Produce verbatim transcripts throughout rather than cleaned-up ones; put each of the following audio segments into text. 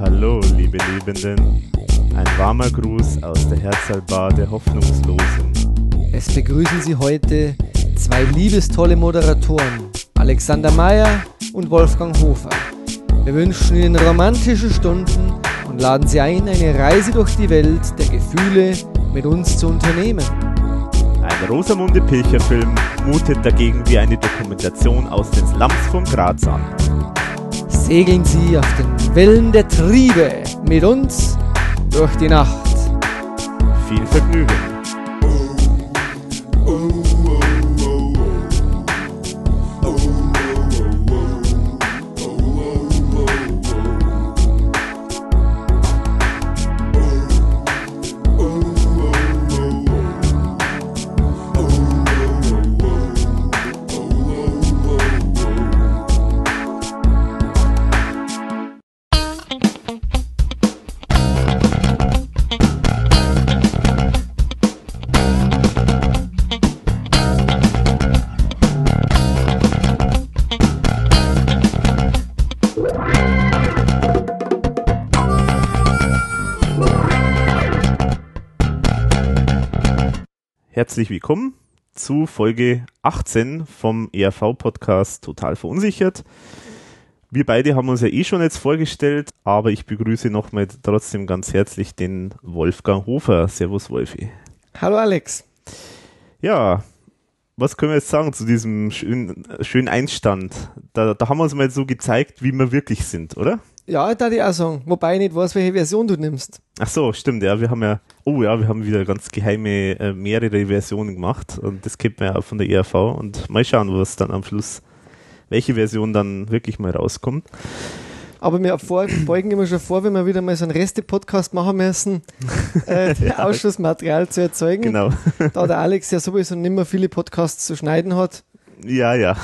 Hallo, liebe Liebenden. Ein warmer Gruß aus der Herzalbar der Hoffnungslosen. Es begrüßen Sie heute zwei liebestolle Moderatoren, Alexander Mayer und Wolfgang Hofer. Wir wünschen Ihnen romantische Stunden und laden Sie ein, eine Reise durch die Welt der Gefühle mit uns zu unternehmen. Ein Rosamunde-Pilcher-Film mutet dagegen wie eine Dokumentation aus den Slums von Graz an. Segeln Sie auf den Wellen der Triebe mit uns durch die Nacht. Viel Vergnügen. Herzlich willkommen zu Folge achtzehn vom E R V-Podcast Total Verunsichert. Wir beide haben uns ja eh schon jetzt vorgestellt, aber ich begrüße nochmal trotzdem ganz herzlich den Wolfgang Hofer. Servus Wolfi. Hallo Alex. Ja, was können wir jetzt sagen zu diesem schönen, schönen Einstand? Da, da haben wir uns mal so gezeigt, wie wir wirklich sind, oder? Ja, da die auch sagen. Wobei ich nicht weiß, welche Version du nimmst. Ach so, stimmt, ja. Wir haben ja, oh ja, wir haben wieder ganz geheime äh, mehrere Versionen gemacht und das kennt man ja auch von der E R V und mal schauen, was dann am Schluss, welche Version dann wirklich mal rauskommt. Aber wir beugen immer schon vor, wenn wir wieder mal so einen Reste-Podcast machen müssen, äh, ja. Ausschussmaterial zu erzeugen. Genau. Da der Alex ja sowieso nicht mehr viele Podcasts zu schneiden hat. Ja, ja.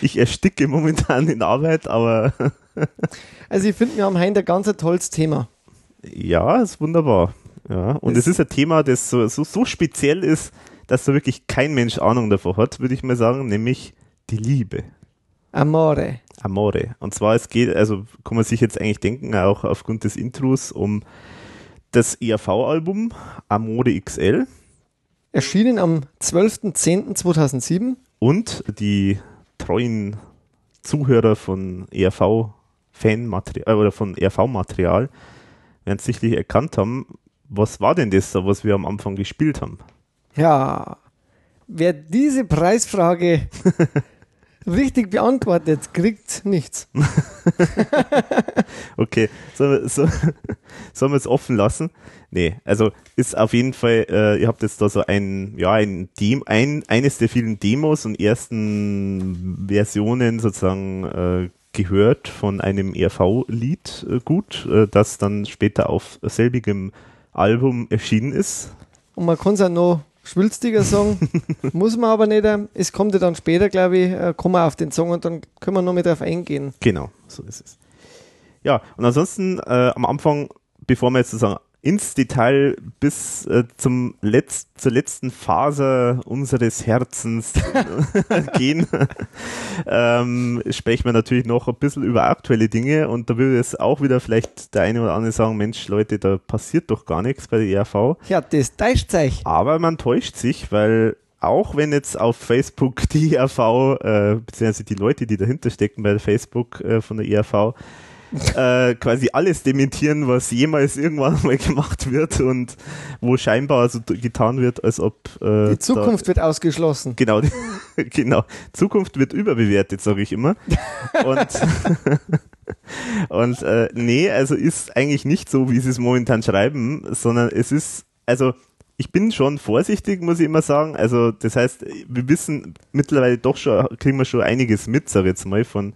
Ich ersticke momentan in Arbeit, aber... Also ich finde, wir haben heute ein ganz tolles Thema. Ja, ist wunderbar. Ja. Und es ist ein Thema, das so, so, so speziell ist, dass da wirklich kein Mensch Ahnung davon hat, würde ich mal sagen, nämlich die Liebe. Amore. Amore. Und zwar, es geht, also kann man sich jetzt eigentlich denken, auch aufgrund des Intros, um das E R V-Album Amore X L. Erschienen am zwölften zehnten zweitausendsieben. Und die treuen Zuhörer von E R V-Fan-Material oder von E R V-Material werden sicherlich erkannt haben, was war denn das da, was wir am Anfang gespielt haben? Ja, wer diese Preisfrage richtig beantwortet, kriegt nichts. Okay, sollen so, soll wir es offen lassen? Nee, also ist auf jeden Fall, äh, ihr habt jetzt da so ein, ja, ein, Dem, ein eines der vielen Demos und ersten Versionen sozusagen äh, gehört von einem E R V-Lied, äh, gut, äh, das dann später auf selbigem Album erschienen ist. Und man kann es auch noch schwülstiger Song, muss man aber nicht. Es kommt ja dann später, glaube ich, kommen wir auf den Song und dann können wir noch mit drauf eingehen. Genau, so ist es. Ja, und ansonsten äh, am Anfang, bevor wir jetzt sozusagen ins Detail bis äh, zum Letz-, zur letzten Faser unseres Herzens gehen, ähm, sprechen wir natürlich noch ein bisschen über aktuelle Dinge und da würde es auch wieder vielleicht der eine oder andere sagen, Mensch Leute, da passiert doch gar nichts bei der E R V. Ja, das täuscht sich. Aber man täuscht sich, weil auch wenn jetzt auf Facebook die E R V, äh, beziehungsweise die Leute, die dahinter stecken bei Facebook äh, von der E R V, Äh, quasi alles dementieren, was jemals irgendwann mal gemacht wird und wo scheinbar so also getan wird, als ob... Äh, die Zukunft da, wird ausgeschlossen. Genau, die, genau. Zukunft wird überbewertet, sage ich immer. Und, und äh, nee, also ist eigentlich nicht so, wie sie es momentan schreiben, sondern es ist, also ich bin schon vorsichtig, muss ich immer sagen, also das heißt, wir wissen mittlerweile doch schon, kriegen wir schon einiges mit, sage ich jetzt mal, von,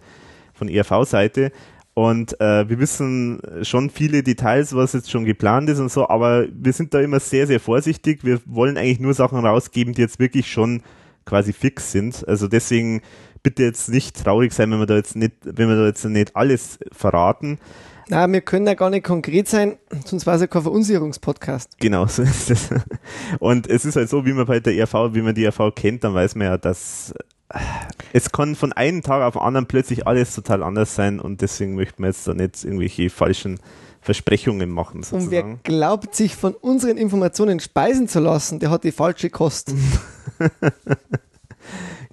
von E R V-Seite. Und äh, wir wissen schon viele Details, was jetzt schon geplant ist und so, aber wir sind da immer sehr, sehr vorsichtig. Wir wollen eigentlich nur Sachen rausgeben, die jetzt wirklich schon quasi fix sind. Also deswegen bitte jetzt nicht traurig sein, wenn wir da jetzt nicht, wenn wir da jetzt nicht alles verraten. Nein, wir können ja gar nicht konkret sein, sonst war es ja kein Verunsicherungspodcast. Genau, so ist es. Und es ist halt so, wie man bei der E R V, wie man die E R V kennt, dann weiß man ja, dass es kann von einem Tag auf den anderen plötzlich alles total anders sein und deswegen möchten wir jetzt da nicht irgendwelche falschen Versprechungen machen sozusagen. Und wer glaubt, sich von unseren Informationen speisen zu lassen, der hat die falsche Kost.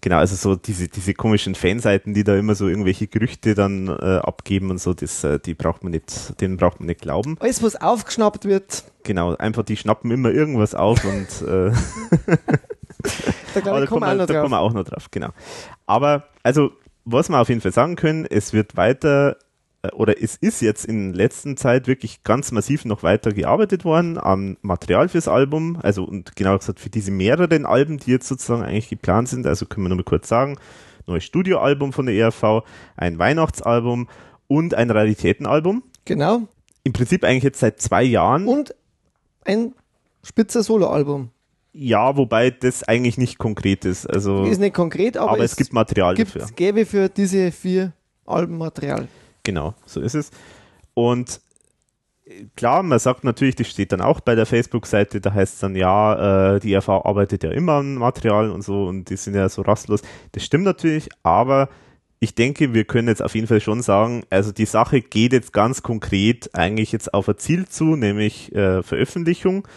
Genau, also so diese, diese komischen Fanseiten, die da immer so irgendwelche Gerüchte dann äh, abgeben und so, das, äh, die braucht man nicht, denen braucht man nicht glauben. Alles, was aufgeschnappt wird. Genau, einfach die schnappen immer irgendwas auf und äh, da, glaub, da kommen wir auch noch, da kommen wir auch noch drauf, genau. Aber also, was wir auf jeden Fall sagen können, es wird weiter oder es ist jetzt in letzter Zeit wirklich ganz massiv noch weiter gearbeitet worden am Material fürs Album, also und genau gesagt für diese mehreren Alben, die jetzt sozusagen eigentlich geplant sind, also können wir nochmal kurz sagen, neues Studioalbum von der E R V, ein Weihnachtsalbum und ein Raritätenalbum. Genau. Im Prinzip eigentlich jetzt seit zwei Jahren. Und ein Spitzer Soloalbum. Ja, wobei das eigentlich nicht konkret ist. Also ist nicht konkret, aber, aber es, es gibt Material gibt, dafür. Es gäbe für diese vier Alben Material. Genau, so ist es. Und klar, man sagt natürlich, das steht dann auch bei der Facebook-Seite, da heißt es dann, ja, äh, die E R V arbeitet ja immer an Material und so und die sind ja so rastlos. Das stimmt natürlich, aber ich denke, wir können jetzt auf jeden Fall schon sagen, also die Sache geht jetzt ganz konkret eigentlich jetzt auf ein Ziel zu, nämlich äh, Veröffentlichung.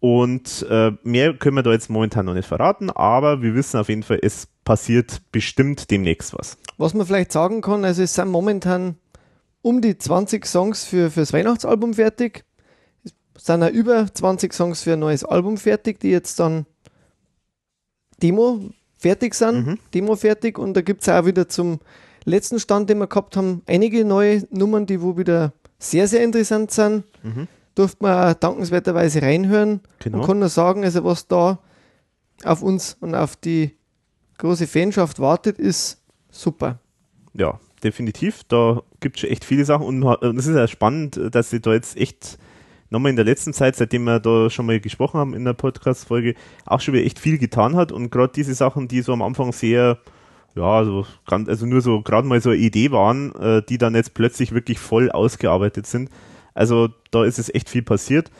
Und äh, mehr können wir da jetzt momentan noch nicht verraten, aber wir wissen auf jeden Fall, es passiert bestimmt demnächst was. Was man vielleicht sagen kann, also es sind momentan um die zwanzig Songs für, für das Weihnachtsalbum fertig. Es sind auch über zwanzig Songs für ein neues Album fertig, die jetzt dann Demo fertig sind, mhm. Demo fertig. Und da gibt es auch wieder zum letzten Stand, den wir gehabt haben, einige neue Nummern, die wo wieder sehr, sehr interessant sind. Mhm. Durfte man dankenswerterweise reinhören. Genau. Und kann nur sagen, also was da auf uns und auf die große Fanschaft wartet, ist super. Ja, definitiv. Da gibt es schon echt viele Sachen und es ist ja spannend, dass sie da jetzt echt nochmal in der letzten Zeit, seitdem wir da schon mal gesprochen haben in der Podcast-Folge, auch schon wieder echt viel getan hat und gerade diese Sachen, die so am Anfang sehr, ja, so, also nur so gerade mal so eine Idee waren, die dann jetzt plötzlich wirklich voll ausgearbeitet sind. Also da ist es echt viel passiert.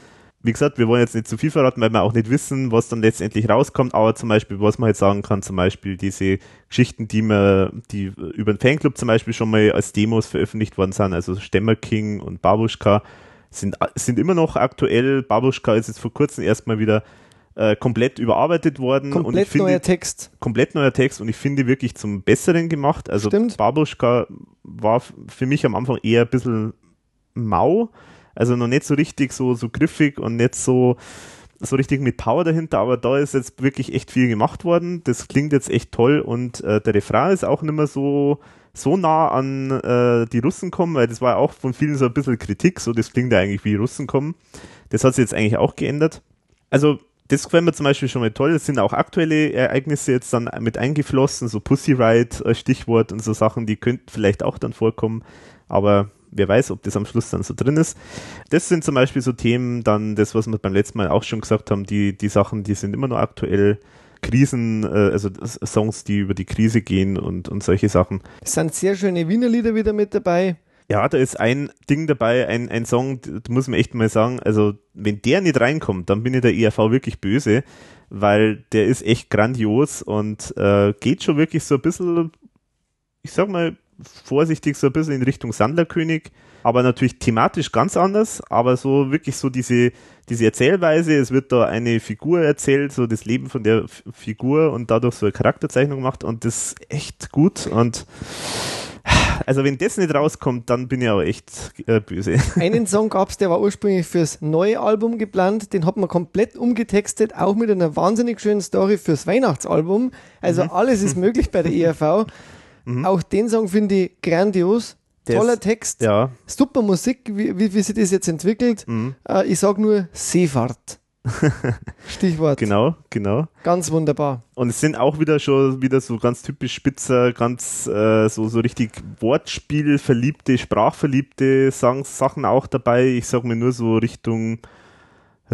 Wie gesagt, wir wollen jetzt nicht zu viel verraten, weil wir auch nicht wissen, was dann letztendlich rauskommt. Aber zum Beispiel, was man jetzt sagen kann, zum Beispiel diese Geschichten, die man, die über den Fanclub zum Beispiel schon mal als Demos veröffentlicht worden sind, also Stemmerking und Babuschka, sind, sind immer noch aktuell. Babuschka ist jetzt vor kurzem erstmal wieder äh, komplett überarbeitet worden. Komplett und ich finde, neuer Text. Komplett neuer Text und ich finde wirklich zum Besseren gemacht. Also stimmt. Babuschka war für mich am Anfang eher ein bisschen mau, also noch nicht so richtig so, so griffig und nicht so, so richtig mit Power dahinter, aber da ist jetzt wirklich echt viel gemacht worden, das klingt jetzt echt toll und äh, der Refrain ist auch nicht mehr so, so nah an äh, die Russen kommen, weil das war ja auch von vielen so ein bisschen Kritik, so das klingt ja eigentlich wie Russen kommen, das hat sich jetzt eigentlich auch geändert, also das gefällt mir zum Beispiel schon mal toll, es sind auch aktuelle Ereignisse jetzt dann mit eingeflossen, so Pussy Riot als Stichwort und so Sachen, die könnten vielleicht auch dann vorkommen, aber wer weiß, ob das am Schluss dann so drin ist. Das sind zum Beispiel so Themen, dann das, was wir beim letzten Mal auch schon gesagt haben, die, die Sachen, die sind immer noch aktuell. Krisen, also Songs, die über die Krise gehen und, und solche Sachen. Es sind sehr schöne Wiener Lieder wieder mit dabei. Ja, da ist ein Ding dabei, ein, ein Song, da muss man echt mal sagen, also wenn der nicht reinkommt, dann bin ich der E R V wirklich böse, weil der ist echt grandios und äh, geht schon wirklich so ein bisschen, ich sag mal, vorsichtig so ein bisschen in Richtung Sandlerkönig, aber natürlich thematisch ganz anders, aber so wirklich so diese, diese Erzählweise, es wird da eine Figur erzählt, so das Leben von der F- Figur und dadurch so eine Charakterzeichnung gemacht und das ist echt gut und also wenn das nicht rauskommt, dann bin ich aber echt äh, böse. Einen Song gab es, der war ursprünglich fürs neue Album geplant, den hat man komplett umgetextet, auch mit einer wahnsinnig schönen Story fürs Weihnachtsalbum, also mhm. alles ist möglich bei der E R V. Mhm. Auch den Song finde ich grandios. Das, toller Text, ja. Super Musik, wie, wie, wie sich das jetzt entwickelt. Mhm. Äh, ich sage nur Seefahrt. Stichwort. Genau, genau. Ganz wunderbar. Und es sind auch wieder schon wieder so ganz typisch Spitzer, ganz äh, so, so richtig Wortspiel, verliebte, sprachverliebte Songs, Sachen auch dabei. Ich sage mir nur so Richtung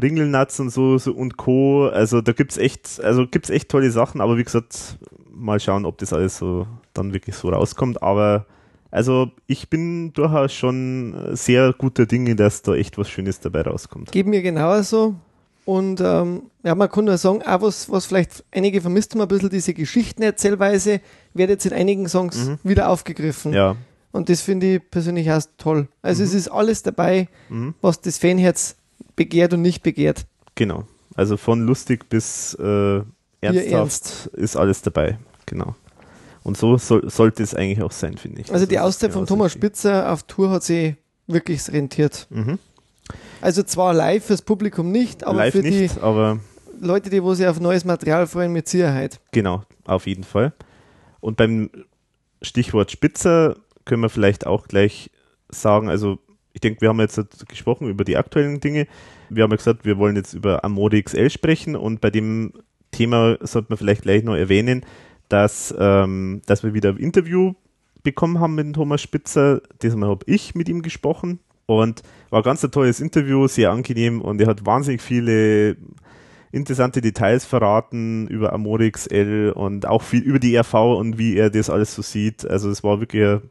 Ringelnatz und so, so und Co. Also da gibt es echt, also gibt's echt tolle Sachen, aber wie gesagt, mal schauen, ob das alles so dann wirklich so rauskommt, aber also ich bin durchaus schon sehr guter Dinge, dass da echt was Schönes dabei rauskommt. Geht mir genauso. Und ähm, ja, man kann nur sagen, auch was, was vielleicht einige vermisst haben, ein bisschen diese Geschichtenerzählweise, wird jetzt in einigen Songs mhm. wieder aufgegriffen. Ja. Und das finde ich persönlich auch toll. Also mhm. es ist alles dabei, mhm. was das Fanherz begehrt und nicht begehrt. Genau. Also von lustig bis äh, ernsthaft ernst. ist alles dabei. Genau. Und so soll, sollte es eigentlich auch sein, finde ich. Also die Auszeit von Thomas Spitzer auf Tour hat sich wirklich rentiert. Mhm. Also zwar live fürs Publikum nicht, aber live für nicht, die aber Leute, die wo sich auf neues Material freuen, mit Sicherheit. Genau, auf jeden Fall. Und beim Stichwort Spitzer können wir vielleicht auch gleich sagen, also ich denke, wir haben jetzt gesprochen über die aktuellen Dinge. Wir haben ja gesagt, wir wollen jetzt über Amore X L sprechen, und bei dem Thema sollte man vielleicht gleich noch erwähnen, dass, ähm, dass wir wieder ein Interview bekommen haben mit Thomas Spitzer. Diesmal habe ich mit ihm gesprochen und war ganz ein tolles Interview, sehr angenehm, und er hat wahnsinnig viele interessante Details verraten über Amore X L und auch viel über die E R V und wie er das alles so sieht. Also es war wirklich, ein,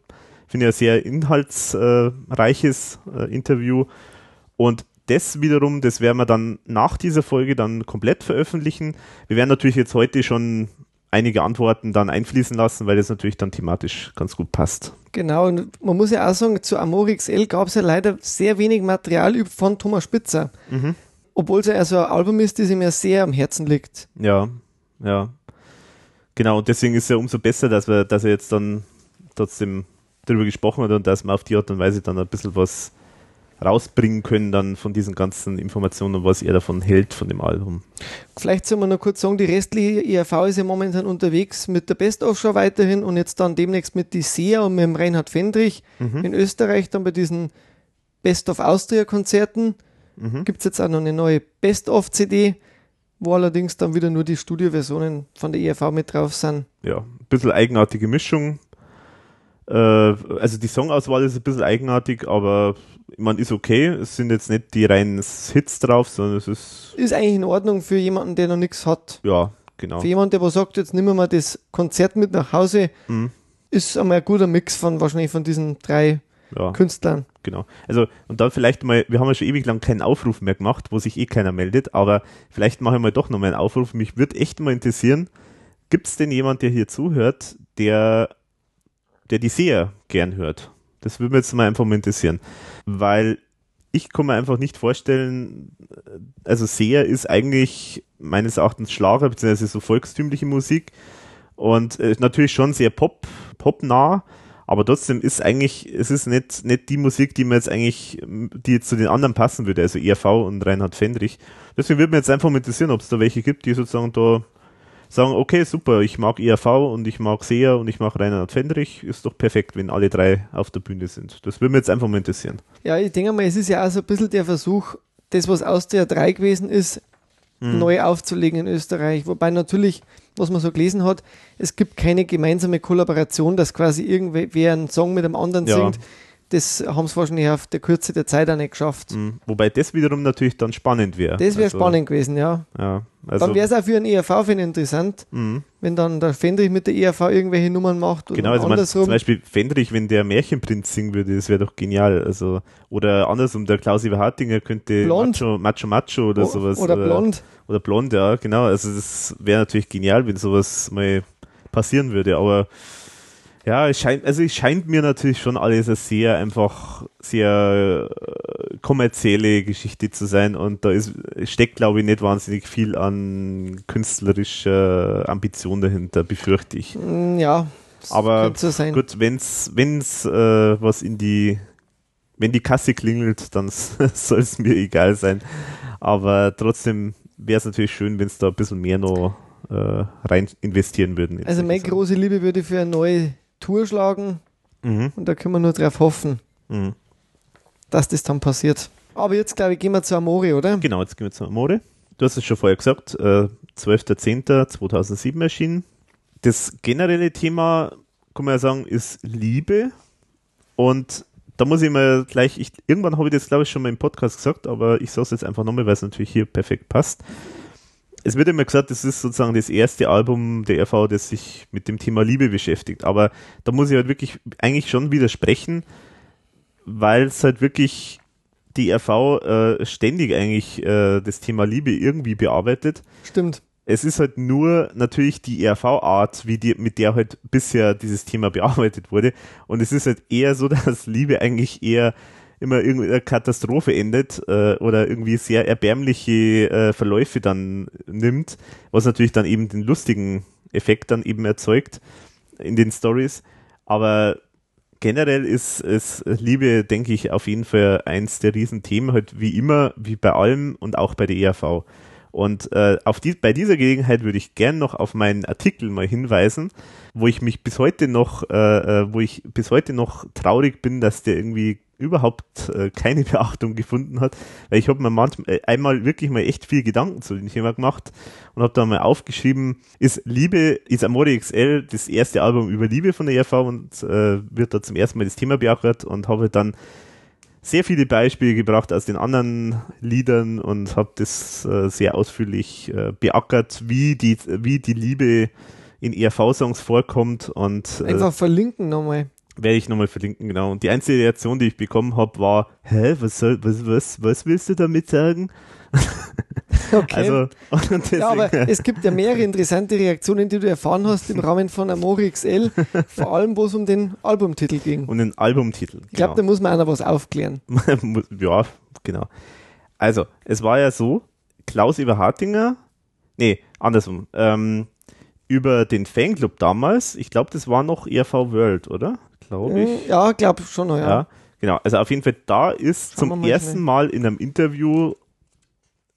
finde ich, ein sehr inhaltsreiches Interview, und das wiederum, das werden wir dann nach dieser Folge dann komplett veröffentlichen. Wir werden natürlich jetzt heute schon einige Antworten dann einfließen lassen, weil das natürlich dann thematisch ganz gut passt. Genau, und man muss ja auch sagen, zu Amore X L gab es ja leider sehr wenig Material von Thomas Spitzer. Mhm. Obwohl es ja so ein Album ist, das ihm ja sehr am Herzen liegt. Ja, ja. Genau, und deswegen ist es ja umso besser, dass wir, dass er jetzt dann trotzdem darüber gesprochen hat und dass man auf die Art und Weise dann ein bisschen was rausbringen können dann von diesen ganzen Informationen und was er davon hält, von dem Album. Vielleicht soll man noch kurz sagen, die restliche E R V ist ja momentan unterwegs mit der Best-of-Show weiterhin und jetzt dann demnächst mit die Seer und mit dem Reinhard Fendrich mhm. in Österreich, dann bei diesen Best-of-Austria-Konzerten mhm. gibt es jetzt auch noch eine neue Best-of-C D, wo allerdings dann wieder nur die Studioversionen von der E R V mit drauf sind. Ja, ein bisschen eigenartige Mischung. Also die Songauswahl ist ein bisschen eigenartig, aber man ist okay. Es sind jetzt nicht die reinen Hits drauf, sondern es ist... Ist eigentlich in Ordnung für jemanden, der noch nichts hat. Ja, genau. Für jemanden, der was sagt, jetzt nehmen wir mal das Konzert mit nach Hause, mhm. ist einmal ein guter Mix von wahrscheinlich von diesen drei ja. Künstlern. Genau. Also, und dann vielleicht mal, wir haben ja schon ewig lang keinen Aufruf mehr gemacht, wo sich eh keiner meldet, aber vielleicht mache ich mal doch nochmal einen Aufruf. Mich würde echt mal interessieren, gibt es denn jemanden, der hier zuhört, der... der die Seer gern hört. Das würde mich jetzt mal einfach mal interessieren, weil ich kann mir einfach nicht vorstellen, also Seer ist eigentlich meines Erachtens Schlager, beziehungsweise so volkstümliche Musik und äh, natürlich schon sehr pop, popnah, aber trotzdem ist eigentlich, es ist nicht, nicht die Musik, die mir jetzt eigentlich, die jetzt zu den anderen passen würde, also E R V und Reinhard Fendrich. Deswegen würde mich jetzt einfach mal interessieren, ob es da welche gibt, die sozusagen da sagen, okay, super, ich mag E R V und ich mag Seer und ich mag Reinhard Fendrich, ist doch perfekt, wenn alle drei auf der Bühne sind. Das würde mich jetzt einfach mal interessieren. Ja, ich denke mal, es ist ja auch so ein bisschen der Versuch, das, was aus der drei gewesen ist, hm. neu aufzulegen in Österreich. Wobei natürlich, was man so gelesen hat, es gibt keine gemeinsame Kollaboration, dass quasi irgendwer einen Song mit einem anderen ja. singt. Das haben sie wahrscheinlich auf der Kürze der Zeit auch nicht geschafft. Mhm. Wobei das wiederum natürlich dann spannend wäre. Das wäre also spannend gewesen, ja. ja also dann wäre es auch für einen E R V-Fan interessant, mhm. wenn dann der Fendrich mit der E R V irgendwelche Nummern macht. Genau, oder also andersrum. Man, zum Beispiel Fendrich, wenn der Märchenprinz singen würde, das wäre doch genial. Also, oder andersrum, der Klaus Eberhartinger könnte Macho, Macho Macho oder o sowas. Oder, oder Blond. Oder Blond, ja, genau. Also das wäre natürlich genial, wenn sowas mal passieren würde, aber ja, es scheint, also es scheint mir natürlich schon alles eine sehr einfach, sehr äh, kommerzielle Geschichte zu sein und da ist, steckt, glaube ich, nicht wahnsinnig viel an künstlerischer Ambition dahinter, befürchte ich. Ja, aber könnte so sein. Gut, wenn's, wenn's, äh, was in die, wenn die Kasse klingelt, dann soll es mir egal sein, aber trotzdem wäre es natürlich schön, wenn es da ein bisschen mehr noch äh, rein investieren würden. Also meine sagen. große Liebe würde für eine neue Tour schlagen mhm. und da können wir nur drauf hoffen, mhm. dass das dann passiert. Aber jetzt, glaube ich, gehen wir zu Amore, oder? Genau, jetzt gehen wir zu Amore. Du hast es schon vorher gesagt, äh, zwölfter zehnter zweitausendsieben erschienen. Das generelle Thema, kann man ja sagen, ist Liebe und da muss ich mal gleich, ich, irgendwann habe ich das, glaube ich, schon mal im Podcast gesagt, aber ich sage es jetzt einfach nochmal, weil es natürlich hier perfekt passt. Es wird immer gesagt, das ist sozusagen das erste Album der E R V, das sich mit dem Thema Liebe beschäftigt. Aber da muss ich halt wirklich eigentlich schon widersprechen, weil es halt wirklich die E R V äh, ständig eigentlich äh, das Thema Liebe irgendwie bearbeitet. Stimmt. Es ist halt nur natürlich die E R V-Art, wie die, mit der halt bisher dieses Thema bearbeitet wurde. Und es ist halt eher so, dass Liebe eigentlich eher immer irgendeine Katastrophe endet äh, oder irgendwie sehr erbärmliche äh, Verläufe dann nimmt, was natürlich dann eben den lustigen Effekt dann eben erzeugt in den Stories. Aber generell ist, ist Liebe, denke ich, auf jeden Fall eins der Riesenthemen, halt wie immer, wie bei allem und auch bei der E R V. Und äh, auf die, bei dieser Gelegenheit würde ich gern noch auf meinen Artikel mal hinweisen, wo ich mich bis heute noch, äh, wo ich bis heute noch traurig bin, dass der irgendwie überhaupt äh, keine Beachtung gefunden hat, weil ich habe mir manchmal, einmal wirklich mal echt viel Gedanken zu dem Thema gemacht und habe da mal aufgeschrieben, ist Liebe, ist Amore X L das erste Album über Liebe von der E R V und äh, wird da zum ersten Mal das Thema beachtet und habe dann sehr viele Beispiele gebracht aus den anderen Liedern und habe das äh, sehr ausführlich äh, beackert, wie die, wie die Liebe in E R V-Songs vorkommt. Und äh, einfach verlinken nochmal. Werde ich nochmal verlinken, genau. Und die einzige Reaktion, die ich bekommen habe, war, hä, was soll, was, was, was willst du damit sagen? Okay. Also, und ja, aber es gibt ja mehrere interessante Reaktionen, die du erfahren hast im Rahmen von Amore X L, vor allem, wo es um den Albumtitel ging. Um den Albumtitel, genau. Ich glaube, da muss man einer was aufklären. Ja, genau. Also, es war ja so, Klaus Eberhartinger, nee, andersrum, ähm, über den Fanclub damals, ich glaube, das war noch E R V World, oder? Glaube ich. Ja, glaube schon, ja. ja. Genau, also auf jeden Fall, da ist Schauen zum ersten Mal in einem Interview,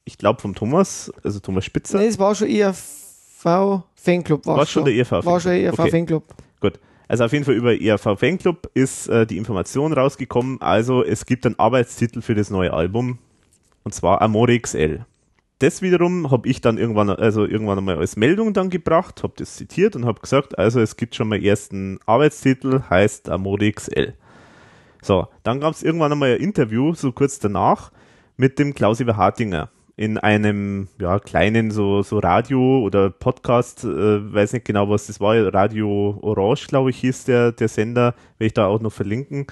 ich glaube vom Thomas, also Thomas Spitzer. Nee, es war schon E R V Fanclub. War, war schon der E R V Fanclub. War schon E R V okay. Fanclub. Gut, also auf jeden Fall über E R V Fanclub ist äh, die Information rausgekommen, also es gibt einen Arbeitstitel für das neue Album, und zwar Amore X L. Das wiederum habe ich dann irgendwann, also irgendwann einmal als Meldung dann gebracht, habe das zitiert und habe gesagt, also es gibt schon mal ersten Arbeitstitel, heißt Amore X L. So, dann gab es irgendwann einmal ein Interview, so kurz danach, mit dem Klaus Eberhartinger in einem ja, kleinen so, so Radio oder Podcast, äh, weiß nicht genau, was das war, Radio Orange, glaube ich, hieß der, der Sender, werde ich da auch noch verlinken.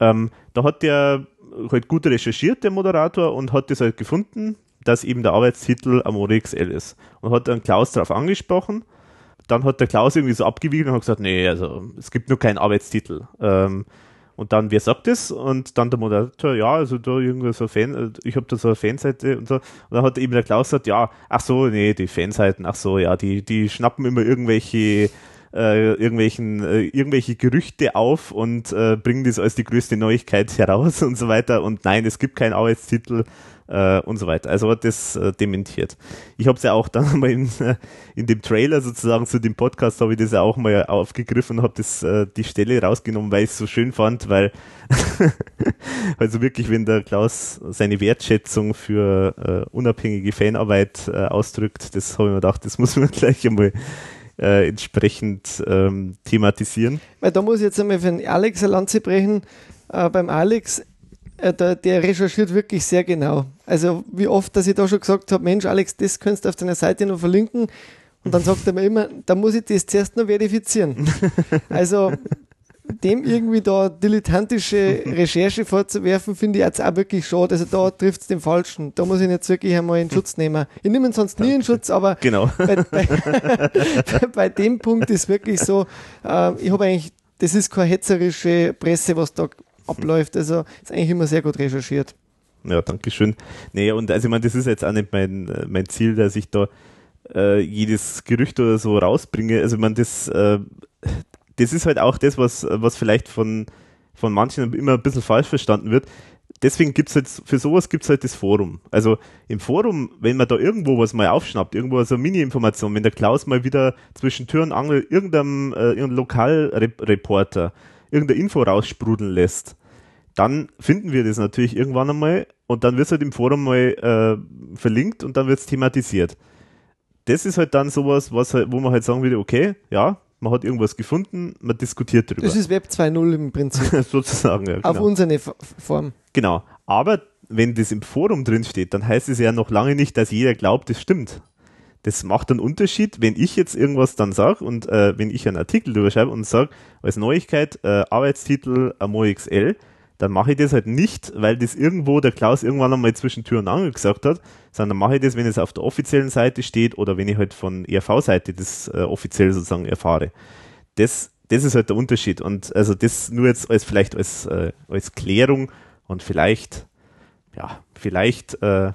Ähm, da hat der halt gut recherchiert, der Moderator, und hat das halt gefunden, dass eben der Arbeitstitel Amore X L ist. Und hat dann Klaus darauf angesprochen. Dann hat der Klaus irgendwie so abgewiegelt und hat gesagt, nee, also es gibt nur keinen Arbeitstitel. Ähm, und dann, wer sagt das? Und dann der Moderator, ja, also da irgendwie so Fan, ich habe da so eine Fanseite und so. Und dann hat eben der Klaus gesagt, ja, ach so, nee, die Fanseiten, ach so, ja, die, die schnappen immer irgendwelche Äh, irgendwelchen, äh, irgendwelche Gerüchte auf und äh, bringen das als die größte Neuigkeit heraus und so weiter und nein, es gibt keinen Arbeitstitel äh, und so weiter. Also hat das äh, dementiert. Ich habe es ja auch dann mal in, äh, in dem Trailer sozusagen zu dem Podcast habe ich das ja auch mal aufgegriffen und habe äh, die Stelle rausgenommen, weil ich es so schön fand, weil also wirklich, wenn der Klaus seine Wertschätzung für äh, unabhängige Fanarbeit äh, ausdrückt, das habe ich mir gedacht, das muss man gleich einmal Äh, entsprechend ähm, thematisieren. Weil da muss ich jetzt einmal für den Alex eine Lanze brechen. Äh, beim Alex, äh, der, der recherchiert wirklich sehr genau. Also wie oft, dass ich da schon gesagt habe, Mensch Alex, das könntest du auf deiner Seite noch verlinken. Und dann sagt er mir immer, da muss ich das zuerst noch verifizieren. Also dem irgendwie da dilettantische Recherche vorzuwerfen, finde ich jetzt auch wirklich schade. Also da trifft es den Falschen. Da muss ich ihn jetzt wirklich einmal in Schutz nehmen. Ich nehme ihn sonst nie in Schutz, aber genau. bei, bei, bei dem Punkt ist wirklich so, äh, ich habe eigentlich, das ist keine hetzerische Presse, was da abläuft. Also ist eigentlich immer sehr gut recherchiert. Ja, danke schön. Nee, und also ich meine, das ist jetzt auch nicht mein, mein Ziel, dass ich da äh, jedes Gerücht oder so rausbringe. Also ich meine, das äh, Das ist halt auch das, was, was vielleicht von, von manchen immer ein bisschen falsch verstanden wird. Deswegen gibt es halt, für sowas gibt es halt das Forum. Also im Forum, wenn man da irgendwo was mal aufschnappt, irgendwo so eine Mini-Information, wenn der Klaus mal wieder zwischen Tür und Angel irgendeinem, äh, irgendeinem Lokalreporter irgendeine Info raussprudeln lässt, dann finden wir das natürlich irgendwann einmal und dann wird es halt im Forum mal äh, verlinkt und dann wird es thematisiert. Das ist halt dann sowas, was halt, wo man halt sagen würde, okay, ja, man hat irgendwas gefunden, man diskutiert darüber. Das ist Web zwei Punkt null im Prinzip. Sozusagen, ja. Genau. Auf unsere Form. Genau. Aber wenn das im Forum drinsteht, dann heißt es ja noch lange nicht, dass jeder glaubt, das stimmt. Das macht einen Unterschied, wenn ich jetzt irgendwas dann sage und äh, wenn ich einen Artikel darüber schreibe und sage, als Neuigkeit, äh, Arbeitstitel Amore X L, dann mache ich das halt nicht, weil das irgendwo der Klaus irgendwann einmal zwischen Tür und Angel gesagt hat, sondern mache ich das, wenn es auf der offiziellen Seite steht oder wenn ich halt von E R V-Seite das äh, offiziell sozusagen erfahre. Das, das ist halt der Unterschied. Und also das nur jetzt als vielleicht als, äh, als Klärung und vielleicht, ja, vielleicht äh,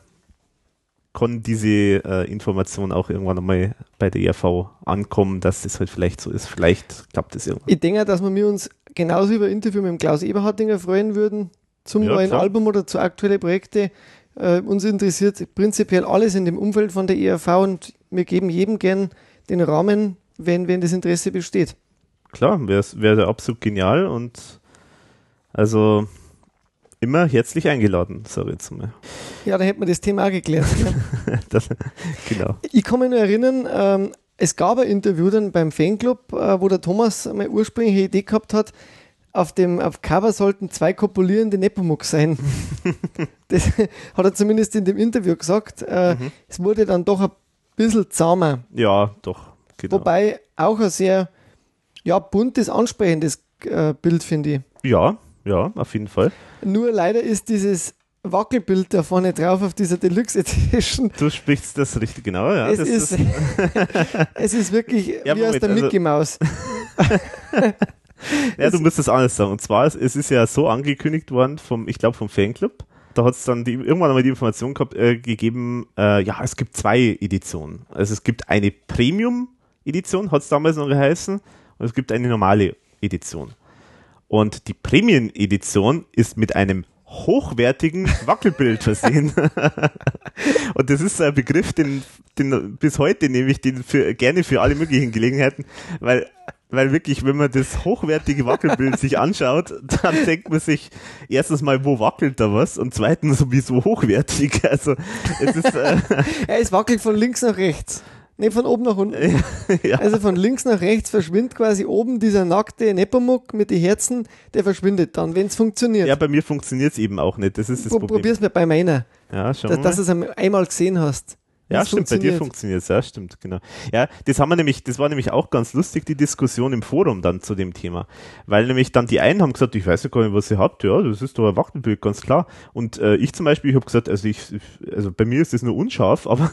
kann diese äh, Information auch irgendwann einmal bei der E R V ankommen, dass das halt vielleicht so ist. Vielleicht klappt das irgendwann. Ich denke, dass wir mir uns genauso über ein Interview mit dem Klaus Eberhartinger freuen würden, zum ja, neuen klar. Album oder zu aktuellen Projekten. Äh, uns interessiert prinzipiell alles in dem Umfeld von der E R V und wir geben jedem gern den Rahmen, wenn, wenn das Interesse besteht. Klar, wäre wär absolut genial und also immer herzlich eingeladen, sage ich jetzt mal. Ja, da hätten wir das Thema auch geklärt. das, genau. Ich kann mich nur erinnern, ähm, es gab ein Interview dann beim Fanclub, äh, wo der Thomas eine ursprüngliche Idee gehabt hat, auf dem auf Cover sollten zwei kopulierende Nepomuk sein. Das hat er zumindest in dem Interview gesagt. Äh, mhm. Es wurde dann doch ein bisschen zahmer. Ja, doch. Genau. Wobei auch ein sehr ja, buntes, ansprechendes äh, Bild, finde ich. Ja, ja, auf jeden Fall. Nur leider ist dieses Wackelbild da vorne drauf auf dieser Deluxe Edition. Du sprichst das richtig genau, ja. Es, das ist, ist, es ist wirklich ja, wie Moment, aus der Mickey Maus. Also ja, du musst das anders sagen. Und zwar, es ist ja so angekündigt worden, vom, ich glaube vom Fanclub. Da hat es dann die, irgendwann einmal die Information gehabt, äh, gegeben, äh, ja, es gibt zwei Editionen. Also es gibt eine Premium-Edition, hat es damals noch geheißen, und es gibt eine normale Edition. Und die Premium-Edition ist mit einem hochwertigen Wackelbild versehen. Und das ist ein Begriff, den, den bis heute nehme ich den für, gerne für alle möglichen Gelegenheiten, weil, weil wirklich, wenn man das hochwertige Wackelbild sich anschaut, dann denkt man sich erstens mal, wo wackelt da was? Und zweitens, sowieso hochwertig. Also es ist äh ja, es wackelt von links nach rechts. Nee, von oben nach unten. Ja. Also von links nach rechts verschwindet quasi oben dieser nackte Nepomuk mit den Herzen, der verschwindet dann, wenn es funktioniert. Ja, bei mir funktioniert es eben auch nicht, das ist das Pro Problem. Probier's mal bei meiner, ja, schon dass, dass du es einmal gesehen hast. Ja, stimmt, bei dir funktioniert es, ja, stimmt, genau. Ja, das haben wir nämlich, das war nämlich auch ganz lustig, die Diskussion im Forum dann zu dem Thema, weil nämlich dann die einen haben gesagt, ich weiß ja gar nicht, was ihr habt, ja, das ist doch ein Wackelbild, ganz klar. Und äh, ich zum Beispiel, ich habe gesagt, also ich, also bei mir ist das nur unscharf, aber,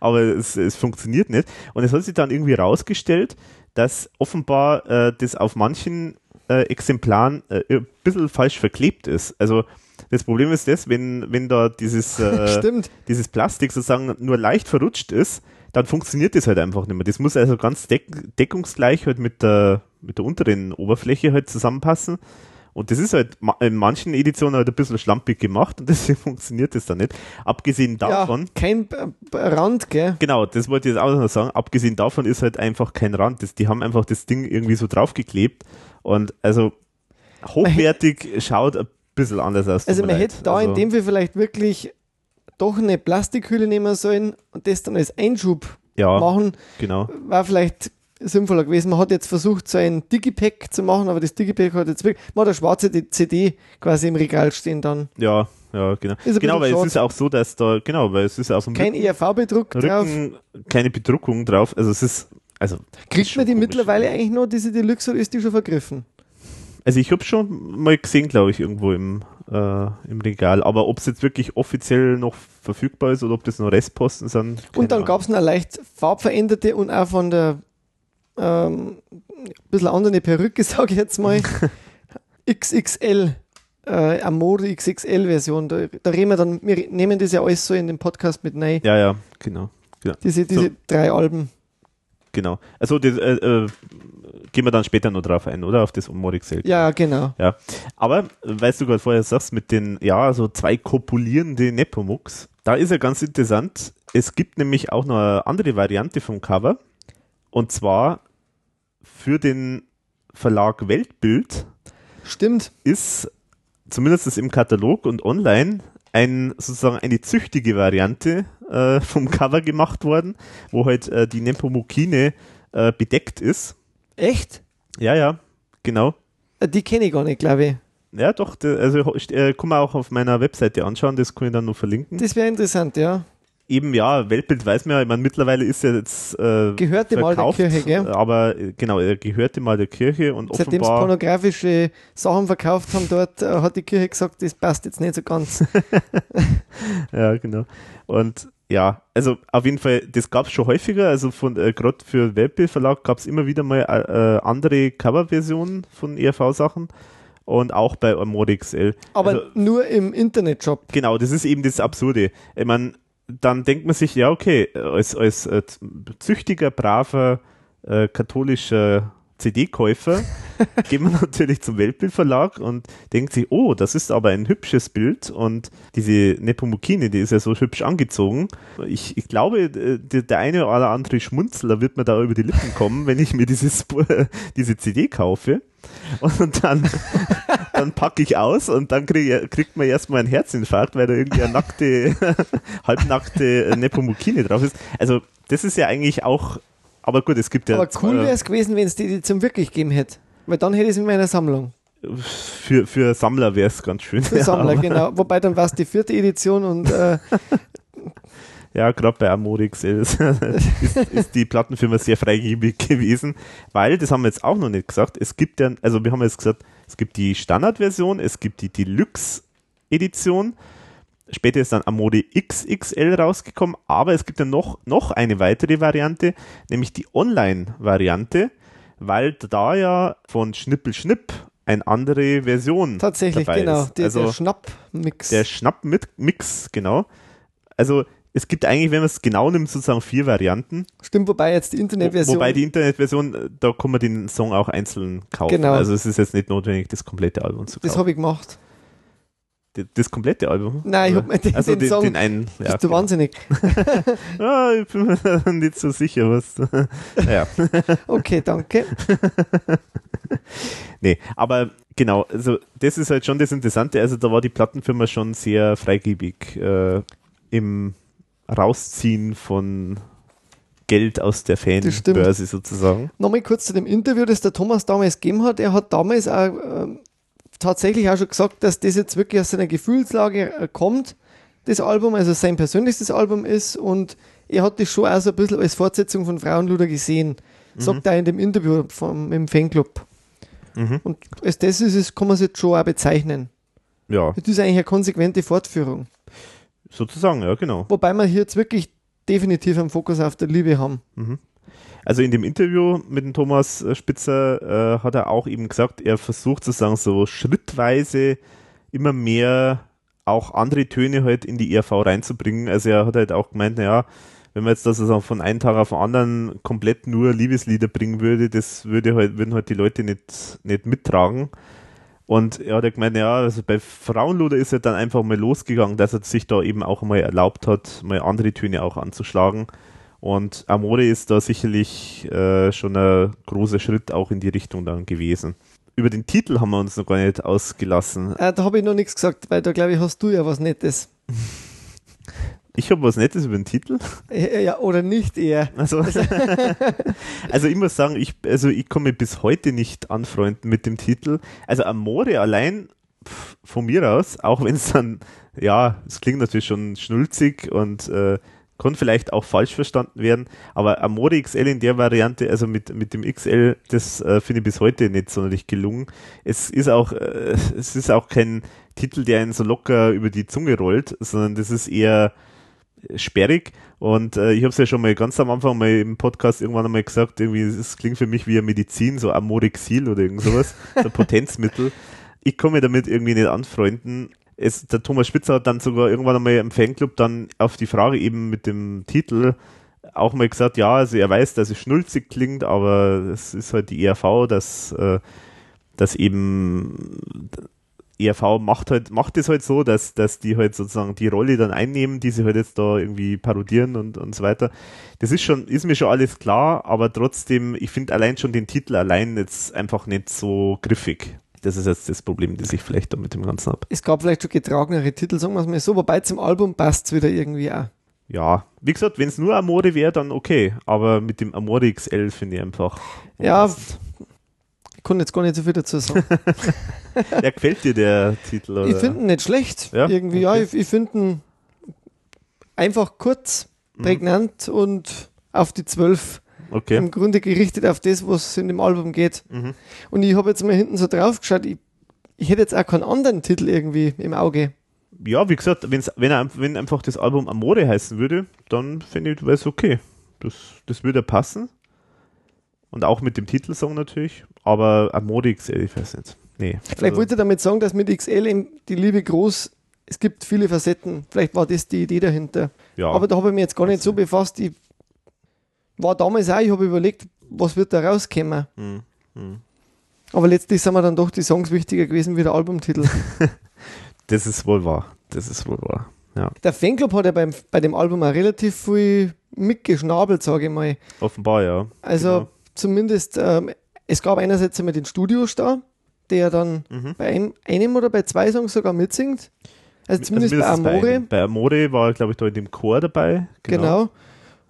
aber es, es funktioniert nicht. Und es hat sich dann irgendwie rausgestellt, dass offenbar äh, das auf manchen äh, Exemplaren äh, ein bisschen falsch verklebt ist, also das Problem ist das, wenn, wenn da dieses, äh, dieses Plastik sozusagen nur leicht verrutscht ist, dann funktioniert das halt einfach nicht mehr. Das muss also ganz deck deckungsgleich halt mit der, mit der unteren Oberfläche halt zusammenpassen. Und das ist halt ma in manchen Editionen halt ein bisschen schlampig gemacht und deswegen funktioniert das dann nicht. Abgesehen davon... Ja, kein B B Rand, gell? Genau, das wollte ich jetzt auch noch sagen. Abgesehen davon ist halt einfach kein Rand. Das, die haben einfach das Ding irgendwie so draufgeklebt und also hochwertig schaut ein bisschen anders aus. Also man hätte da also in dem Fall vielleicht wirklich doch eine Plastikhülle nehmen sollen und das dann als Einschub ja, machen. Genau. War vielleicht sinnvoller gewesen. Man hat jetzt versucht, so ein Digipack zu machen, aber das Digipack hat jetzt wirklich, man hat eine schwarze C D quasi im Regal stehen dann. Ja, ja, genau. Genau, weil schwarz. Es ist auch so, dass da, genau, weil es ist auf dem kein E R V-Bedruck drauf. Keine Bedruckung drauf. Also es ist, also kriegt man die komisch mittlerweile eigentlich noch, diese Deluxe, oder ist die schon vergriffen? Also ich habe schon mal gesehen, glaube ich, irgendwo im, äh, im Regal. Aber ob es jetzt wirklich offiziell noch verfügbar ist oder ob das nur Restposten sind. Und dann gab es eine leicht farbveränderte und auch von der ähm, ein bisschen andere Perücke, sage ich jetzt mal, X X L, äh, Amore X X L Version. Da, da reden wir dann, wir nehmen das ja alles so in den Podcast mit rein. Ja, ja, genau. genau. Diese, diese so. drei Alben. Genau. Also das, äh, äh, gehen wir dann später noch drauf ein, oder? Auf das Amore X L. Ja, genau. Ja. Aber, weißt du, gerade vorher sagst, mit den, ja, so zwei kopulierende Nepomuks, da ist ja ganz interessant, es gibt nämlich auch noch eine andere Variante vom Cover, und zwar für den Verlag Weltbild. Stimmt. Ist, zumindest im Katalog und online, ein, sozusagen eine züchtige Variante äh, vom Cover gemacht worden, wo halt äh, die Nepomukine äh, bedeckt ist. Echt? Ja, ja, genau. Die kenne ich gar nicht, glaube ich. Ja, doch, also kann man auch auf meiner Webseite anschauen, das kann ich dann noch verlinken. Das wäre interessant, ja. eben, ja, Weltbild weiß man ja, ich meine, mittlerweile ist er jetzt äh, gehörte verkauft, mal der Kirche, gell? Aber genau, er gehörte mal der Kirche und seitdem offenbar... Seitdem sie pornografische Sachen verkauft haben dort, äh, hat die Kirche gesagt, das passt jetzt nicht so ganz. Ja, genau. Und ja, also auf jeden Fall, das gab es schon häufiger, also von äh, gerade für Weltbildverlag gab es immer wieder mal äh, andere Coverversionen von E R V-Sachen. Und auch bei Amore X L. Aber also, nur im Internetshop. Genau, das ist eben das Absurde. Ich meine, dann denkt man sich, ja okay, als, als äh, züchtiger, braver, äh, katholischer C D-Käufer geht man natürlich zum Weltbildverlag und denkt sich, oh, das ist aber ein hübsches Bild und diese Nepomukine, die ist ja so hübsch angezogen. Ich, ich glaube, der, der eine oder andere Schmunzler wird mir da über die Lippen kommen, wenn ich mir dieses, diese C D kaufe. Und dann, dann packe ich aus und dann krieg, kriegt man erstmal einen Herzinfarkt, weil da irgendwie eine nackte, halbnackte Nepomukine drauf ist. Also das ist ja eigentlich auch, aber gut, es gibt ja... Aber cool wäre es gewesen, wenn es die, die zum wirklich gegeben hätte, weil dann hätte ich es in meiner Sammlung. Für, für Sammler wäre es ganz schön. Für Sammler, ja, genau. Wobei dann war es die vierte Edition und... Äh, ja, gerade bei Amore X L ist, ist die Plattenfirma sehr freigebig gewesen, weil, das haben wir jetzt auch noch nicht gesagt, es gibt ja, also wir haben jetzt gesagt, es gibt die Standardversion, es gibt die Deluxe-Edition, später ist dann Amore X X L rausgekommen, aber es gibt ja noch, noch eine weitere Variante, nämlich die Online-Variante, weil da ja von Schnippel Schnipp eine andere Version tatsächlich dabei genau, ist. Tatsächlich, genau, der Schnapp-Mix. Der Schnapp-Mix, genau. Also es gibt eigentlich, wenn man es genau nimmt, sozusagen vier Varianten. Stimmt, wobei jetzt die Internetversion... Wobei die Internetversion, da kann man den Song auch einzeln kaufen. Genau. Also es ist jetzt nicht notwendig, das komplette Album zu kaufen. Das habe ich gemacht. Das, das komplette Album? Nein, ich habe mir den, also den, den Song... Den einen, ja, bist du genau. Wahnsinnig? Ja, ich bin mir nicht so sicher, was... Naja. Okay, danke. Nee, aber genau, also das ist halt schon das Interessante. Also da war die Plattenfirma schon sehr freigebig äh, im... Rausziehen von Geld aus der Fanbörse sozusagen. Nochmal kurz zu dem Interview, das der Thomas damals gegeben hat. Er hat damals auch, äh, tatsächlich auch schon gesagt, dass das jetzt wirklich aus seiner Gefühlslage äh, kommt, das Album, also sein persönliches Album ist und er hat das schon auch so ein bisschen als Fortsetzung von Frauenluder gesehen, mhm. sagt er in dem Interview vom, im Fanclub. Mhm. Und als das ist es, kann man es jetzt schon auch bezeichnen. Ja. Das ist eigentlich eine konsequente Fortführung. Sozusagen, ja, genau. Wobei wir hier jetzt wirklich definitiv einen Fokus auf der Liebe haben. Mhm. Also in dem Interview mit dem Thomas Spitzer äh, hat er auch eben gesagt, er versucht sozusagen so schrittweise immer mehr auch andere Töne halt in die E R V reinzubringen. Also er hat halt auch gemeint, naja, wenn man jetzt das also von einem Tag auf den anderen komplett nur Liebeslieder bringen würde, das würde halt, würden halt die Leute nicht, nicht mittragen. Und er hat ja gemeint, ja, also bei Frauenluder ist er dann einfach mal losgegangen, dass er sich da eben auch mal erlaubt hat, mal andere Töne auch anzuschlagen. Und Amore ist da sicherlich äh, schon ein großer Schritt auch in die Richtung dann gewesen. Über den Titel haben wir uns noch gar nicht ausgelassen. Äh, da habe ich noch nichts gesagt, weil da glaube ich, hast du ja was Nettes. Ich habe was Nettes über den Titel. Ja, oder nicht eher. Also, also ich muss sagen, ich, also ich komme bis heute nicht anfreunden mit dem Titel. Also Amore allein pff, von mir aus, auch wenn es dann, ja, es klingt natürlich schon schnulzig und äh, kann vielleicht auch falsch verstanden werden, aber Amore X L in der Variante, also mit, mit dem X L, das äh, finde ich bis heute nicht sonderlich gelungen. Es ist auch, äh, es ist auch kein Titel, der einen so locker über die Zunge rollt, sondern das ist eher sperrig und äh, ich habe es ja schon mal ganz am Anfang mal im Podcast irgendwann einmal gesagt, irgendwie, es klingt für mich wie eine Medizin, so Amore X L oder irgend sowas, so Potenzmittel. Ich kann mich damit irgendwie nicht anfreunden. Es, der Thomas Spitzer hat dann sogar irgendwann einmal im Fanclub dann auf die Frage eben mit dem Titel auch mal gesagt, ja, also er weiß, dass es schnulzig klingt, aber es ist halt die E R V, dass, äh, dass eben... E R V macht halt, macht es halt so, dass, dass die halt sozusagen die Rolle dann einnehmen, die sie halt jetzt da irgendwie parodieren und, und so weiter. Das ist schon, ist mir schon alles klar, aber trotzdem, ich finde allein schon den Titel allein jetzt einfach nicht so griffig. Das ist jetzt das Problem, das ich vielleicht da mit dem Ganzen habe. Es gab vielleicht schon getragenere Titel, sagen wir es mal so, wobei zum Album passt es wieder irgendwie auch. Ja, wie gesagt, wenn es nur Amore wäre, dann okay, aber mit dem Amore X L finde ich einfach... Ja, ich kann jetzt gar nicht so viel dazu sagen. Ja, gefällt dir der Titel? Oder? Ich finde ihn nicht schlecht. Ja? Irgendwie, okay. Ja, ich, ich finde ihn einfach kurz, prägnant mhm. und auf die zwölf. Okay. Im Grunde gerichtet auf das, was in dem Album geht. Mhm. Und ich habe jetzt mal hinten so drauf geschaut, ich, ich hätte jetzt auch keinen anderen Titel irgendwie im Auge. Ja, wie gesagt, wenn's, wenn, er, wenn einfach das Album Amore heißen würde, dann finde ich, wäre es okay. Das, das würde passen. Und auch mit dem Titelsong natürlich. Aber Amore X L, ich weiß nicht. Nee. Vielleicht also. wollte er damit sagen, dass mit X L eben die Liebe groß, es gibt viele Facetten. Vielleicht war das die Idee dahinter. Ja. Aber da habe ich mich jetzt gar nicht so befasst. Ich war damals auch, ich habe überlegt, was wird da rauskommen. Hm. Hm. Aber letztlich sind mir dann doch die Songs wichtiger gewesen wie der Albumtitel. Das ist wohl wahr. Das ist wohl wahr. Ja. Der Fanclub hat ja beim, bei dem Album auch relativ viel mitgeschnabelt, sage ich mal. Offenbar, ja. Also genau. Zumindest, ähm, es gab einerseits einmal den Studiostar, der dann mhm. bei einem, einem oder bei zwei Songs sogar mitsingt. Also zumindest, also zumindest bei Amore. Bei, bei Amore war er, glaube ich, da in dem Chor dabei. Genau. genau.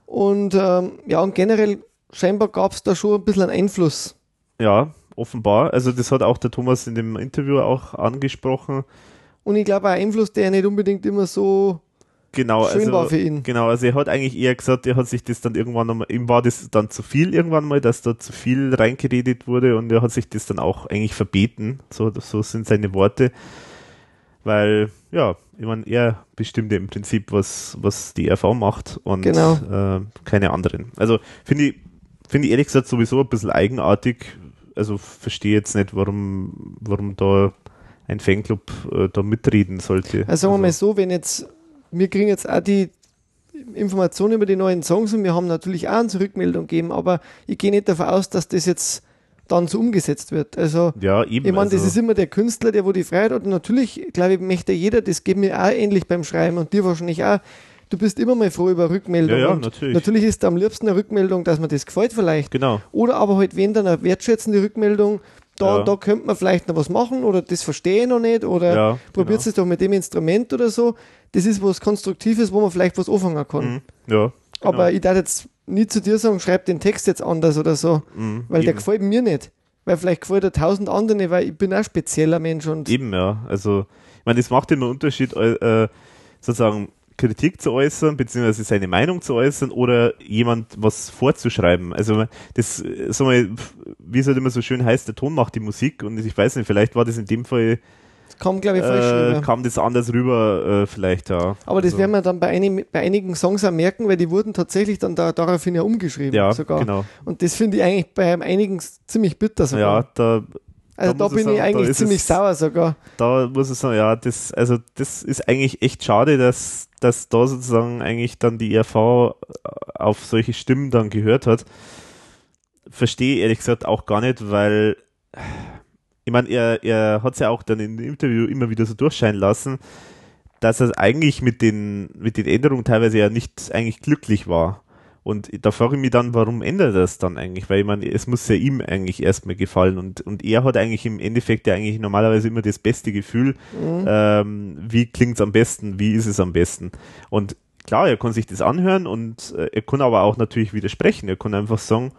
Und ähm, ja, und generell scheinbar gab es da schon ein bisschen einen Einfluss. Ja, offenbar. Also das hat auch der Thomas in dem Interview auch angesprochen. Und ich glaube, ein Einfluss, der nicht unbedingt immer so genau, schön also, war für ihn. Genau, also er hat eigentlich eher gesagt, er hat sich das dann irgendwann nochmal, ihm war das dann zu viel irgendwann mal, dass da zu viel reingeredet wurde und er hat sich das dann auch eigentlich verbeten. So, so sind seine Worte. Weil, ja, ich meine, er bestimmt im Prinzip, was, was die R V macht und genau. äh, keine anderen. Also finde ich, find ich ehrlich gesagt sowieso ein bisschen eigenartig. Also verstehe jetzt nicht, warum, warum da ein Fanclub äh, da mitreden sollte. Also sagen wir also. mal so, wenn jetzt, wir kriegen jetzt auch die Informationen über die neuen Songs und wir haben natürlich auch eine Zurückmeldung gegeben, aber ich gehe nicht davon aus, dass das jetzt dann so umgesetzt wird. Also, ja, eben, ich meine, also. das ist immer der Künstler, der wo die Freiheit hat. Und natürlich, glaube ich, möchte jeder, das geht mir auch ähnlich beim Schreiben und dir wahrscheinlich auch. Du bist immer mal froh über Rückmeldung. Ja, ja, natürlich. Natürlich ist am liebsten eine Rückmeldung, dass man das gefällt vielleicht. Genau. Oder aber halt, wenn dann eine wertschätzende Rückmeldung, da, ja. da könnte man vielleicht noch was machen oder das verstehe ich noch nicht oder ja, probiert es genau. doch mit dem Instrument oder so. Das ist was Konstruktives, wo man vielleicht was anfangen kann. Mhm. Ja. Genau. Aber ich darf jetzt nie zu dir sagen, schreib den Text jetzt anders oder so, mm, weil eben. der gefällt mir nicht. Weil vielleicht gefällt er tausend anderen, weil ich bin auch ein spezieller Mensch. Und eben, ja. Also, ich meine, das macht immer einen Unterschied, äh, sozusagen Kritik zu äußern, beziehungsweise seine Meinung zu äußern oder jemand was vorzuschreiben. Also, das, sag mal, wie es halt immer so schön heißt, der Ton macht die Musik und ich weiß nicht, vielleicht war das in dem Fall. Das kam, glaube ich, falsch äh, rüber. Kam das anders rüber, äh, vielleicht, ja. Aber das also. werden wir dann bei, einim, bei einigen Songs auch merken, weil die wurden tatsächlich dann da, daraufhin ja umgeschrieben ja, sogar. Genau. Und das finde ich eigentlich bei einigen ziemlich bitter sogar. Ja, da, also da, da bin ich sagen, eigentlich ziemlich es, sauer sogar. Da muss ich sagen, ja, das, also das ist eigentlich echt schade, dass, dass da sozusagen eigentlich dann die E R V auf solche Stimmen dann gehört hat. Verstehe ehrlich gesagt auch gar nicht, weil... Ich meine, er, er hat es ja auch dann im Interview immer wieder so durchscheinen lassen, dass er eigentlich mit den, mit den Änderungen teilweise ja nicht eigentlich glücklich war. Und da frage ich mich dann, warum ändert er das dann eigentlich? Weil ich meine, es muss ja ihm eigentlich erstmal gefallen. Und, und er hat eigentlich im Endeffekt ja eigentlich normalerweise immer das beste Gefühl, mhm. ähm, wie klingt es am besten, wie ist es am besten. Und klar, er kann sich das anhören und äh, er kann aber auch natürlich widersprechen. Er kann einfach sagen,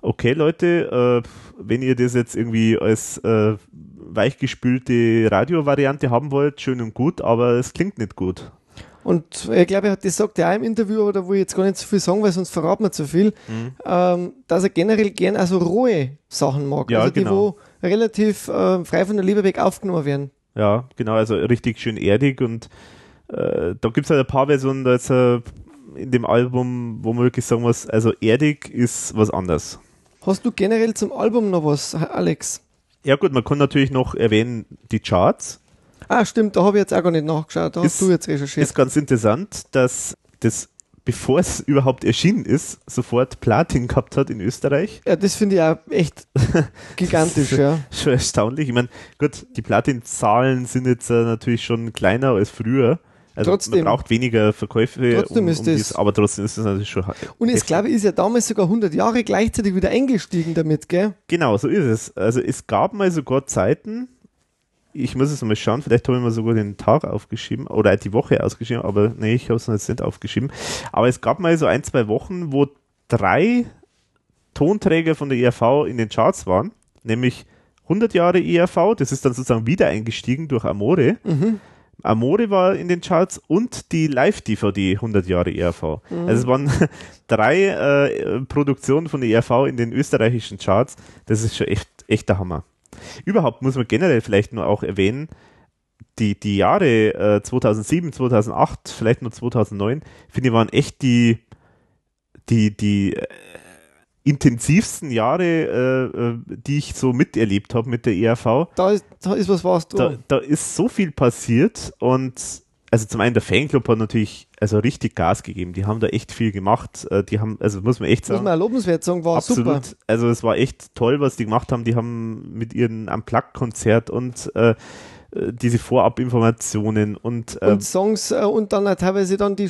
okay, Leute, äh, wenn ihr das jetzt irgendwie als äh, weichgespülte Radiovariante haben wollt, schön und gut, aber es klingt nicht gut. Und ich glaube, das sagt er auch im Interview, aber da will ich jetzt gar nicht so viel sagen, weil sonst verraten wir zu viel, mhm. ähm, dass er generell gern also rohe Sachen mag, ja, also die, genau. wo relativ äh, frei von der Leber weg aufgenommen werden. Ja, genau, also richtig schön erdig und äh, da gibt es halt ein paar Versionen, da jetzt, äh, in dem Album, wo man wirklich sagen muss, also erdig ist was anderes. Hast du generell zum Album noch was, Alex? Ja gut, man kann natürlich noch erwähnen die Charts. Ah stimmt, da habe ich jetzt auch gar nicht nachgeschaut, da ist, hast du jetzt recherchiert. Ist ganz interessant, dass das, bevor es überhaupt erschienen ist, sofort Platin gehabt hat in Österreich. Ja, das finde ich auch echt gigantisch, ja. Schon erstaunlich. Ich meine, gut, die Platin-Zahlen sind jetzt äh, natürlich schon kleiner als früher. Also trotzdem. Man braucht weniger Verkäufe, trotzdem um, um ist dies, aber trotzdem ist das natürlich schon... Und ich glaube, ist ja damals sogar hundert Jahre gleichzeitig wieder eingestiegen damit, gell? Genau, so ist es. Also es gab mal sogar Zeiten, ich muss es mal schauen, vielleicht habe ich mir sogar den Tag aufgeschrieben oder die Woche ausgeschrieben, aber nee, ich habe es noch jetzt nicht aufgeschrieben. Aber es gab mal so ein, zwei Wochen, wo drei Tonträger von der E R V in den Charts waren, nämlich hundert Jahre E R V, das ist dann sozusagen wieder eingestiegen durch Amore, mhm. Amore war in den Charts und die Live-D V D hundert Jahre E R V. Mhm. Also es waren drei äh, Produktionen von der E R V in den österreichischen Charts. Das ist schon echt, echt der Hammer. Überhaupt muss man generell vielleicht nur auch erwähnen, die, die Jahre äh, zweitausendsieben, zweitausendacht, vielleicht nur zweitausendneun, finde ich, waren echt die, die, die äh, intensivsten Jahre, äh, die ich so miterlebt habe mit der E R V. Da ist, da ist was warst du. Da, da ist so viel passiert und also zum einen der Fanclub hat natürlich also richtig Gas gegeben. Die haben da echt viel gemacht. Die haben, also muss man echt sagen. Muss man lobenswert sagen, war absolut, super. Also es war echt toll, was die gemacht haben. Die haben mit ihren Unplugged-Konzert und äh, diese Vorabinformationen und, äh, und Songs äh, und dann teilweise dann die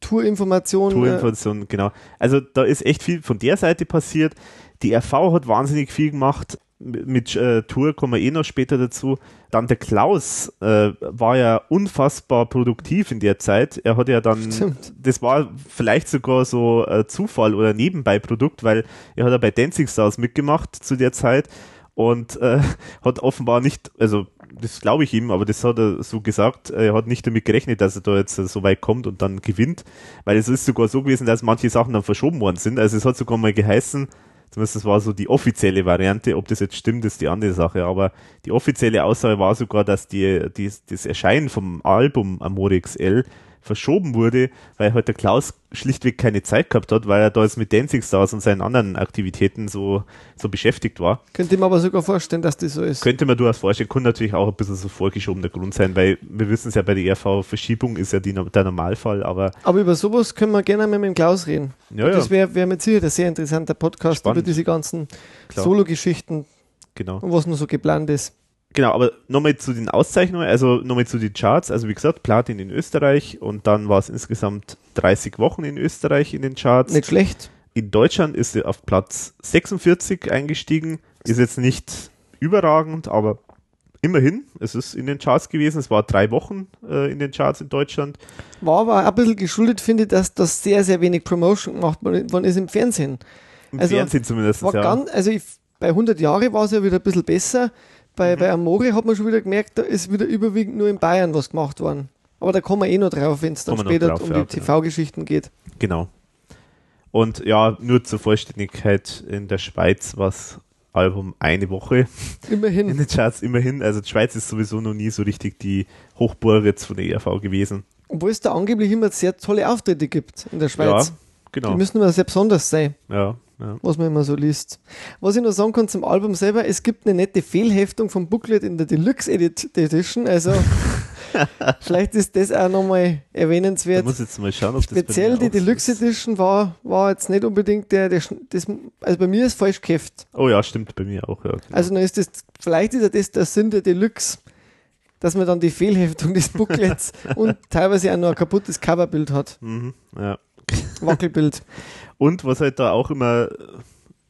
Tourinformationen. Tourinformationen, äh, genau. Also da ist echt viel von der Seite passiert. Die R V hat wahnsinnig viel gemacht. Mit äh, Tour kommen wir eh noch später dazu. Dann der Klaus äh, war ja unfassbar produktiv in der Zeit. Er hat ja dann, stimmt, das war vielleicht sogar so äh, Zufall oder Nebenbei-Produkt, weil er hat ja bei Dancing Stars mitgemacht zu der Zeit und äh, hat offenbar nicht, also das glaube ich ihm, aber das hat er so gesagt, er hat nicht damit gerechnet, dass er da jetzt so weit kommt und dann gewinnt, weil es ist sogar so gewesen, dass manche Sachen dann verschoben worden sind. Also es hat sogar mal geheißen, zumindest das war so die offizielle Variante, ob das jetzt stimmt, ist die andere Sache, aber die offizielle Aussage war sogar, dass die, die, das Erscheinen vom Album Amore X L verschoben wurde, weil halt der Klaus schlichtweg keine Zeit gehabt hat, weil er da jetzt mit Dancing Stars und seinen anderen Aktivitäten so, so beschäftigt war. Könnte man aber sogar vorstellen, dass das so ist. Könnte man durchaus vorstellen, kann natürlich auch ein bisschen so vorgeschobener Grund sein, weil wir wissen es ja, bei der E R V Verschiebung ist ja die, der Normalfall, aber... Aber über sowas können wir gerne mal mit dem Klaus reden. Ja, ja. Das wäre wär mit Sicherheit ein sehr interessanter Podcast. Spannend. Über diese ganzen Solo-Geschichten, genau, und was nur so geplant ist. Genau, aber nochmal zu den Auszeichnungen, also nochmal zu den Charts, also wie gesagt, Platin in Österreich und dann war es insgesamt dreißig Wochen in Österreich in den Charts. Nicht schlecht. In Deutschland ist sie auf Platz sechsundvierzig eingestiegen, ist jetzt nicht überragend, aber immerhin, es ist in den Charts gewesen, es war drei Wochen äh, in den Charts in Deutschland. War aber ein bisschen geschuldet, finde ich, dass das sehr, sehr wenig Promotion gemacht worden ist im Fernsehen. Im also, Fernsehen zumindest, war ja. Ganz, also ich, bei hundert Jahre war es ja wieder ein bisschen besser. Bei, bei Amore hat man schon wieder gemerkt, da ist wieder überwiegend nur in Bayern was gemacht worden. Aber da kommen wir eh noch drauf, wenn es dann später drauf, um ja, die T V-Geschichten geht. Genau. Und ja, nur zur Vollständigkeit, in der Schweiz war das Album eine Woche. Immerhin. In den Charts immerhin. Also die Schweiz ist sowieso noch nie so richtig die Hochburg jetzt von der E R V gewesen. Obwohl es da angeblich immer sehr tolle Auftritte gibt in der Schweiz. Ja, genau. Die müssen immer sehr besonders sein. Ja. Ja. Was man immer so liest. Was ich noch sagen kann zum Album selber, es gibt eine nette Fehlheftung vom Booklet in der Deluxe Edition, also vielleicht ist das auch nochmal erwähnenswert. Ich muss jetzt mal schauen, ob speziell das bei mir die Deluxe Edition war, war jetzt nicht unbedingt der, der das, also bei mir ist falsch geheftet. Oh ja, stimmt, bei mir auch. Ja, genau. Also dann ist das, vielleicht ist ja das der Sinn der Deluxe, dass man dann die Fehlheftung des Booklets und teilweise auch noch ein kaputtes Coverbild hat. Mhm, ja. Wackelbild. Und was halt da auch immer,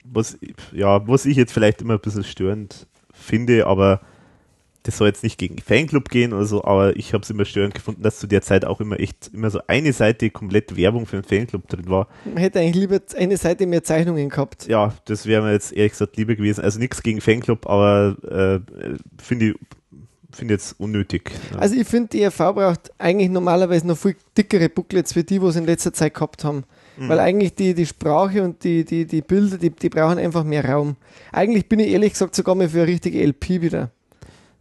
was, ja, was ich jetzt vielleicht immer ein bisschen störend finde, aber das soll jetzt nicht gegen Fanclub gehen oder so, aber ich habe es immer störend gefunden, dass zu der Zeit auch immer echt immer so eine Seite komplett Werbung für den Fanclub drin war. Man hätte eigentlich lieber eine Seite mehr Zeichnungen gehabt. Ja, das wäre mir jetzt ehrlich gesagt lieber gewesen. Also nichts gegen Fanclub, aber äh, finde ich finde jetzt unnötig. Ja. Also ich finde, die E R V braucht eigentlich normalerweise noch viel dickere Booklets wie die, was sie in letzter Zeit gehabt haben. Mhm. Weil eigentlich die, die Sprache und die, die, die Bilder, die, die brauchen einfach mehr Raum. Eigentlich bin ich ehrlich gesagt sogar mal für eine richtige L P wieder.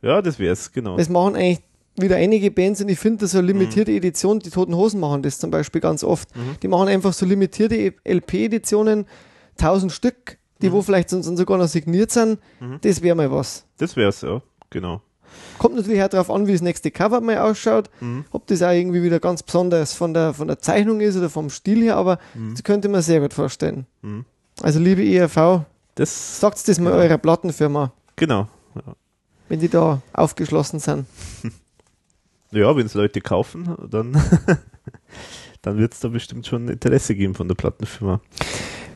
Ja, das wär's, genau. Das machen eigentlich wieder einige Bands und ich finde das so limitierte mhm. Edition, die Toten Hosen machen das zum Beispiel ganz oft. Mhm. Die machen einfach so limitierte L P-Editionen, tausend Stück, die mhm. wo vielleicht sonst sogar noch signiert sind. Mhm. Das wäre mal was. Das wär's, ja, genau. Kommt natürlich auch darauf an, wie das nächste Cover mal ausschaut, mhm. ob das auch irgendwie wieder ganz besonders von der, von der Zeichnung ist oder vom Stil her, aber mhm. das könnte man sehr gut vorstellen. Mhm. Also liebe E R V, das, sagt das mal ja. eurer Plattenfirma. Genau. Ja. Wenn die da aufgeschlossen sind. Ja, wenn es Leute kaufen, dann, dann wird es da bestimmt schon Interesse geben von der Plattenfirma.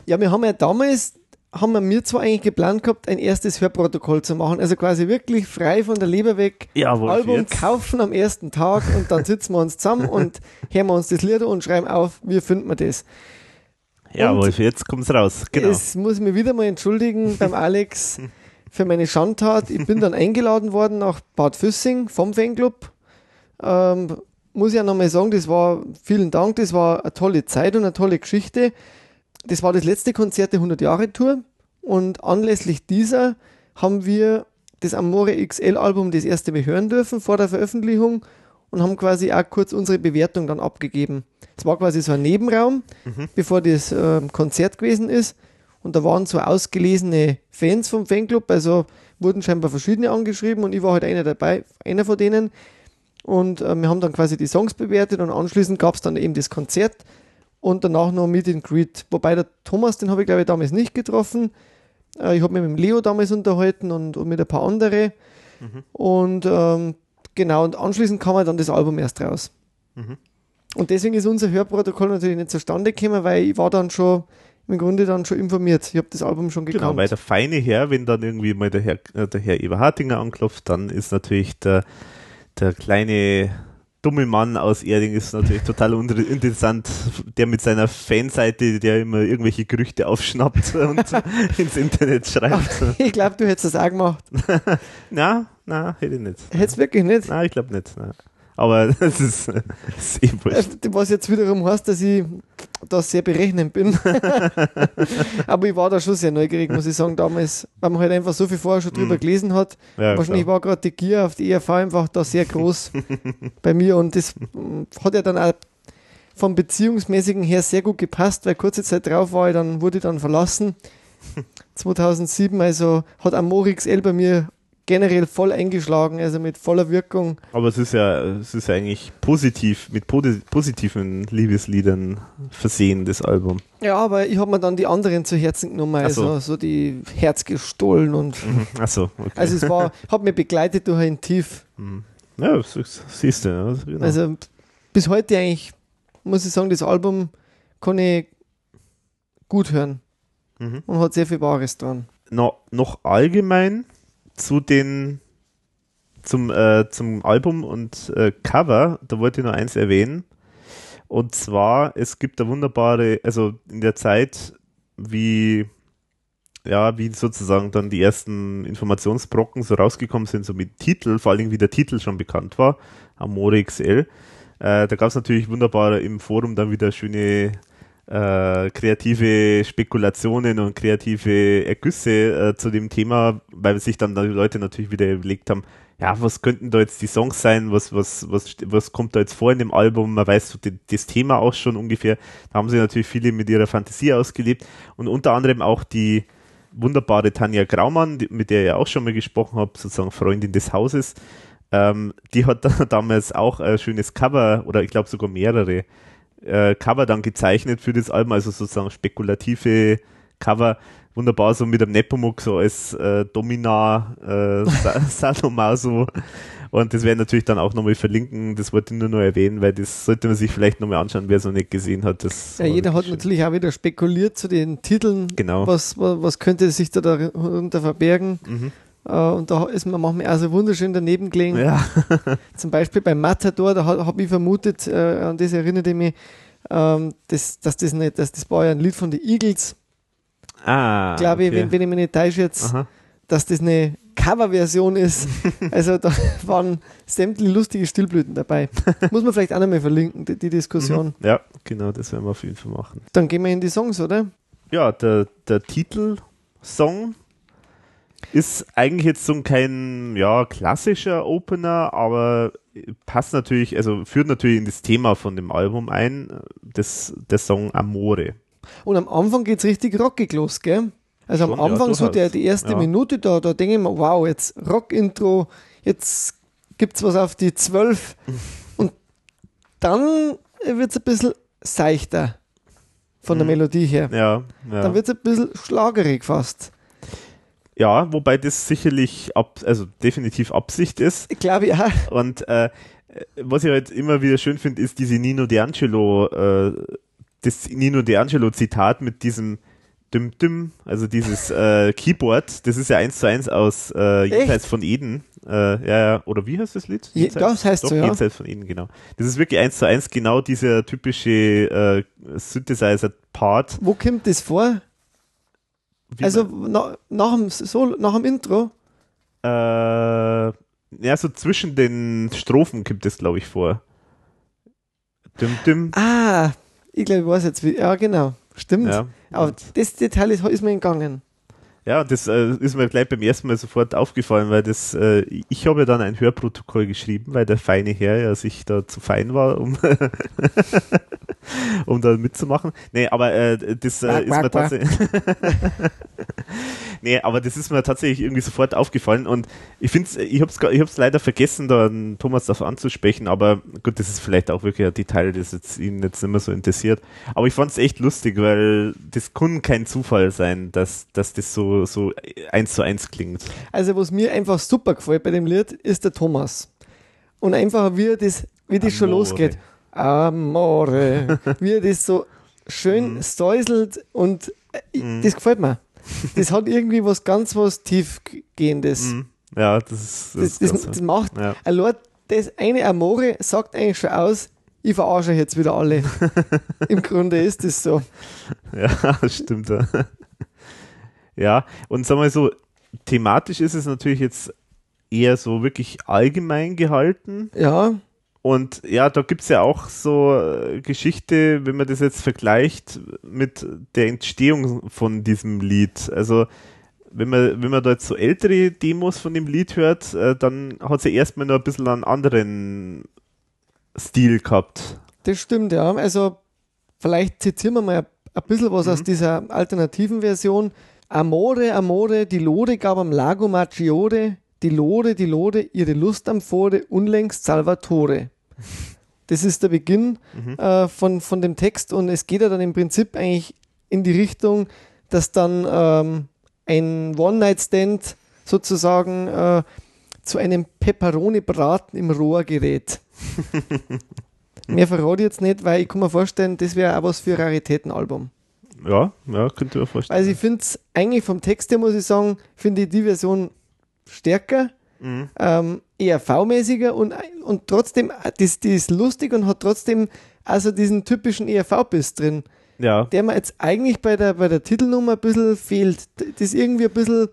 Ja, wir haben ja damals... haben wir mir zwar eigentlich geplant gehabt, ein erstes Hörprotokoll zu machen, also quasi wirklich frei von der Leber weg, jawohl, Album jetzt kaufen am ersten Tag und dann sitzen wir uns zusammen und hören wir uns das Lied und schreiben auf, wie finden wir das. Ja, Wolf, jetzt kommt es raus. Genau. Es muss mich wieder mal entschuldigen beim Alex für meine Schandtat. Ich bin dann eingeladen worden nach Bad Füssing vom Fanclub ähm, muss ich ja nochmal sagen, das war, vielen Dank, das war eine tolle Zeit und eine tolle Geschichte. Das war das letzte Konzert der hundert-Jahre-Tour und anlässlich dieser haben wir das Amore X L-Album das erste Mal hören dürfen vor der Veröffentlichung und haben quasi auch kurz unsere Bewertung dann abgegeben. Es war quasi so ein Nebenraum, mhm. bevor das äh, Konzert gewesen ist. Und da waren so ausgelesene Fans vom Fanclub, also wurden scheinbar verschiedene angeschrieben und ich war halt einer dabei, einer von denen. Und äh, wir haben dann quasi die Songs bewertet und anschließend gab es dann eben das Konzert und danach noch Meet and Greet. Wobei der Thomas, den habe ich glaube ich damals nicht getroffen. Äh, ich habe mich mit dem Leo damals unterhalten und, und mit ein paar anderen. Mhm. Und ähm, genau, und anschließend kam dann das Album erst raus. Mhm. Und deswegen ist unser Hörprotokoll natürlich nicht zustande gekommen, weil ich war dann schon im Grunde dann schon informiert. Ich habe das Album schon gekannt. Genau, weil der feine Herr, wenn dann irgendwie mal der Herr, der Herr Eberhartinger anklopft, dann ist natürlich der, der kleine dumme Mann aus Erding ist natürlich total interessant, der mit seiner Fanseite, der immer irgendwelche Gerüchte aufschnappt und ins Internet schreibt. Ich glaube, du hättest das auch gemacht. Na, na, hätte ich nicht. Hättest wirklich nicht? Na, ich glaube nicht. Na. Aber das ist, das ist eh wurscht. Was jetzt wiederum heißt, dass ich da sehr berechnend bin. Aber ich war da schon sehr neugierig, muss ich sagen, damals, weil man halt einfach so viel vorher schon drüber mm. gelesen hat. Ja, wahrscheinlich klar. War gerade die Gier auf die E R V einfach da sehr groß bei mir und das hat ja dann auch vom Beziehungsmäßigen her sehr gut gepasst, weil kurze Zeit drauf war ich dann, wurde ich dann verlassen. zweitausendsieben, also hat Amore X L bei mir generell voll eingeschlagen, also mit voller Wirkung. Aber es ist ja, es ist ja eigentlich positiv, mit positiven Liebesliedern versehen, das Album. Ja, aber ich habe mir dann die anderen zu Herzen genommen, also so, so die Herz gestohlen und ach so, okay. Also es war, hat mich begleitet durch ein Tief. Ja, siehst du. Genau. Also bis heute eigentlich, muss ich sagen, das Album kann ich gut hören mhm. und hat sehr viel Wahres dran. No, noch allgemein zu den zum, äh, zum Album und äh, Cover, da wollte ich noch eins erwähnen. Und zwar, es gibt da wunderbare, also in der Zeit, wie ja, wie sozusagen dann die ersten Informationsbrocken so rausgekommen sind, so mit Titel, vor allem wie der Titel schon bekannt war, Amore X L. Äh, da gab es natürlich wunderbare im Forum dann wieder schöne Äh, kreative Spekulationen und kreative Ergüsse äh, zu dem Thema, weil sich dann die Leute natürlich wieder überlegt haben, ja, was könnten da jetzt die Songs sein, was, was, was, was kommt da jetzt vor in dem Album, man weiß das Thema auch schon ungefähr, da haben sie natürlich viele mit ihrer Fantasie ausgelebt und unter anderem auch die wunderbare Tanja Graumann, die, mit der ich ja auch schon mal gesprochen habe, sozusagen Freundin des Hauses, ähm, die hat dann damals auch ein schönes Cover oder ich glaube sogar mehrere Äh, Cover dann gezeichnet für das Album, also sozusagen spekulative Cover, wunderbar so mit einem Nepomuk so als äh, Domina äh, Sa Sadomaso und das werden natürlich dann auch nochmal verlinken, das wollte ich nur noch erwähnen, weil das sollte man sich vielleicht nochmal anschauen, wer es noch nicht gesehen hat. Das ja, jeder hat schön. Natürlich auch wieder spekuliert zu den Titeln, genau. was, was könnte sich da darunter verbergen. Mhm. Uh, und da ist man manchmal auch so wunderschön daneben gelegen. Ja. Zum Beispiel beim Matador, da habe hab ich vermutet, uh, an das erinnerte ich mich, uh, das, dass das nicht, dass das war ja ein Lied von den Eagles. Ah, glaube okay. ich, wenn, wenn ich mich nicht täusche jetzt, aha. dass das eine Coverversion ist. Also da waren sämtliche lustige Stillblüten dabei. Muss man vielleicht auch nochmal verlinken, die, die Diskussion. Mhm. Ja, genau, das werden wir auf jeden Fall machen. Dann gehen wir in die Songs, oder? Ja, der, der Titelsong ist eigentlich jetzt so kein ja, klassischer Opener, aber passt natürlich, also führt natürlich in das Thema von dem Album ein, das, der Song Amore. Und am Anfang geht es richtig rockig los, gell? Also schon, am Anfang, ja, so der, die erste ja. Minute, da, da denke ich mir, wow, jetzt Rock-Intro, jetzt gibt's was auf die zwölf und dann wird es ein bisschen seichter von der mhm. Melodie her. Ja, ja. Dann wird es ein bisschen schlagerig fast. Ja, wobei das sicherlich ab, also definitiv Absicht ist. Ich glaube, ja. Und äh, was ich halt immer wieder schön finde, ist diese Nino de Angelo, äh, das Nino de Angelo Zitat mit diesem Düm-Düm, also dieses äh, Keyboard, das ist ja eins zu eins aus äh, Jenseits von Eden. Äh, ja, ja, oder wie heißt das Lied? Je, das heißt Doch, so, ja. Jenseits von Eden, genau. Das ist wirklich eins zu eins genau dieser typische äh, Synthesizer-Part. Wo kommt das vor? Wie also na, nach, dem Solo, nach dem Intro? Äh, ja, so zwischen den Strophen kippt es, glaube ich, vor. Düm, düm. Ah, ich glaube, ich weiß jetzt, wie, ja, genau, stimmt. Ja. Aber das Detail ist, ist mir entgangen. Ja, das äh, ist mir gleich beim ersten Mal sofort aufgefallen, weil das, äh, ich habe ja dann ein Hörprotokoll geschrieben, weil der feine Herr ja sich da zu fein war, um, um da mitzumachen. Nee, aber äh, das äh, ist mir tatsächlich. Nee, aber das ist mir tatsächlich irgendwie sofort aufgefallen und ich find's, ich hab's, ich hab's leider vergessen, da Thomas darauf anzusprechen, aber gut, das ist vielleicht auch wirklich ein Detail, das jetzt ihn jetzt nicht mehr so interessiert. Aber ich fand's echt lustig, weil das kann kein Zufall sein, dass, dass das so, so eins zu eins klingt. Also was mir einfach super gefällt bei dem Lied, ist der Thomas. Und einfach wie das, wie das Amore. Schon losgeht. Amore. Wie er das so schön mm. säuselt und ich, mm. das gefällt mir. Das hat irgendwie was ganz was Tiefgehendes. Ja, das ist. Das, das, das, das macht. Ja. Allein das eine Amore sagt eigentlich schon aus, ich verarsche jetzt wieder alle. Im Grunde ist das so. Ja, stimmt. Ja, ja und sagen wir mal so, thematisch ist es natürlich jetzt eher so wirklich allgemein gehalten. Ja. Und ja, da gibt es ja auch so Geschichte, wenn man das jetzt vergleicht mit der Entstehung von diesem Lied. Also wenn man, wenn man da jetzt so ältere Demos von dem Lied hört, dann hat es ja erstmal noch ein bisschen einen anderen Stil gehabt. Das stimmt, ja. Also vielleicht zitieren wir mal ein bisschen was mhm. aus dieser alternativen Version. Amore, Amore, die Lode gab am Lago Maggiore, die Lode, die Lode, ihre Lust am Fore, unlängst Salvatore. Das ist der Beginn mhm. äh, von, von dem Text und es geht ja dann im Prinzip eigentlich in die Richtung, dass dann ähm, ein One-Night-Stand sozusagen äh, zu einem Peperoni-Braten im Rohr gerät. Mehr verrate ich jetzt nicht, weil ich kann mir vorstellen, das wäre auch was für ein Raritätenalbum. Ja, ja, könnte ich mir vorstellen. Also ich finde es eigentlich vom Text her, muss ich sagen, finde ich die Version stärker, mhm. ähm, E R V-mäßiger und, und trotzdem, das, die ist lustig und hat trotzdem also diesen typischen E R V-Biss drin, ja. Der mir jetzt eigentlich bei der, bei der Titelnummer ein bisschen fehlt. Das ist irgendwie ein bisschen,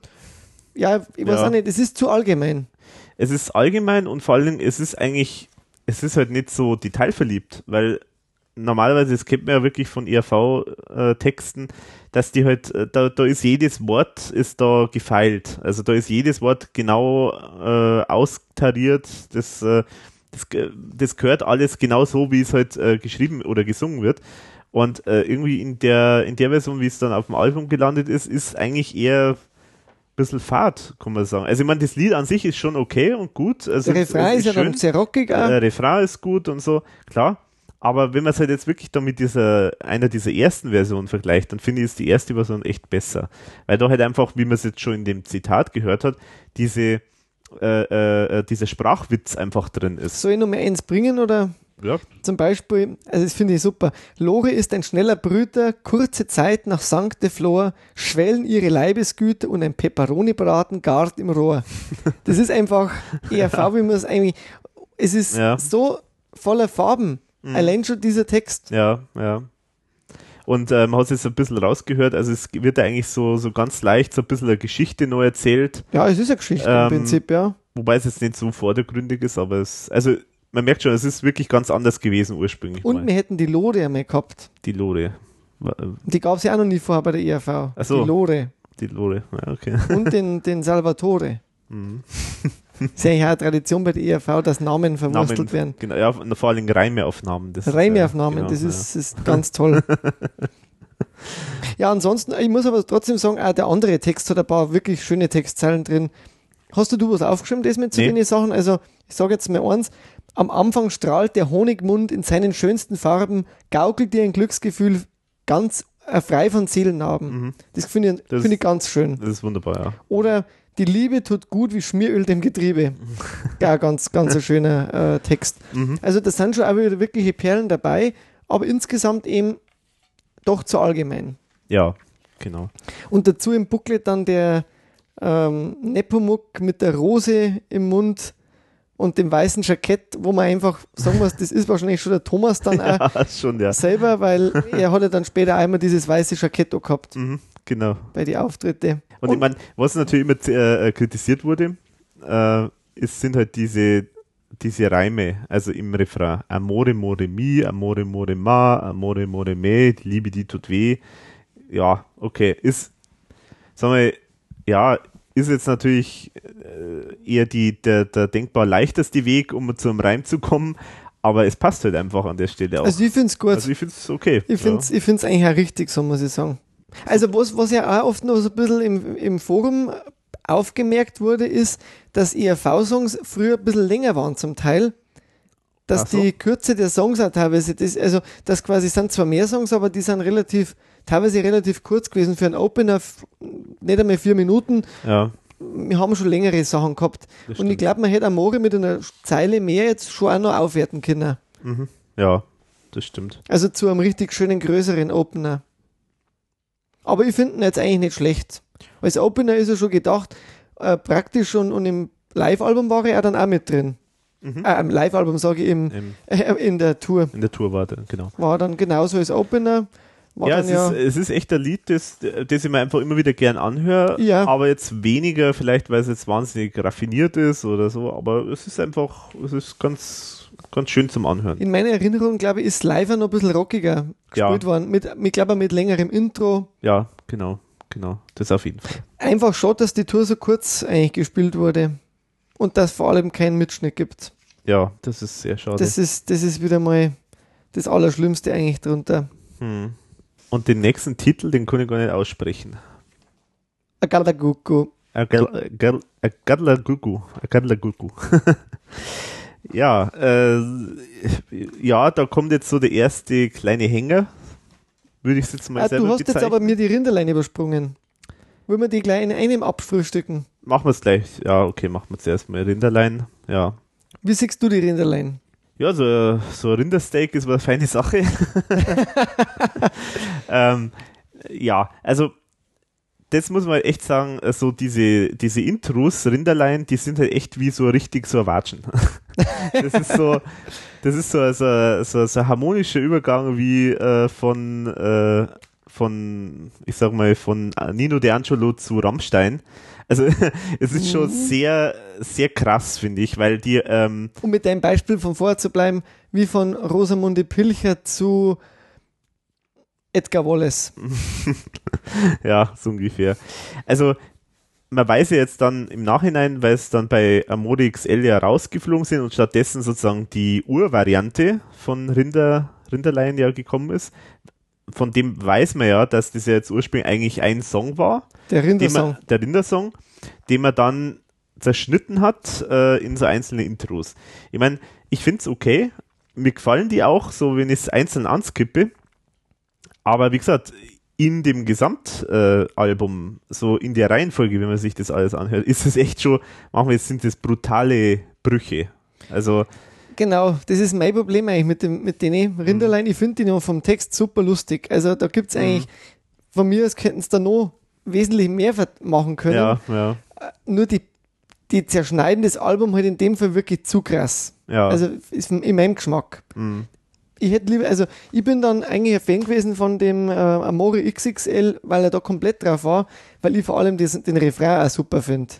ja, ich weiß ja. auch nicht, es ist zu allgemein. Es ist allgemein und vor allem, es ist eigentlich, es ist halt nicht so detailverliebt, weil normalerweise, das kennt man ja wirklich von E R V-Texten, dass die halt, da, da ist jedes Wort ist da gefeilt. Also da ist jedes Wort genau äh, austariert. Das, äh, das, das gehört alles genau so, wie es halt äh, geschrieben oder gesungen wird. Und äh, irgendwie in der, in der Version, wie es dann auf dem Album gelandet ist, ist eigentlich eher ein bisschen fad, kann man sagen. Also ich meine, das Lied an sich ist schon okay und gut. Also der Refrain ist ja dann sehr rockig. Der Refrain ist gut und so, klar. Aber wenn man es halt jetzt wirklich da mit dieser, einer dieser ersten Versionen vergleicht, dann finde ich, ist die erste Version echt besser. Weil da halt einfach, wie man es jetzt schon in dem Zitat gehört hat, diese, äh, äh, dieser Sprachwitz einfach drin ist. Soll ich noch mehr eins bringen, oder? Ja. Zum Beispiel, also das finde ich super. Lore ist ein schneller Brüter, kurze Zeit nach Sankte Flor, schwellen ihre Leibesgüter und ein Peperoni-Braten gart im Rohr. Das ist einfach E R V, ja. Wie man es eigentlich, es ist ja. so voller Farben. Allein schon dieser Text. Ja, ja. Und äh, man hat es jetzt ein bisschen rausgehört, also es wird ja eigentlich so, so ganz leicht so ein bisschen eine Geschichte neu erzählt. Ja, es ist eine Geschichte ähm, im Prinzip, ja. Wobei es jetzt nicht so vordergründig ist, aber es, also man merkt schon, es ist wirklich ganz anders gewesen ursprünglich. Und mal. Wir hätten die Lore einmal gehabt. Die Lore. Die gab es ja auch noch nie vorher bei der E R V. Ach so. Die Lore. Die Lore, ja, okay. Und den, den Salvatore. Mhm. Das ist ja eigentlich auch eine Tradition bei der E R V, dass Namen verwurstelt Namen, werden. Genau, ja, vor allem Reimeaufnahmen. Das Reimeaufnahmen, ist, äh, genau, das ja. ist, ist ganz toll. Ja, ansonsten, ich muss aber trotzdem sagen, auch der andere Text hat ein paar wirklich schöne Textzeilen drin. Hast du, du was aufgeschrieben, das mit zu nee. den Sachen? Also, ich sage jetzt mal eins. Am Anfang strahlt der Honigmund in seinen schönsten Farben, gaukelt dir ein Glücksgefühl ganz äh, frei von Seelennarben. Mhm. Das finde ich, find ich ganz schön. Das ist wunderbar, ja. Oder... Die Liebe tut gut wie Schmieröl dem Getriebe. Ja, ganz, ganz ein schöner äh, Text. Mhm. Also da sind schon auch wieder wirkliche Perlen dabei, aber insgesamt eben doch zu allgemein. Ja, genau. Und dazu im Booklet dann der ähm, Nepomuk mit der Rose im Mund und dem weißen Jackett, wo man einfach sagen muss, das ist wahrscheinlich schon der Thomas dann auch ja, schon, ja. selber, weil er hat ja dann später einmal dieses weiße Jackett auch gehabt. Mhm, genau. Bei den Auftritten. Und, und ich meine, was natürlich immer äh, kritisiert wurde, äh, es sind halt diese, diese Reime, also im Refrain. Amore, more, mi, amore, more, ma, amore, more, me, die Liebe, die tut weh. Ja, okay, ist, sagen wir, ja, ist jetzt natürlich eher die, der, der denkbar leichteste Weg, um zum Reim zu kommen, aber es passt halt einfach an der Stelle auch. Also ich finde es gut. Also ich finde es okay. Ich finde es ja. eigentlich auch richtig, so muss ich sagen. Also was, was ja auch oft noch so ein bisschen im, im Forum aufgemerkt wurde, ist, dass E R V-Songs früher ein bisschen länger waren zum Teil, dass Ach so. die Kürze der Songs auch teilweise, das, also das quasi sind zwar mehr Songs, aber die sind relativ, teilweise relativ kurz gewesen. Für einen Opener nicht einmal vier Minuten. Ja. Wir haben schon längere Sachen gehabt. Das und ich glaube, man hätte Amore mit einer Zeile mehr jetzt schon auch noch aufwerten können. Mhm. Ja, das stimmt. Also zu einem richtig schönen, größeren Opener. Aber ich finde ihn jetzt eigentlich nicht schlecht. Als Opener ist er schon gedacht, äh, praktisch und, und im Live-Album war er dann auch mit drin. Mhm. Äh, im Live-Album sage ich, im, Im äh, in der Tour. In der Tour war er, genau. War dann genauso als Opener. War ja, es, ja ist, es ist echt ein Lied, das, das ich mir einfach immer wieder gern anhöre, ja. aber jetzt weniger vielleicht, weil es jetzt wahnsinnig raffiniert ist oder so, aber es ist einfach, es ist ganz, ganz schön zum Anhören. In meiner Erinnerung, glaube ich, ist live noch ein bisschen rockiger gespielt ja. worden, mit, ich glaube mit längerem Intro. Ja, genau, genau, das auf jeden Fall. Einfach schade, dass die Tour so kurz eigentlich gespielt wurde und dass vor allem keinen Mitschnitt gibt. Ja, das ist sehr schade. Das ist, das ist wieder mal das Allerschlimmste eigentlich drunter. Hm. Und den nächsten Titel, den kann ich gar nicht aussprechen. Agalagugu. Agalagugu. Agalagugu. Ja, äh, ja, da kommt jetzt so der erste kleine Hänger. Würde ich es jetzt mal ah, selber bezeichnen. Du hast bezeichnen. jetzt aber mir die Rinderlein übersprungen. Wollen wir die gleich in einem abfrühstücken? Machen wir es gleich. Ja, okay, machen wir zuerst mal Rinderlein. Ja. Wie siehst du die Rinderlein? Ja, so, so ein Rindersteak ist eine feine Sache. ähm, ja, also das muss man echt sagen, so diese, diese Intros, Rinderlein, die sind halt echt wie so richtig so ein Watschen. Das ist so, das ist so, so, so, so ein harmonischer Übergang wie äh, von, äh, von, ich sag mal, von Nino de Angelo zu Rammstein. Also es ist schon sehr, sehr krass, finde ich, weil die... Ähm, um mit deinem Beispiel von vorher zu bleiben, wie von Rosamunde Pilcher zu Edgar Wallace. Ja, so ungefähr. Also man weiß ja jetzt dann im Nachhinein, weil es dann bei Amore X L ja rausgeflogen sind und stattdessen sozusagen die Urvariante von Rinder, Rinderlein ja gekommen ist. Von dem weiß man ja, dass das ja jetzt ursprünglich eigentlich ein Song war. Der Rindersong. Man, der Rindersong, den man dann zerschnitten hat äh, in so einzelne Intros. Ich meine, ich finde es okay. Mir gefallen die auch, so wenn ich es einzeln anskippe. Aber wie gesagt, in dem Gesamtalbum, äh, so in der Reihenfolge, wenn man sich das alles anhört, ist es echt schon, manchmal sind das brutale Brüche. Also... Genau, das ist mein Problem eigentlich mit, dem, mit denen Rinderlein. Ich finde die noch vom Text super lustig. Also da gibt es eigentlich, mhm. von mir aus könnten es da noch wesentlich mehr machen können. Ja, ja. Nur die, die zerschneiden das Album halt in dem Fall wirklich zu krass. Ja. Also ist in meinem Geschmack. Mhm. Ich hätte lieber, also ich bin dann eigentlich ein Fan gewesen von dem äh, Amore X X L, weil er da komplett drauf war, weil ich vor allem das, den Refrain auch super finde.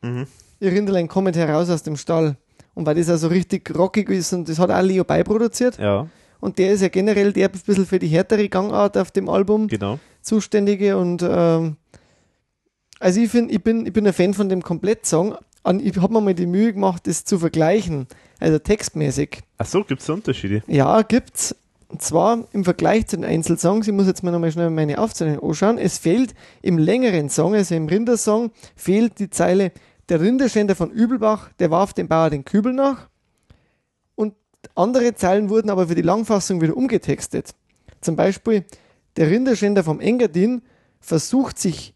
Mhm. Ihr Rinderlein kommt heraus aus dem Stall. Und weil das auch so richtig rockig ist und das hat auch Leo Bay produziert. Ja. Und der ist ja generell der ein bisschen für die härtere Gangart auf dem Album genau. zuständige. Und ähm, also ich finde, ich bin, ich bin ein Fan von dem Komplettsong. Und ich habe mir mal die Mühe gemacht, das zu vergleichen. Also textmäßig. Ach so, gibt es Unterschiede? Ja, gibt's. Und zwar im Vergleich zu den Einzelsongs, ich muss jetzt mal nochmal schnell meine Aufzeichnung anschauen, es fehlt im längeren Song, also im Rindersong, fehlt die Zeile: Der Rinderschänder von Übelbach, der warf dem Bauer den Kübel nach. Und andere Zeilen wurden aber für die Langfassung wieder umgetextet. Zum Beispiel, der Rinderschänder vom Engadin versucht sich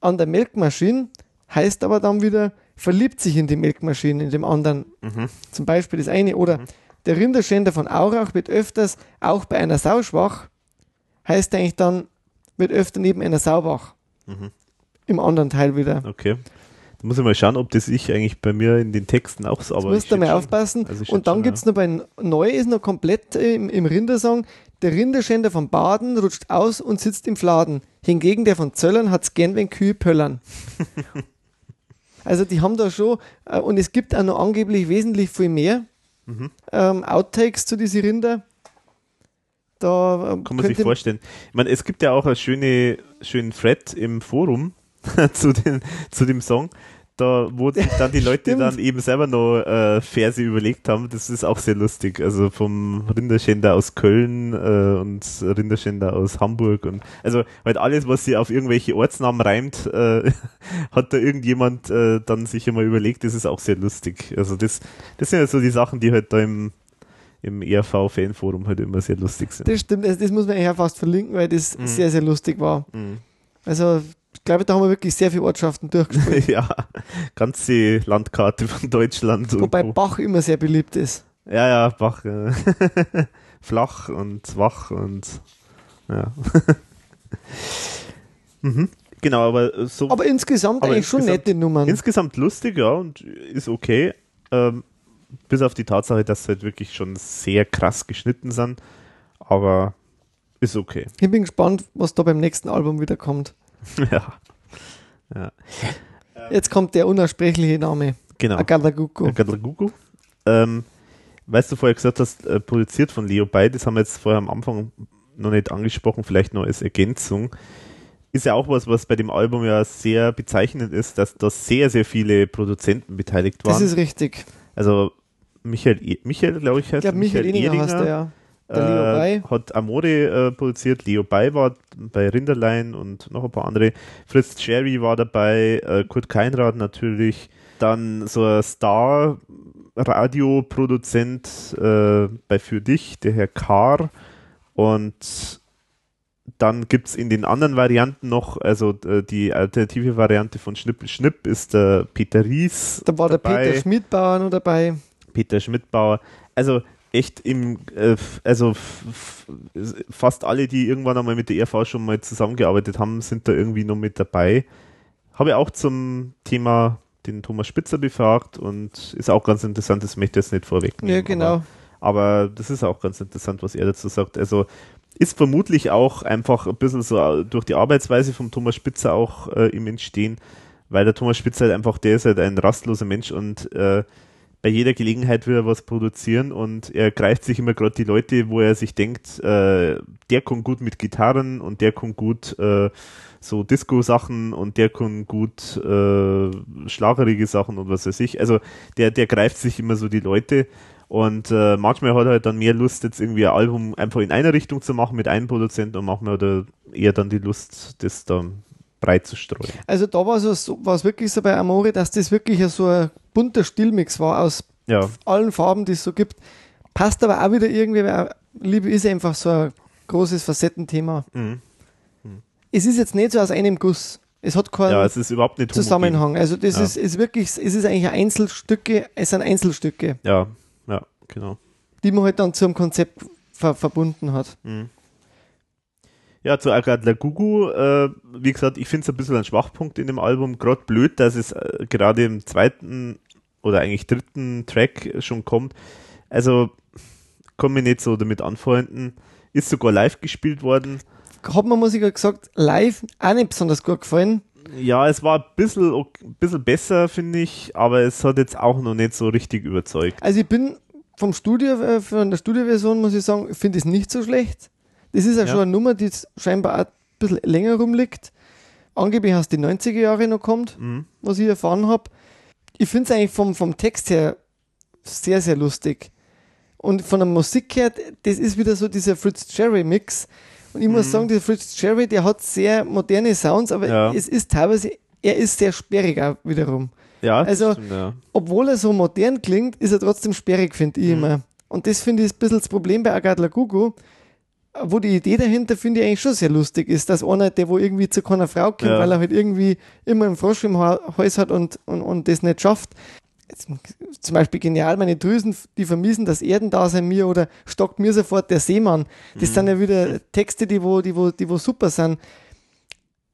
an der Melkmaschine, heißt aber dann wieder, verliebt sich in die Melkmaschine, in dem anderen. Mhm. Zum Beispiel das eine. Oder mhm. der Rinderschänder von Aurach wird öfters auch bei einer Sau schwach, heißt eigentlich dann, wird öfter neben einer Sau wach. Mhm. Im anderen Teil wieder. Okay. Da muss ich mal schauen, ob das ich eigentlich bei mir in den Texten auch sauber ist. Musst du mal aufpassen. Also und dann gibt es noch bei Neu, ist noch komplett im, im Rindersong. Der Rinderschänder von Baden rutscht aus und sitzt im Fladen. Hingegen der von Zöllern hat's gern, wenn Kühe pöllern. Also die haben da schon, äh, und es gibt auch noch angeblich wesentlich viel mehr mhm. ähm, Outtakes zu diesen Rinder. Da, ähm, kann man sich vorstellen. Ich meine, es gibt ja auch einen schöne, schönen Thread im Forum zu, den, zu dem Song, da wo sich dann die Leute dann eben selber noch äh, Verse überlegt haben. Das ist auch sehr lustig. Also vom Rinderschänder aus Köln äh, und Rinderschänder aus Hamburg. Und also halt alles, was sie auf irgendwelche Ortsnamen reimt, äh, hat da irgendjemand äh, dann sich immer überlegt. Das ist auch sehr lustig. Also das, das sind ja so die Sachen, die halt da im im E R V-Fanforum halt immer sehr lustig sind. Das stimmt, also das muss man eigentlich fast verlinken, weil das mm. sehr, sehr lustig war. Mm. Also, ich glaube, da haben wir wirklich sehr viele Ortschaften durchgespielt. Ja, ganze Landkarte von Deutschland. Wobei und Bach immer sehr beliebt ist. Ja, ja, Bach. Ja. Flach und wach und ja. mhm. Genau, aber so... Aber insgesamt aber eigentlich insgesamt, schon nette Nummern. Insgesamt lustig, ja, und ist okay. Ähm, Bis auf die Tatsache, dass sie halt wirklich schon sehr krass geschnitten sind. Aber ist okay. Ich bin gespannt, was da beim nächsten Album wieder kommt. ja. ja. Jetzt kommt der unaussprechliche Name. Genau. Agadagugu. Agadagugu. Ähm, weißt du, vorher gesagt hast, äh, produziert von Leo Bay. Das haben wir jetzt vorher am Anfang noch nicht angesprochen. Vielleicht noch als Ergänzung. Ist ja auch was, was bei dem Album ja sehr bezeichnend ist, dass da sehr, sehr viele Produzenten beteiligt waren. Das ist richtig. Also Michael, Michael glaube ich, heißt ich Michael, Michael Ehringer, heißt der, ja. Der äh, Leo Bay. Hat Amore äh, produziert, Leo Bay war bei Rinderlein und noch ein paar andere. Fritz Scherry war dabei, äh, Kurt Keinrad natürlich, dann so ein Star-Radio-Produzent äh, bei Für Dich, der Herr Kahr, und dann gibt es in den anderen Varianten noch, also die alternative Variante von Schnippel Schnipp ist der Peter Ries. Da war dabei. Der Peter Schmidbauer noch dabei. Peter Schmidbauer. Also echt im, äh, also fast alle, die irgendwann einmal mit der E R V schon mal zusammengearbeitet haben, sind da irgendwie noch mit dabei. Habe ich auch zum Thema den Thomas Spitzer befragt und ist auch ganz interessant, das möchte ich jetzt nicht vorwegnehmen. Ja, genau. Aber, aber das ist auch ganz interessant, was er dazu sagt. Also ist vermutlich auch einfach ein bisschen so durch die Arbeitsweise vom Thomas Spitzer auch äh, im Entstehen, weil der Thomas Spitzer halt einfach, der ist halt ein rastloser Mensch und äh, bei jeder Gelegenheit will er was produzieren und er greift sich immer gerade die Leute, wo er sich denkt, äh, der kann gut mit Gitarren und der kann gut äh, so Disco-Sachen und der kann gut äh, schlagerige Sachen und was weiß ich. Also der, der greift sich immer so die Leute. Und äh, manchmal hat er halt dann mehr Lust, jetzt irgendwie ein Album einfach in eine Richtung zu machen mit einem Produzenten und manchmal hat er eher dann die Lust, das dann breit zu streuen. Also da war es so, wirklich so bei Amore, dass das wirklich so ein bunter Stilmix war aus ja. allen Farben, die es so gibt. Passt aber auch wieder irgendwie, weil Liebe ist einfach so ein großes Facettenthema. Mhm. Mhm. Es ist jetzt nicht so aus einem Guss. Es hat keinen ja, es ist überhaupt nicht Zusammenhang. Also das ja. ist, ist wirklich, es ist eigentlich Einzelstücke, es sind Einzelstücke. Ja. Genau. Die man halt dann zum Konzept ver verbunden hat. Mhm. Ja, zu Agadagugu, äh, wie gesagt, ich finde es ein bisschen ein Schwachpunkt in dem Album. Gerade blöd, dass es äh, gerade im zweiten oder eigentlich dritten Track schon kommt. Also, kann mich nicht so damit anfreunden. Ist sogar live gespielt worden. Hat mir Musiker gesagt, live auch nicht besonders gut gefallen. Ja, es war ein bisschen, ein bisschen besser, finde ich, aber es hat jetzt auch noch nicht so richtig überzeugt. Also, ich bin. Vom Studio, von der Studioversion muss ich sagen, finde ich es nicht so schlecht. Das ist ja schon eine Nummer, die scheinbar auch ein bisschen länger rumliegt. Angeblich aus den neunziger Jahre noch kommt, mhm. was ich erfahren habe. Ich finde es eigentlich vom, vom Text her sehr, sehr lustig. Und von der Musik her, das ist wieder so dieser Fritz Scherry-Mix. Und ich mhm. muss sagen, der Fritz Scherry, der hat sehr moderne Sounds, aber ja. es ist teilweise, er ist sehr sperrig auch wiederum. Ja, also, stimmt, ja. obwohl er so modern klingt, ist er trotzdem sperrig, finde ich mhm. immer. Und das finde ich ein bisschen das Problem bei Agadagugu, wo die Idee dahinter, finde ich, eigentlich schon sehr lustig ist, dass einer, der wo irgendwie zu keiner Frau kommt, ja. weil er halt irgendwie immer einen Frosch im ha Hals hat und, und, und das nicht schafft. Jetzt, zum Beispiel genial, meine Drüsen, die vermiesen das Erdendasein mir oder stockt mir sofort der Seemann. Das mhm. sind ja wieder Texte, die wo, die wo, die wo super sind.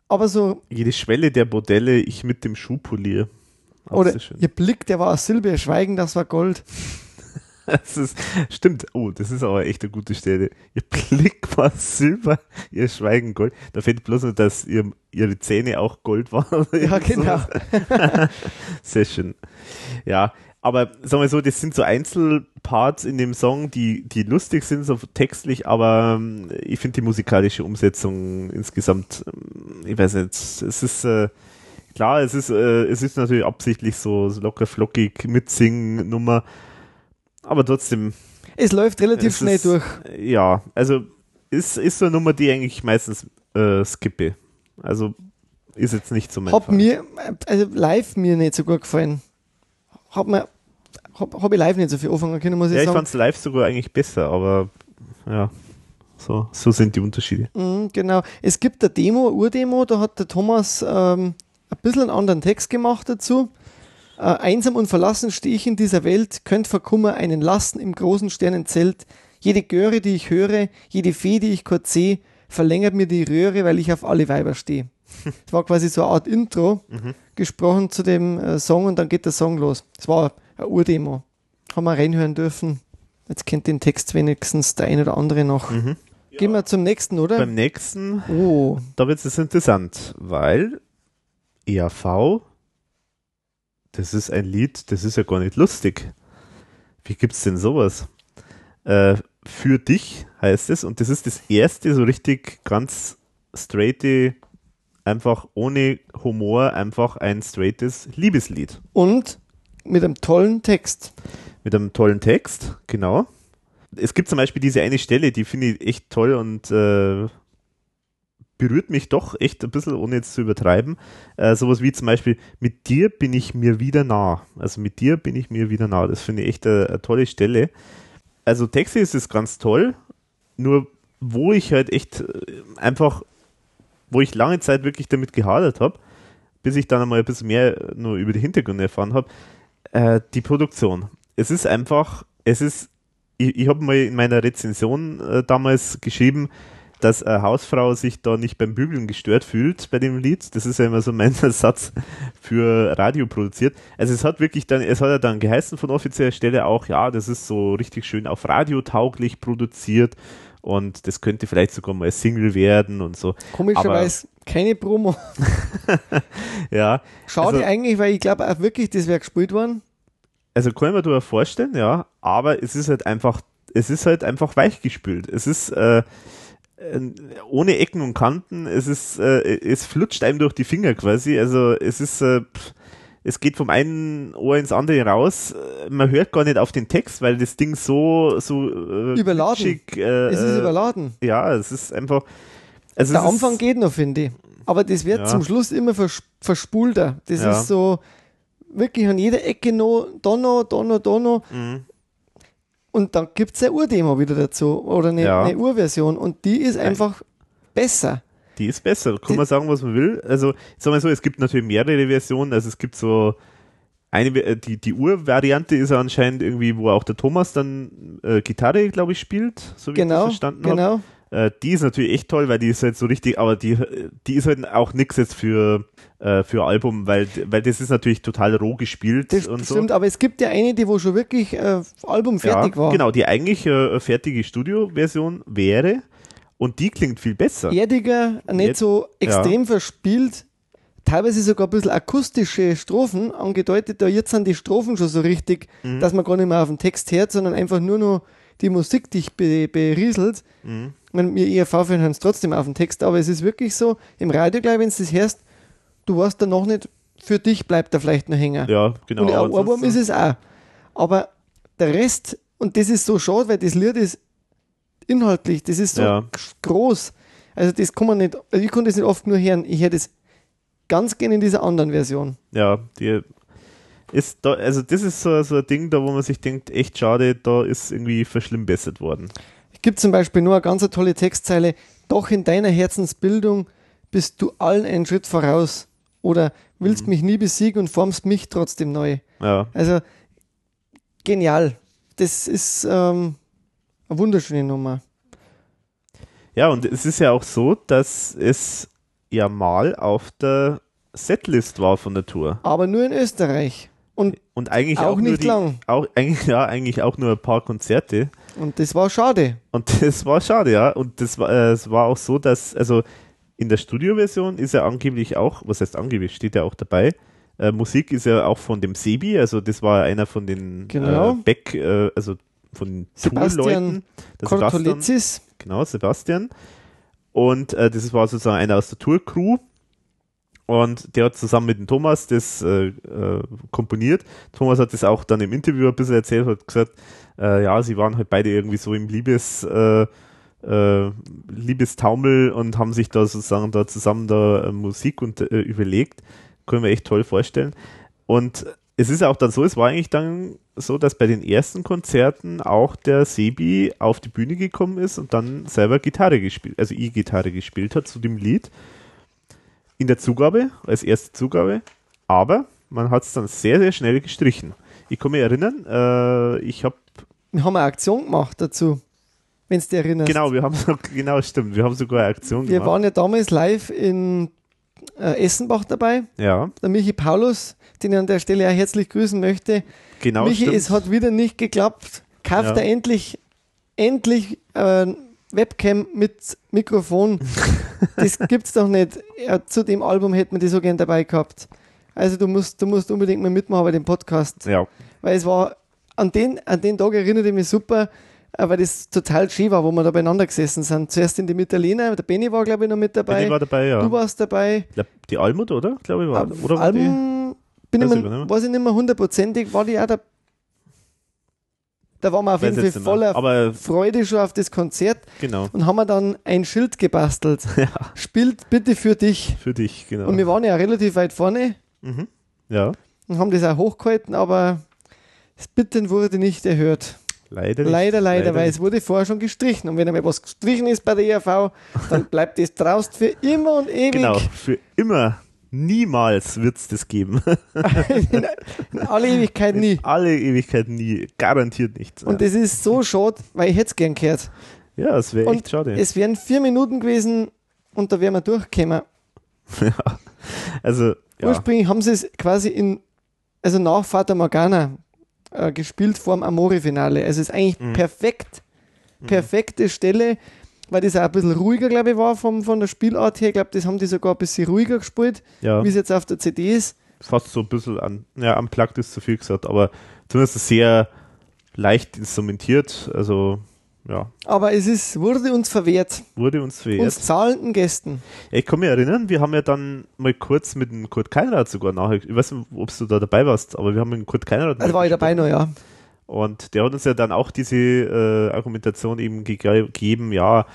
Aber so... Jede Schwelle der Bordelle, ich mit dem Schuh poliere. Oder ihr Blick, der war aus Silber, Schweigen, das war Gold. Das ist, stimmt. Oh, das ist aber echt eine gute Stelle. Ihr Blick war Silber, ihr Schweigen Gold. Da fehlt bloß nur, dass ihr, ihre Zähne auch Gold waren. Ja, genau. Sehr schön. Ja, aber sagen wir so, das sind so Einzelparts in dem Song, die, die lustig sind, so textlich, aber ich finde die musikalische Umsetzung insgesamt, ich weiß nicht, es ist... Äh, Klar, es ist, äh, es ist natürlich absichtlich so locker flockig mitsingen Nummer, aber trotzdem. Es läuft relativ es schnell ist, durch. Ja, also ist, ist so eine Nummer, die eigentlich meistens äh, skippe. Also ist jetzt nicht so mein Hab Fall. mir, also live mir nicht so gut gefallen. Hab, mir, hab, hab ich live nicht so viel anfangen können, muss ich ja, sagen. Ja, ich fand's live sogar eigentlich besser, aber ja. So, so sind die Unterschiede. Mhm, genau. Es gibt eine Demo, Urdemo, da hat der Thomas... Ähm, ein bisschen einen anderen Text gemacht dazu. Äh, einsam und verlassen stehe ich in dieser Welt, könnt vor Kummer einen lassen im großen Sternenzelt. Jede Göre, die ich höre, jede Fee, die ich kurz sehe, verlängert mir die Röhre, weil ich auf alle Weiber stehe. Das war quasi so eine Art Intro, mhm, gesprochen zu dem äh, Song, und dann geht der Song los. Es war eine Urdemo. Haben wir reinhören dürfen. Jetzt kennt den Text wenigstens der ein oder andere noch. Mhm. Gehen wir ja zum nächsten, oder? Beim nächsten, oh, da wird es interessant, weil... E R V, das ist ein Lied, das ist ja gar nicht lustig. Wie gibt's denn sowas? Äh, für dich heißt es, und das ist das erste so richtig ganz straighte, einfach ohne Humor, einfach ein straightes Liebeslied. Und mit einem tollen Text. Mit einem tollen Text, genau. Es gibt zum Beispiel diese eine Stelle, die finde ich echt toll und äh, berührt mich doch echt ein bisschen, ohne jetzt zu übertreiben. Äh, sowas wie zum Beispiel, mit dir bin ich mir wieder nah. Also mit dir bin ich mir wieder nah. Das finde ich echt eine, eine tolle Stelle. Also textlich ist es ganz toll, nur wo ich halt echt einfach, wo ich lange Zeit wirklich damit gehadert habe, bis ich dann einmal ein bisschen mehr nur über die Hintergründe erfahren habe, äh, die Produktion. Es ist einfach, es ist, ich, ich habe mal in meiner Rezension äh, damals geschrieben, dass eine Hausfrau sich da nicht beim Bügeln gestört fühlt bei dem Lied. Das ist ja immer so mein Satz für Radio produziert. Also es hat wirklich dann, es hat ja dann geheißen von offizieller Stelle auch, ja, das ist so richtig schön auf Radio tauglich produziert und das könnte vielleicht sogar mal Single werden und so. Komischerweise keine Promo. Ja. Schade, also eigentlich, weil ich glaube auch wirklich, das wäre gespielt worden. Also kann man darüber vorstellen, ja, aber es ist halt einfach, es ist halt einfach weichgespült. Es ist, äh, ohne Ecken und Kanten, es ist, äh, es flutscht einem durch die Finger quasi, also es ist, äh, pff, es geht vom einen Ohr ins andere raus, man hört gar nicht auf den Text, weil das Ding so, so äh, überladen, kitschig, äh, es ist überladen. Ja, es ist einfach... Also der Anfang ist, geht noch, finde ich, aber das wird ja zum Schluss immer vers verspulter, das ja ist so, wirklich an jeder Ecke noch, da noch, da noch, da noch, mhm. Und dann gibt es eine Urdemo wieder dazu oder eine, ja, eine Urversion und die ist einfach besser. Die ist besser, kann man sagen, was man will. Also sagen wir so, es gibt natürlich mehrere Versionen, also es gibt so eine, die, die Urvariante ist anscheinend irgendwie, wo auch der Thomas dann äh, Gitarre, glaube ich, spielt, so wie genau, ich das verstanden genau. habe. Äh, die ist natürlich echt toll, weil die ist halt so richtig, aber die, die ist halt auch nichts jetzt für, äh, für ein Album, weil, weil das ist natürlich total roh gespielt. Das und stimmt, so. Aber es gibt ja eine, die wo schon wirklich äh, Album fertig ja, war. Genau, die eigentlich äh, fertige Studio-Version wäre und die klingt viel besser. Erdiger, nicht jetzt, so extrem ja. verspielt, teilweise sogar ein bisschen akustische Strophen angedeutet, da jetzt sind die Strophen schon so richtig, mhm. dass man gar nicht mehr auf den Text hört, sondern einfach nur noch die Musik dich be berieselt. Mhm. Wir E R V-Fan hören es trotzdem auf den Text, aber es ist wirklich so, im Radio, glaube ich, wenn du das hörst, du weißt da noch nicht, für dich bleibt da vielleicht noch Hänger. Ja, genau. Und ein Ohrwurm ist es auch. Aber der Rest, und das ist so schade, weil das Lied ist inhaltlich, das ist so ja. groß. Also das kann man nicht, also ich konnte das nicht oft nur hören, ich höre das ganz gerne in dieser anderen Version. Ja, die ist da, also das ist so, so ein Ding, da wo man sich denkt, echt schade, da ist irgendwie verschlimmbessert worden. Es gibt zum Beispiel nur eine ganz tolle Textzeile, doch in deiner Herzensbildung bist du allen einen Schritt voraus oder willst mhm. mich nie besiegen und formst mich trotzdem neu. Ja. Also genial. Das ist ähm, eine wunderschöne Nummer. Ja, und es ist ja auch so, dass es ja mal auf der Setlist war von der Tour. Aber nur in Österreich. Und, und eigentlich auch, auch nicht nur die, lang. Auch, eigentlich, ja, eigentlich auch nur ein paar Konzerte. Und das war schade. Und das war schade, ja. Und das war, äh, es war auch so, dass, also in der Studioversion ist ja angeblich auch, was heißt angeblich, steht ja auch dabei, äh, Musik ist ja auch von dem Sebi, also das war einer von den genau. äh, Beck, äh, also von den Tour-Leuten. Kortolezis. Genau, Sebastian. Und äh, das war sozusagen einer aus der Tour-Crew. Und der hat zusammen mit dem Thomas das äh, äh, komponiert. Thomas hat das auch dann im Interview ein bisschen erzählt, hat gesagt, äh, ja, sie waren halt beide irgendwie so im Liebes, äh, äh, Liebestaumel und haben sich da sozusagen da zusammen da äh, Musik und, äh, überlegt. Können wir echt toll vorstellen. Und es ist auch dann so, es war eigentlich dann so, dass bei den ersten Konzerten auch der Sebi auf die Bühne gekommen ist und dann selber Gitarre gespielt, also E-Gitarre gespielt hat zu dem Lied. In der Zugabe, als erste Zugabe, aber man hat es dann sehr, sehr schnell gestrichen. Ich kann mich erinnern, äh, ich habe... Wir haben eine Aktion gemacht dazu, wenn du dich erinnerst. Genau, wir haben so, genau, stimmt, wir haben sogar eine Aktion wir gemacht. Wir waren ja damals live in äh, Essenbach dabei. Ja. Der Michi Paulus, den ich an der Stelle auch herzlich grüßen möchte. Genau, Michi, stimmt. Es hat wieder nicht geklappt. Kauft ja. er endlich, endlich... Äh, Webcam mit Mikrofon, das gibt's doch nicht. Ja, zu dem Album hätte man die so gern dabei gehabt. Also du musst, du musst unbedingt mal mitmachen bei dem Podcast. Ja. Weil es war, an den, an den Tag erinnerte ich mich super, weil das total schön war, wo wir da beieinander gesessen sind. Zuerst in die Mitterlehner, der Benni war, glaube ich, noch mit dabei. Benni war dabei, ja. Du warst dabei. Die Almut, oder? Glaube ich, war. Oder war Alm, die? Bin ich mir, weiß ich nicht mehr hundertprozentig, war die auch dabei. Da waren wir auf jeden Fall voller aber Freude schon auf das Konzert genau. und haben wir dann ein Schild gebastelt. Ja. Spielt bitte für dich. Für dich, genau. Und wir waren ja relativ weit vorne mhm. ja. und haben das auch hochgehalten, aber das Bitten wurde nicht erhört. Leider, leider, leider, leider weil nicht. Es wurde vorher schon gestrichen. Und wenn einmal was gestrichen ist bei der E R V, dann bleibt das draußen für immer und ewig. Genau, für immer. Niemals wird es das geben. in, in alle Ewigkeit nie. In alle Ewigkeit nie. Garantiert nichts. Und das ist so schade, weil ich hätte es gern gehört. Ja, es wäre echt schade. Es wären vier Minuten gewesen und da wären wir durchgekommen. Ja. Also, ja. Ursprünglich haben sie es quasi in, also nach Fata Morgana äh, gespielt vor dem Amore-Finale. Also es ist eigentlich mhm. perfekt. Perfekte mhm. Stelle, weil das auch ein bisschen ruhiger, glaube ich, war vom, von der Spielart her. Ich glaube, das haben die sogar ein bisschen ruhiger gespielt, ja. wie es jetzt auf der C D ist. Fast so ein bisschen an, ja, unplugged ist zu viel gesagt, aber zumindest sehr leicht instrumentiert, also ja. Aber es ist, wurde uns verwehrt. Wurde uns verwehrt. Uns zahlenden Gästen. Ja, ich kann mich erinnern, wir haben ja dann mal kurz mit dem Kurt Keinrad sogar nachher, ich weiß nicht, ob du da dabei warst, aber wir haben mit dem Kurt Keinrad... Also war ich dabei noch, ja. Und der hat uns ja dann auch diese äh, Argumentation eben gegeben, ja,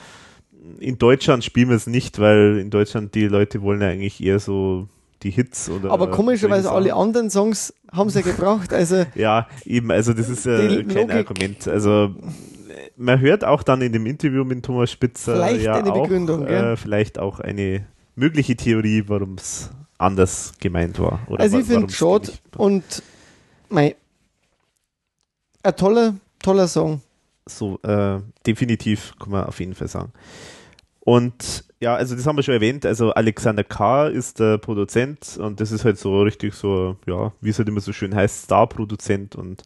in Deutschland spielen wir es nicht, weil in Deutschland die Leute wollen ja eigentlich eher so die Hits. Oder aber komischerweise alle anderen Songs haben sie ja gebraucht. Also ja, eben, also das ist ja äh, kein Logik. Argument. Also man hört auch dann in dem Interview mit Thomas Spitzer vielleicht ja eine auch, Begründung, äh, vielleicht auch eine mögliche Theorie, warum es anders gemeint war. Oder also ich finde es schade und mein ein toller, toller Song. So, äh, definitiv, kann man auf jeden Fall sagen. Und ja, also das haben wir schon erwähnt, also Alexander K. ist der Produzent und das ist halt so richtig so, ja, wie es halt immer so schön heißt, Star-Produzent und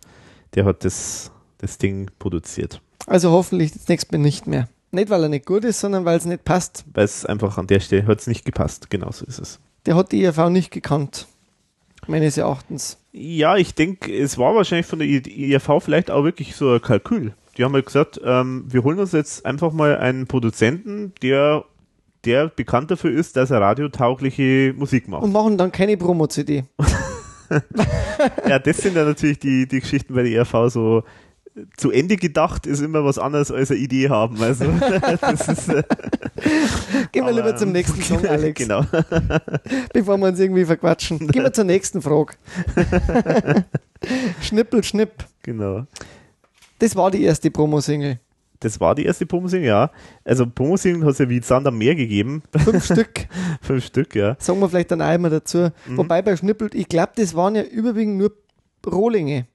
der hat das, das Ding produziert. Also hoffentlich das nächste Mal nicht mehr. Nicht, weil er nicht gut ist, sondern weil es nicht passt. Weil es einfach an der Stelle hat es nicht gepasst, genau so ist es. Der hat die E R V nicht gekannt, meines Erachtens. Ja, ich denke, es war wahrscheinlich von der E R V vielleicht auch wirklich so ein Kalkül. Die haben halt gesagt, ähm, wir holen uns jetzt einfach mal einen Produzenten, der, der bekannt dafür ist, dass er radiotaugliche Musik macht. Und machen dann keine Promo-C D. Ja, das sind ja natürlich die, die Geschichten bei der E R V so... Zu Ende gedacht ist immer was anderes als eine Idee haben. Also, das ist, äh, gehen wir aber, lieber zum nächsten Song, Alex. Genau. Bevor wir uns irgendwie verquatschen. Gehen wir zur nächsten Frage. Schnippel, schnipp. Genau. Das war die erste Promo-Single. Das war die erste Promo-Single, ja. Also Promo-Single hat es ja wie Sander mehr gegeben. Fünf Stück. Fünf Stück, ja. Sagen wir vielleicht dann einmal dazu. Mhm. Wobei bei Schnippel, ich glaube, das waren ja überwiegend nur Rohlinge.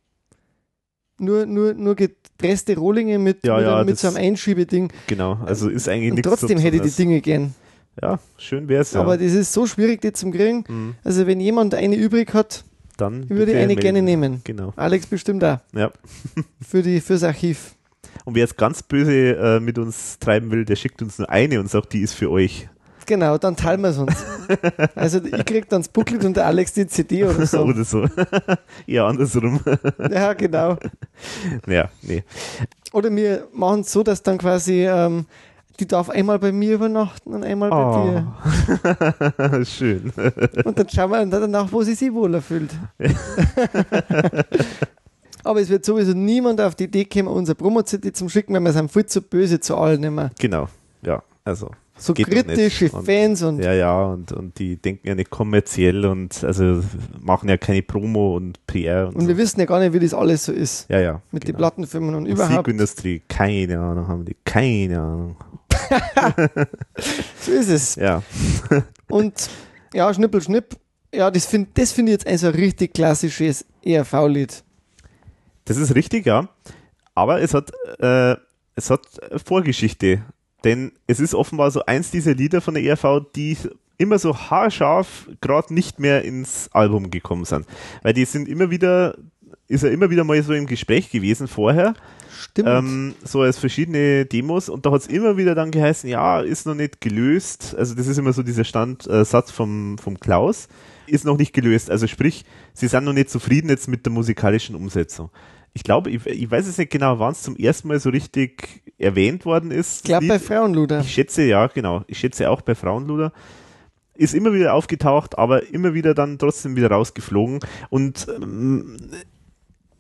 Nur, nur, nur gepresste Rohlinge mit, ja, mit, ja, mit so einem Einschiebeding. Genau, also ist eigentlich nichts. Trotzdem so hätte ich die Dinge gern. Ja, schön wäre es. Aber ja. Das ist so schwierig, die zu kriegen. Mhm. Also wenn jemand eine übrig hat, dann. Ich würde eine gerne nehmen. Genau. Alex bestimmt da. Ja. Für die, fürs Archiv. Und wer jetzt ganz böse äh, mit uns treiben will, der schickt uns nur eine und sagt, die ist für euch. Genau, dann teilen wir es uns. Also ich krieg dann das Booklet und der Alex die C D oder so. Oder so. Ja, andersrum. Ja, genau. Ja, nee. Oder wir machen es so, dass dann quasi ähm, die darf einmal bei mir übernachten und einmal oh. bei dir. Schön. Und dann schauen wir danach, wo sie sich wohler fühlt. Aber es wird sowieso niemand auf die Idee kommen, unser Promo-C D zum Schicken, weil wir sind viel zu böse zu allen immer. Genau, ja, also. So kritische Fans und, und. Ja, ja, und, und die denken ja nicht kommerziell und also machen ja keine Promo und P R. Und, und so. Wir wissen ja gar nicht, wie das alles so ist. Ja, ja. Mit genau. den Plattenfirmen und überhaupt. Musikindustrie, keine Ahnung, haben die keine Ahnung. So ist es. Ja. Und ja, Schnippel, Schnipp. Ja, das finde das find ich jetzt ein so richtig klassisches E R V-Lied. Das ist richtig, ja. Aber es hat, äh, es hat Vorgeschichte. Denn es ist offenbar so eins dieser Lieder von der E R V, die immer so haarscharf gerade nicht mehr ins Album gekommen sind. Weil die sind immer wieder, ist ja immer wieder mal so im Gespräch gewesen vorher. Stimmt. Ähm, so als verschiedene Demos. Und da hat es immer wieder dann geheißen, ja, ist noch nicht gelöst. Also das ist immer so dieser Stand, äh, Satz vom, vom Klaus. Ist noch nicht gelöst. Also sprich, sie sind noch nicht zufrieden jetzt mit der musikalischen Umsetzung. Ich glaube, ich, ich weiß es nicht genau, wann es zum ersten Mal so richtig erwähnt worden ist. Ich glaube bei Frauenluder. Ich schätze, ja, genau. Ich schätze auch bei Frauenluder. Ist immer wieder aufgetaucht, aber immer wieder dann trotzdem wieder rausgeflogen. Und ähm,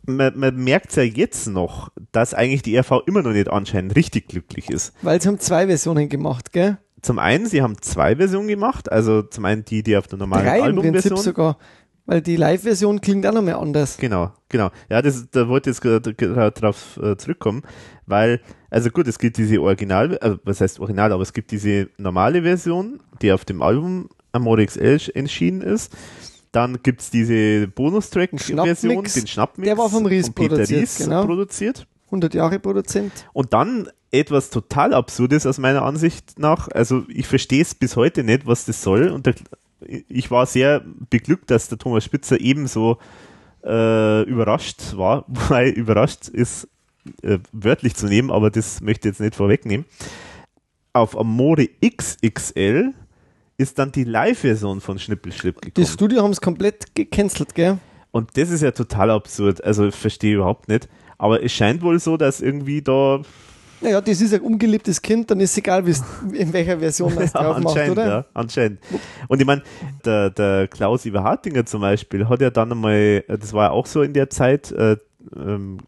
man, man merkt es ja jetzt noch, dass eigentlich die E R V immer noch nicht anscheinend richtig glücklich ist. Weil sie haben zwei Versionen gemacht, gell? Zum einen, sie haben zwei Versionen gemacht. Also zum einen die, die auf der normalen Albumversion. Drei im Prinzip sogar. Weil die Live-Version klingt auch noch mehr anders. Genau, genau. Ja, das, da wollte ich jetzt gerade drauf äh, zurückkommen, weil, also gut, es gibt diese Original, äh, was heißt Original, aber es gibt diese normale Version, die auf dem Album Amore X L entschieden ist. Dann gibt es diese Bonustrack-Version, den Schnappmix. Der war vom Ries von Peter produziert, Ries genau. produziert. hundert Jahre Produzent. Und dann etwas total Absurdes aus meiner Ansicht nach. Also ich verstehe es bis heute nicht, was das soll. Und der Ich war sehr beglückt, dass der Thomas Spitzer ebenso äh, überrascht war, weil überrascht ist äh, wörtlich zu nehmen, aber das möchte ich jetzt nicht vorwegnehmen. Auf Amore X X L ist dann die Live-Version von Schnippelschlipp gekommen. Die Studio haben es komplett gecancelt, gell? Und das ist ja total absurd, also ich verstehe überhaupt nicht, aber es scheint wohl so, dass irgendwie da... Naja, das ist ein ungeliebtes Kind, dann ist es egal, in welcher Version das ja, drauf macht, anscheinend, oder? Ja, anscheinend. Und ich meine, der, der Klaus Eberhartinger zum Beispiel hat ja dann einmal, das war ja auch so in der Zeit, äh, ähm,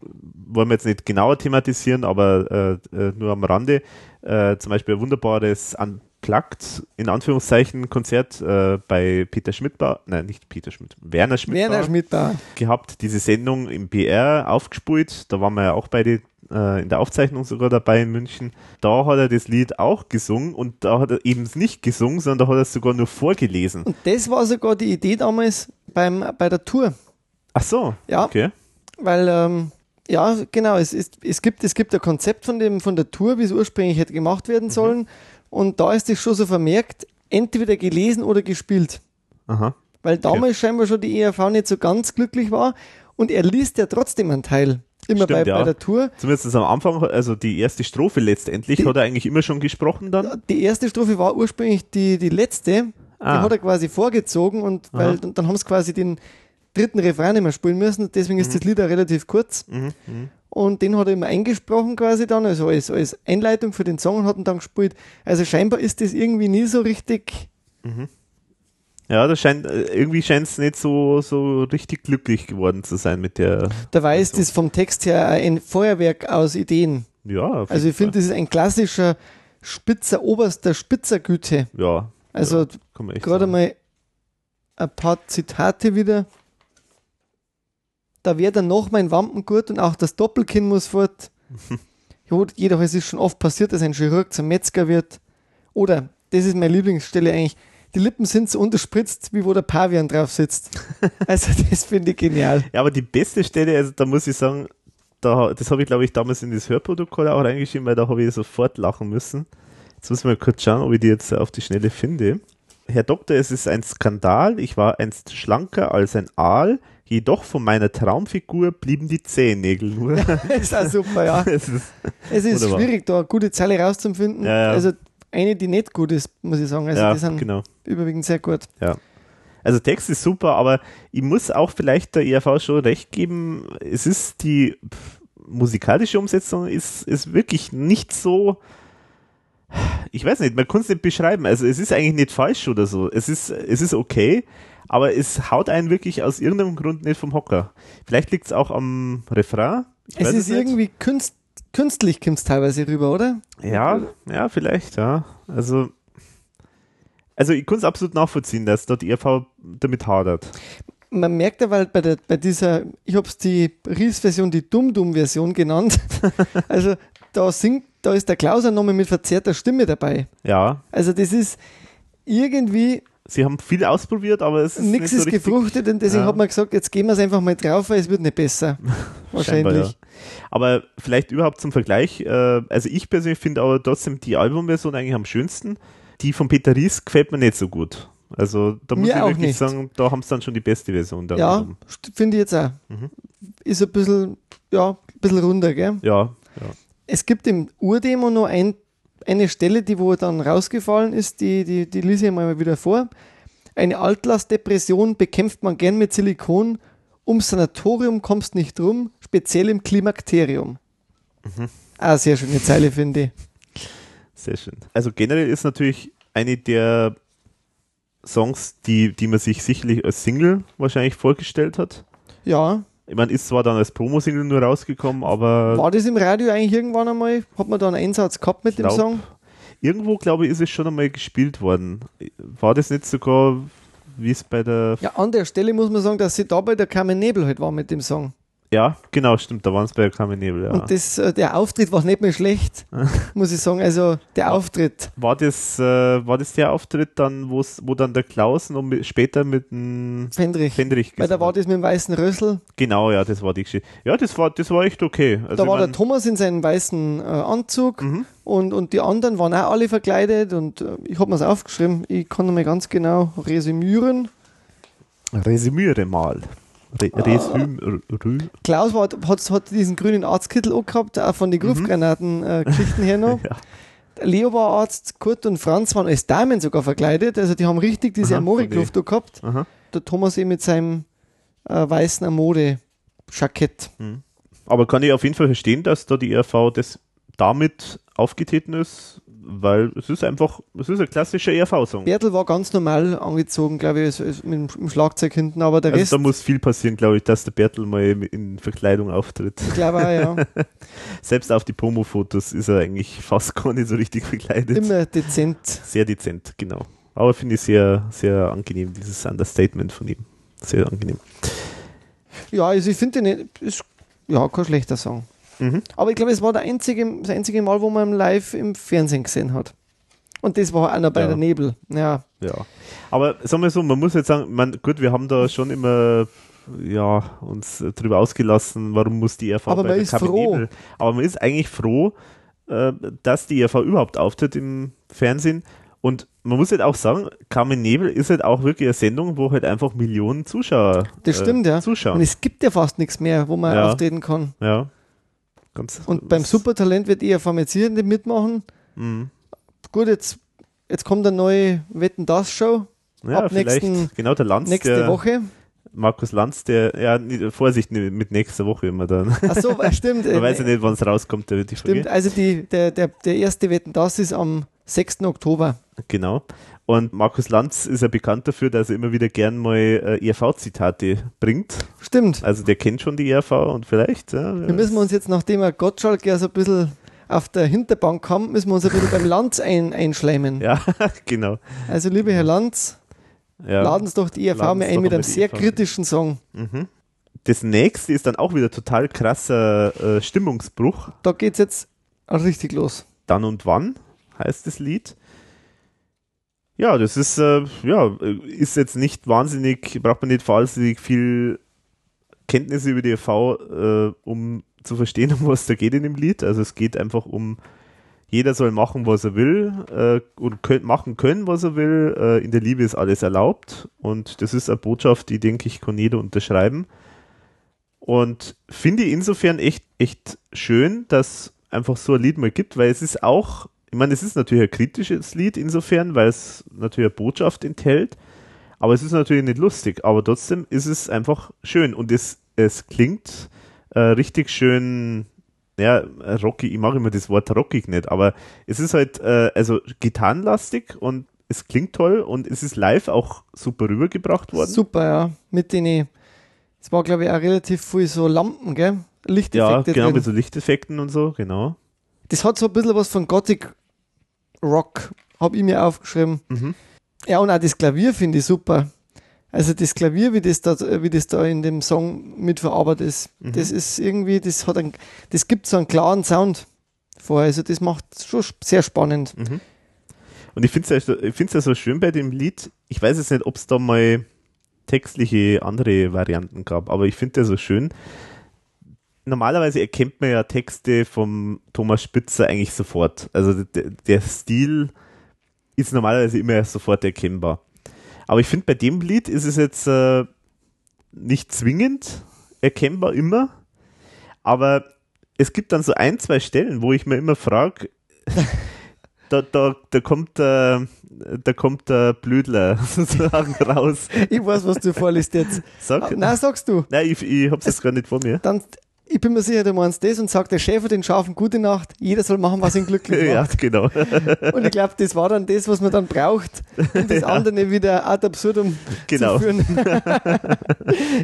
wollen wir jetzt nicht genauer thematisieren, aber äh, nur am Rande, äh, zum Beispiel ein wunderbares Unplugged, in Anführungszeichen, Konzert äh, bei Peter Schmidbauer, nein, nicht Peter Schmidbauer, Werner Schmidbauer, Werner Schmidbauer gehabt, diese Sendung im P R aufgespult, da waren wir ja auch beide in der Aufzeichnung sogar dabei in München. Da hat er das Lied auch gesungen und da hat er eben nicht gesungen, sondern da hat er es sogar nur vorgelesen. Und das war sogar die Idee damals beim, bei der Tour. Ach so, ja, okay. Weil, ähm, ja, genau, es, es, es, gibt, es gibt ein Konzept von, dem, von der Tour, wie es ursprünglich hätte gemacht werden sollen. Mhm. Und da ist das schon so vermerkt, entweder gelesen oder gespielt. Aha. Weil damals okay. scheinbar schon die E R V nicht so ganz glücklich war und er liest ja trotzdem einen Teil. Immer Stimmt, bei, ja. bei der Tour. Zumindest am Anfang, also die erste Strophe letztendlich, die, hat er eigentlich immer schon gesprochen dann? Die erste Strophe war ursprünglich die, die letzte, ah. die hat er quasi vorgezogen und weil, dann, dann haben sie quasi den dritten Refrain nicht mehr spielen müssen, deswegen ist mhm. das Lied auch relativ kurz mhm. Mhm. und den hat er immer eingesprochen quasi dann, also als, als Einleitung für den Song und hat ihn dann gespielt. Also scheinbar ist das irgendwie nie so richtig... Mhm. Ja, das scheint, irgendwie scheint es nicht so, so richtig glücklich geworden zu sein mit der... Dabei ist das vom Text her ein Feuerwerk aus Ideen. Ja, also ich finde, das ist ein klassischer Spitzer, oberster Spitzergüte. Ja. Also ja, kann man echt gerade sagen. Mal ein paar Zitate wieder. Da wäre dann noch mein Wampengurt und auch das Doppelkinn muss fort. Jo, jedoch, es ist schon oft passiert, dass ein Chirurg zum Metzger wird. Oder, das ist meine Lieblingsstelle eigentlich, die Lippen sind so unterspritzt, wie wo der Pavian drauf sitzt. Also das finde ich genial. Ja, aber die beste Stelle, also da muss ich sagen, da, das habe ich glaube ich damals in das Hörprotokoll auch reingeschrieben, weil da habe ich sofort lachen müssen. Jetzt muss ich mal kurz schauen, ob ich die jetzt auf die Schnelle finde. Herr Doktor, es ist ein Skandal. Ich war einst schlanker als ein Aal. Jedoch von meiner Traumfigur blieben die Zehennägel nur. Ist auch super, ja. Es ist, es ist schwierig, da eine gute Zeile rauszufinden. Ja, ja. Also eine, die nicht gut ist, muss ich sagen. Also ja, die sind genau. überwiegend sehr gut. Ja. Also Text ist super, aber ich muss auch vielleicht der E R V schon recht geben, es ist die pff, musikalische Umsetzung ist, ist wirklich nicht so, ich weiß nicht, man kann es nicht beschreiben, also es ist eigentlich nicht falsch oder so, es ist, es ist okay, aber es haut einen wirklich aus irgendeinem Grund nicht vom Hocker. Vielleicht liegt es auch am Refrain. Ich es weiß ist es irgendwie künst, künstlich kommt es teilweise rüber, oder? Ja, ja, vielleicht, ja. Also Also ich kann es absolut nachvollziehen, dass da die E R V damit hadert. Man merkt ja, weil bei, der, bei dieser, ich habe es die Ries-Version, die Dumm-Dumm-Version genannt, also da singt, da ist der Klaus nochmal mit verzerrter Stimme dabei. Ja. Also das ist irgendwie... Sie haben viel ausprobiert, aber es ist nichts so ist richtig gefruchtet und deswegen ja. hat man gesagt, jetzt gehen wir es einfach mal drauf, weil es wird nicht besser. Wahrscheinlich. Ja. Aber vielleicht überhaupt zum Vergleich, äh, also ich persönlich finde aber trotzdem die Albumversion eigentlich am schönsten. Die von Peter Ries gefällt mir nicht so gut. Also da muss mir ich wirklich nicht. sagen, da haben sie dann schon die beste Version. Da ja, finde ich jetzt auch. Mhm. Ist ein bisschen, ja, ein bisschen runder, gell? Ja, ja. Es gibt im Urdemo noch ein, eine Stelle, die wo dann rausgefallen ist, die, die, die lese ich mal wieder vor. Eine Altlastdepression bekämpft man gern mit Silikon. Ums Sanatorium kommst nicht rum, speziell im Klimakterium. Mhm. Ah, sehr schöne Zeile, finde ich. Sehr schön. Also generell ist natürlich eine der Songs, die, die man sich sicherlich als Single wahrscheinlich vorgestellt hat. Ja. Ich meine, ist zwar dann als Promo-Single nur rausgekommen, aber... War das im Radio eigentlich irgendwann einmal? Hat man da einen Einsatz gehabt mit glaub, dem Song? Irgendwo, glaube ich, ist es schon einmal gespielt worden. War das nicht sogar, wie es bei der... Ja, an der Stelle muss man sagen, dass sie da bei der Carmen Nebel halt war mit dem Song. Ja, genau, stimmt, da waren es bei der Carmen Nebel. Ja. Und das, der Auftritt war nicht mehr schlecht, muss ich sagen, also der war, Auftritt. War das, äh, war das der Auftritt dann, wo dann der Klaus noch mit, später mit dem Fendrich, Fendrich weil da war das mit dem weißen Rössl. Genau, ja, das war die Geschichte. Ja, das war, das war echt okay. Also da war mein, der Thomas in seinem weißen äh, Anzug mhm. und, und die anderen waren auch alle verkleidet und äh, ich habe mir es aufgeschrieben, ich kann noch mal ganz genau resümieren. Resümiere mal. Re ah. Klaus war, hat, hat diesen grünen Arztkittel auch gehabt, auch von den Gruffgranaten-Geschichten mhm. äh, her noch. Ja. Leo war Arzt, Kurt und Franz waren als Damen sogar verkleidet, also die haben richtig diese Amore-Kluft auch gehabt. Aha. Der Thomas eben mit seinem äh, weißen Amore-Jackett. Mhm. Aber kann ich auf jeden Fall verstehen, dass da die E R V das damit aufgetreten ist, weil es ist einfach, es ist ein klassischer E R V-Song. Bertel war ganz normal angezogen, glaube ich, also mit dem Schlagzeug hinten, aber der also Rest... da muss viel passieren, glaube ich, dass der Bertel mal in Verkleidung auftritt. Ich glaube auch, ja. Selbst auf die Promo-Fotos ist er eigentlich fast gar nicht so richtig verkleidet. Immer dezent. Sehr dezent, genau. Aber finde ich sehr, sehr angenehm, dieses Understatement von ihm. Sehr angenehm. Ja, also ich finde den, ist ja kein schlechter Song. Mhm. Aber ich glaube, es war der einzige, das einzige Mal, wo man live im Fernsehen gesehen hat. Und das war einer bei ja. der Nebel. Ja. ja. Aber sagen wir so, man muss jetzt sagen, man, gut, wir haben da schon immer ja, uns drüber ausgelassen, warum muss die E R V aber bei man der ist froh. Nebel. Aber man ist eigentlich froh, äh, dass die E R V überhaupt auftritt im Fernsehen. Und man muss halt auch sagen, Carmen Nebel ist halt auch wirklich eine Sendung, wo halt einfach Millionen Zuschauer zuschauen. Das stimmt, äh, ja. Zuschauen. Und es gibt ja fast nichts mehr, wo man ja. auftreten kann. Ja. Ganz und beim Supertalent wird E R V jetzt hier nicht mitmachen. Mhm. Gut, jetzt, jetzt kommt eine neue Wetten-Das-Show. Ja, ab nächsten, genau, der Lanz, nächste der, Woche. Markus Lanz, der, ja, Vorsicht mit nächster Woche immer dann. Ach so, stimmt. Man weiß ja nicht, wann es rauskommt. Der wird die stimmt, Folge. Also die, der, der, der erste Wetten-Das ist am sechsten Oktober. Genau. Und Markus Lanz ist ja bekannt dafür, dass er immer wieder gern mal äh, E R V-Zitate bringt. Stimmt. Also der kennt schon die E R V und vielleicht. Ja, wir müssen uns jetzt, nachdem wir Gottschalk ja so ein bisschen auf der Hinterbank haben, müssen wir uns ein bisschen beim Lanz ein, einschleimen. Ja, genau. Also lieber Herr Lanz, ja, laden uns doch die E R V mal ein mit einem sehr E R V kritischen Song. Mhm. Das nächste ist dann auch wieder total krasser äh, Stimmungsbruch. Da geht es jetzt richtig los. Dann und wann heißt das Lied. Ja, das ist, äh, ja, ist jetzt nicht wahnsinnig, braucht man nicht wahnsinnig viel Kenntnisse über die E R V, äh, um zu verstehen, um was da geht in dem Lied. Also es geht einfach um jeder soll machen, was er will äh, und können, machen können, was er will. Äh, in der Liebe ist alles erlaubt und das ist eine Botschaft, die, denke ich, kann jeder unterschreiben. Und finde ich insofern echt, echt schön, dass einfach so ein Lied mal gibt, weil es ist auch, ich meine, es ist natürlich ein kritisches Lied insofern, weil es natürlich eine Botschaft enthält, aber es ist natürlich nicht lustig, aber trotzdem ist es einfach schön und es, es klingt äh, richtig schön, ja, rocky, ich mache immer das Wort rockig nicht, aber es ist halt, äh, also gitarrenlastig und es klingt toll und es ist live auch super rübergebracht worden. Super, ja, mit den, es war glaube ich auch relativ viel so Lampen, gell? Lichteffekte. Ja, genau, drin. Mit so Lichteffekten und so, genau. Das hat so ein bisschen was von Gothic Rock, habe ich mir aufgeschrieben. Mhm. Ja, und auch das Klavier finde ich super. Also das Klavier, wie das da, wie das da in dem Song mitverarbeitet ist, mhm. das ist irgendwie, das hat ein, das gibt so einen klaren Sound vorher. Also das macht schon sehr spannend. Mhm. Und ich finde es ja, ich finde es ja so schön bei dem Lied, ich weiß jetzt nicht, ob es da mal textliche andere Varianten gab, aber ich finde das so schön. Normalerweise erkennt man ja Texte vom Thomas Spitzer eigentlich sofort. Also der, der Stil ist normalerweise immer sofort erkennbar. Aber ich finde, bei dem Lied ist es jetzt äh, nicht zwingend erkennbar immer, aber es gibt dann so ein, zwei Stellen, wo ich mir immer frage, da, da, da kommt der äh, da kommt der Blödler sozusagen raus. Ich weiß, was du vorliest jetzt. Sag, ah, nein, sagst du. Nein, ich, ich hab's jetzt gar nicht vor mir. Dann, ich bin mir sicher, du meinst das und sagt der Schäfer den Schafen gute Nacht, jeder soll machen, was ihn glücklich macht. Ja, genau. Und ich glaube, das war dann das, was man dann braucht, um das ja. andere wieder ad absurdum genau. zu führen.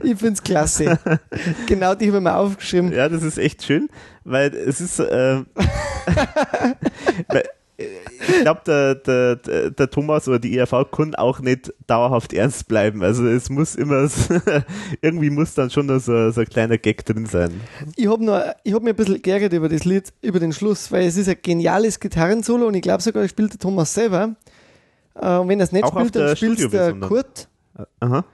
Ich finde es klasse. Genau, die habe ich mir aufgeschrieben. Ja, das ist echt schön, weil es ist äh, weil, ich glaube, der, der, der Thomas oder die E R V kann auch nicht dauerhaft ernst bleiben. Also es muss immer, so, irgendwie muss dann schon so, so ein kleiner Gag drin sein. Ich habe hab mir ein bisschen geärgert über das Lied, über den Schluss, weil es ist ein geniales Gitarrensolo und ich glaube sogar, das spielt der Thomas selber. Und wenn er es nicht auch spielt, dann spielt der Kurt. Aha.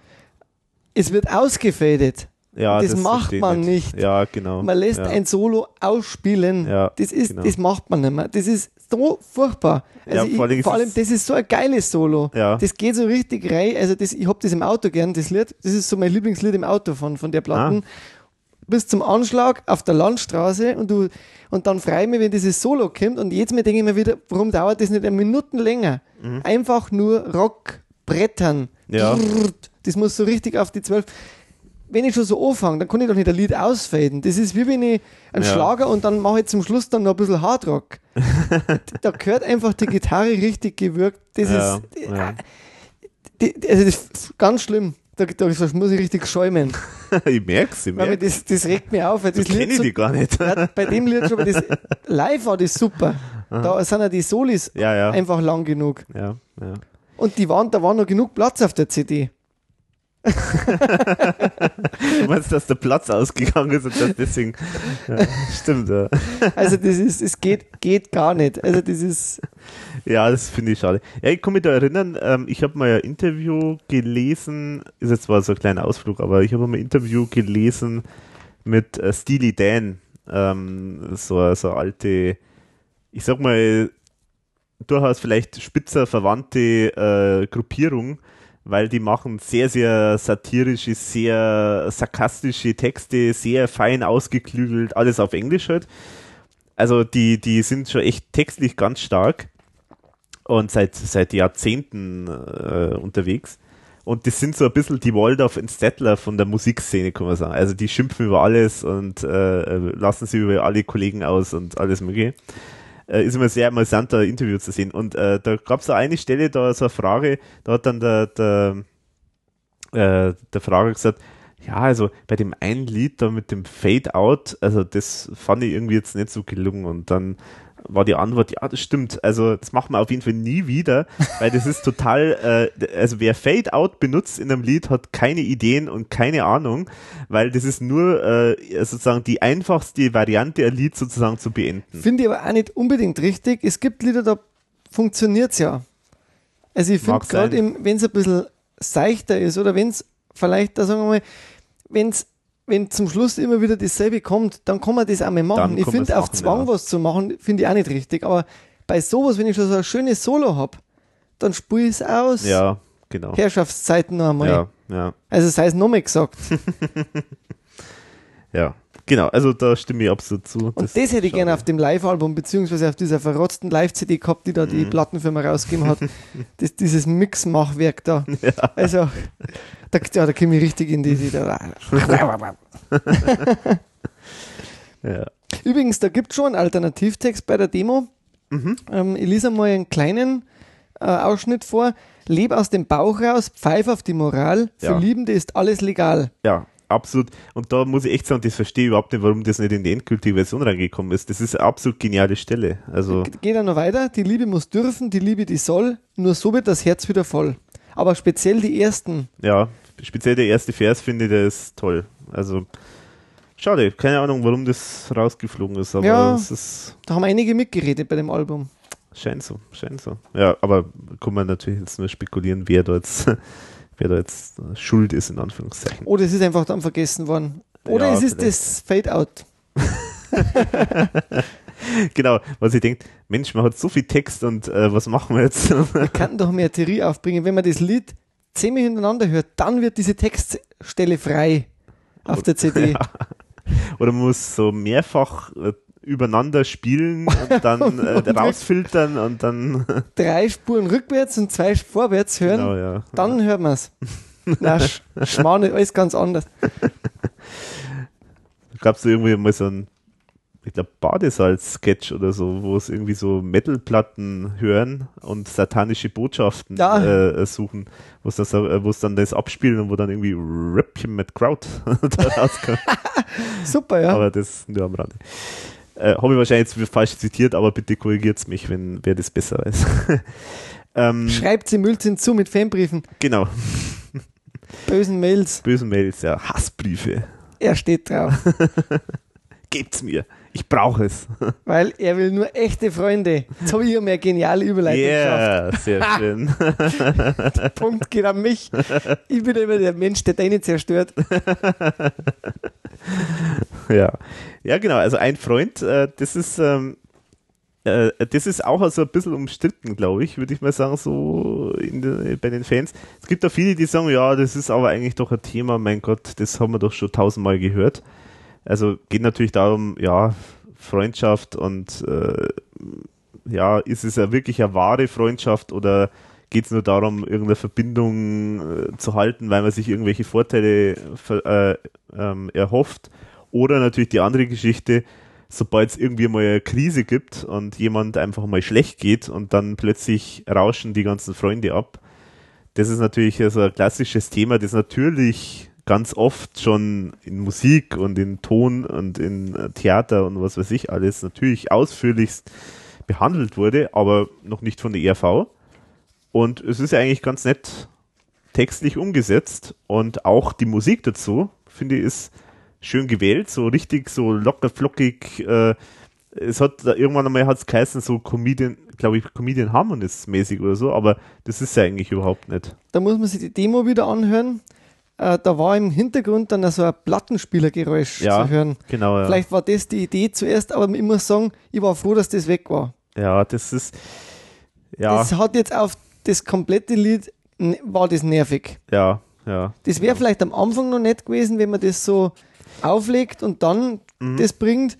Es wird ausgefadet. Ja, das, das macht man nicht. nicht. Ja, genau. Man lässt ja. ein Solo ausspielen. Ja, das, ist, genau. das macht man nicht mehr. Das ist so furchtbar. Also ja, vor allem, ich, vor allem das ist so ein geiles Solo. Ja. Das geht so richtig rein. Also das, ich habe das im Auto gern, das Lied. Das ist so mein Lieblingslied im Auto von, von der Platten. Ah. Bis zum Anschlag auf der Landstraße und, du, und dann freue ich mich, wenn dieses Solo kommt. Und jetzt denke ich mir wieder, warum dauert das nicht eine Minuten länger? Mhm. Einfach nur Rockbrettern. Ja. Das muss so richtig auf die zwölf... Wenn ich schon so anfange, dann kann ich doch nicht ein Lied ausfaden. Das ist wie wenn ich einen ja. Schlager und dann mache ich zum Schluss dann noch ein bisschen Hardrock. Da gehört einfach die Gitarre richtig gewürgt. Das ja, ist ja. Die, also das ist ganz schlimm. Da, da muss ich richtig schäumen. Ich merke es. Das, das regt mich auf. Das, das kenne ich so, die gar nicht. Bei dem Lied schon, das, live war das super. Aha. Da sind ja die Solis ja, ja. einfach lang genug. Ja, ja. Und die waren, da war noch genug Platz auf der C D. Du meinst, dass der Platz ausgegangen ist und das deswegen ja, stimmt ja. Also das ist, es geht, geht gar nicht. Also das ist ja, das finde ich schade. Ja, ich kann mich da erinnern, ähm, ich habe mal ein Interview gelesen, ist jetzt zwar so ein kleiner Ausflug, aber ich habe mal ein Interview gelesen mit äh, Steely Dan, ähm, so, so alte, ich sag mal, durchaus vielleicht spitzer verwandte äh, Gruppierung, weil die machen sehr, sehr satirische, sehr sarkastische Texte, sehr fein ausgeklügelt, alles auf Englisch halt. Also die, die sind schon echt textlich ganz stark und seit, seit Jahrzehnten äh, unterwegs. Und das sind so ein bisschen die Waldorf und Stettler von der Musikszene, kann man sagen. Also die schimpfen über alles und äh, lassen sich über alle Kollegen aus und alles mögliche. Ist immer sehr amüsant, da Interview zu sehen. Und äh, da gab es da eine Stelle, da so eine Frage, da hat dann der, der, äh, der Frage gesagt, ja, also bei dem einen Lied da mit dem Fade-Out, also das fand ich irgendwie jetzt nicht so gelungen. Und dann war die Antwort, ja, das stimmt, also das machen wir auf jeden Fall nie wieder, weil das ist total, äh, also wer Fade-Out benutzt in einem Lied, hat keine Ideen und keine Ahnung, weil das ist nur äh, sozusagen die einfachste Variante, ein Lied sozusagen zu beenden. Finde ich aber auch nicht unbedingt richtig, es gibt Lieder, da funktioniert es ja. Also ich finde gerade, wenn es ein bisschen seichter ist oder wenn es vielleicht, da sagen wir mal, wenn es wenn zum Schluss immer wieder dasselbe kommt, dann kann man das auch mal machen. Dann ich finde, auf machen, Zwang ja. was zu machen, finde ich auch nicht richtig. Aber bei sowas, wenn ich schon so ein schönes Solo habe, dann spüre ich es aus. Ja, genau. Herrschaftszeiten noch einmal. Ja, ja. Also sei es nochmal gesagt. Ja, genau. Also da stimme ich absolut zu. Und das, das hätte ich gerne auf dem Live-Album, beziehungsweise auf dieser verrotzten Live-C D gehabt, die da die mhm. Plattenfirma rausgegeben hat. Das, dieses Mix-Machwerk da. Ja. Also da, ja, da komme ich richtig in die... die da. Ja. Übrigens, da gibt es schon einen Alternativtext bei der Demo. Mhm. Ähm, ich lese mal einen kleinen äh, Ausschnitt vor. Leb aus dem Bauch raus, pfeif auf die Moral. Für ja. Liebende ist alles legal. Ja, absolut. Und da muss ich echt sagen, das verstehe ich überhaupt nicht, warum das nicht in die endgültige Version reingekommen ist. Das ist eine absolut geniale Stelle. Also geht dann noch weiter. Die Liebe muss dürfen, die Liebe, die soll. Nur so wird das Herz wieder voll. Aber speziell die ersten. Ja, speziell der erste Vers finde ich, der ist toll. Also schade, keine Ahnung, warum das rausgeflogen ist. Aber ja, es ist da haben einige mitgeredet bei dem Album. Scheint so, scheint so. Ja, aber kann man natürlich jetzt nur spekulieren, wer da jetzt, wer da jetzt schuld ist, in Anführungszeichen. Oder es ist einfach dann vergessen worden. Oder ja, es ist vielleicht das Fade-Out. Genau, was ich denke, Mensch, man hat so viel Text und äh, was machen wir jetzt? Wir könnten doch mehr Theorie aufbringen. Wenn man das Lied zehnmal hintereinander hört, dann wird diese Textstelle frei auf der C D. Ja. Oder man muss so mehrfach äh, übereinander spielen und dann und, äh, und rausfiltern und dann... Drei Spuren rückwärts und zwei vorwärts hören, genau, ja. Dann hört man es. Na, sch schmarrn, alles ganz anders. Gab es da irgendwie mal so ein, ich glaube, Badesalz-Sketch oder so, wo es irgendwie so Metal-Platten hören und satanische Botschaften ja. äh, suchen, wo es dann, dann das abspielen und wo dann irgendwie Röppchen mit Kraut da rauskommt. Super, ja. Aber das nur am Rande. Äh, Habe ich wahrscheinlich jetzt falsch zitiert, aber bitte korrigiert es mich, wenn wer das besser weiß. ähm, Schreibt sie Müllzinn zu mit Fanbriefen. Genau. Bösen Mails. Bösen Mails, ja. Hassbriefe. Er steht drauf. Gebt's mir. Ich brauche es. Weil er will nur echte Freunde. Jetzt habe ich ja mehr geniale Überleitung yeah, geschafft. Ja, sehr schön. Der Punkt geht an mich. Ich bin immer der Mensch, der deine zerstört. Ja. Ja, genau. Also ein Freund, äh, das ist ähm, äh, das ist auch so also ein bisschen umstritten, glaube ich, würde ich mal sagen, so in de, bei den Fans. Es gibt da viele, die sagen, ja, das ist aber eigentlich doch ein Thema, mein Gott, das haben wir doch schon tausendmal gehört. Also geht natürlich darum, ja, Freundschaft und äh, ja, ist es ja wirklich eine wahre Freundschaft oder geht es nur darum, irgendeine Verbindung äh, zu halten, weil man sich irgendwelche Vorteile äh, ähm, erhofft? Oder natürlich die andere Geschichte, sobald es irgendwie mal eine Krise gibt und jemand einfach mal schlecht geht und dann plötzlich rauschen die ganzen Freunde ab. Das ist natürlich so ein klassisches Thema, das natürlich ganz oft schon in Musik und in Ton und in Theater und was weiß ich alles natürlich ausführlichst behandelt wurde, aber noch nicht von der E R V. Und es ist ja eigentlich ganz nett textlich umgesetzt und auch die Musik dazu, finde ich, ist schön gewählt, so richtig so locker flockig. Äh, es hat irgendwann einmal hat's geheißen, so Comedian, glaube ich, Comedian Harmonist mäßig oder so, aber das ist ja eigentlich überhaupt nicht. Da muss man sich die Demo wieder anhören. Da war im Hintergrund dann so ein Plattenspielergeräusch ja, zu hören. Genau, ja. Vielleicht war das die Idee zuerst, aber ich muss sagen, ich war froh, dass das weg war. Ja, das ist... Ja. Das hat jetzt auf das komplette Lied, war das nervig. Ja, ja. Das wäre ja. vielleicht am Anfang noch nett gewesen, wenn man das so auflegt und dann mhm. das bringt.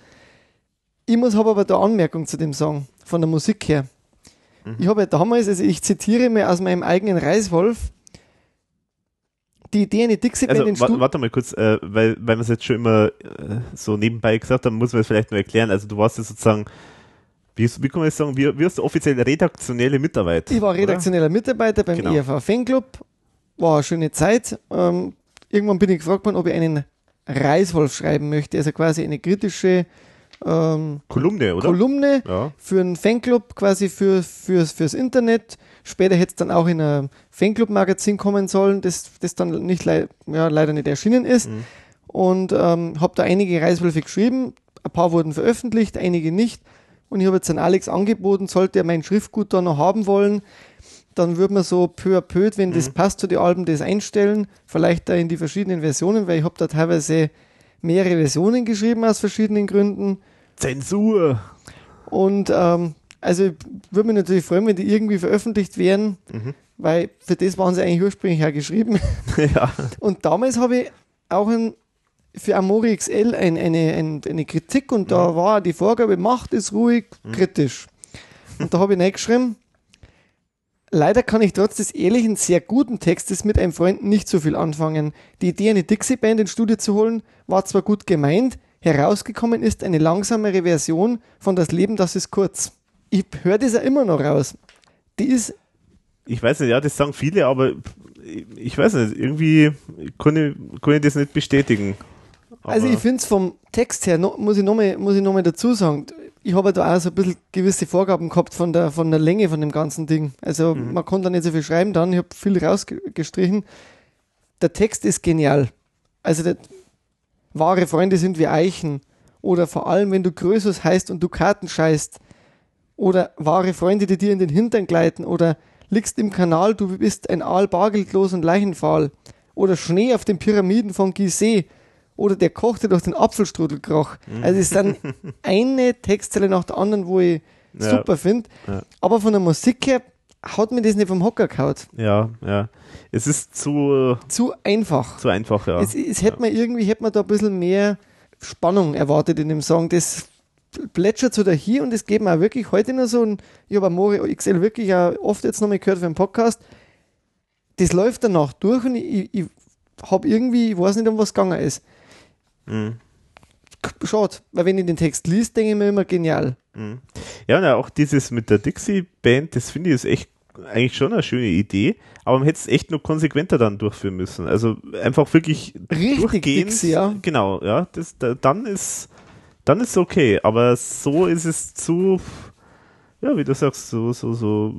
Ich muss habe aber da Anmerkung zu dem Song, von der Musik her. Mhm. Ich habe ja damals, also ich zitiere mal aus meinem eigenen Reiswolf, die Idee eine Dixie-Band in Stuttgart. Warte mal kurz, äh, weil, weil wir es jetzt schon immer äh, so nebenbei gesagt haben, muss man es vielleicht nur erklären. Also du warst ja sozusagen, wie, wie kann man das sagen, wie, wie hast du offiziell redaktionelle Mitarbeiter? Ich war redaktioneller oder? Mitarbeiter beim genau. E R V Fanclub, war eine schöne Zeit. Ähm, irgendwann bin ich gefragt worden, ob ich einen Reiswolf schreiben möchte, also quasi eine kritische ähm, Kolumne, oder? Kolumne ja. für einen Fanclub, quasi für, für, fürs Internet. Später hätte es dann auch in ein Fanclub-Magazin kommen sollen, das, das dann nicht ja, leider nicht erschienen ist. Mhm. Und ähm, habe da einige Reiswölfe geschrieben, ein paar wurden veröffentlicht, einige nicht. Und ich habe jetzt an Alex angeboten, sollte er mein Schriftgut da noch haben wollen, dann würde man so peu à peu, wenn mhm. das passt zu den Alben, das einstellen. Vielleicht da in die verschiedenen Versionen, weil ich habe da teilweise mehrere Versionen geschrieben aus verschiedenen Gründen. Zensur! Und ähm, also würde mich natürlich freuen, wenn die irgendwie veröffentlicht wären, mhm. weil für das waren sie eigentlich ursprünglich auch geschrieben. Ja. Und damals habe ich auch ein, für Amore X L ein, eine, ein, eine Kritik und ja. da war die Vorgabe, macht es ruhig, mhm. kritisch. Und da habe ich reingeschrieben, leider kann ich trotz des ehrlichen, sehr guten Textes mit einem Freund nicht so viel anfangen. Die Idee, eine Dixie-Band ins Studio zu holen, war zwar gut gemeint, herausgekommen ist eine langsamere Version von Das Leben, das ist kurz. Ich höre das ja immer noch raus. Die ist... Ich weiß nicht, ja, das sagen viele, aber ich weiß nicht, irgendwie kann ich, kann ich das nicht bestätigen. Aber also ich finde es vom Text her, no, muss ich nochmal noch dazu sagen, ich habe da auch so ein bisschen gewisse Vorgaben gehabt von der, von der Länge von dem ganzen Ding. Also mhm. man konnte da nicht so viel schreiben dann, ich habe viel rausgestrichen. Der Text ist genial. Also der, wahre Freunde sind wie Eichen. Oder vor allem, wenn du Krösus heißt und du Karten scheißt. Oder wahre Freunde, die dir in den Hintern gleiten. Oder liegst im Kanal, du bist ein Aal bargeldlos und leichenfahl. Oder Schnee auf den Pyramiden von Gizeh. Oder der Koch, der durch den Apfelstrudel kroch. Also es ist dann eine Textzeile nach der anderen, wo ich ja, super finde. Ja. Aber von der Musik her haut mir das nicht vom Hocker gehauen. Ja, ja. Es ist zu... Zu einfach. Zu einfach, ja. Es, es hätte ja. man irgendwie, hätte man da ein bisschen mehr Spannung erwartet in dem Song. Das plätschert so dahin und das geht mir auch wirklich heute noch so. Und ich habe Amore X L wirklich auch oft jetzt nochmal gehört für einen Podcast. Das läuft danach durch und ich, ich habe irgendwie, ich weiß nicht, um was gegangen ist. Mhm. Schade, weil wenn ich den Text liest, denke ich mir immer genial. Mhm. Ja, und auch dieses mit der Dixie-Band, das finde ich ist echt eigentlich schon eine schöne Idee, aber man hätte es echt nur konsequenter dann durchführen müssen. Also einfach wirklich richtig durchgehend. Dixie, ja. Genau, ja, das, da, dann ist dann ist es okay, aber so ist es zu, ja, wie du sagst, so, so, so,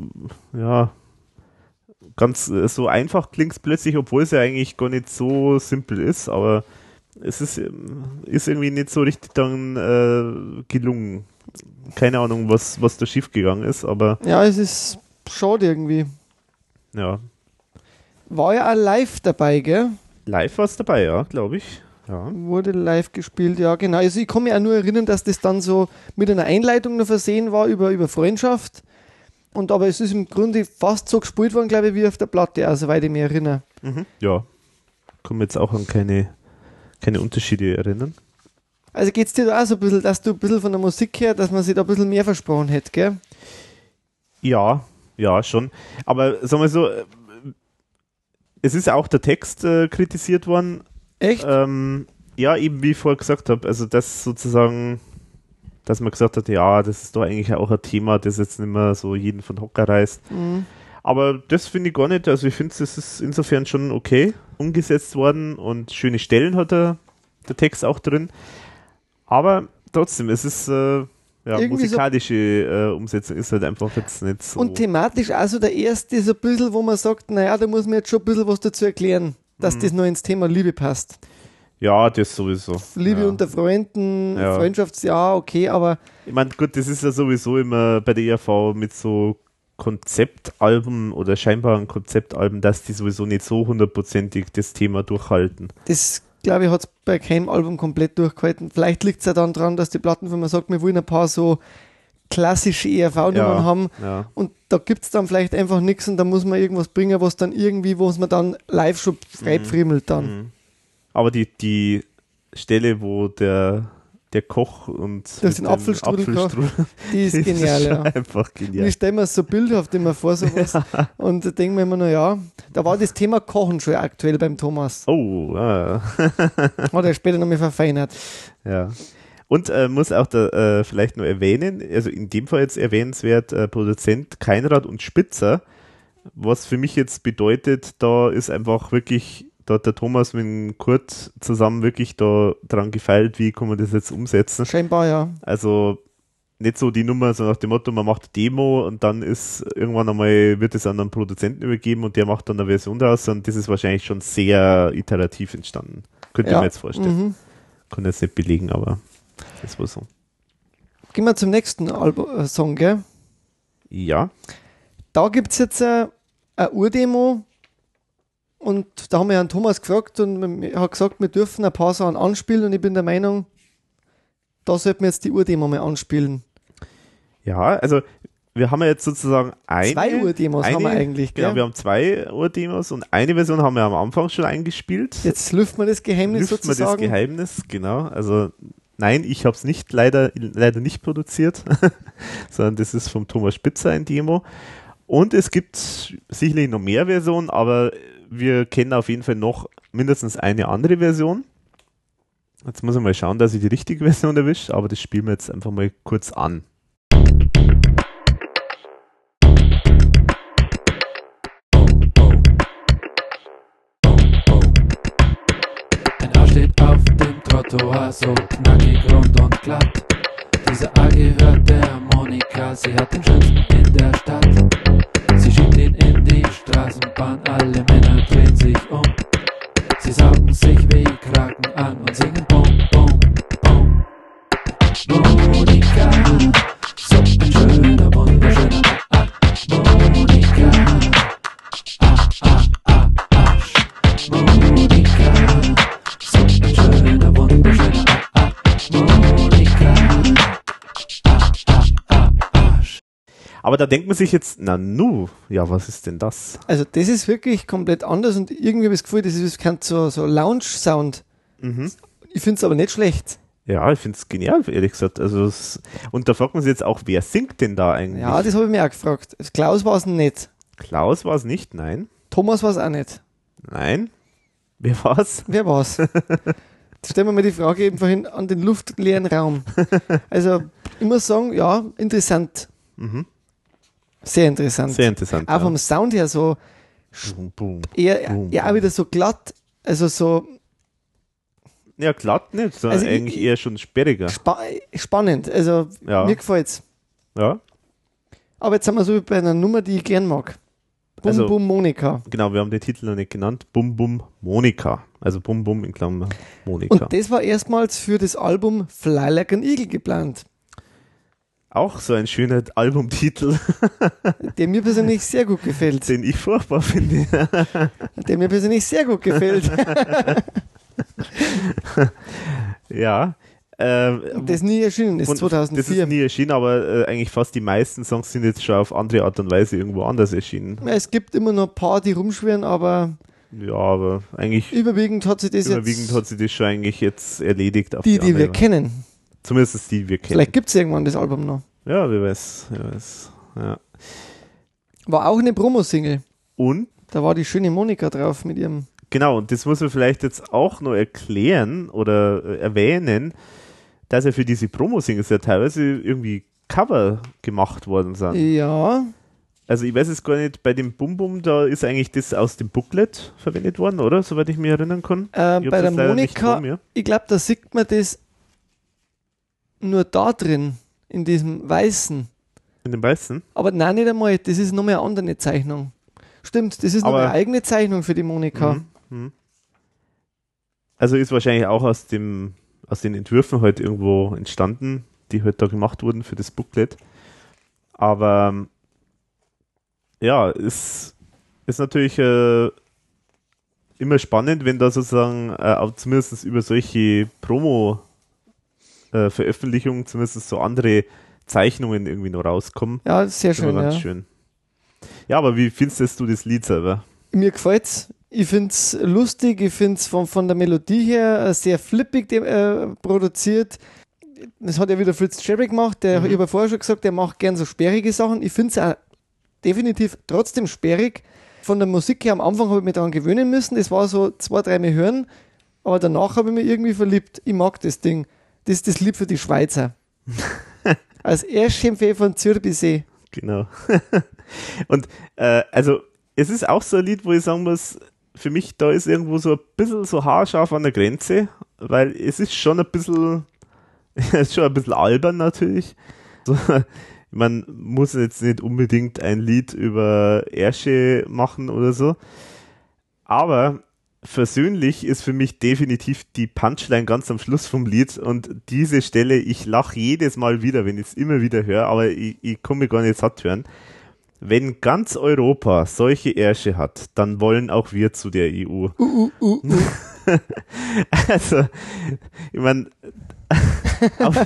ja, ganz so einfach klingt es plötzlich, obwohl es ja eigentlich gar nicht so simpel ist, aber es ist, ist irgendwie nicht so richtig dann äh, gelungen. Keine Ahnung, was, was da schief gegangen ist, aber... Ja, es ist schade irgendwie. Ja. War ja auch live dabei, gell? Live war es dabei, ja, glaube ich. Ja. Wurde live gespielt, ja, genau. Also ich kann mich auch nur erinnern, dass das dann so mit einer Einleitung noch versehen war über, über Freundschaft. Und aber es ist im Grunde fast so gespielt worden, glaube ich, wie auf der Platte, also soweit ich mich erinnere. Mhm. Ja. Komme jetzt auch an keine... keine Unterschiede erinnern. Also geht es dir da auch so ein bisschen, dass du ein bisschen von der Musik her, dass man sich da ein bisschen mehr versprochen hätte, gell? Ja, ja, schon. Aber sagen wir so, es ist auch der Text äh, kritisiert worden. Echt? Ähm, ja, eben wie ich vorher gesagt habe, also das sozusagen, dass man gesagt hat, ja, das ist doch eigentlich auch ein Thema, das jetzt nicht mehr so jeden von Hocker reißt. Mhm. Aber das finde ich gar nicht, also ich finde, das ist insofern schon okay umgesetzt worden und schöne Stellen hat der, der Text auch drin. Aber trotzdem, es ist, äh, ja, irgendwie musikalische so äh, Umsetzung ist halt einfach jetzt nicht so. Und thematisch also der erste so ein bisschen, wo man sagt, naja, da muss man jetzt schon ein bisschen was dazu erklären, dass mhm. das noch ins Thema Liebe passt. Ja, das sowieso. Liebe ja. unter Freunden, ja. Freundschaftsjahr, okay, aber... Ich meine, gut, das ist ja sowieso immer bei der E R V mit so... Konzeptalben oder scheinbaren Konzeptalben, dass die sowieso nicht so hundertprozentig das Thema durchhalten. Das, glaube ich, hat es bei keinem Album komplett durchgehalten. Vielleicht liegt es ja dann daran, dass die Plattenfirma sagt, wir wollen ein paar so klassische E R V-Nummern ja, haben ja. und da gibt es dann vielleicht einfach nichts und da muss man irgendwas bringen, was dann irgendwie, was man dann live schon freifriemelt dann. Mhm. Aber die, die Stelle, wo der Der Koch und das ist ein Apfelstrudel, Apfelstrudel. Die ist genial, ja. Einfach genial. Ich stelle mir so bildhaft immer vor, sowas. Ja. Und da denken wir immer, naja, da war das Thema Kochen schon aktuell beim Thomas. Oh, ah. Hat er später noch mal verfeinert. Ja. Und äh, muss auch da äh, vielleicht noch erwähnen, also in dem Fall jetzt erwähnenswert, äh, Produzent Keinrad und Spitzer, was für mich jetzt bedeutet, da ist einfach wirklich... Da hat der Thomas mit dem Kurt zusammen wirklich da dran gefeilt, wie kann man das jetzt umsetzen. Scheinbar, ja. Also nicht so die Nummer, sondern nach dem Motto, man macht Demo und dann ist irgendwann einmal, wird es an einen Produzenten übergeben und der macht dann eine Version draus und das ist wahrscheinlich schon sehr iterativ entstanden. Könnte ja. ich mir jetzt vorstellen. Mhm. Kann jetzt nicht belegen, aber das war so. Gehen wir zum nächsten Album- Song, gell? Ja. Da gibt es jetzt eine Urdemo. Und da haben wir Herrn Thomas gefragt und er hat gesagt, wir dürfen ein paar Sachen anspielen und ich bin der Meinung, da sollten wir jetzt die Urdemo mal anspielen. Ja, also wir haben ja jetzt sozusagen eine... Zwei Urdemos eine, haben wir eigentlich, gell? Genau, wir haben zwei Urdemos und eine Version haben wir am Anfang schon eingespielt. Jetzt lüften wir das Geheimnis lüften sozusagen. Lüften wir das Geheimnis, genau. Also nein, ich habe es nicht, leider, leider nicht produziert, sondern das ist vom Thomas Spitzer ein Demo. Und es gibt sicherlich noch mehr Versionen, aber wir kennen auf jeden Fall noch mindestens eine andere Version. Jetzt muss ich mal schauen, dass ich die richtige Version erwische, aber das spielen wir jetzt einfach mal kurz an. Auf dem Trottoir so knackig, rund und glatt. Diese A gehört der Monika, sie hat den schönsten in der Stadt. Sie schiebt ihn in die Straßenbahn, alle Männer drehen sich um. Sie saugen sich wie Kraken an und singen Bum, Bum, Bum. Monika, so ein schöner, wunderschöner ah, ah, Monika, ah, ah, ah, ah, Monika. Aber da denkt man sich jetzt, na nu, ja, was ist denn das? Also das ist wirklich komplett anders und irgendwie habe ich das Gefühl, das ist so, so Lounge-Sound. Mhm. Ich finde es aber nicht schlecht. Ja, ich finde es genial, ehrlich gesagt. Also es, und da fragt man sich jetzt auch, wer singt denn da eigentlich? Ja, das habe ich mir auch gefragt. Klaus war es nicht. Klaus war es nicht, nein. Thomas war es auch nicht. Nein. Wer war's? Wer war's? Jetzt stellen wir mal die Frage eben vorhin an den luftleeren Raum. Also ich muss sagen, ja, interessant. Mhm. Sehr interessant. Sehr interessant. Auch ja. Vom Sound her so boom, boom, eher, boom, eher auch wieder so glatt, also so. Ja, glatt nicht, sondern also eigentlich ich, eher schon sperriger. Spa spannend, also ja. Mir gefällt's. Ja. Aber jetzt sind wir so bei einer Nummer, die ich gern mag. Bum, also, Bum, Monika. Genau, wir haben den Titel noch nicht genannt. Bum, Bum, Monika. Also Bum, Bum in Klammern Monika. Und das war erstmals für das Album Fly Like an Eagle geplant. Auch so ein schöner Albumtitel. Der mir persönlich sehr gut gefällt. Den ich furchtbar finde. Der mir persönlich sehr gut gefällt. Ja. Ähm, das nie erschienen ist, zweitausendvier. Das ist nie erschienen, aber äh, eigentlich fast die meisten Songs sind jetzt schon auf andere Art und Weise irgendwo anders erschienen. Es gibt immer noch ein paar, die rumschwirren, aber... Ja, aber eigentlich... Überwiegend hat sich das überwiegend jetzt... Überwiegend hat sich das schon eigentlich jetzt erledigt. Auf die, die, die wir kennen. Zumindest die wir kennen. Vielleicht gibt es irgendwann das Album noch. Ja, wer weiß. Wer weiß. Ja. War auch eine Promo-Single. Und? Da war die schöne Monika drauf mit ihrem... Genau, und das muss man vielleicht jetzt auch noch erklären oder äh, erwähnen, dass ja für diese Promo-Singles ja teilweise irgendwie Cover gemacht worden sind. Ja. Also ich weiß es gar nicht, bei dem Bum Bum, da ist eigentlich das aus dem Booklet verwendet worden, oder? Soweit ich mich erinnern kann. Äh, bei der Monika, ich glaube, da sieht man das nur da drin, in diesem Weißen. In dem Weißen? Aber nein, nicht einmal, das ist nochmal eine andere Zeichnung. Stimmt, das ist nochmal eine eigene Zeichnung für die Monika. Mhm. Also ist wahrscheinlich auch aus, dem, aus den Entwürfen halt irgendwo entstanden, die halt da gemacht wurden für das Booklet. Aber ja, es ist natürlich äh, immer spannend, wenn da sozusagen äh, auch zumindest über solche Promo- Veröffentlichungen, zumindest so andere Zeichnungen irgendwie noch rauskommen. Ja, sehr schön, ganz ja. schön. Ja, aber wie findest du das Lied selber? Mir gefällt's. Ich finde es lustig, ich finde es von, von der Melodie her sehr flippig äh, produziert. Das hat ja wieder Fritz Scherry gemacht, der, mhm. ich habe vorher schon gesagt, der macht gern so sperrige Sachen. Ich finde es auch definitiv trotzdem sperrig. Von der Musik her am Anfang habe ich mich daran gewöhnen müssen. Das war so zwei, drei Mal hören, aber danach habe ich mich irgendwie verliebt. Ich mag das Ding. Das ist das Lied für die Schweizer. Als Erstempfehl von Zürich bis See. Genau. Und äh, also es ist auch so ein Lied, wo ich sagen muss, für mich da ist irgendwo so ein bisschen so haarscharf an der Grenze, weil es ist schon ein bisschen, es ist schon ein bisschen albern natürlich. So, man muss jetzt nicht unbedingt ein Lied über Ärsche machen oder so. Aber versöhnlich ist für mich definitiv die Punchline ganz am Schluss vom Lied und diese Stelle, ich lache jedes Mal wieder, wenn ich es immer wieder höre, aber ich, ich komme gar nicht satt hören. Wenn ganz Europa solche Ärsche hat, dann wollen auch wir zu der E U. Uh, uh, uh, uh. Also, ich meine, auf,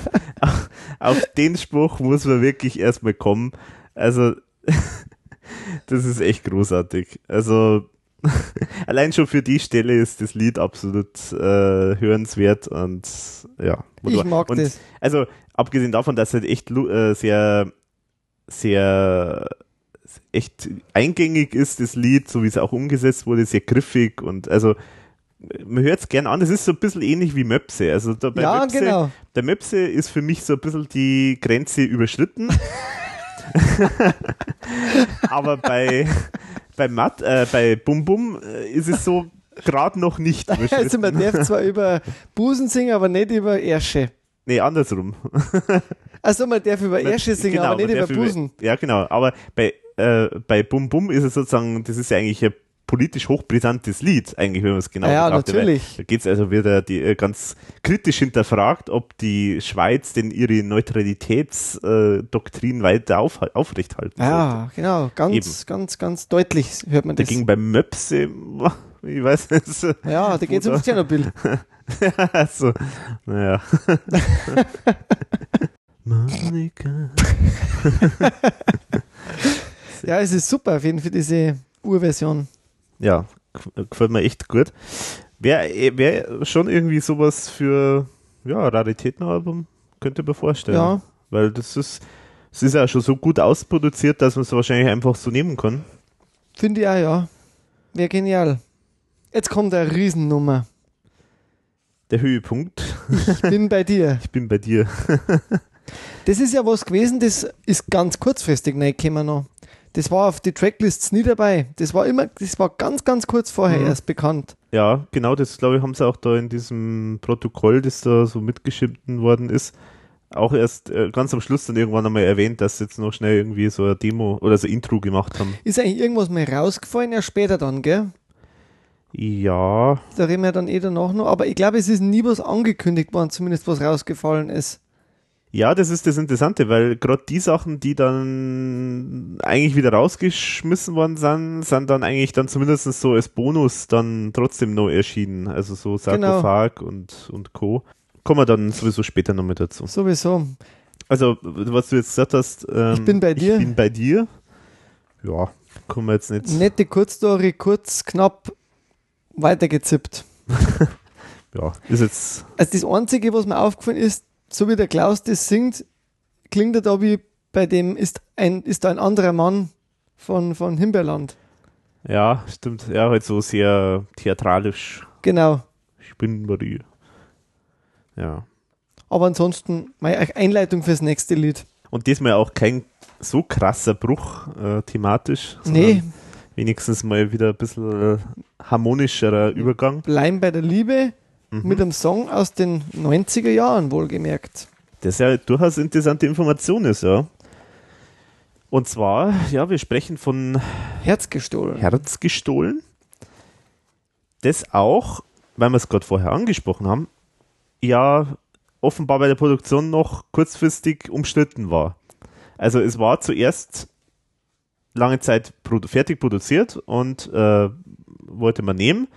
auf, auf den Spruch muss man wirklich erstmal kommen. Also, das ist echt großartig. Also, allein schon für die Stelle ist das Lied absolut äh, hörenswert und ja. Wunderbar. Ich mag und, das. Also, abgesehen davon, dass es halt echt äh, sehr, sehr echt eingängig ist, das Lied, so wie es auch umgesetzt wurde, sehr griffig und also man hört es gern an, es ist so ein bisschen ähnlich wie Möpse. Also da bei ja, Möpse, genau. Der Möpse ist für mich so ein bisschen die Grenze überschritten. Aber bei, bei, Matt, äh, bei Bum Bum ist es so gerade noch nicht überschritten. Also man darf zwar über Busen singen, aber nicht über Ärsche. Nee, andersrum. Achso, man darf über Ärsche singen, genau, aber nicht über Busen. Über, ja, genau. Aber bei, äh, bei Bum Bum ist es sozusagen, das ist ja eigentlich ein politisch hochbrisantes Lied, eigentlich, wenn man es genau ja, betrachtet. Ja, natürlich. Da geht es also wieder die, ganz kritisch hinterfragt, ob die Schweiz denn ihre Neutralitätsdoktrin weiter auf, aufrecht halten Ja, sollte. Genau. Ganz, Eben. ganz, ganz deutlich hört man da das. Dagegen beim Möpse, ich weiß nicht. Ja, da geht es um Tschernobyl. Also, naja. Monika. Ja, es ist super auf jeden Fall diese Urversion. Ja, gefällt mir echt gut. Wäre wär schon irgendwie sowas für ja, Raritätenalbum, könnte man vorstellen. Ja. Weil das ist, das ist ja schon so gut ausproduziert, dass man es wahrscheinlich einfach so nehmen kann. Finde ich auch, ja. Wäre genial. Jetzt kommt eine Riesennummer. Der Höhepunkt. Ich bin bei dir. Ich bin bei dir. Das ist ja was gewesen, das ist ganz kurzfristig reingekommen noch. Das war auf die Tracklists nie dabei. Das war immer, das war ganz, ganz kurz vorher mhm. erst bekannt. Ja, genau, das glaube ich haben sie auch da in diesem Protokoll, das da so mitgeschrieben worden ist, auch erst äh, ganz am Schluss dann irgendwann einmal erwähnt, dass sie jetzt noch schnell irgendwie so eine Demo oder so ein Intro gemacht haben. Ist eigentlich irgendwas mal rausgefallen, ja später dann, gell? Ja. Da reden wir dann eh danach noch, aber ich glaube, es ist nie was angekündigt worden, zumindest was rausgefallen ist. Ja, das ist das Interessante, weil gerade die Sachen, die dann eigentlich wieder rausgeschmissen worden sind, sind dann eigentlich dann zumindest so als Bonus dann trotzdem noch erschienen. Also so Sarkophag genau. und, und Co. Kommen wir dann sowieso später noch mit dazu. Sowieso. Also, was du jetzt gesagt hast, ähm, ich bin bei dir. Ich bin bei dir. Ja, kommen wir jetzt nicht. Nette Kurzstory, kurz, knapp, weitergezippt. Ja, ist jetzt. Also das Einzige, was mir aufgefallen ist, so wie der Klaus das singt, klingt er da wie bei dem ist ein ist da ein anderer Mann von, von Himbeerland. Ja, stimmt. Ja, halt so sehr theatralisch. Genau. Ich bin bei dir. Ja. Aber ansonsten meine Einleitung fürs nächste Lied. Und diesmal auch kein so krasser Bruch äh, thematisch. Nee. Wenigstens mal wieder ein bisschen äh, harmonischerer Übergang. Bleiben bei der Liebe. Mhm. Mit einem Song aus den neunziger Jahren, wohlgemerkt. Das ja durchaus interessante Information ist, ja. Und zwar, ja, wir sprechen von Herzgestohlen. Herzgestohlen. Das auch, weil wir es gerade vorher angesprochen haben, ja offenbar bei der Produktion noch kurzfristig umstritten war. Also es war zuerst lange Zeit produ- fertig produziert und äh, wollte man nehmen.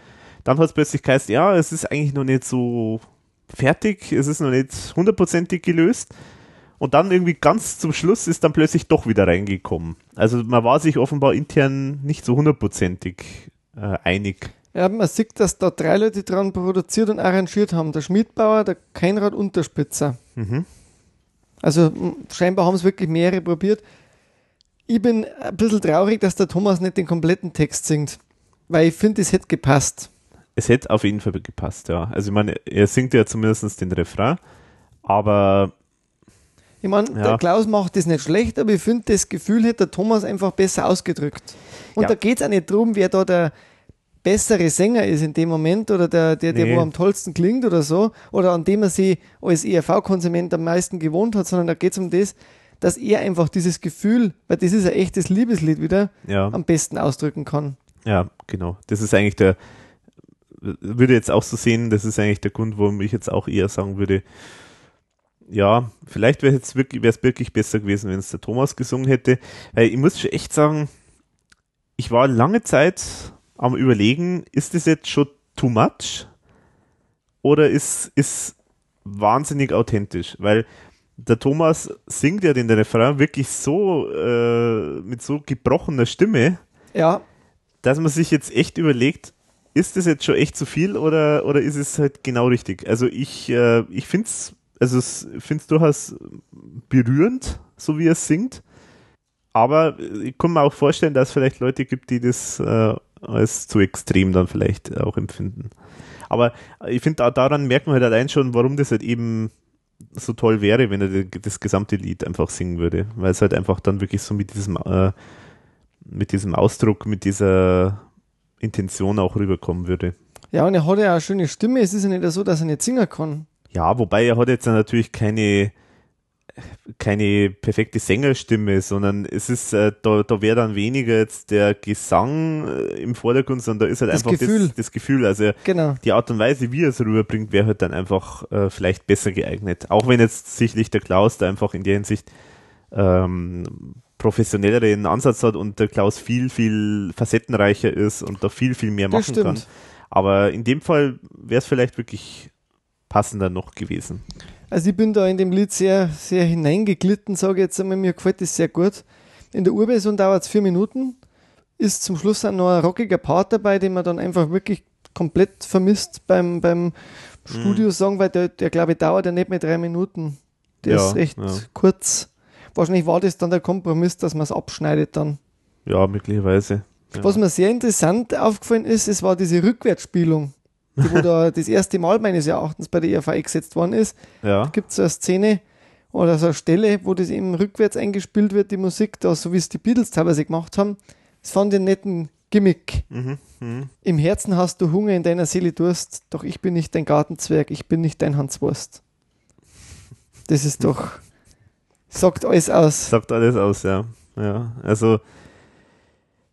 Dann hat es plötzlich geheißen, ja, es ist eigentlich noch nicht so fertig, es ist noch nicht hundertprozentig gelöst. Und dann irgendwie ganz zum Schluss ist dann plötzlich doch wieder reingekommen. Also man war sich offenbar intern nicht so hundertprozentig äh, einig. Ja, man sieht, dass da drei Leute dran produziert und arrangiert haben. Der Schmidbauer, der Keinrad und der Spitzer. Mhm. Also scheinbar haben es wirklich mehrere probiert. Ich bin ein bisschen traurig, dass der Thomas nicht den kompletten Text singt, weil ich finde, es hätte gepasst. Es hätte auf jeden Fall gepasst, ja. Also ich meine, er singt ja zumindest den Refrain, aber... Ich meine, ja. Der Klaus macht das nicht schlecht, aber ich finde, das Gefühl hätte der Thomas einfach besser ausgedrückt. Und ja. Da geht es auch nicht darum, wer da der bessere Sänger ist in dem Moment oder der, der, der nee. wo am tollsten klingt oder so, oder an dem er sich als E R V-Konsument am meisten gewohnt hat, sondern da geht es um das, dass er einfach dieses Gefühl, weil das ist ein echtes Liebeslied wieder, ja. am besten ausdrücken kann. Ja, genau. Das ist eigentlich der... würde jetzt auch so sehen, das ist eigentlich der Grund, warum ich jetzt auch eher sagen würde, ja, vielleicht wäre es wirklich, wirklich besser gewesen, wenn es der Thomas gesungen hätte. Weil ich muss schon echt sagen, ich war lange Zeit am Überlegen, ist das jetzt schon too much oder ist es wahnsinnig authentisch? Weil der Thomas singt ja den Refrain wirklich so äh, mit so gebrochener Stimme, ja, dass man sich jetzt echt überlegt, ist das jetzt schon echt zu viel oder, oder ist es halt genau richtig? Also ich, äh, ich finde es also find's durchaus berührend, so wie er singt, aber ich kann mir auch vorstellen, dass es vielleicht Leute gibt, die das äh, als zu extrem dann vielleicht auch empfinden. Aber ich finde, daran merkt man halt allein schon, warum das halt eben so toll wäre, wenn er das gesamte Lied einfach singen würde, weil es halt einfach dann wirklich so mit diesem äh, mit diesem Ausdruck, mit dieser Intention auch rüberkommen würde. Ja, und er hat ja eine schöne Stimme, es ist ja nicht so, dass er nicht singen kann. Ja, wobei er hat jetzt natürlich keine keine perfekte Sängerstimme, sondern es ist, äh, da, da wäre dann weniger jetzt der Gesang äh, im Vordergrund, sondern da ist halt das einfach Gefühl. Das, das Gefühl, also genau. Die Art und Weise, wie er es rüberbringt, wäre halt dann einfach äh, vielleicht besser geeignet, auch wenn jetzt sicherlich der Klaus da einfach in der Hinsicht ähm, professionelleren Ansatz hat und der Klaus viel, viel facettenreicher ist und da viel, viel mehr machen kann, aber in dem Fall wäre es vielleicht wirklich passender noch gewesen. Also ich bin da in dem Lied sehr, sehr hineingeglitten, sage ich jetzt einmal, mir gefällt das sehr gut. In der Urversion dauert es vier Minuten, ist zum Schluss dann noch ein rockiger Part dabei, den man dann einfach wirklich komplett vermisst beim, beim Studiosong, weil der, der glaube ich dauert ja nicht mehr drei Minuten. Der ja, ist echt ja. kurz. Wahrscheinlich war das dann der Kompromiss, dass man es abschneidet dann. Ja, möglicherweise. Ja. Was mir sehr interessant aufgefallen ist, es war diese Rückwärtsspielung, die, wo da das erste Mal meines Erachtens bei der E R V eingesetzt worden ist. Ja. Da gibt es so eine Szene oder so eine Stelle, wo das eben rückwärts eingespielt wird, die Musik, da, so wie es die Beatles teilweise gemacht haben. Das fand ich einen netten Gimmick. Mhm. Mhm. Im Herzen hast du Hunger, in deiner Seele Durst, doch ich bin nicht dein Gartenzwerg, ich bin nicht dein Hanswurst. Das ist doch, sagt alles aus. Sagt alles aus, ja. Ja, also,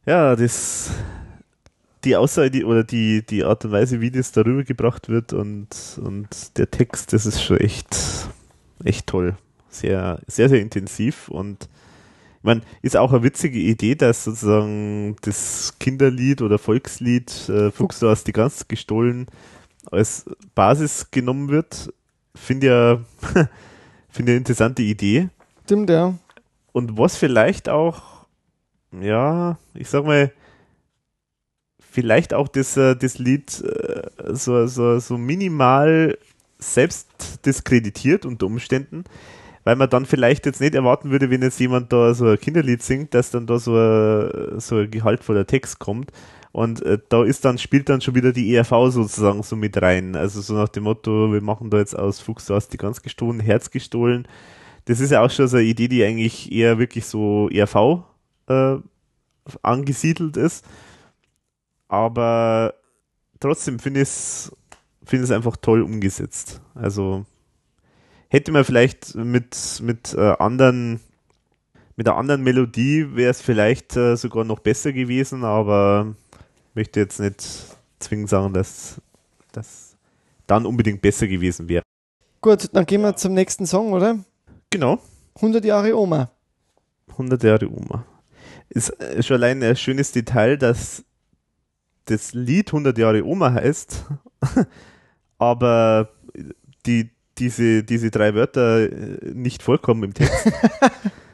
ja, das... Die Aussage oder die, die Art und Weise, wie das darüber gebracht wird und, und der Text, das ist schon echt, echt toll. Sehr, sehr, sehr intensiv und ich meine, ist auch eine witzige Idee, dass sozusagen das Kinderlied oder Volkslied, äh, Fuchs, du hast die Gans gestohlen, als Basis genommen wird. Finde ja, finde ja eine interessante Idee. Stimmt, ja. Und was vielleicht auch, ja, ich sag mal, vielleicht auch das, das Lied so, so, so minimal selbst diskreditiert unter Umständen, weil man dann vielleicht jetzt nicht erwarten würde, wenn jetzt jemand da so ein Kinderlied singt, dass dann da so ein, so ein gehaltvoller Text kommt und da ist dann spielt dann schon wieder die E R V sozusagen so mit rein, also so nach dem Motto, wir machen da jetzt aus Fuchs, du hast die Gans gestohlen, Herz gestohlen, das ist ja auch schon so eine Idee, die eigentlich eher wirklich so E R V äh, angesiedelt ist. Aber trotzdem finde ich es find einfach toll umgesetzt. Also hätte man vielleicht mit, mit, äh, anderen, mit einer anderen Melodie wäre es vielleicht äh, sogar noch besser gewesen, aber möchte jetzt nicht zwingend sagen, dass das dann unbedingt besser gewesen wäre. Gut, dann gehen wir zum nächsten Song, oder? Genau. hundert Jahre Oma. hundert Jahre Oma. Ist schon allein ein schönes Detail, dass das Lied hundert Jahre Oma heißt, aber die, diese, diese drei Wörter nicht vorkommen im Text.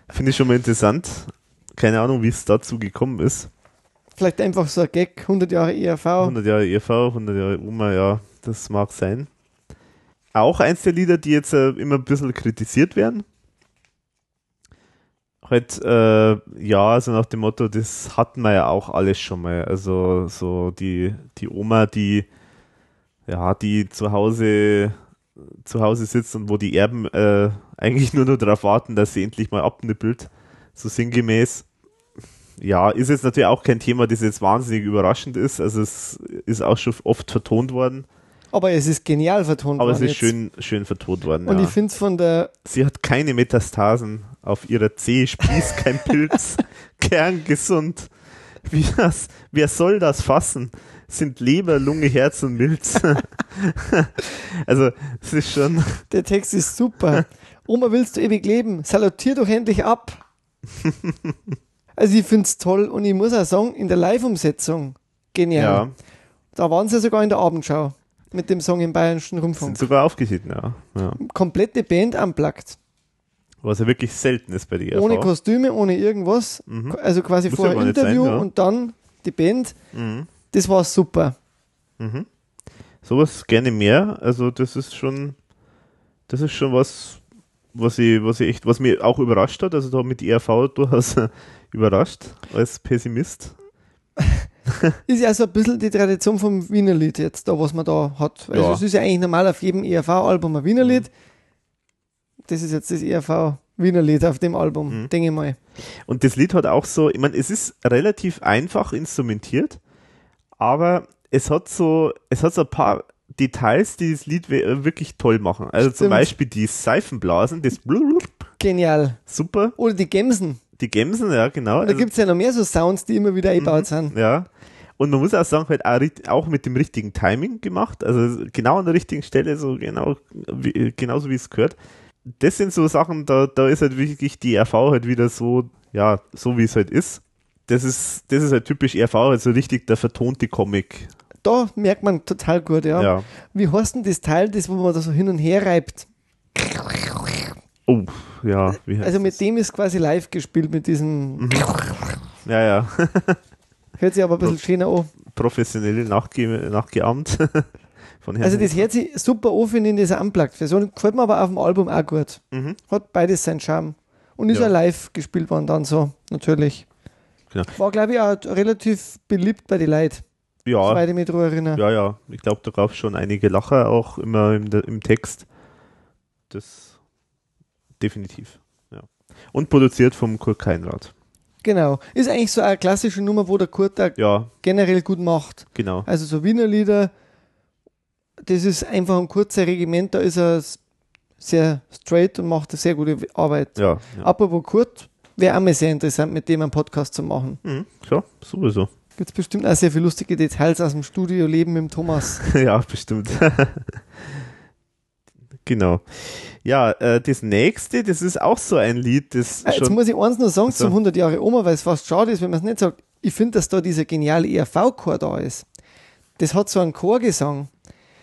Finde ich schon mal interessant. Keine Ahnung, wie es dazu gekommen ist. Vielleicht einfach so ein Gag, hundert Jahre E R V. hundert Jahre E R V, hundert Jahre Oma, ja, das mag sein. Auch eins der Lieder, die jetzt äh, immer ein bisschen kritisiert werden. Halt, äh, ja, also nach dem Motto, das hatten wir ja auch alles schon mal. Also so die, die Oma, die ja, die zu Hause zu Hause sitzt und wo die Erben äh, eigentlich nur noch darauf warten, dass sie endlich mal abnippelt, so sinngemäß. Ja, ist jetzt natürlich auch kein Thema, das jetzt wahnsinnig überraschend ist. Also es ist auch schon oft vertont worden. Aber es ist genial vertont worden. Aber es ist schön, schön vertont worden. Und ja. Ich finde es von der... Sie hat keine Metastasen. Auf ihrer Zehe sprießt kein Pilz, kerngesund, Wie das, wer soll das fassen? Sind Leber, Lunge, Herz und Milz. Also, es ist schon... Der Text ist super. Oma, willst du ewig leben? Salutier doch endlich ab. Also, ich finde es toll und ich muss auch sagen, in der Live-Umsetzung, genial. Ja. Da waren sie sogar in der Abendschau mit dem Song im Bayerischen Rundfunk. Sind sogar aufgeschnitten, ja. ja. Komplette Band unplugged. Was ja wirklich selten ist bei der E R V. Ohne Kostüme, ohne irgendwas. Mhm. Also quasi muss vorher ja Interview sein, ja. Und dann die Band. Mhm. Das war super. Mhm. Sowas gerne mehr. Also das ist schon, das ist schon was, was ich, was ich echt, was mir auch überrascht hat. Also da hat mich die E R V durchaus überrascht als Pessimist. Ist ja so ein bisschen die Tradition vom Wienerlied jetzt, da was man da hat. Also es ja. ist ja eigentlich normal auf jedem E R V-Album ein Wienerlied. Mhm. Das ist jetzt das E R V-Wiener-Lied auf dem Album, mhm. denke ich mal. Und das Lied hat auch so, ich meine, es ist relativ einfach instrumentiert, aber es hat so, es hat so ein paar Details, die das Lied wirklich toll machen. Also Stimmt. Zum Beispiel die Seifenblasen, das blub, genial. Super. Oder die Gemsen. Die Gemsen, ja, genau. Und da gibt es ja noch mehr so Sounds, die immer wieder eingebaut mhm. sind. Ja. Und man muss auch sagen, halt auch mit dem richtigen Timing gemacht, also genau an der richtigen Stelle, so genau, wie, genauso wie es gehört. Das sind so Sachen, da, da ist halt wirklich die E R V halt wieder so, ja, so wie es halt ist. Das ist, das ist halt typisch E R V, halt so richtig der vertonte Comic. Da merkt man total gut, ja. ja. Wie heißt denn das Teil, das, wo man da so hin und her reibt? Oh, ja. Wie heißt also mit das? Dem ist quasi live gespielt, mit diesem... Mhm. Ja, ja. Hört sich aber ein bisschen Pro- schöner an. Professionell nachge- nachgeahmt. Also das hört sich super an, wenn ich das unplugged Version. Gefällt mir aber auf dem Album auch gut. Mhm. Hat beides seinen Charme. Und ist ja. auch live gespielt worden dann so, natürlich. Genau. War, glaube ich, auch relativ beliebt bei den Leuten. Ja. Soweit ich mich daran erinnere. Ja, ja. Ich glaube, da gab es schon einige Lacher auch immer im, im Text. Das definitiv. Ja. Und produziert vom Kurt Keinrad. Genau. Ist eigentlich so eine klassische Nummer, wo der Kurt da ja. generell gut macht. Genau. Also so Wiener Lieder. Das ist einfach ein kurzer Regiment, da ist er sehr straight und macht eine sehr gute Arbeit. Ja, ja. Apropos Kurt, wäre auch mal sehr interessant, mit dem einen Podcast zu machen. Mhm, klar, sowieso. Gibt es bestimmt auch sehr viele lustige Details aus dem Studioleben mit dem Thomas. Ja, bestimmt. Genau. Ja, äh, das nächste, das ist auch so ein Lied, das ah, Jetzt muss ich eins noch sagen so. Zum hundert Jahre Oma, weil es fast schade ist, wenn man es nicht sagt. Ich finde, dass da dieser geniale E R V-Chor da ist. Das hat so einen Chorgesang.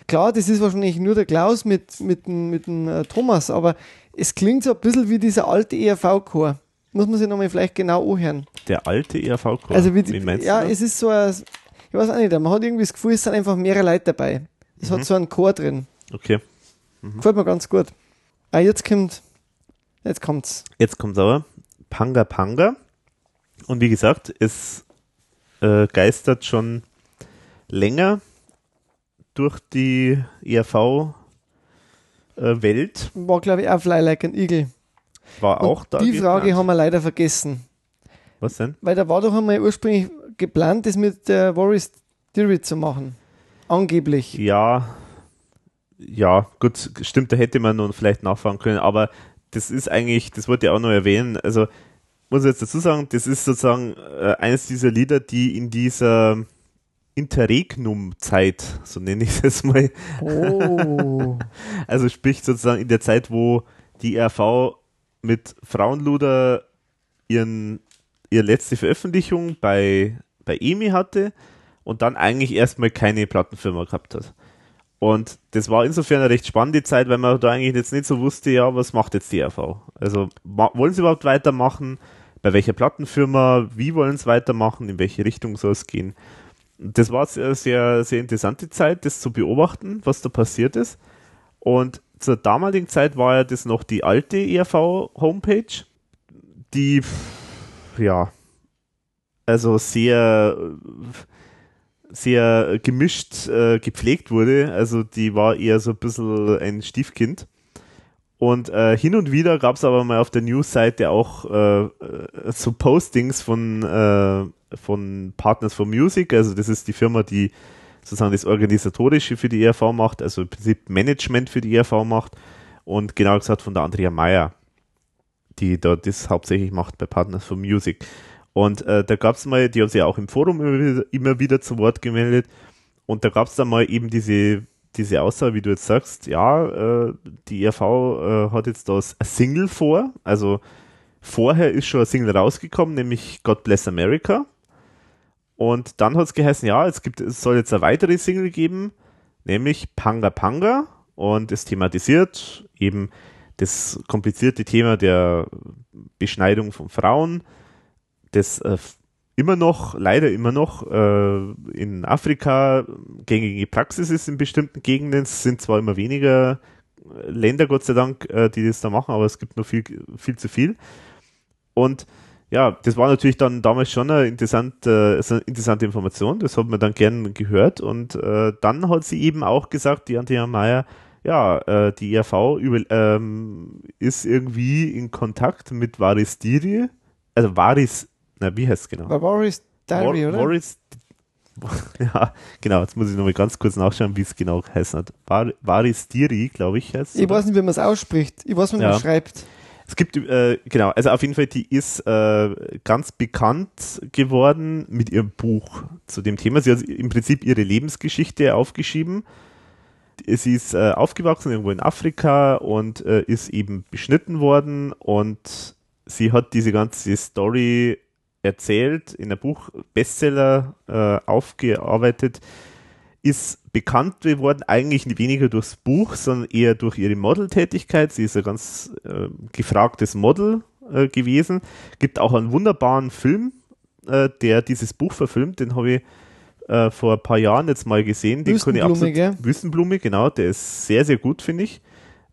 Klar, das ist wahrscheinlich nur der Klaus mit, mit, mit dem äh, Thomas, aber es klingt so ein bisschen wie dieser alte E R V-Chor. Muss man sich nochmal vielleicht genau anhören. Der alte E R V-Chor? Also wie die, meinst ja, du? Ja, es ist so ein, ich weiß auch nicht, man hat irgendwie das Gefühl, es sind einfach mehrere Leute dabei. Es mhm. hat so einen Chor drin. Okay. Mhm. Gefällt mir ganz gut. Ah, jetzt kommt, jetzt kommt's. Jetzt kommt's aber. Panga Panga. Und wie gesagt, es äh, geistert schon länger durch die E R V-Welt. War, glaube ich, auch Fly Like an Eagle. War und auch da. Die geplant. Frage haben wir leider vergessen. Was denn? Weil da war doch einmal ursprünglich geplant, das mit der Waris Dirie zu machen. Angeblich. Ja, ja, gut, stimmt, da hätte man nun vielleicht nachfragen können, aber das ist eigentlich, das wollte ich auch noch erwähnen, also muss ich jetzt dazu sagen, das ist sozusagen äh, eines dieser Lieder, die in dieser Interregnum-Zeit, so nenne ich es mal. Oh. Also sprich sozusagen in der Zeit, wo die E R V mit Frauenluder ihren, ihre letzte Veröffentlichung bei, bei E M I hatte und dann eigentlich erstmal keine Plattenfirma gehabt hat. Und das war insofern eine recht spannende Zeit, weil man da eigentlich jetzt nicht so wusste, ja, was macht jetzt die E R V? Also ma- wollen sie überhaupt weitermachen? Bei welcher Plattenfirma? Wie wollen sie weitermachen? In welche Richtung soll es gehen? Das war eine sehr, sehr interessante Zeit, das zu beobachten, was da passiert ist. Und zur damaligen Zeit war ja das noch die alte E R V-Homepage, die, ja, also sehr, sehr gemischt äh, gepflegt wurde. Also die war eher so ein bisschen ein Stiefkind. Und äh, hin und wieder gab es aber mal auf der News-Seite auch äh, so Postings von äh, von Partners for Music, also das ist die Firma, die sozusagen das Organisatorische für die E R V macht, also im Prinzip Management für die E R V macht und genau gesagt von der Andrea Mayer, die da das hauptsächlich macht bei Partners for Music. Und äh, da gab es mal, die haben sich ja auch im Forum immer, immer wieder zu Wort gemeldet, und da gab es dann mal eben diese, diese Aussage, wie du jetzt sagst, ja, äh, die E R V äh, hat jetzt das Single vor, also vorher ist schon ein Single rausgekommen, nämlich God Bless America, und dann hat es geheißen, ja, es, gibt, es soll jetzt eine weitere Single geben, nämlich Panga Panga, und es thematisiert eben das komplizierte Thema der Beschneidung von Frauen, das äh, immer noch, leider immer noch, äh, in Afrika gängige Praxis ist in bestimmten Gegenden. Es sind zwar immer weniger Länder, Gott sei Dank, äh, die das da machen, aber es gibt noch viel, viel zu viel. Und ja, das war natürlich dann damals schon eine interessante, eine interessante Information, das hat man dann gern gehört, und äh, dann hat sie eben auch gesagt, die Andrea Mayer, ja, äh, die E R V über, ähm, ist irgendwie in Kontakt mit Waris Dirie, also Waris, na, wie heißt es genau? Waris Dirie, oder? Waris, ja, genau, jetzt muss ich nochmal ganz kurz nachschauen, wie es genau heißt hat. War, Waris Dirie, glaube ich, heißt es. Ich weiß nicht, wie man es ausspricht, ich weiß nicht, wie man es schreibt. Es gibt, äh, genau, also auf jeden Fall, die ist äh, ganz bekannt geworden mit ihrem Buch zu dem Thema. Sie hat im Prinzip ihre Lebensgeschichte aufgeschrieben. Sie ist äh, aufgewachsen irgendwo in Afrika und äh, ist eben beschnitten worden, und sie hat diese ganze Story erzählt, in einem Buch, Bestseller äh, aufgearbeitet, ist bekannt geworden, eigentlich weniger durchs Buch, sondern eher durch ihre Modeltätigkeit. Sie ist ein ganz äh, gefragtes Model äh, gewesen. Gibt auch einen wunderbaren Film, äh, der dieses Buch verfilmt. Den habe ich äh, vor ein paar Jahren jetzt mal gesehen. Den kann ich absolut, Wüstenblume, genau. Der ist sehr, sehr gut, finde ich.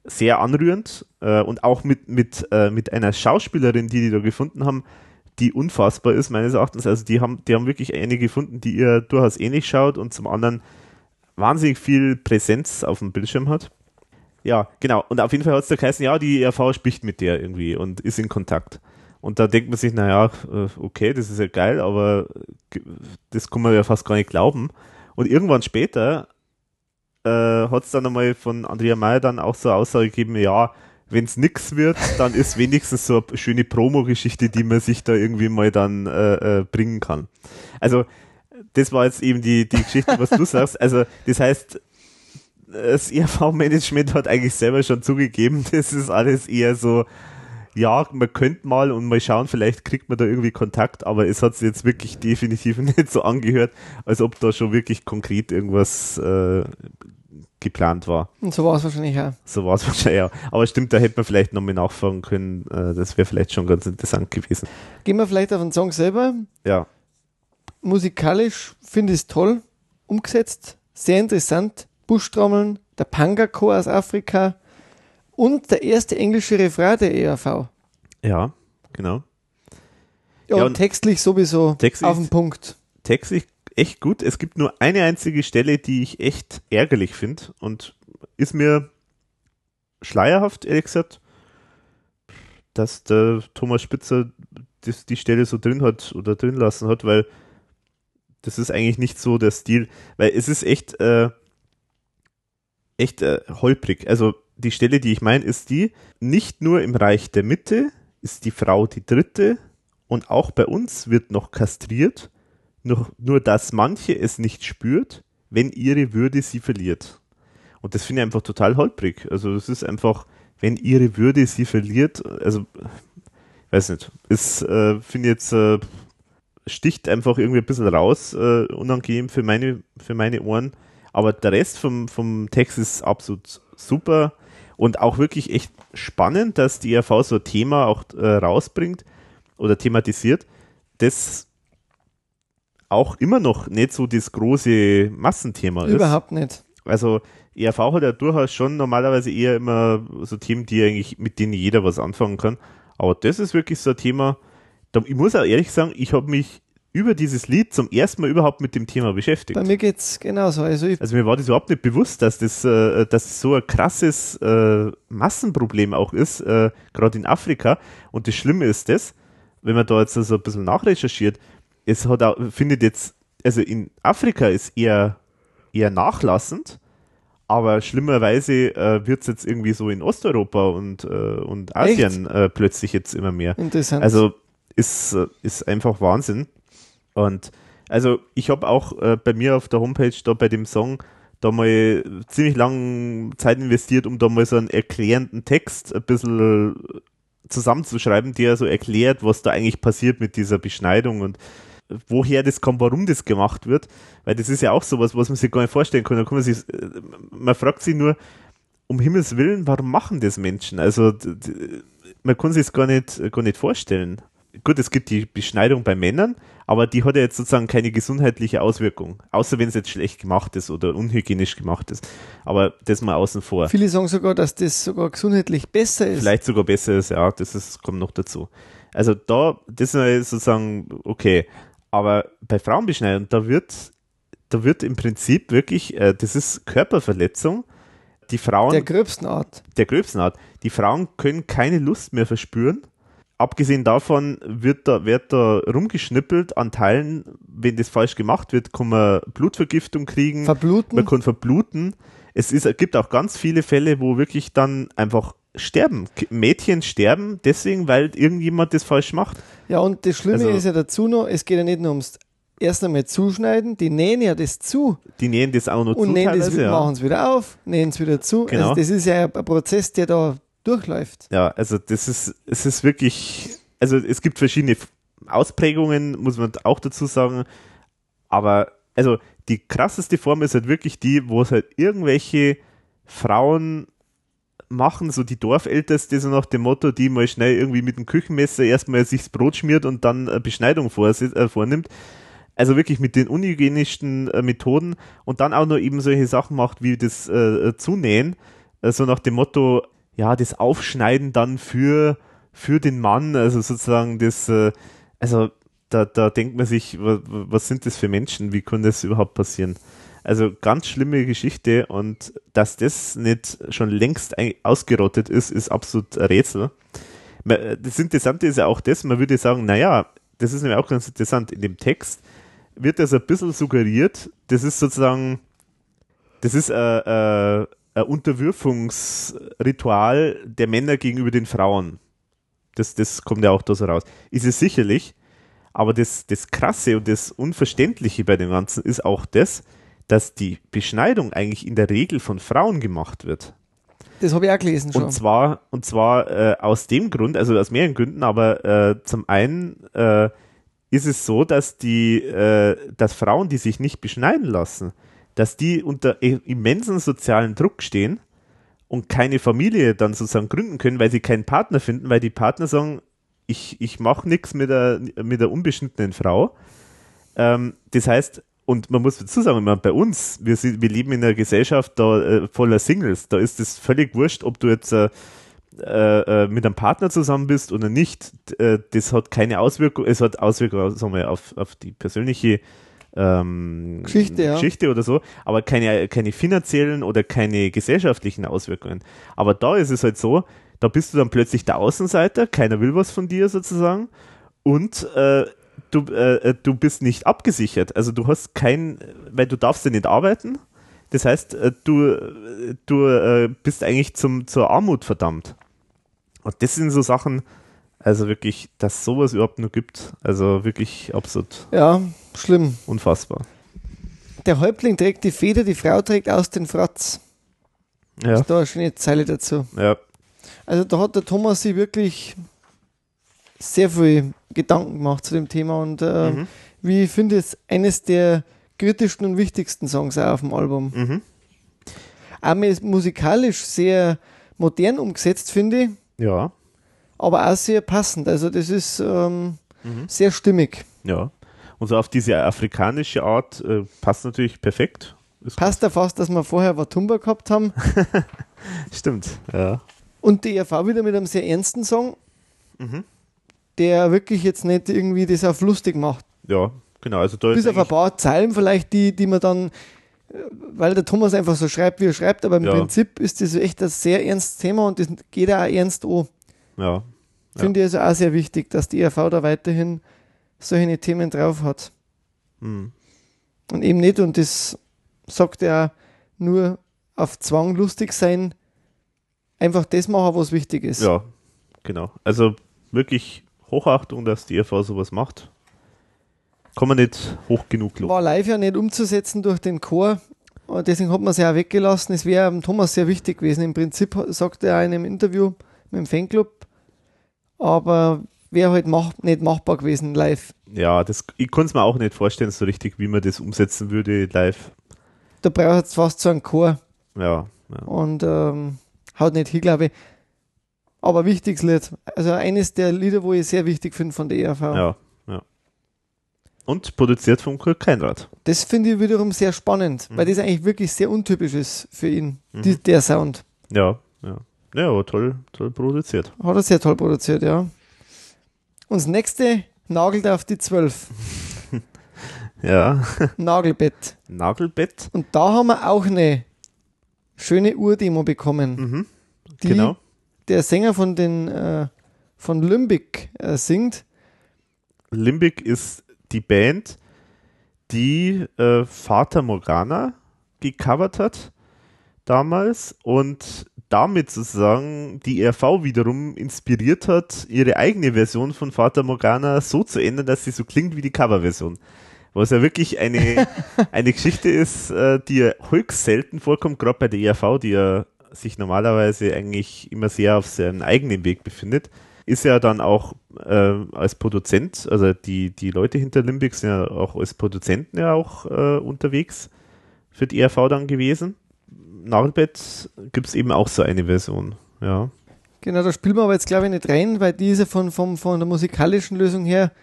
Sehr anrührend. Äh, und auch mit, mit, äh, mit einer Schauspielerin, die die da gefunden haben, die unfassbar ist, meines Erachtens. Also die haben, die haben wirklich eine gefunden, die ihr durchaus ähnlich schaut und zum anderen wahnsinnig viel Präsenz auf dem Bildschirm hat. Ja, genau. Und auf jeden Fall hat es da geheißen, ja, die E R V spricht mit der irgendwie und ist in Kontakt. Und da denkt man sich, naja, okay, das ist ja geil, aber das kann man ja fast gar nicht glauben. Und irgendwann später äh, hat es dann einmal von Andrea Mayer dann auch so eine Aussage gegeben, ja, wenn es nichts wird, dann ist wenigstens so eine schöne Promo-Geschichte, die man sich da irgendwie mal dann äh, bringen kann. Also das war jetzt eben die, die Geschichte, was du sagst. Also, das heißt, das E R V-Management hat eigentlich selber schon zugegeben, das ist alles eher so, ja, man könnte mal und mal schauen, vielleicht kriegt man da irgendwie Kontakt, aber es hat sich jetzt wirklich definitiv nicht so angehört, als ob da schon wirklich konkret irgendwas äh, geplant war. Und so war es wahrscheinlich, ja. So war es wahrscheinlich, ja. Aber stimmt, da hätte man vielleicht nochmal nachfragen können, das wäre vielleicht schon ganz interessant gewesen. Gehen wir vielleicht auf den Song selber. Ja. Musikalisch finde ich es toll umgesetzt, sehr interessant. Buschtrommeln, der Panga-Chor aus Afrika und der erste englische Refrain der E R V. Ja, genau. Ja, ja, und textlich sowieso textlich, auf den Punkt. Textlich echt gut. Es gibt nur eine einzige Stelle, die ich echt ärgerlich finde und ist mir schleierhaft, ehrlich gesagt, dass der Thomas Spitzer das, die Stelle so drin hat oder drin lassen hat, weil das ist eigentlich nicht so der Stil, weil es ist echt, äh, echt äh, holprig. Also die Stelle, die ich meine, ist die, nicht nur im Reich der Mitte ist die Frau die Dritte und auch bei uns wird noch kastriert, nur, nur dass manche es nicht spürt, wenn ihre Würde sie verliert. Und das finde ich einfach total holprig. Also das ist einfach, wenn ihre Würde sie verliert, also weiß nicht, ist, äh, finde ich jetzt... Äh, sticht einfach irgendwie ein bisschen raus, äh, unangenehm für meine, für meine Ohren. Aber der Rest vom, vom Text ist absolut super und auch wirklich echt spannend, dass die E R V so ein Thema auch äh, rausbringt oder thematisiert, das auch immer noch nicht so das große Massenthema ist. Überhaupt nicht. Also E R V hat ja durchaus schon normalerweise eher immer so Themen, die eigentlich, mit denen jeder was anfangen kann. Aber das ist wirklich so ein Thema. Ich muss auch ehrlich sagen, ich habe mich über dieses Lied zum ersten Mal überhaupt mit dem Thema beschäftigt. Bei mir geht es genauso. Also, also mir war das überhaupt nicht bewusst, dass das, äh, dass so ein krasses äh, Massenproblem auch ist, äh, gerade in Afrika. Und das Schlimme ist das, wenn man da jetzt so also ein bisschen nachrecherchiert, es hat auch, findet jetzt, also in Afrika ist eher, eher nachlassend, aber schlimmerweise äh, wird es jetzt irgendwie so in Osteuropa und, äh, und Asien äh, plötzlich jetzt immer mehr. Interessant. Also ist, ist einfach Wahnsinn. Und also ich habe auch äh, bei mir auf der Homepage da bei dem Song da mal ziemlich lange Zeit investiert, um da mal so einen erklärenden Text ein bisschen zusammenzuschreiben, der so erklärt, was da eigentlich passiert mit dieser Beschneidung und woher das kommt, warum das gemacht wird, weil das ist ja auch sowas, was man sich gar nicht vorstellen kann. Da kann man sich, man fragt sich nur, um Himmels Willen, warum machen das Menschen? Also man kann sich es gar nicht, gar nicht vorstellen. Gut, es gibt die Beschneidung bei Männern, aber die hat ja jetzt sozusagen keine gesundheitliche Auswirkung, außer wenn es jetzt schlecht gemacht ist oder unhygienisch gemacht ist. Aber das mal außen vor. Viele sagen sogar, dass das sogar gesundheitlich besser ist. Vielleicht sogar besser ist, ja, das ist, kommt noch dazu. Also da, das ist sozusagen okay. Aber bei Frauenbeschneidung, da wird, da wird im Prinzip wirklich, äh, das ist Körperverletzung. Die Frauen, der gröbsten Art. Der gröbsten Art. Die Frauen können keine Lust mehr verspüren. Abgesehen davon wird da, wird da rumgeschnippelt an Teilen, wenn das falsch gemacht wird, kann man Blutvergiftung kriegen. Verbluten. Man kann verbluten. Es ist, gibt auch ganz viele Fälle, wo wirklich dann einfach sterben. Mädchen sterben deswegen, weil irgendjemand das falsch macht. Ja, und das Schlimme also, ist ja dazu noch, es geht ja nicht nur ums erst einmal zuschneiden, die nähen ja das zu. Die nähen das auch noch und zu. Und ja. machen es wieder auf, nähen es wieder zu. Genau. Also das ist ja ein Prozess, der da durchläuft. Ja, also das ist, es ist wirklich, also es gibt verschiedene Ausprägungen, muss man auch dazu sagen, aber also die krasseste Form ist halt wirklich die, wo es halt irgendwelche Frauen machen, so die Dorfälteste, so nach dem Motto, die mal schnell irgendwie mit dem Küchenmesser erstmal sich das Brot schmiert und dann eine Beschneidung vornimmt. Also wirklich mit den unhygienischsten Methoden und dann auch noch eben solche Sachen macht, wie das äh, Zunähen, so also nach dem Motto, ja, das Aufschneiden dann für, für den Mann, also sozusagen das, äh, also da, da denkt man sich, was sind das für Menschen, wie kann das überhaupt passieren? Also ganz schlimme Geschichte und dass das nicht schon längst ausgerottet ist, ist absolut ein Rätsel. Das Interessante ist ja auch das, man würde sagen, naja, das ist nämlich auch ganz interessant, in dem Text wird das ein bisschen suggeriert, das ist sozusagen, das ist ein ein Unterwürfungsritual der Männer gegenüber den Frauen. Das, das kommt ja auch da so raus. Ist es sicherlich, aber das, das Krasse und das Unverständliche bei dem Ganzen ist auch das, dass die Beschneidung eigentlich in der Regel von Frauen gemacht wird. Das habe ich auch gelesen schon. Und zwar, und zwar äh, aus dem Grund, also aus mehreren Gründen, aber äh, zum einen äh, ist es so, dass die, äh, dass Frauen, die sich nicht beschneiden lassen, dass die unter immensen sozialen Druck stehen und keine Familie dann sozusagen gründen können, weil sie keinen Partner finden, weil die Partner sagen, ich, ich mache nichts mit der, mit der unbeschnittenen Frau. Ähm, das heißt, und man muss dazu sagen, meine, bei uns, wir, sind, wir leben in einer Gesellschaft da, äh, voller Singles, da ist es völlig wurscht, ob du jetzt äh, äh, mit einem Partner zusammen bist oder nicht. Äh, das hat keine Auswirkung, es hat Auswirkungen sagen wir, auf, auf die persönliche ähm, Geschichte, ja. Geschichte oder so, aber keine, keine finanziellen oder keine gesellschaftlichen Auswirkungen. Aber da ist es halt so, da bist du dann plötzlich der Außenseiter, keiner will was von dir sozusagen und äh, Du, äh, du bist nicht abgesichert, also du hast kein, weil du darfst ja nicht arbeiten, das heißt, äh, du, du äh, bist eigentlich zum, zur Armut verdammt. Und das sind so Sachen, also wirklich, dass sowas überhaupt nur gibt, also wirklich absurd. Ja, schlimm. Unfassbar. Der Häuptling trägt die Feder, die Frau trägt aus den Fratz. Ja. Ist da eine schöne Zeile dazu. Ja. Also da hat der Thomas sich wirklich sehr viel Gedanken gemacht zu dem Thema und äh, mhm. wie ich finde, es eines der kritischsten und wichtigsten Songs auch auf dem Album. Mhm. Auch musikalisch sehr modern umgesetzt, finde ich. Ja. Aber auch sehr passend. Also das ist ähm, mhm. sehr stimmig. Ja. Und so auf diese afrikanische Art äh, passt natürlich perfekt. Ist passt ja fast, dass wir vorher Watumba gehabt haben. Stimmt, ja. Und die E R V wieder mit einem sehr ernsten Song. Mhm. Der wirklich jetzt nicht irgendwie das auf lustig macht. Ja, genau. Also da bis auf ein paar Zeilen vielleicht, die, die man dann, weil der Thomas einfach so schreibt, wie er schreibt, aber im ja. Prinzip ist das echt ein sehr ernstes Thema und das geht auch ernst an. Ja. Finde ja. ich also auch sehr wichtig, dass die E R V da weiterhin solche Themen drauf hat. Mhm. Und eben nicht, und das sagt er auch, nur auf Zwang lustig sein, einfach das machen, was wichtig ist. Ja, genau. Also wirklich Hochachtung, dass die E R V sowas macht. Kann man nicht hoch genug loben. War live ja nicht umzusetzen durch den Chor. Und deswegen hat man es ja auch weggelassen. Es wäre Thomas sehr wichtig gewesen. Im Prinzip sagt er auch in einem Interview mit dem Fanclub. Aber wäre halt mach, nicht machbar gewesen live. Ja, das, ich kann es mir auch nicht vorstellen so richtig, wie man das umsetzen würde live. Da braucht es fast so einen Chor. Ja. ja. Und ähm, haut nicht hin, glaube ich. Aber wichtiges Lied. Also eines der Lieder, wo ich sehr wichtig finde von der E R V. Ja, ja. Und produziert von Kurt Keinrad. Das finde ich wiederum sehr spannend, mhm. weil das eigentlich wirklich sehr untypisch ist für ihn, mhm. die, der Sound. Ja, ja. Ja, aber toll, toll produziert. Hat er sehr toll produziert, ja. Und das nächste nagelt auf die zwölf. ja. Nagelbett. Nagelbett. Und da haben wir auch eine schöne Urdemo bekommen. Mhm. Die genau. Der Sänger von den äh, von Limbic äh, singt. Limbic ist die Band, die äh, Fata Morgana gecovert hat damals und damit sozusagen die E R V wiederum inspiriert hat, ihre eigene Version von Fata Morgana so zu ändern, dass sie so klingt wie die Coverversion. Was ja wirklich eine, eine Geschichte ist, äh, die ja höchst selten vorkommt, gerade bei der E R V, die ja sich normalerweise eigentlich immer sehr auf seinen eigenen Weg befindet, ist ja dann auch äh, als Produzent, also die, die Leute hinter Limbic sind ja auch als Produzenten ja auch äh, unterwegs für die E R V dann gewesen. Nagelbett gibt es eben auch so eine Version, ja. Genau, da spielen wir aber jetzt glaube ich nicht rein, weil diese von, von, von der musikalischen Lösung her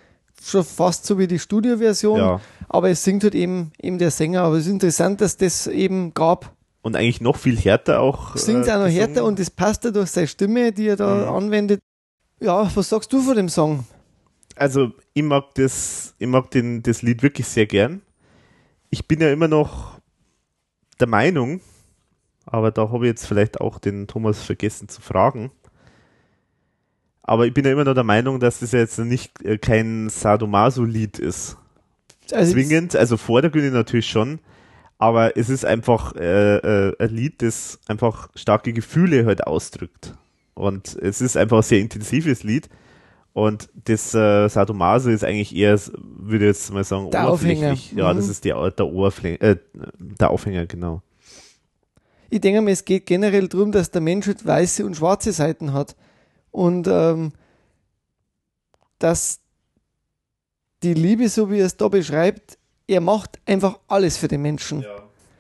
schon fast so wie die Studioversion, ja. aber es singt halt eben, eben der Sänger, aber es ist interessant, dass das eben gab. Und eigentlich noch viel härter auch. Singt äh, auch noch gesungen. Härter und das passt ja durch seine Stimme, die er da ja. anwendet. Ja, was sagst du von dem Song? Also ich mag das, ich mag den, das Lied wirklich sehr gern. Ich bin ja immer noch der Meinung, aber da habe ich jetzt vielleicht auch den Thomas vergessen zu fragen. Aber ich bin ja immer noch der Meinung, dass das ja jetzt nicht äh, kein Sadomaso-Lied ist. Also zwingend, also vordergründig natürlich schon. Aber es ist einfach äh, äh, ein Lied, das einfach starke Gefühle halt ausdrückt. Und es ist einfach ein sehr intensives Lied. Und das äh, Sadomaso ist eigentlich eher, würde ich jetzt mal sagen, der oberflächlich. Aufhänger. Ja, mhm. das ist die, der, Oberfläch- äh, der Aufhänger, genau. Ich denke mir, es geht generell darum, dass der Mensch halt weiße und schwarze Seiten hat. Und ähm, dass die Liebe, so wie er es da beschreibt, er macht einfach alles für den Menschen. Ja.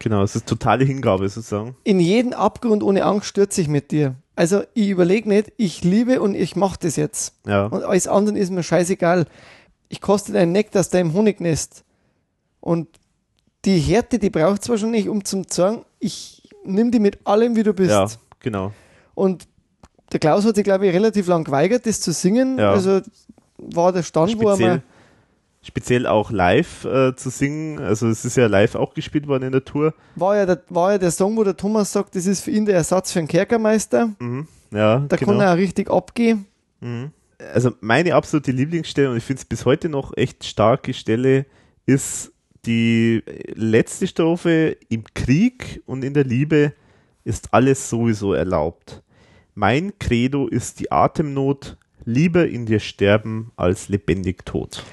Genau, es ist totale Hingabe sozusagen. In jeden Abgrund ohne Angst stürze ich mit dir. Also ich überlege nicht, ich liebe und ich mache das jetzt. Ja. Und alles andere ist mir scheißegal. Ich koste deinen Nektar aus deinem Honignest. Und die Härte, die braucht es wahrscheinlich, um zu sagen, ich nehme die mit allem, wie du bist. Ja, genau. Und der Klaus hat sich, glaube ich, relativ lang geweigert, das zu singen. Ja. Also war der Stand, Speziell. wo er mal Speziell auch live äh, zu singen, also es ist ja live auch gespielt worden in der Tour. War ja der, war ja der Song, wo der Thomas sagt, das ist für ihn der Ersatz für einen Kerkermeister. Mhm. Ja, da genau. kann er auch richtig abgehen. Mhm. Also meine absolute Lieblingsstelle, und ich finde es bis heute noch echt starke Stelle, ist die letzte Strophe: Im Krieg und in der Liebe ist alles sowieso erlaubt. Mein Credo ist die Atemnot, lieber in dir sterben als lebendig tot.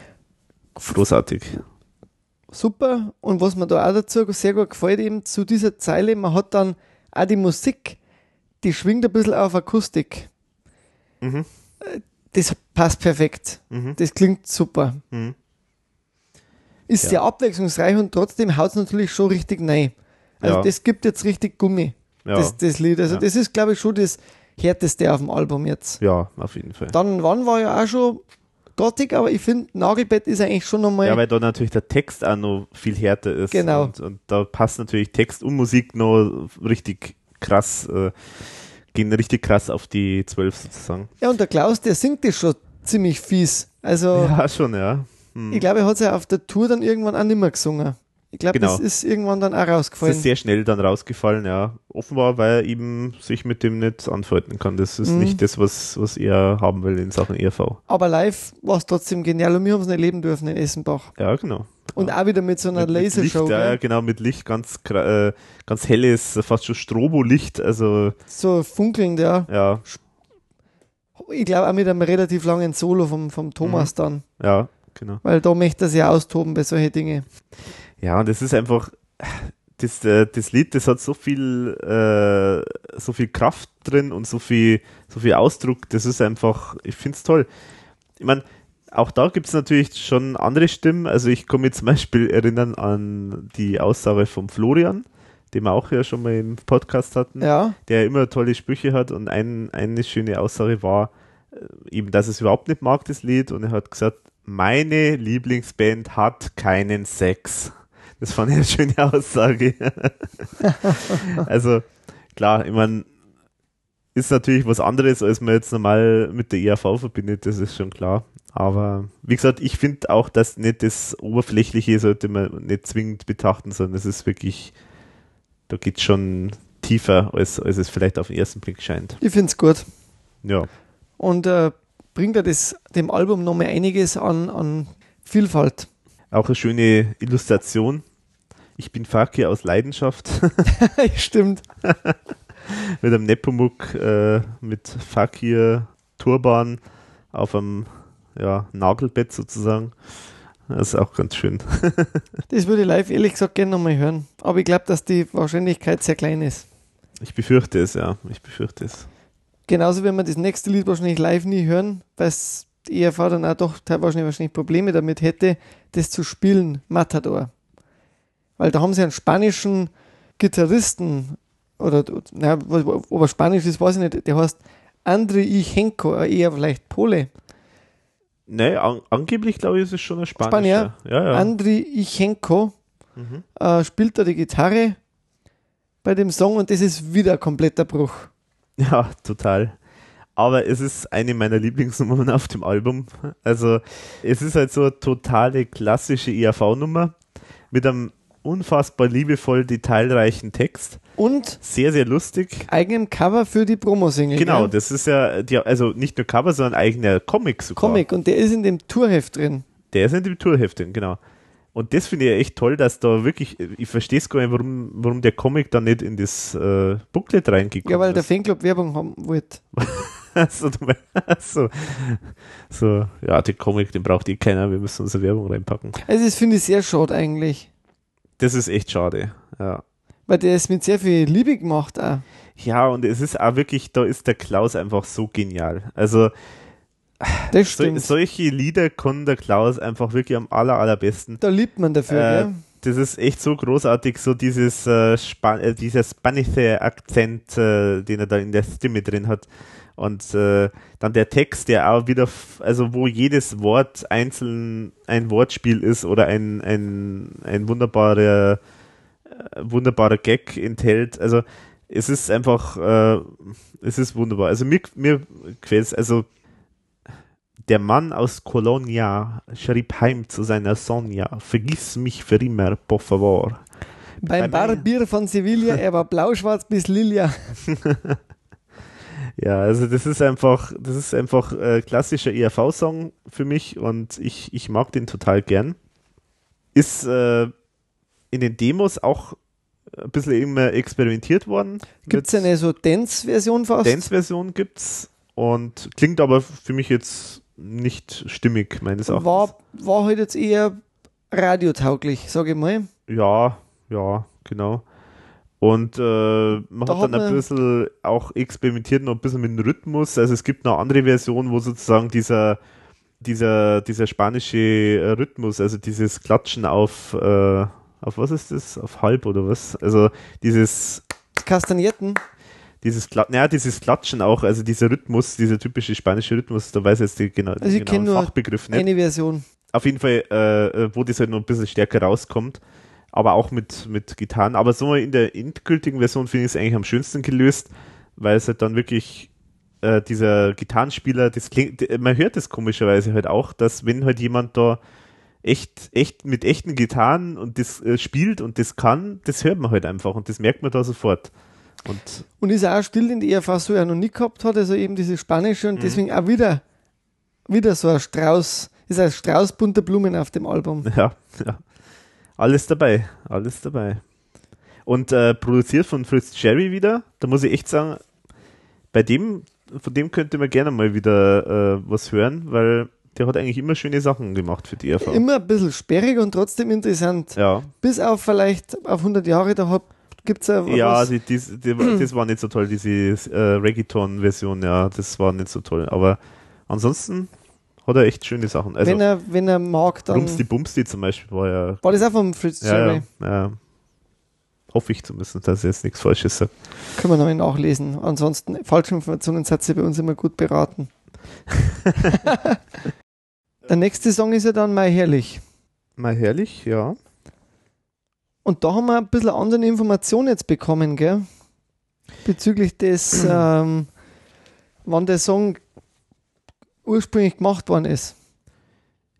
Großartig. Super. Und was mir da auch dazu sehr gut gefällt, eben zu dieser Zeile, man hat dann auch die Musik, die schwingt ein bisschen auf Akustik. Mhm. Das passt perfekt. Mhm. Das klingt super. Mhm. Ist ja. sehr abwechslungsreich und trotzdem haut es natürlich schon richtig rein. Also ja. das gibt jetzt richtig Gummi, ja. das, das Lied. Also ja. das ist, glaube ich, schon das Härteste auf dem Album jetzt. Ja, auf jeden Fall. Dann Wann war ja auch schon gottig, aber ich finde, Nagelbett ist eigentlich schon nochmal... Ja, weil da natürlich der Text auch noch viel härter ist. Genau. Und, und da passt natürlich Text und Musik noch richtig krass, äh, gehen richtig krass auf die zwölf sozusagen. Ja, und der Klaus, der singt das schon ziemlich fies. Also, ja, schon, ja. Hm. Ich glaube, er hat es ja auf der Tour dann irgendwann auch nicht mehr gesungen. Ich glaube, genau. das ist irgendwann dann auch rausgefallen. Das ist sehr schnell dann rausgefallen, ja. Offenbar, weil er eben sich mit dem nicht anfreunden kann. Das ist mhm. nicht das, was, was er haben will in Sachen E R V. Aber live war es trotzdem genial und wir haben es nicht erleben dürfen in Essenbach. Ja, genau. Und ja. auch wieder mit so einer mit, Lasershow. Mit Licht, ja, genau, mit Licht, ganz, äh, ganz helles, fast schon Strobo-Licht. Also so funkelnd, ja. Ja. ich glaube auch mit einem relativ langen Solo vom, vom Thomas mhm. dann. Ja, genau. Weil da möchte er sich austoben bei solchen Dingen. Ja, und das ist einfach, das, das Lied, das hat so viel, äh, so viel Kraft drin und so viel, so viel Ausdruck, das ist einfach, ich finde es toll. Ich meine, auch da gibt es natürlich schon andere Stimmen, also ich komme jetzt zum Beispiel erinnern an die Aussage von Florian, den wir auch ja schon mal im Podcast hatten, ja. der immer tolle Sprüche hat und ein, eine schöne Aussage war, eben, dass es überhaupt nicht mag, das Lied, und er hat gesagt, meine Lieblingsband hat keinen Sex. Das fand ich eine schöne Aussage. Also klar, ich meine, ist natürlich was anderes, als man jetzt normal mit der E R V verbindet, das ist schon klar. Aber wie gesagt, ich finde auch, dass nicht das Oberflächliche sollte man nicht zwingend betrachten, sondern es ist wirklich, da geht es schon tiefer, als, als es vielleicht auf den ersten Blick scheint. Ich finde es gut. Ja. Und äh, bringt ja das dem Album nochmal einiges an, an Vielfalt. Auch eine schöne Illustration. Ich bin Fakir aus Leidenschaft. Stimmt. Mit einem Nepomuk, äh, mit Fakir Turban auf einem ja, Nagelbett sozusagen. Das ist auch ganz schön. Das würde ich live ehrlich gesagt gerne nochmal hören. Aber ich glaube, dass die Wahrscheinlichkeit sehr klein ist. Ich befürchte es, ja. Ich befürchte es. Genauso werden wir das nächste Lied wahrscheinlich live nie hören, weil es die E R V dann auch doch teilweise wahrscheinlich Probleme damit hätte, das zu spielen, Matador. Weil da haben sie einen spanischen Gitarristen, oder na, ob er spanisch ist, weiß ich nicht, der heißt Andriy Henko, eher vielleicht Pole. Nein, an, angeblich glaube ich, ist es schon ein Spanischer. Spanier, ja, ja. Andriy Henko mhm. äh, spielt da die Gitarre bei dem Song und das ist wieder ein kompletter Bruch. Ja, total. Aber es ist eine meiner Lieblingsnummern auf dem Album. Also es ist halt so eine totale klassische E R V-Nummer mit einem unfassbar liebevoll detailreichen Text. Und sehr, sehr lustig. Eigenem Cover für die Promo-Single. Genau, gell? Das ist ja, die, also nicht nur Cover, sondern eigener Comic sogar. Comic, und der ist in dem Tourheft drin. Der ist in dem Tourheft drin, genau. Und das finde ich echt toll, dass da wirklich, ich verstehe es gar nicht, warum, warum der Comic dann nicht in das äh, Booklet reingekommen ist. Ja, weil der Fanclub Werbung haben wollte. so, so, so, ja, den Comic, den braucht eh keiner, wir müssen unsere Werbung reinpacken. Also das finde ich sehr schade eigentlich. Das ist echt schade, ja. Weil der ist mit sehr viel Liebe gemacht auch. Ja, und es ist auch wirklich, da ist der Klaus einfach so genial. Also das stimmt. So, solche Lieder kann der Klaus einfach wirklich am aller, allerbesten. Da liebt man dafür, äh, ja. Das ist echt so großartig, so dieses äh, Span- äh, dieser spanische Akzent, äh, den er da in der Stimme drin hat. Und äh, dann der Text, der auch wieder, f- also wo jedes Wort einzeln ein Wortspiel ist oder ein, ein, ein wunderbarer, äh, wunderbarer Gag enthält. Also es ist einfach, äh, es ist wunderbar. Also mir, mir gefällt es, also der Mann aus Colonia schrieb heim zu seiner Sonja, vergiss mich für immer, por favor. Beim Bei Barbier von Sevilla, er war blau-schwarz bis Lilia. Ja, also das ist einfach, das ist einfach äh, klassischer E R V-Song für mich und ich, ich mag den total gern. Ist äh, in den Demos auch ein bisschen immer experimentiert worden. Gibt es eine so Dance-Version fast? Dance-Version gibt's und klingt aber für mich jetzt nicht stimmig, meines Erachtens. War, war halt jetzt eher radiotauglich, sage ich mal. Ja, ja, genau. Und äh, man da hat dann ein bisschen auch experimentiert, noch ein bisschen mit dem Rhythmus. Also es gibt eine andere Version, wo sozusagen dieser, dieser, dieser spanische Rhythmus, also dieses Klatschen auf, äh, auf was ist das? Auf halb oder was? Also dieses Kastagnetten. Dieses, Kla- naja, dieses Klatschen auch, also dieser Rhythmus, dieser typische spanische Rhythmus, da weiß ich jetzt den genauen also genau Fachbegriff nicht. Eine Version. Auf jeden Fall, äh, wo das halt noch ein bisschen stärker rauskommt. Aber auch mit, mit Gitarren. Aber so in der endgültigen Version finde ich es eigentlich am schönsten gelöst, weil es halt dann wirklich äh, dieser Gitarrenspieler, das klingt, man hört das komischerweise halt auch, dass wenn halt jemand da echt, echt mit echten Gitarren und das äh, spielt und das kann, das hört man halt einfach und das merkt man da sofort. Und, und ist auch still, den die E R V so ja noch nie gehabt hat, also eben diese spanische und m- deswegen auch wieder, wieder so ein Strauß, ist ein Strauß bunter Blumen auf dem Album. Ja, ja. Alles dabei, alles dabei. Und äh, produziert von Fritz Scherry wieder, da muss ich echt sagen, bei dem von dem könnte man gerne mal wieder äh, was hören, weil der hat eigentlich immer schöne Sachen gemacht für die E R V. Immer ein bisschen sperrig und trotzdem interessant. Ja. Bis auf vielleicht auf hundert Jahre, da gibt es ja was. Ja, die, die, die, die, das war nicht so toll, diese äh, Reggaeton-Version, ja, das war nicht so toll. Aber ansonsten hat er echt schöne Sachen. Also, wenn, er, wenn er mag, dann... Rumsti Bumsti zum Beispiel war ja... War das auch vom Fritz Scherry? Ja, ja, ja. Hoffe ich zumindest, dass ich jetzt nichts Falsches sage. Können wir noch mal nachlesen. Ansonsten, falsche Informationen seid ihr bei uns immer gut beraten. Der nächste Song ist ja dann Mai Herrlich. Mai Herrlich, ja. Und da haben wir ein bisschen andere Informationen jetzt bekommen, gell? Bezüglich des, ähm, wann der Song ursprünglich gemacht worden ist.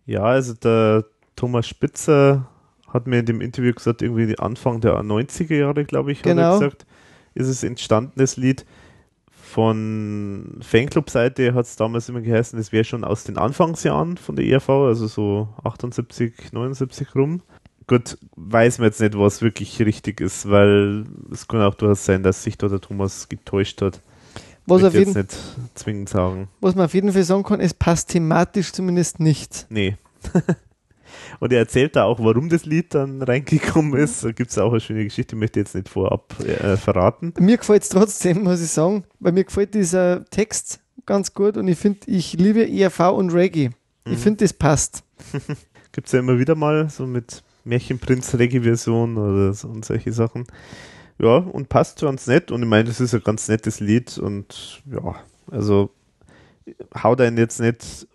Ja, also der Thomas Spitzer hat mir in dem Interview gesagt, irgendwie Anfang der neunziger Jahre, glaube ich, genau, hat er gesagt, ist es entstanden, das Lied. Von Fanclub-Seite hat es damals immer geheißen, das wäre schon aus den Anfangsjahren von der E R V, also so achtundsiebzig, neunundsiebzig rum. Gut, weiß man jetzt nicht, was wirklich richtig ist, weil es kann auch durchaus sein, dass sich da der Thomas getäuscht hat. Was ich jetzt nicht zwingend sagen. Was man auf jeden Fall sagen kann, es passt thematisch zumindest nicht. Nee. Und er erzählt da auch, warum das Lied dann reingekommen ist. Da gibt es auch eine schöne Geschichte, möchte ich jetzt nicht vorab äh, verraten. Mir gefällt es trotzdem, muss ich sagen, weil mir gefällt dieser Text ganz gut und ich finde, ich liebe E R V und Reggae. Mhm. Ich finde, das passt. Gibt es ja immer wieder mal, so mit Märchenprinz, Reggae-Version oder so und solche Sachen. Ja, und passt ganz nett und ich meine, das ist ein ganz nettes Lied und ja, also haut einen jetzt nicht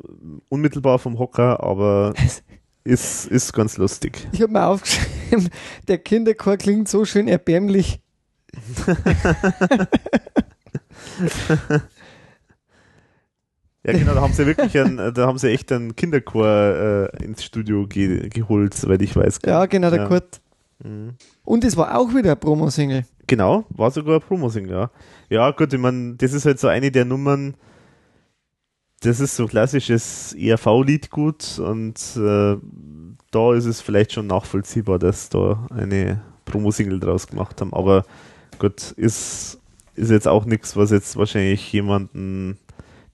unmittelbar vom Hocker, aber... Ist, ist ganz lustig. Ich habe mir aufgeschrieben, der Kinderchor klingt so schön erbärmlich. Ja genau, da haben sie wirklich einen, da haben sie echt einen Kinderchor äh, ins Studio ge geholt, soweit ich weiß. Ja genau, der ja. Kurt. Mhm. Und es war auch wieder ein Promo-Single. Genau, war sogar ein Promo-Single, ja. Ja gut, ich meine, das ist halt so eine der Nummern, das ist so klassisches E R V-Lied gut und äh, da ist es vielleicht schon nachvollziehbar, dass da eine Promo-Single draus gemacht haben. Aber gut, ist, ist jetzt auch nichts, was jetzt wahrscheinlich jemanden,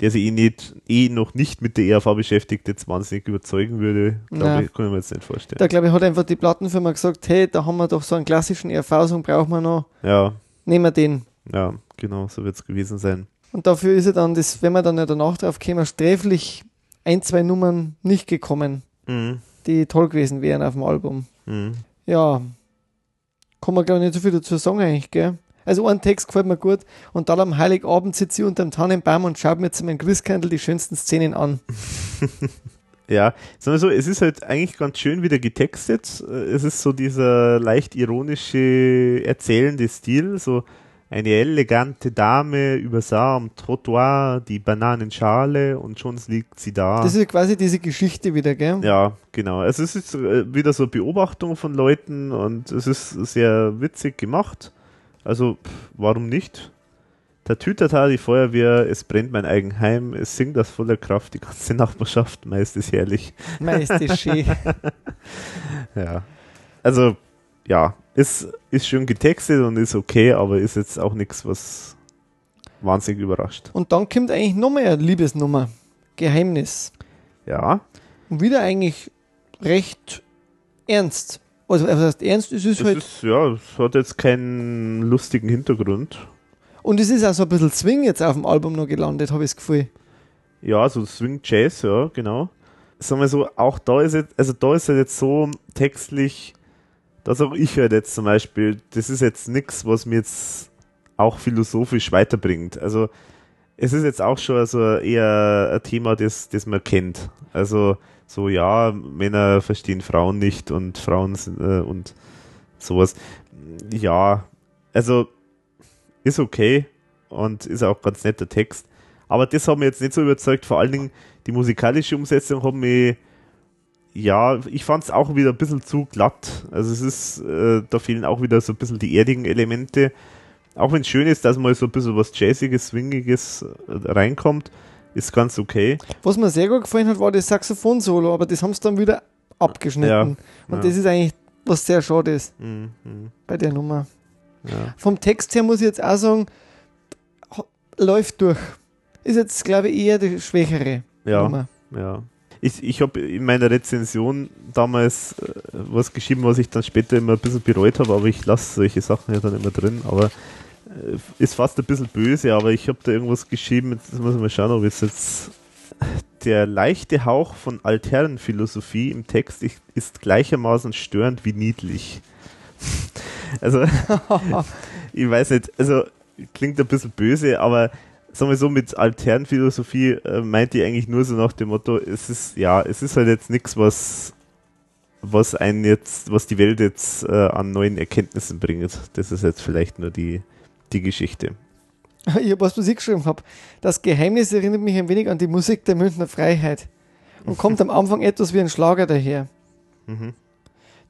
der sich eh, nicht, eh noch nicht mit der E R V beschäftigt, jetzt wahnsinnig überzeugen würde. Glaube ich, kann ich mir jetzt nicht vorstellen. Da glaube ich, hat einfach die Plattenfirma gesagt, hey, da haben wir doch so einen klassischen E R V-Song, brauchen wir noch. Ja. Nehmen wir den. Ja, genau, so wird es gewesen sein. Und dafür ist ja dann, das, wenn wir dann ja danach drauf kämen, sträflich ein, zwei Nummern nicht gekommen, mhm, die toll gewesen wären auf dem Album. Mhm. Ja, kann man glaube ich nicht so viel dazu sagen eigentlich, gell? Also ein Text gefällt mir gut. Und dann am Heiligabend sitze ich unterm Tannenbaum und schaue mir zu meinem Christkindl die schönsten Szenen an. Ja, sondern so, es ist halt eigentlich ganz schön wieder getextet. Es ist so dieser leicht ironische, erzählende Stil, so: Eine elegante Dame übersah am Trottoir die Bananenschale und schon liegt sie da. Das ist quasi diese Geschichte wieder, gell? Ja, genau. Also es ist wieder so Beobachtung von Leuten und es ist sehr witzig gemacht. Also, pff, warum nicht? Tatütata, die Feuerwehr, es brennt mein Eigenheim, es singt aus voller Kraft die ganze Nachbarschaft, meist ist herrlich. Meist ist schön. Ja, also, ja. Ist, ist schön getextet und ist okay, aber ist jetzt auch nichts, was wahnsinnig überrascht. Und dann kommt eigentlich nochmal eine Liebesnummer. Geheimnis. Ja. Und wieder eigentlich recht ernst. Also, was heißt ernst? Es ist es halt... Ist, ja, es hat jetzt keinen lustigen Hintergrund. Und es ist auch so ein bisschen Swing jetzt auf dem Album noch gelandet, habe ich das Gefühl. Ja, so Swing-Jazz, ja, genau. Sagen wir so, auch da ist jetzt, also da ist jetzt so textlich... Das auch ich halt jetzt zum Beispiel, das ist jetzt nichts, was mir jetzt auch philosophisch weiterbringt. Also es ist jetzt auch schon also eher ein Thema, das, das man kennt. Also so, ja, Männer verstehen Frauen nicht und Frauen sind, äh, und sowas. Ja, also ist okay und ist auch ganz netter Text. Aber das hat mich jetzt nicht so überzeugt. Vor allen Dingen die musikalische Umsetzung hat mich... Ja, ich fand es auch wieder ein bisschen zu glatt. Also es ist, äh, da fehlen auch wieder so ein bisschen die erdigen Elemente. Auch wenn es schön ist, dass mal so ein bisschen was Jazziges, Swingiges reinkommt, ist ganz okay. Was mir sehr gut gefallen hat, war das Saxophon-Solo, aber das haben sie dann wieder abgeschnitten. Ja, und ja, das ist eigentlich, was sehr schade ist, mhm, bei der Nummer. Ja. Vom Text her muss ich jetzt auch sagen, läuft durch. ist jetzt, glaube ich, eher die schwächere ja, Nummer. Ja. Ich, ich habe in meiner Rezension damals äh, was geschrieben, was ich dann später immer ein bisschen bereut habe, aber ich lasse solche Sachen ja dann immer drin, aber äh, ist fast ein bisschen böse, aber ich habe da irgendwas geschrieben, jetzt muss ich mal schauen, ob es jetzt der leichte Hauch von alteren Philosophie im Text ist gleichermaßen störend wie niedlich. Also, ich weiß nicht, also klingt ein bisschen böse, aber sagen wir so, mit altern Philosophie äh, meint ihr eigentlich nur so nach dem Motto, es ist, ja, es ist halt jetzt nichts, was, was einen jetzt, was die Welt jetzt äh, an neuen Erkenntnissen bringt. Das ist jetzt vielleicht nur die, die Geschichte. Ich habe was, was ich geschrieben habe. Das Geheimnis erinnert mich ein wenig an die Musik der Münchner Freiheit und kommt am Anfang etwas wie ein Schlager daher. Mhm.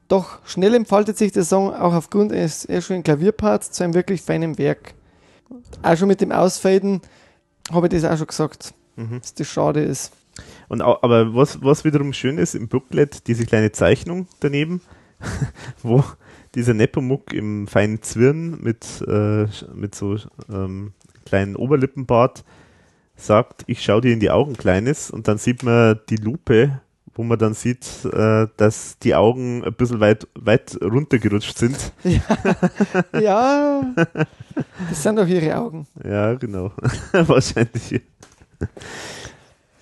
Doch schnell entfaltet sich der Song auch aufgrund eines eher schönen Klavierparts zu einem wirklich feinen Werk. Auch schon mit dem Ausfaden habe ich das auch schon gesagt, mhm. dass das schade ist. Und auch, aber was, was wiederum schön ist, im Booklet diese kleine Zeichnung daneben, wo dieser Nepomuk im feinen Zwirn mit, äh, mit so ähm, kleinen Oberlippenbart sagt, ich schau dir in die Augen, Kleines, und dann sieht man die Lupe, wo man dann sieht, äh, dass die Augen ein bisschen weit, weit runtergerutscht sind. Ja. Ja, das sind doch ihre Augen. Ja, genau. Wahrscheinlich.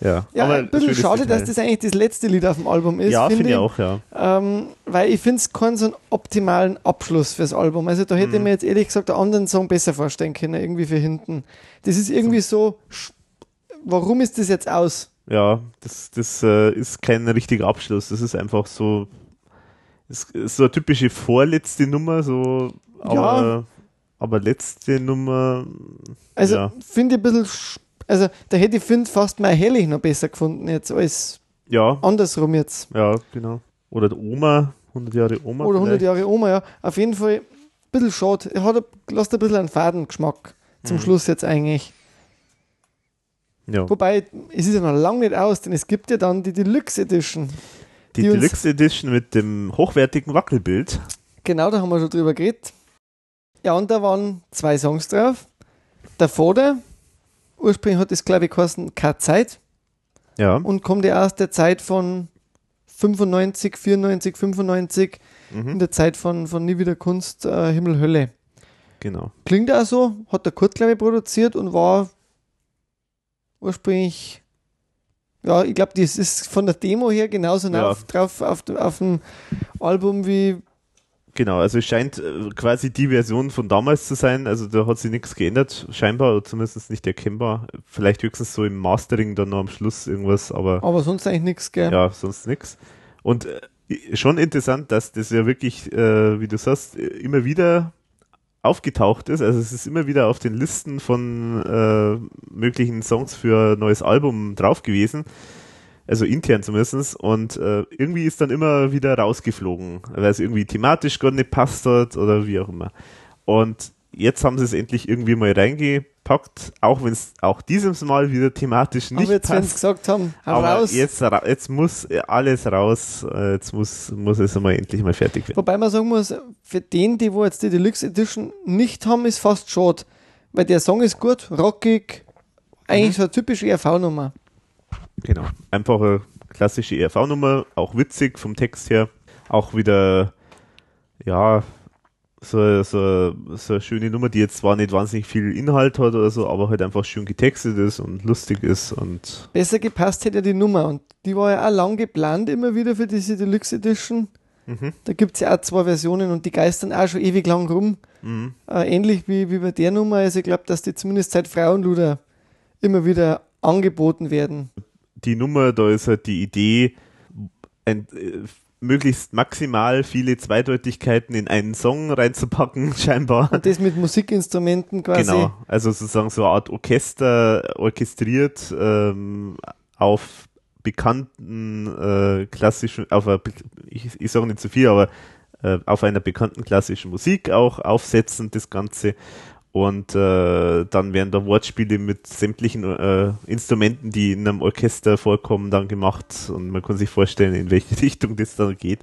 Ja, ja, aber ein bisschen schade, Detail. Dass das eigentlich das letzte Lied auf dem Album ist. Ja, finde find ich auch, ja. Ähm, weil ich finde es keinen so einen optimalen Abschluss fürs Album. Also da hätte mhm. ich mir jetzt ehrlich gesagt einen anderen Song besser vorstellen können, irgendwie für hinten. Das ist irgendwie so, warum ist das jetzt aus? Ja, das, das äh, ist kein richtiger Abschluss. Das ist einfach so, ist, ist so eine typische vorletzte Nummer, so, aber, ja. aber letzte Nummer. Also ja. finde ich ein bisschen, also da hätte ich find, fast mal Hellig noch besser gefunden jetzt als ja. andersrum jetzt. Ja, genau. Oder die Oma, hundert Jahre Oma. Oder vielleicht. hundert Jahre Oma, ja. Auf jeden Fall ein bisschen schade. Er hat, lässt ein bisschen einen Fadengeschmack zum mhm. Schluss jetzt eigentlich. Ja. Wobei, es ist ja noch lange nicht aus, denn es gibt ja dann die Deluxe Edition. Die, die Deluxe Edition mit dem hochwertigen Wackelbild. Genau, da haben wir schon drüber geredet. Ja, und da waren zwei Songs drauf. Der Vater, ursprünglich hat das, glaube ich, geheißen, keine Zeit. Ja. Und kommt ja aus der Zeit von fünfundneunzig, vierundneunzig, fünfundneunzig, mhm. in der Zeit von, von Nie wieder Kunst, äh, Himmel Hölle. Genau. Klingt auch so, hat der Kurt, glaube ich, produziert und war... ursprünglich, ja, ich glaube, das ist von der Demo her genauso ja. auf, drauf auf, auf dem Album wie... Genau, also es scheint quasi die Version von damals zu sein, also da hat sich nichts geändert, scheinbar, oder zumindest nicht erkennbar, vielleicht höchstens so im Mastering dann noch am Schluss irgendwas, aber... Aber sonst eigentlich nichts, gell? Ja, sonst nichts. Und äh, schon interessant, dass das ja wirklich, äh, wie du sagst, immer wieder... aufgetaucht ist, also es ist immer wieder auf den Listen von äh, möglichen Songs für ein neues Album drauf gewesen, also intern zumindest, und äh, irgendwie ist dann immer wieder rausgeflogen, weil es irgendwie thematisch gar nicht passt hat oder wie auch immer. Und jetzt haben sie es endlich irgendwie mal reingepackt, auch wenn es auch dieses Mal wieder thematisch nicht passt. Aber jetzt, wenn sie gesagt haben, aber raus. Jetzt, jetzt muss alles raus, jetzt muss, muss es einmal endlich mal fertig werden. Wobei man sagen muss, für den, die wo jetzt die Deluxe Edition nicht haben, ist fast schade, weil der Song ist gut, rockig, eigentlich mhm. so eine typische E R V-Nummer. Genau, einfach eine klassische E R V-Nummer, auch witzig vom Text her, auch wieder, ja... So, so, so eine schöne Nummer, die jetzt zwar nicht wahnsinnig viel Inhalt hat oder so, aber halt einfach schön getextet ist und lustig ist. Und besser gepasst hätte die Nummer, und die war ja auch lang geplant immer wieder für diese Deluxe Edition. Mhm. Da gibt es ja auch zwei Versionen und die geistern auch schon ewig lang rum. Mhm. Äh, ähnlich wie, wie bei der Nummer. Also ich glaube, dass die zumindest seit Frauenluder immer wieder angeboten werden. Die Nummer, da ist halt die Idee, ein... möglichst maximal viele Zweideutigkeiten in einen Song reinzupacken, scheinbar. Und das mit Musikinstrumenten quasi. Genau, also sozusagen so eine Art Orchester, orchestriert ähm, auf bekannten äh, klassischen, auf eine, ich, ich sage nicht zu viel, aber äh, auf einer bekannten klassischen Musik auch aufsetzen, das Ganze. Und äh, dann werden da Wortspiele mit sämtlichen äh, Instrumenten, die in einem Orchester vorkommen, dann gemacht. Und man kann sich vorstellen, in welche Richtung das dann geht.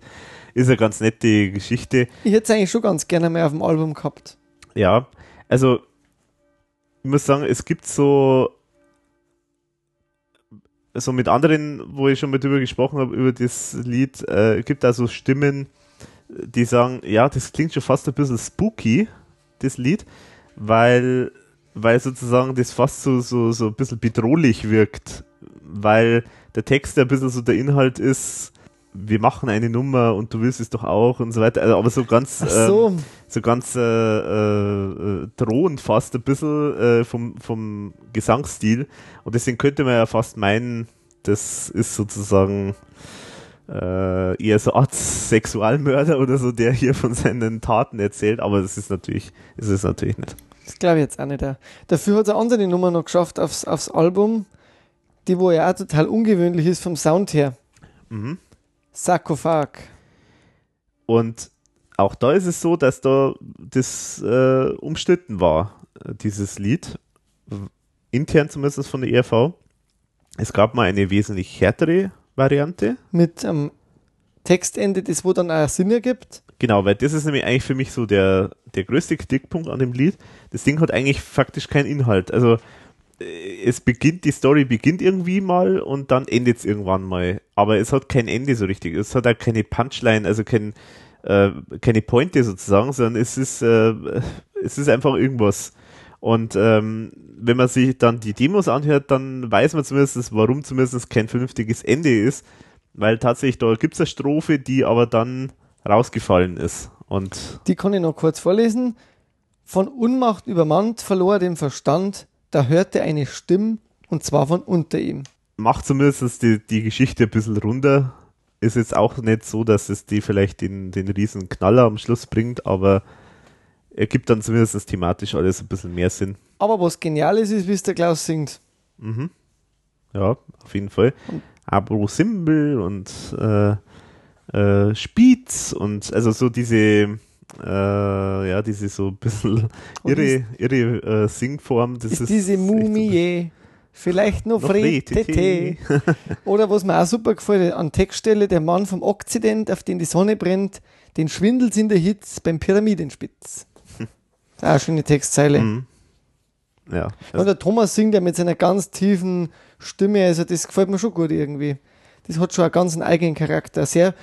Ist eine ganz nette Geschichte. Ich hätte es eigentlich schon ganz gerne mehr auf dem Album gehabt. Ja, also ich muss sagen, es gibt so so mit anderen, wo ich schon mal drüber gesprochen habe, über das Lied, äh, gibt da so Stimmen, die sagen, ja, das klingt schon fast ein bisschen spooky, das Lied, weil, weil sozusagen das fast so, so, so ein bisschen bedrohlich wirkt, weil der Text ja ein bisschen so der Inhalt ist, wir machen eine Nummer und du willst es doch auch und so weiter, also, aber so ganz, Ach so. Ähm, so ganz äh, äh, drohend fast ein bisschen äh, vom, vom Gesangsstil, und deswegen könnte man ja fast meinen, das ist sozusagen äh, eher so Art Sexualmörder oder so, der hier von seinen Taten erzählt, aber das ist natürlich, ist es natürlich nicht. Das glaube ich jetzt auch nicht. Auch. Dafür hat es eine andere Nummer noch geschafft aufs, aufs Album, die wo ja auch total ungewöhnlich ist vom Sound her. Mhm. Sarkophag. Und auch da ist es so, dass da das äh, umstritten war, dieses Lied. Intern zumindest von der E R V. Es gab mal eine wesentlich härtere Variante. Mit einem ähm, Textende, das wo dann auch Sinn ergibt. Genau, weil das ist nämlich eigentlich für mich so der, der größte Kritikpunkt an dem Lied. Das Ding hat eigentlich faktisch keinen Inhalt. Also es beginnt, die Story beginnt irgendwie mal und dann endet es irgendwann mal. Aber es hat kein Ende so richtig. Es hat auch keine Punchline, also kein, äh, keine Pointe sozusagen, sondern es ist, äh, es ist einfach irgendwas. Und ähm, wenn man sich dann die Demos anhört, dann weiß man zumindest, warum zumindest kein vernünftiges Ende ist. Weil tatsächlich, da gibt es eine Strophe, die aber dann rausgefallen ist. Und die kann ich noch kurz vorlesen. Von Unmacht übermannt verlor er den Verstand, da hörte eine Stimme, und zwar von unter ihm. Macht zumindest die, die Geschichte ein bisschen runter. Ist jetzt auch nicht so, dass es die vielleicht den, den riesen Knaller am Schluss bringt, aber er gibt dann zumindest thematisch alles ein bisschen mehr Sinn. Aber was genial ist, ist, wie es der Klaus singt. Mhm. Ja, auf jeden Fall. Abro Simbel und äh, äh, Spitz und also so diese... Äh, ja, diese so ein bisschen irre, irre äh, Singform. Das ist, ist diese Mumie, vielleicht noch, noch Fretete. Oder was mir auch super gefällt, an Textstelle, der Mann vom Okzident, auf den die Sonne brennt, den schwindelt's in der Hitze beim Pyramidenspitz. Das ist auch eine schöne Textzeile. Mhm. Ja, ja. Und der Thomas singt ja mit seiner ganz tiefen Stimme, also das gefällt mir schon gut irgendwie. Das hat schon einen ganz eigenen Charakter, sehr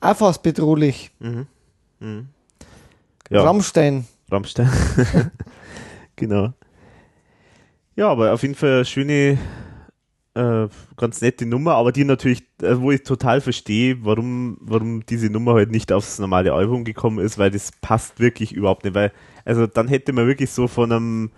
auch fast bedrohlich. Mhm. Mhm. Ja. Rammstein. Rammstein. Genau. Ja, aber auf jeden Fall eine schöne, äh, ganz nette Nummer, aber die natürlich, äh, wo ich total verstehe, warum, warum diese Nummer halt nicht aufs normale Album gekommen ist, weil das passt wirklich überhaupt nicht. Weil, also dann hätte man wirklich so von einem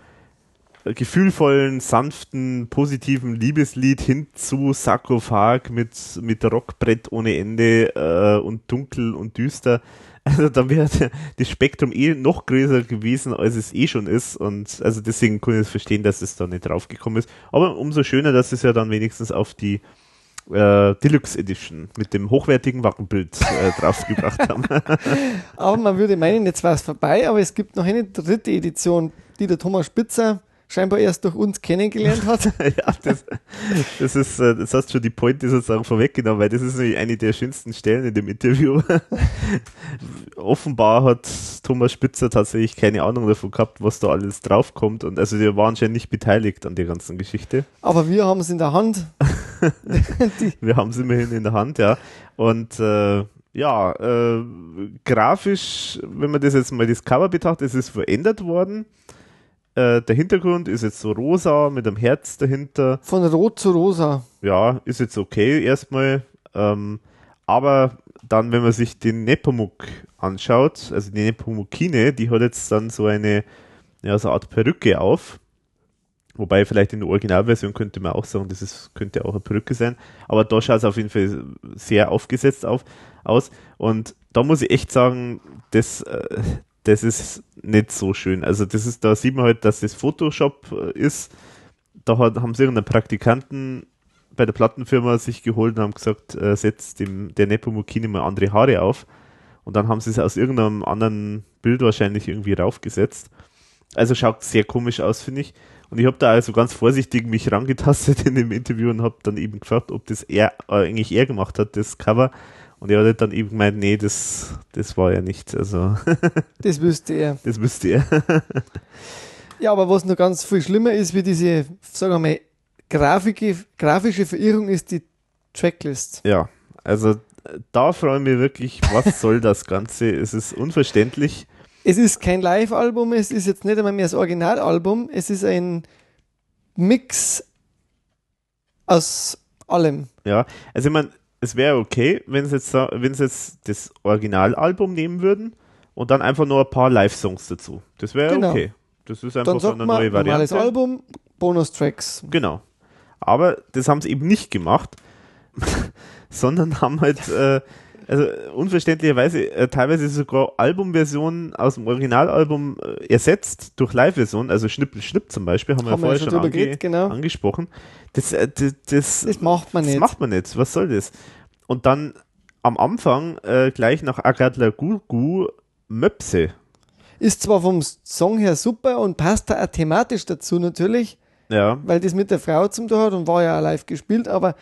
gefühlvollen, sanften, positiven Liebeslied hin zu Sarkophag mit, mit Rockbrett ohne Ende äh, und dunkel und düster. Also dann wäre das Spektrum eh noch größer gewesen, als es eh schon ist, und also deswegen kann ich es verstehen, dass es da nicht draufgekommen ist. Aber umso schöner, dass es ja dann wenigstens auf die äh, Deluxe Edition mit dem hochwertigen Wackenbild äh, draufgebracht haben. Aber man würde meinen, jetzt war es vorbei, aber es gibt noch eine dritte Edition, die der Thomas Spitzer scheinbar erst durch uns kennengelernt hat. Ja, das, das ist, das hast schon die Pointe sozusagen vorweggenommen, weil das ist nämlich eine der schönsten Stellen in dem Interview. Offenbar hat Thomas Spitzer tatsächlich keine Ahnung davon gehabt, was da alles draufkommt, und also wir waren schon nicht beteiligt an der ganzen Geschichte. Aber wir haben es in der Hand. Wir haben es immerhin in der Hand, ja. Und äh, ja, äh, grafisch, wenn man das jetzt mal das Cover betrachtet, es ist verändert worden. Der Hintergrund ist jetzt so rosa mit einem Herz dahinter. Von rot zu rosa. Ja, ist jetzt okay erstmal. Ähm, aber dann, wenn man sich den Nepomuk anschaut, also die Nepomukine, die hat jetzt dann so eine, ja, so eine Art Perücke auf. Wobei vielleicht in der Originalversion könnte man auch sagen, das ist, könnte auch eine Perücke sein. Aber da schaut es auf jeden Fall sehr aufgesetzt auf, aus. Und da muss ich echt sagen, das... Äh, Das ist nicht so schön. Also das ist, da sieht man halt, dass das Photoshop ist. Da hat, haben sie irgendeinen Praktikanten bei der Plattenfirma sich geholt und haben gesagt, äh, setzt dem, der Nepomukine mal andere Haare auf. Und dann haben sie es aus irgendeinem anderen Bild wahrscheinlich irgendwie raufgesetzt. Also schaut sehr komisch aus, finde ich. Und ich habe da also ganz vorsichtig mich rangetastet in dem Interview und habe dann eben gefragt, ob das er äh, eigentlich er gemacht hat, das Cover. Und er hat dann eben gemeint, nee, das, das war ja nicht. Also das wüsste er. Das wüsste er. Ja, aber was noch ganz viel schlimmer ist, wie diese, sagen wir mal, grafische, grafische Verirrung ist die Tracklist. Ja, also da freuen wir wirklich, was soll das Ganze? Es ist unverständlich. Es ist kein Live-Album, es ist jetzt nicht einmal mehr das Originalalbum, es ist ein Mix aus allem. Ja, also ich meine, es wäre okay, wenn sie jetzt, jetzt das Originalalbum nehmen würden und dann einfach nur ein paar Live-Songs dazu. Das wäre genau. Okay. Das ist einfach dann so eine neue Variante. Normales Album, Bonus-Tracks. Genau. Aber das haben sie eben nicht gemacht, sondern haben halt äh, also unverständlicherweise äh, teilweise sogar Albumversionen aus dem Originalalbum äh, ersetzt durch Live-Versionen, also Schnippel Schnipp zum Beispiel, haben, haben wir ja vorher schon, schon ange geht, genau. angesprochen. Das, äh, das, das, das macht man das nicht. macht man nicht. Was soll das? Und dann am Anfang äh, gleich nach Agadla Gurgu Möpse. Ist zwar vom Song her super und passt da auch thematisch dazu natürlich, ja. Weil das mit der Frau zum tun hat und war ja auch live gespielt, aber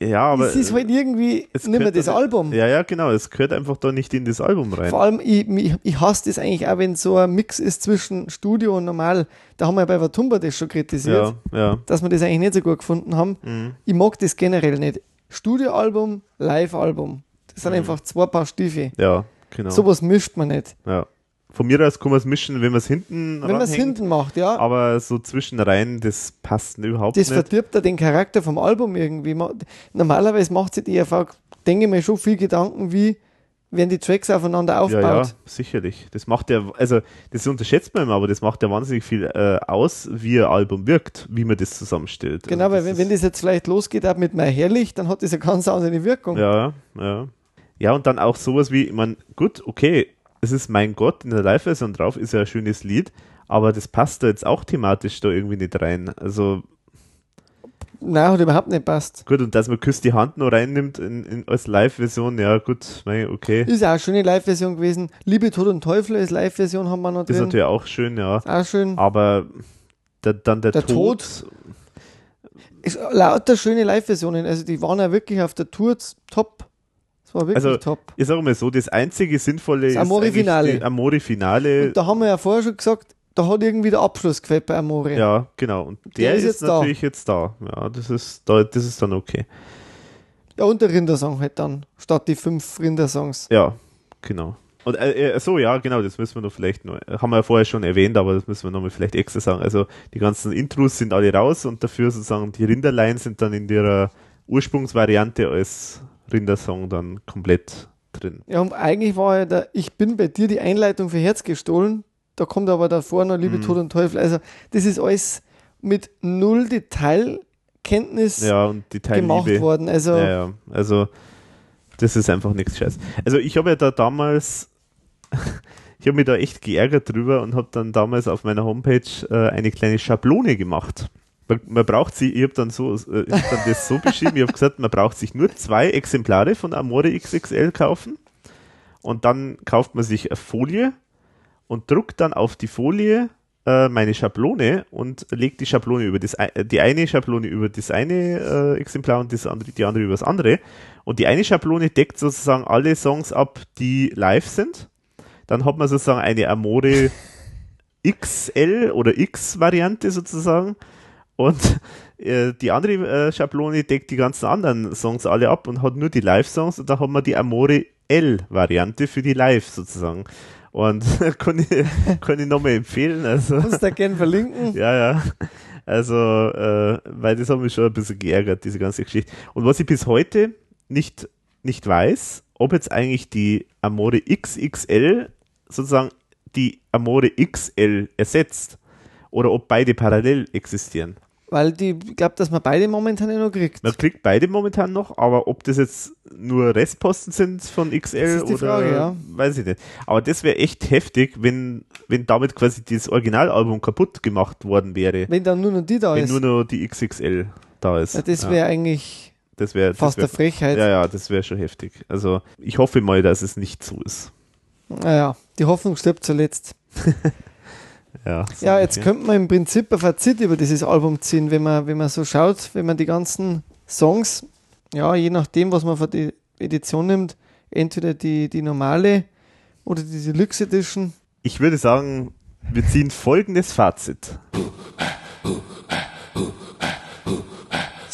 ja, aber es ist halt irgendwie nicht mehr das Album. Ja, ja, genau. Es gehört einfach da nicht in das Album rein. Vor allem, ich, ich, ich hasse das eigentlich auch, wenn so ein Mix ist zwischen Studio und normal. Da haben wir bei Watumba das schon kritisiert, ja, ja. Dass wir das eigentlich nicht so gut gefunden haben. Mhm. Ich mag das generell nicht. Studioalbum, Live-Album. Das sind mhm. einfach zwei Paar Stiefel. Ja, genau. Sowas mischt man nicht. Ja. Von mir aus kann man es mischen, wenn man es hinten Wenn man es hinten macht, ja. Aber so zwischenrein, das passt überhaupt das nicht. Das verdirbt ja den Charakter vom Album irgendwie. Normalerweise macht sich die E R V, denke ich mir, schon viel Gedanken, wie werden die Tracks aufeinander aufbaut. Ja, ja, sicherlich. Das macht ja, also das unterschätzt man immer, aber das macht ja wahnsinnig viel äh, aus, wie ein Album wirkt, wie man das zusammenstellt. Genau, also, weil das wenn, wenn das jetzt vielleicht losgeht auch mit Mai Herrlich, dann hat das eine ganz andere Wirkung. Ja, ja. Ja, und dann auch sowas wie, ich meine, gut, okay, es ist Mein Gott in der Live-Version drauf, ist ja ein schönes Lied, aber das passt da jetzt auch thematisch da irgendwie nicht rein. Also nein, hat überhaupt nicht passt. Gut, und dass man Küsst die Hand noch reinnimmt in, in, als Live-Version, ja gut, okay. Ist auch eine schöne Live-Version gewesen. Liebe, Tod und Teufel als Live-Version haben wir noch drin. Ist natürlich auch schön, ja. Ist auch schön. Aber der, dann der, der Tod... Tod ist lauter schöne Live-Versionen, also die waren ja wirklich auf der Tour top. Das war wirklich also, top. Ich sage mal so, das einzige Sinnvolle das Amore ist eigentlich Amore Finale. Und da haben wir ja vorher schon gesagt, da hat irgendwie der Abschluss gefällt bei Amore. Ja, genau. Und der, der ist, ist jetzt natürlich da. jetzt da. Ja, das ist, da, das ist dann okay. Ja, und der Rindersong halt dann, statt die fünf Rindersongs. Ja, genau. Und äh, so, ja, genau, das müssen wir noch vielleicht noch, haben wir ja vorher schon erwähnt, aber das müssen wir nochmal vielleicht extra sagen. Also die ganzen Intros sind alle raus und dafür sozusagen die Rinderlein sind dann in ihrer Ursprungsvariante als Rindersong dann komplett drin. Ja, und eigentlich war ja der Ich bin bei dir die Einleitung für Herz gestohlen. Da kommt aber davor noch Liebe, mhm. Tod und Teufel. Also das ist alles mit null Detailkenntnis ja, und gemacht worden. Also, ja, ja. also das ist einfach nichts Scheiß. Also ich habe ja da damals, ich habe mich da echt geärgert drüber und habe dann damals auf meiner Homepage äh, eine kleine Schablone gemacht. Man braucht sie, ich habe dann, so, hab dann das so beschrieben, ich habe gesagt, man braucht sich nur zwei Exemplare von Amore X X L kaufen und dann kauft man sich eine Folie und druckt dann auf die Folie äh, meine Schablone und legt die Schablone über das, die eine Schablone über das eine äh, Exemplar und das andere, die andere über das andere. Und die eine Schablone deckt sozusagen alle Songs ab, die live sind. Dann hat man sozusagen eine Amore X L oder X-Variante sozusagen. Und äh, die andere äh, Schablone deckt die ganzen anderen Songs alle ab und hat nur die Live-Songs. Und da haben wir die Amore L-Variante für die Live sozusagen. Und kann ich, kann ich nochmal empfehlen. Also, kannst du da gerne verlinken. Ja, ja. Also, äh, weil das hat mich schon ein bisschen geärgert, diese ganze Geschichte. Und was ich bis heute nicht, nicht weiß, ob jetzt eigentlich die Amore X X L sozusagen die Amore X L ersetzt oder ob beide parallel existieren. Weil die, ich glaube, dass man beide momentan ja noch kriegt. Man kriegt beide momentan noch, aber ob das jetzt nur Restposten sind von X L das ist die oder Frage, ja. Weiß ich nicht. Aber das wäre echt heftig, wenn, wenn damit quasi das Originalalbum kaputt gemacht worden wäre. Wenn dann nur noch die da wenn ist. Wenn nur noch die X X L da ist. Ja, das wäre ja. eigentlich das wär, fast das wär, eine Frechheit. Ja, ja, das wäre schon heftig. Also ich hoffe mal, dass es nicht so ist. Naja, die Hoffnung stirbt zuletzt. Ja, ja, jetzt könnte man im Prinzip ein Fazit über dieses Album ziehen, wenn man, wenn man so schaut, wenn man die ganzen Songs, ja, je nachdem, was man für die Edition nimmt, entweder die, die normale oder die Deluxe Edition. Ich würde sagen, wir ziehen folgendes Fazit.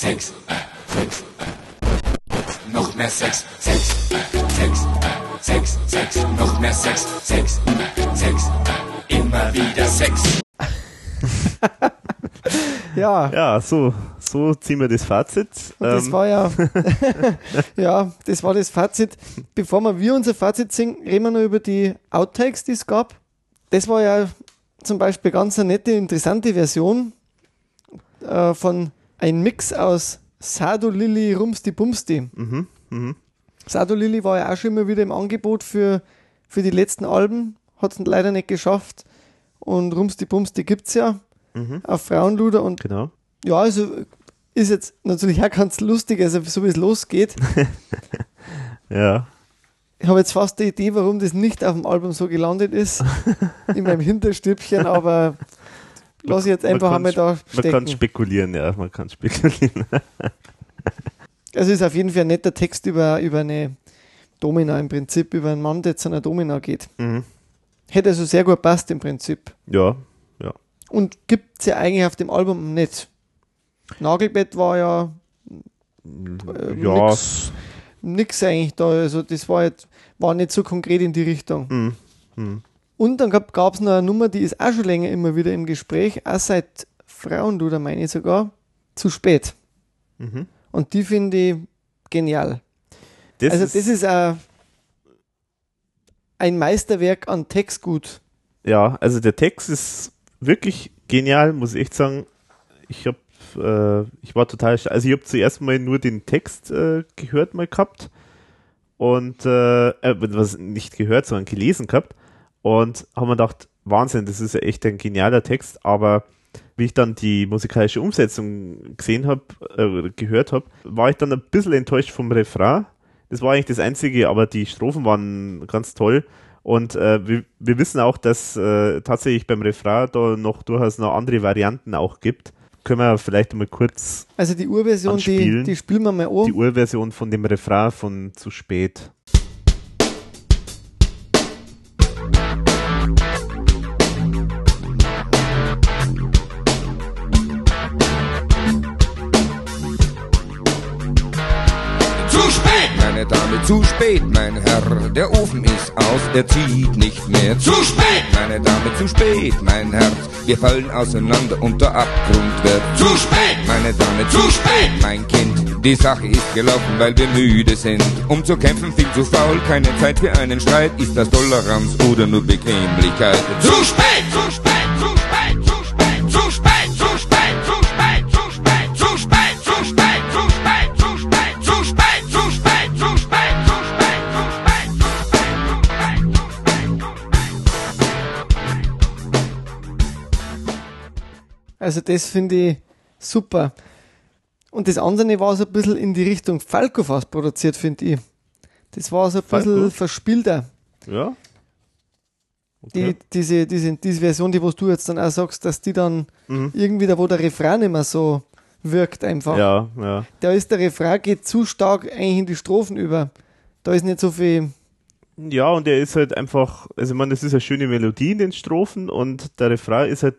Sex, Sex, noch mehr Sex, Sex, Sex, Sex, Sex, noch mehr Sex, Sex, Sex, immer wieder Sex. Ja. Ja, so, so ziehen wir das Fazit. Und das ähm. war ja, ja, das war das Fazit. Bevor wir, wir unser Fazit singen, reden wir noch über die Outtakes, die es gab. Das war ja zum Beispiel ganz eine nette, interessante Version äh, von ein Mix aus Sado Lili Rumsti Bumsti. Mhm, mh. Sado Lili war ja auch schon immer wieder im Angebot für, für die letzten Alben, hat es leider nicht geschafft. Und Rumsti Bumsti gibt es ja. Mhm. Auf Frauenluder und genau. Ja, also ist jetzt natürlich auch ganz lustig, also so wie es losgeht. Ja. Ich habe jetzt fast die Idee, warum das nicht auf dem Album so gelandet ist, in meinem Hinterstübchen, aber lass ich jetzt einfach man einmal da stecken. Man kann spekulieren, ja, man kann spekulieren. Also ist auf jeden Fall ein netter Text über, über eine Domina im Prinzip, über einen Mann, der zu einer Domina geht. Mhm. Hätte also sehr gut passt im Prinzip. Ja. Und gibt es ja eigentlich auf dem Album nicht. Nagelbett war ja, äh, ja. Nix, nix eigentlich da. Also das war, jetzt, war nicht so konkret in die Richtung. Mhm. Mhm. Und dann gab es noch eine Nummer, die ist auch schon länger immer wieder im Gespräch, auch seit Frauenluder meine ich sogar, zu spät. Mhm. Und die finde ich genial. Das also ist das ist ein, ein Meisterwerk an Textgut. Ja, also der Text ist wirklich genial, muss ich echt sagen. Ich hab, äh, ich war total, also ich habe zuerst mal nur den Text äh, gehört mal gehabt und äh, äh, was nicht gehört, sondern gelesen gehabt und habe mir gedacht, Wahnsinn, das ist ja echt ein genialer Text, aber wie ich dann die musikalische Umsetzung gesehen habe, äh, gehört habe, war ich dann ein bisschen enttäuscht vom Refrain. Das war eigentlich das Einzige, aber die Strophen waren ganz toll. Und äh, wir, wir wissen auch, dass äh, tatsächlich beim Refrain da noch durchaus noch andere Varianten auch gibt. Können wir vielleicht mal kurz also die Urversion, die, die spielen wir mal an. Die Urversion von dem Refrain von Zu spät. Meine Dame, zu spät, mein Herr, der Ofen ist aus, der zieht nicht mehr. Zu spät, meine Dame, zu spät, mein Herz, wir fallen auseinander und der Abgrund wird. Zu spät, meine Dame, zu spät, mein Kind, die Sache ist gelaufen, weil wir müde sind. Um zu kämpfen, viel zu faul, keine Zeit für einen Streit, ist das Toleranz oder nur Bequemlichkeit. Zu spät, zu spät, zu spät, zu spät, zu spät, zu spät, zu spät, zu spät, zu spät, zu spät, zu spät, zu spät, zu spät, zu spät. Also das finde ich super. Und das andere war so ein bisschen in die Richtung Falco fast produziert, finde ich. Das war so ein Falco. Bisschen verspielter. Ja. Okay. Die, diese, diese, diese Version, die was du jetzt dann auch sagst, dass die dann mhm. irgendwie da, wo der Refrain nicht mehr so wirkt einfach. Ja, ja. Da ist der Refrain, geht zu stark eigentlich in die Strophen über. Da ist nicht so viel... Ja, und der ist halt einfach, also ich meine, das ist eine schöne Melodie in den Strophen und der Refrain ist halt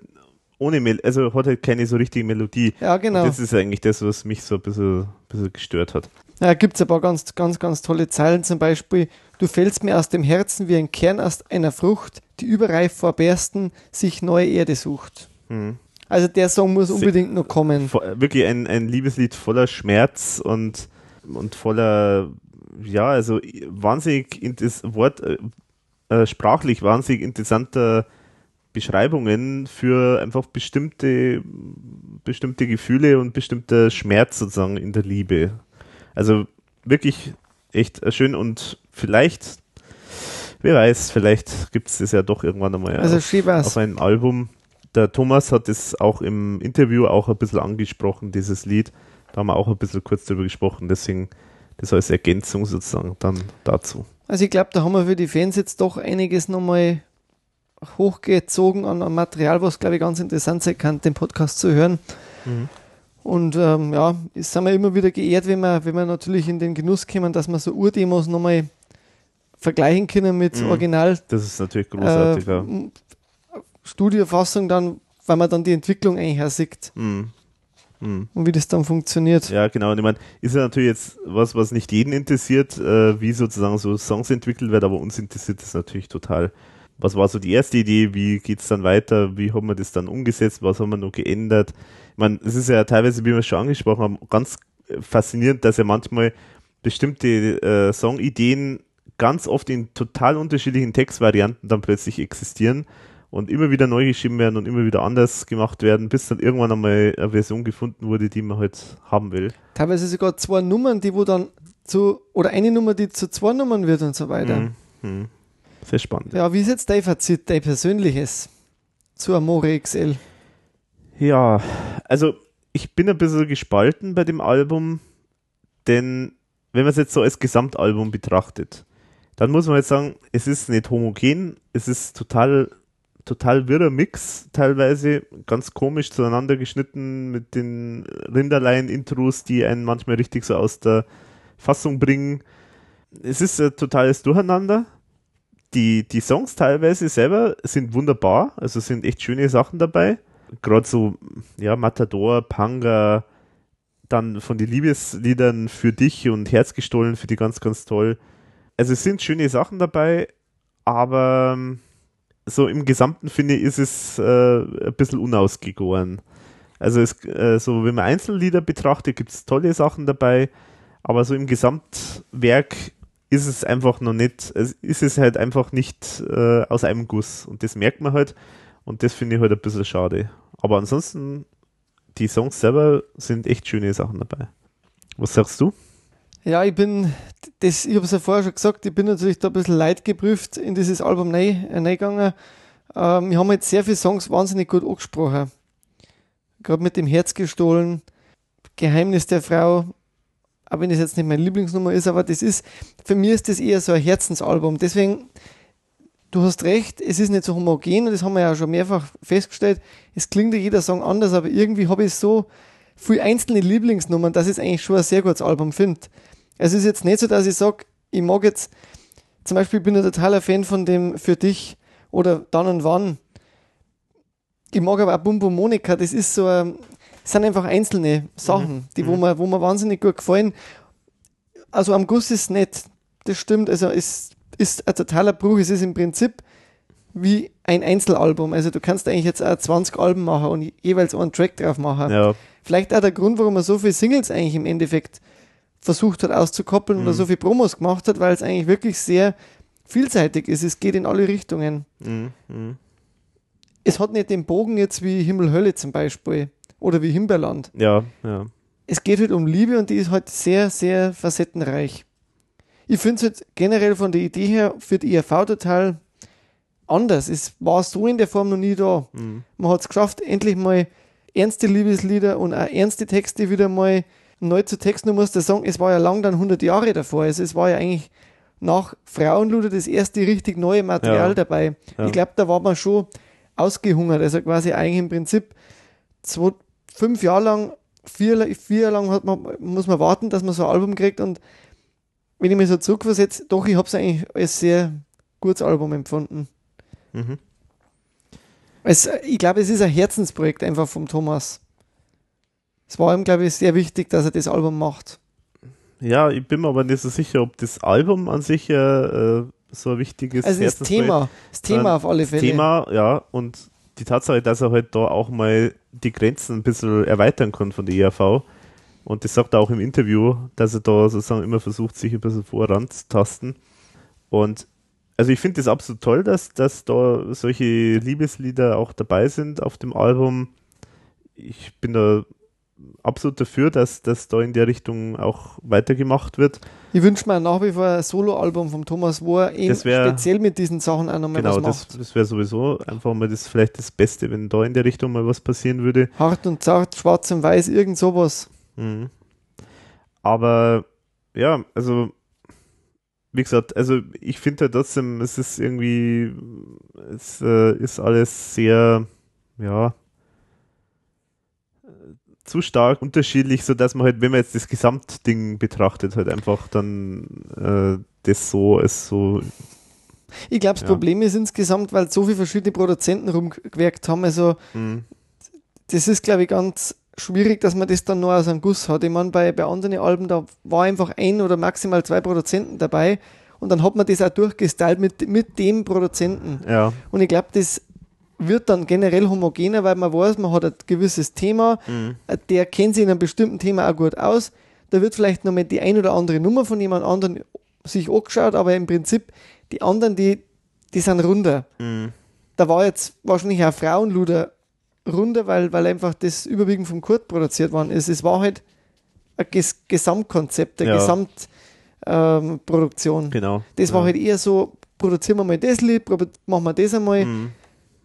ohne Mel also hat halt keine so richtige Melodie. Ja, genau. Und das ist eigentlich das, was mich so ein bisschen, ein bisschen gestört hat. Ja, gibt es ein paar ganz, ganz, ganz tolle Zeilen, zum Beispiel, du fällst mir aus dem Herzen wie ein Kern aus einer Frucht, die überreif vor Bersten sich neue Erde sucht. Mhm. Also der Song muss unbedingt Se noch kommen. Wirklich ein, ein Liebeslied voller Schmerz und, und voller, ja, also wahnsinnig Wort, äh, sprachlich wahnsinnig interessanter Beschreibungen für einfach bestimmte, bestimmte Gefühle und bestimmter Schmerz sozusagen in der Liebe. Also wirklich echt schön und vielleicht, wer weiß, vielleicht gibt es das ja doch irgendwann einmal also auf, auf einem Album. Der Thomas hat es auch im Interview auch ein bisschen angesprochen, dieses Lied. Da haben wir auch ein bisschen kurz drüber gesprochen, deswegen das als Ergänzung sozusagen dann dazu. Also ich glaube, da haben wir für die Fans jetzt doch einiges nochmal hochgezogen an, an Material, was glaube ich ganz interessant sein kann, den Podcast zu hören. Mhm. Und ähm, ja, es sind wir immer wieder geehrt, wenn wir, wenn wir natürlich in den Genuss kommen, dass wir so Urdemos nochmal vergleichen können mit mhm. Original. Das ist natürlich großartig, äh, ja. Studiofassung dann, weil man dann die Entwicklung eigentlich auch sieht. Mhm. Mhm. Und wie das dann funktioniert. Ja, genau. Und ich meine, ist ja natürlich jetzt was, was nicht jeden interessiert, äh, wie sozusagen so Songs entwickelt werden, aber uns interessiert das natürlich total. Was war so die erste Idee? Wie geht es dann weiter? Wie haben wir das dann umgesetzt? Was haben wir noch geändert? Ich meine, es ist ja teilweise, wie wir es schon angesprochen haben, ganz faszinierend, dass ja manchmal bestimmte äh, Songideen ganz oft in total unterschiedlichen Textvarianten dann plötzlich existieren und immer wieder neu geschrieben werden und immer wieder anders gemacht werden, bis dann irgendwann einmal eine Version gefunden wurde, die man halt haben will. Teilweise sogar zwei Nummern, die wo dann zu, oder eine Nummer, die zu zwei Nummern wird und so weiter. Mhm. Sehr spannend. Ja, wie ist jetzt dein Fazit, dein persönliches zu Amore X L? Ja, also ich bin ein bisschen gespalten bei dem Album, denn wenn man es jetzt so als Gesamtalbum betrachtet, dann muss man jetzt sagen, es ist nicht homogen, es ist total, total wirrer Mix, teilweise ganz komisch zueinander geschnitten mit den Rinderlein-Intros, die einen manchmal richtig so aus der Fassung bringen. Es ist ein totales Durcheinander. Die, die Songs teilweise selber sind wunderbar, also sind echt schöne Sachen dabei. Gerade so, ja, Matador, Panga, dann von den Liebesliedern Für dich und Herz gestohlen, für die ganz, ganz toll. Also es sind schöne Sachen dabei, aber so im Gesamten, finde ich, ist es äh, ein bisschen unausgegoren. Also es, äh, so wenn man Einzellieder betrachtet, gibt es tolle Sachen dabei, aber so im Gesamtwerk ist es einfach noch nicht, ist es halt einfach nicht äh, aus einem Guss. Und das merkt man halt und das finde ich halt ein bisschen schade. Aber ansonsten, die Songs selber sind echt schöne Sachen dabei. Was sagst du? Ja, ich bin, das, ich habe es ja vorher schon gesagt, ich bin natürlich da ein bisschen leidgeprüft in dieses Album reingegangen. Ähm, wir haben jetzt sehr viele Songs wahnsinnig gut angesprochen. Gerade mit dem Herz gestohlen, Geheimnis der Frau, auch wenn das jetzt nicht meine Lieblingsnummer ist, aber das ist, für mich ist das eher so ein Herzensalbum. Deswegen, du hast recht, es ist nicht so homogen und das haben wir ja schon mehrfach festgestellt. Es klingt ja jeder Song anders, aber irgendwie habe ich so viele einzelne Lieblingsnummern, dass ich es eigentlich schon ein sehr gutes Album finde. Also es ist jetzt nicht so, dass ich sage, ich mag jetzt, zum Beispiel bin ich totaler Fan von dem Für dich oder Dann und Wann. Ich mag aber auch Bumbo Monika, das ist so ein, das sind einfach einzelne Sachen, mhm. die wo mir, wo mir wahnsinnig gut gefallen. Also am Guss ist es nicht, das stimmt, also es ist ein totaler Bruch, es ist im Prinzip wie ein Einzelalbum, also du kannst eigentlich jetzt auch zwanzig Alben machen und jeweils einen Track drauf machen. Ja. Vielleicht auch der Grund, warum er so viele Singles eigentlich im Endeffekt versucht hat auszukoppeln mhm. oder so viele Promos gemacht hat, weil es eigentlich wirklich sehr vielseitig ist, es geht in alle Richtungen. Mhm. Es hat nicht den Bogen jetzt wie Himmel Hölle zum Beispiel. Oder wie Himbeerland. Ja, ja. Es geht halt um Liebe und die ist halt sehr, sehr facettenreich. Ich finde es halt generell von der Idee her für die E R V total anders. Es war so in der Form noch nie da. Mhm. Man hat es geschafft, endlich mal ernste Liebeslieder und auch ernste Texte wieder mal neu zu texten. Du musst ja sagen, es war ja lang dann hundert Jahre davor. Also es war ja eigentlich nach Frauenluder das erste richtig neue Material ja. dabei. Ja. Ich glaube, da war man schon ausgehungert. Also quasi eigentlich im Prinzip zwei Fünf Jahre lang, vier, vier Jahre lang hat man, muss man warten, dass man so ein Album kriegt. Und wenn ich mich so zurückversetze, doch, ich habe es eigentlich als sehr gutes Album empfunden. Mhm. Es, ich glaube, es ist ein Herzensprojekt einfach vom Thomas. Es war ihm, glaube ich, sehr wichtig, dass er das Album macht. Ja, ich bin mir aber nicht so sicher, ob das Album an sich äh, so ein wichtiges also Herzensprojekt ist. Also das Thema auf alle Fälle. Das Thema, ja, und die Tatsache, dass er halt da auch mal die Grenzen ein bisschen erweitern kann von der E R V. Und das sagt er auch im Interview, dass er da sozusagen immer versucht, sich ein bisschen voranzutasten. Und also ich finde das absolut toll, dass, dass da solche Liebeslieder auch dabei sind auf dem Album. Ich bin da absolut dafür, dass das da in der Richtung auch weitergemacht wird. Ich wünsche mir nach wie vor ein Solo-Album von Thomas, wo er eben wär, speziell mit diesen Sachen auch nochmal genau, was macht. Genau, das, das wäre sowieso einfach mal das vielleicht das Beste, wenn da in der Richtung mal was passieren würde. Hart und zart, schwarz und weiß, irgend sowas. Mhm. Aber ja, also wie gesagt, also ich finde halt trotzdem, es ist irgendwie, es äh, ist alles sehr, ja, zu stark unterschiedlich, sodass man halt, wenn man jetzt das Gesamtding betrachtet, halt einfach dann äh, das so als so. Ich glaube, das ja. Problem ist insgesamt, weil so viele verschiedene Produzenten rumgewerkt haben, also mhm. das ist, glaube ich, ganz schwierig, dass man das dann noch aus einem Guss hat. Ich meine, bei, bei anderen Alben, da war einfach ein oder maximal zwei Produzenten dabei und dann hat man das auch durchgestylt mit, mit dem Produzenten. Ja. Und ich glaube, das wird dann generell homogener, weil man weiß, man hat ein gewisses Thema, mhm. der kennt sich in einem bestimmten Thema auch gut aus. Da wird vielleicht nochmal die ein oder andere Nummer von jemand anderen sich angeschaut, aber im Prinzip die anderen, die, die sind runder. Mhm. Da war jetzt wahrscheinlich auch Frauenluder runter, weil, weil einfach das überwiegend vom Kurt produziert worden ist. Es war halt ein Ges- Gesamtkonzept, eine ja. Gesamtproduktion. Ähm, genau. Das war ja. halt eher so, produzieren wir mal das Lied, machen wir das einmal. Mhm.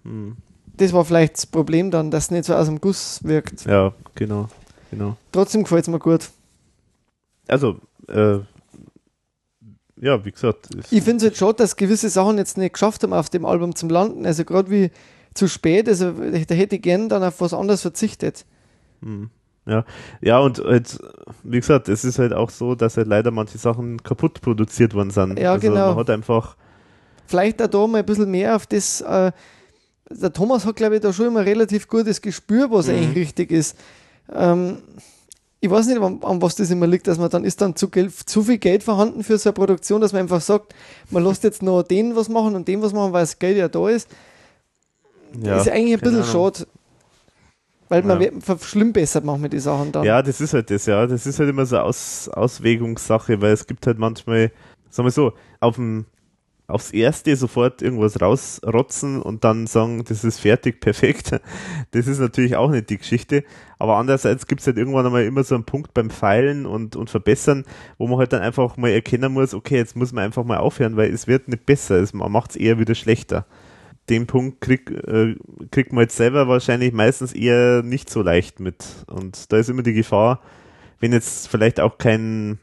Mhm. Das war vielleicht das Problem dann, dass es nicht so aus dem Guss wirkt. Ja, genau. genau. Trotzdem gefällt es mir gut. Also, äh, ja, wie gesagt. Ich finde es halt schade, dass gewisse Sachen jetzt nicht geschafft haben, auf dem Album zu landen. Also gerade wie zu spät, also da hätte ich gern dann auf was anderes verzichtet. Ja, ja und halt, wie gesagt, es ist halt auch so, dass halt leider manche Sachen kaputt produziert worden sind. Ja, also genau. Man hat einfach... Vielleicht auch da mal ein bisschen mehr auf das... Äh, der Thomas hat, glaube ich, da schon immer relativ gutes Gespür, was mhm. eigentlich richtig ist. Ähm, ich weiß nicht, an, an was das immer liegt, dass man dann ist dann zu, zu viel Geld vorhanden für so eine Produktion, dass man einfach sagt, man lässt jetzt noch den was machen und den was machen, weil das Geld ja da ist. Ja, das ist eigentlich ein bisschen schade, weil man ja. verschlimmbessert manchmal die Sachen dann. Ja, das ist halt das, ja. Das ist halt immer so eine Aus- Auswägungssache, weil es gibt halt manchmal, sagen wir so, auf dem, aufs Erste sofort irgendwas rausrotzen und dann sagen, das ist fertig, perfekt. Das ist natürlich auch nicht die Geschichte, aber andererseits gibt es halt irgendwann einmal immer so einen Punkt beim Feilen und, und Verbessern, wo man halt dann einfach mal erkennen muss, okay, jetzt muss man einfach mal aufhören, weil es wird nicht besser, es, man macht es eher wieder schlechter. Den Punkt krieg, äh, kriegt man jetzt selber wahrscheinlich meistens eher nicht so leicht mit. Und da ist immer die Gefahr, wenn jetzt vielleicht auch kein,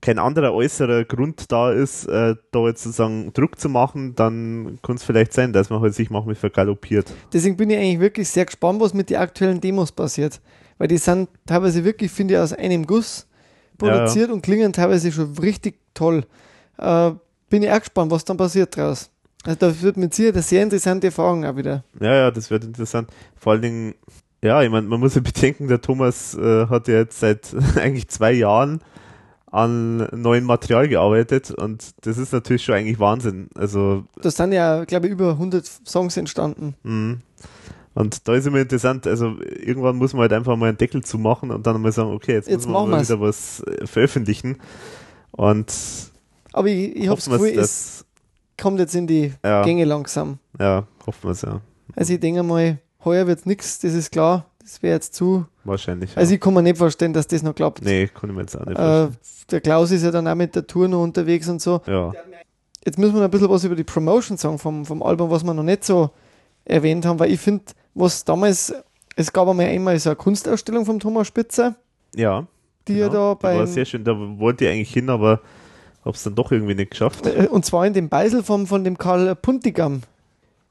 kein anderer äußerer Grund da ist, äh, da jetzt sozusagen Druck zu machen, dann kann es vielleicht sein, dass man halt sich manchmal vergaloppiert. Deswegen bin ich eigentlich wirklich sehr gespannt, was mit den aktuellen Demos passiert. Weil die sind teilweise wirklich, finde ich, aus einem Guss produziert ja, ja. und klingen teilweise schon richtig toll. Äh, bin ich auch gespannt, was dann passiert draus. Also da wird mit Sicherheit eine sehr interessante Erfahrung auch wieder. Ja, ja, das wird interessant. Vor allen Dingen, ja, ich meine, man muss ja bedenken, der Thomas äh, hat ja jetzt seit eigentlich zwei Jahren an neuem Material gearbeitet und das ist natürlich schon eigentlich Wahnsinn. Also, da sind ja, glaube ich, über hundert Songs entstanden. Mh. Und da ist immer interessant, also irgendwann muss man halt einfach mal einen Deckel zumachen und dann mal sagen, okay, jetzt, jetzt muss man mal wieder was veröffentlichen. Und aber ich, ich habe das Gefühl, es kommt jetzt in die ja. Gänge langsam. Ja, hoffen wir es, ja. Also ich denke mal, heuer wird es nichts, das ist klar. Das wäre jetzt zu... Wahrscheinlich, ja. Also ich kann mir nicht vorstellen, dass das noch klappt. Nee, kann ich mir jetzt auch nicht vorstellen. Äh, der Klaus ist ja dann auch mit der Tour noch unterwegs und so. Ja. Jetzt müssen wir noch ein bisschen was über die Promotion sagen vom, vom Album, was wir noch nicht so erwähnt haben, weil ich finde, was damals... Es gab einmal, einmal so eine Kunstausstellung vom Thomas Spitzer. Ja. Die genau. er da bei... Die war sehr schön, da wollte ich eigentlich hin, aber... Hab's dann doch irgendwie nicht geschafft. Und zwar in dem Beisel von, von dem Karl Puntigam.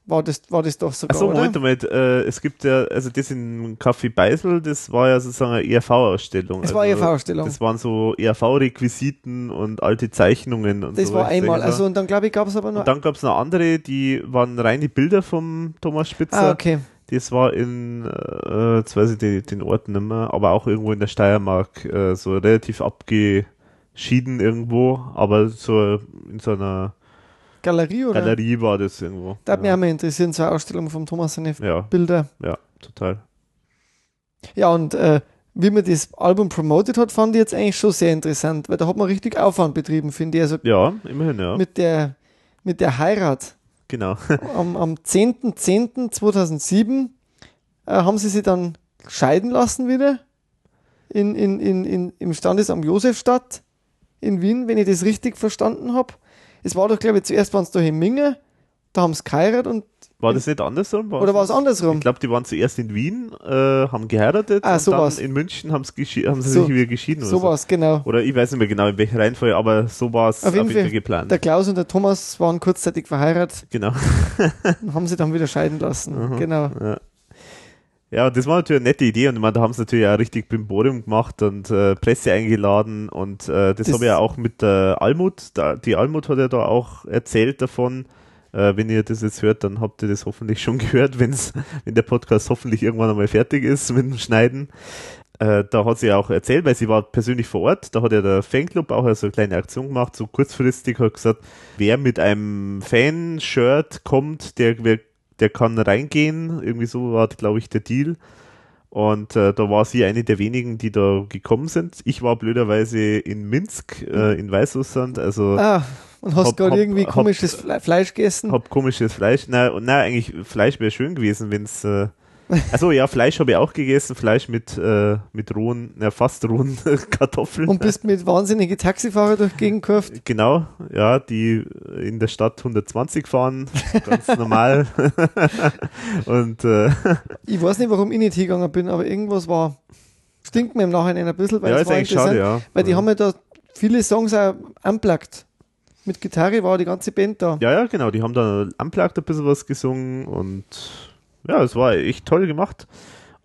War das, war das doch sogar, also, Moment, Moment, äh, es gibt ja, also das im Café Beisel, das war ja sozusagen eine E R V-Ausstellung. Das also, war eine E R V-Ausstellung. Das waren so E R V-Requisiten und alte Zeichnungen und so. Das war einmal, also und dann glaube ich gab es aber noch... Und dann gab es noch andere, die waren reine Bilder vom Thomas Spitzer. Ah, okay. Das war in, äh, jetzt weiß ich den, den Ort nicht mehr, aber auch irgendwo in der Steiermark, äh, so relativ abge... Schieden irgendwo, aber so in so einer Galerie oder? Galerie war das irgendwo. Da hat mich ja. auch mal interessiert, so eine Ausstellung von Thomas seine ja. Bilder. Ja, total. Ja, und äh, wie man das Album promotet hat, fand ich jetzt eigentlich schon sehr interessant, weil da hat man richtig Aufwand betrieben, finde ich. Also ja, immerhin, ja. Mit der, mit der Heirat. Genau. am am zehnten zehnten zweitausendsieben äh, haben sie sich dann scheiden lassen wieder in, in, in, in, im Standesamt Josefstadt. In Wien, wenn ich das richtig verstanden habe. Es war doch, glaube ich, zuerst waren es da in Minge, da haben sie geheiratet und... War das nicht andersrum? War oder war es andersrum? Ich glaube, die waren zuerst in Wien, äh, haben geheiratet ah, und so dann war's. In München haben sie, geschi- haben sie so, sich wieder geschieden. Oder so war es, genau. Oder ich weiß nicht mehr genau, in welcher Reihenfolge, aber so war es auf jeden Fall geplant. Der Klaus und der Thomas waren kurzzeitig verheiratet. Genau. und haben sie dann wieder scheiden lassen. Mhm, genau. Ja. Ja, das war natürlich eine nette Idee und ich meine, da haben sie natürlich auch richtig Brimborium gemacht und äh, Presse eingeladen und äh, das, das habe ich ja auch mit der Almut, da, die Almut hat ja da auch erzählt davon, Äh, wenn ihr das jetzt hört, dann habt ihr das hoffentlich schon gehört, wenn's, wenn der Podcast hoffentlich irgendwann einmal fertig ist mit dem Schneiden. Äh, da hat sie auch erzählt, weil sie war persönlich vor Ort, da hat ja der Fanclub auch so also eine kleine Aktion gemacht, so kurzfristig, hat gesagt, wer mit einem Fanshirt kommt, der, der kann reingehen, irgendwie so war, glaube ich, der Deal. Und äh, da war sie eine der wenigen, die da gekommen sind. Ich war blöderweise in Minsk, äh, in Weißrussland. Also ah, und hast hab, gerade hab, irgendwie komisches hab, Fleisch gegessen? Hab komisches Fleisch. Nein, nein eigentlich, Fleisch wäre schön gewesen, wenn es... Äh, also ja, Fleisch habe ich auch gegessen. Fleisch mit, äh, mit rohen, na, fast rohen Kartoffeln. Und bist mit wahnsinnigen Taxifahrer durch die Gegend gekauft? Genau, ja, die in der Stadt hundertzwanzig fahren, ganz normal. Und äh, ich weiß nicht, warum ich nicht hingegangen bin, aber irgendwas war, stinkt mir im Nachhinein ein bisschen, weil ja, es war interessant, schade, ja. Weil die ja. haben ja da viele Songs auch unplugged. Mit Gitarre war die ganze Band da. Ja, ja, genau, die haben da unplugged ein bisschen was gesungen und ja, es war echt toll gemacht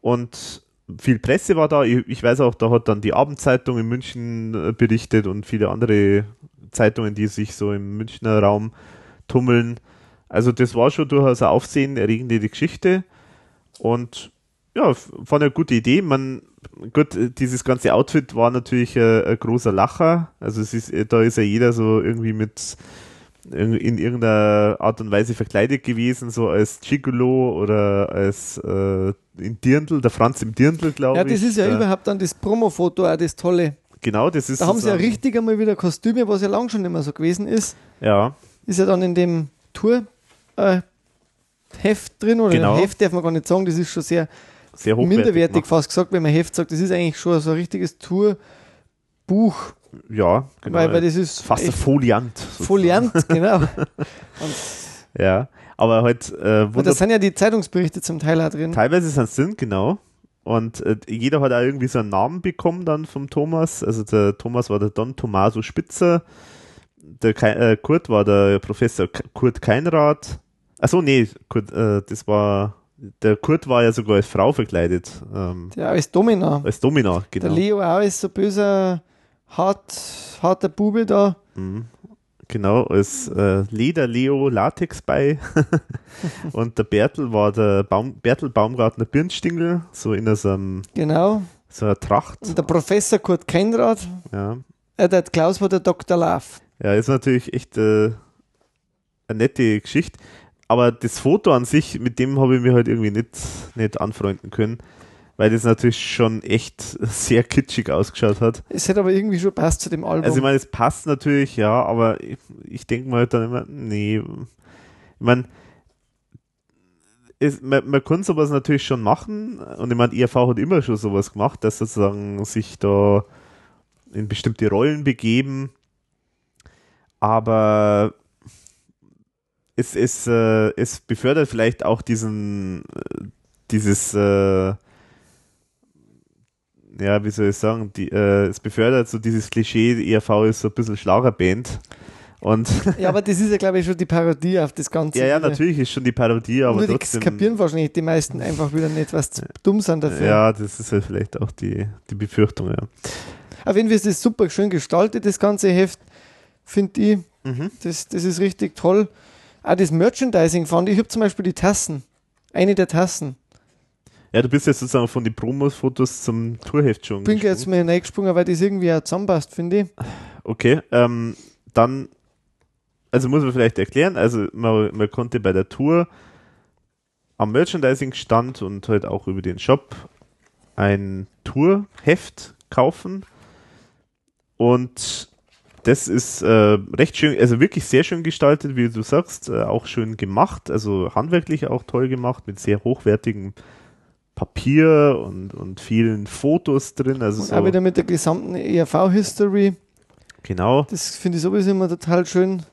und viel Presse war da. Ich, ich weiß auch, da hat dann die Abendzeitung in München berichtet und viele andere Zeitungen, die sich so im Münchner Raum tummeln. Also das war schon durchaus eine aufsehenerregende Geschichte und ja, fand eine gute Idee. Man, gut, dieses ganze Outfit war natürlich ein, ein großer Lacher. Also es ist, da ist ja jeder so irgendwie mit... in irgendeiner Art und Weise verkleidet gewesen, so als Gigolo oder als äh, in Dirndl, der Franz im Dirndl, glaube ich. Ja, das ich. ist ja da überhaupt dann das Promofoto auch das Tolle. Genau, das ist... Da haben sie ja richtig einmal wieder Kostüme, was ja lang schon nicht mehr so gewesen ist. Ja. Ist ja dann in dem Tour äh, Heft drin, oder genau. Heft darf man gar nicht sagen, das ist schon sehr, sehr minderwertig macht. Fast gesagt, wenn man Heft sagt, das ist eigentlich schon so ein richtiges Tourbuch. Ja, genau. Weil, weil das ist fast ein Foliant. Sozusagen. Foliant, genau. Und ja, aber halt. Äh, und da sind ja die Zeitungsberichte zum Teil auch drin. Teilweise sind es drin, genau. Und äh, jeder hat auch irgendwie so einen Namen bekommen dann vom Thomas. Also der Thomas war der Don Tommaso Spitzer. Der Ke äh, Kurt war der Professor K Kurt Keinrad. Achso, nee, Kurt, äh, das war. Der Kurt war ja sogar als Frau verkleidet. Ähm, ja, als Domina. Als Domina, genau. Der Leo auch ist so böser. Hart, harter Bube da. Genau, als äh, Leder-Leo Latex bei. Und der Bertel war der Baum, Bertel Baumgartner Birnstingel, so in so einem, genau. so einer Tracht. Und der Professor Kurt Keinrad. Ja. Äh, der Klaus war der Doktor Love. Ja, ist natürlich echt äh, eine nette Geschichte. Aber das Foto an sich, mit dem habe ich mich halt irgendwie nicht, nicht anfreunden können. Weil das natürlich schon echt sehr kitschig ausgeschaut hat. Es hat aber irgendwie schon passt zu dem Album. Also ich meine, es passt natürlich, ja, aber ich, ich denke mal halt dann immer, nee. Ich meine, es, man, man kann sowas natürlich schon machen und ich meine, E R V hat immer schon sowas gemacht, dass sozusagen sich da in bestimmte Rollen begeben, aber es, es, äh, es befördert vielleicht auch diesen, dieses, äh, ja, wie soll ich sagen, die, äh, es befördert so dieses Klischee, die E R V ist so ein bisschen Schlagerband. Und ja, aber das ist ja, glaube ich, schon die Parodie auf das Ganze. Ja, ja, natürlich ist schon die Parodie, aber nur trotzdem... kapieren wahrscheinlich die meisten einfach wieder nicht, was zu dumm sind dafür. Ja, das ist halt vielleicht auch die, die Befürchtung, ja. Auf jeden Fall ist das super schön gestaltet, das ganze Heft, finde ich. Mhm. Das, das ist richtig toll. Auch das Merchandising fand ich. Ich habe zum Beispiel die Tassen, eine der Tassen. Ja, du bist jetzt sozusagen von den Promos-Fotos zum Tourheft schon gesprungen. Ich bin jetzt mal hineingesprungen, weil das irgendwie auch zusammenpasst, finde ich. Okay, ähm, dann, also muss man vielleicht erklären, also man, man konnte bei der Tour am Merchandising-Stand und halt auch über den Shop ein Tourheft kaufen und das ist äh, recht schön, also wirklich sehr schön gestaltet, wie du sagst, äh, auch schön gemacht, also handwerklich auch toll gemacht, mit sehr hochwertigen Papier und, und vielen Fotos drin. Also und so auch wieder mit der gesamten E R V-History. Genau. Das finde ich sowieso immer total schön.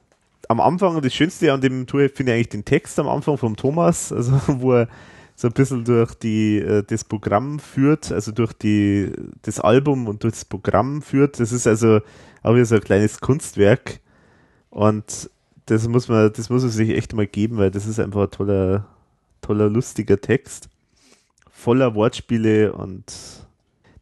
Am Anfang, das Schönste an dem Tour finde ich eigentlich den Text am Anfang vom Thomas, also wo er so ein bisschen durch die, das Programm führt, also durch die, das Album und durch das Programm führt. Das ist also auch wieder so ein kleines Kunstwerk und das muss man, das muss man sich echt mal geben, weil das ist einfach ein toller, toller, lustiger Text. Voller Wortspiele und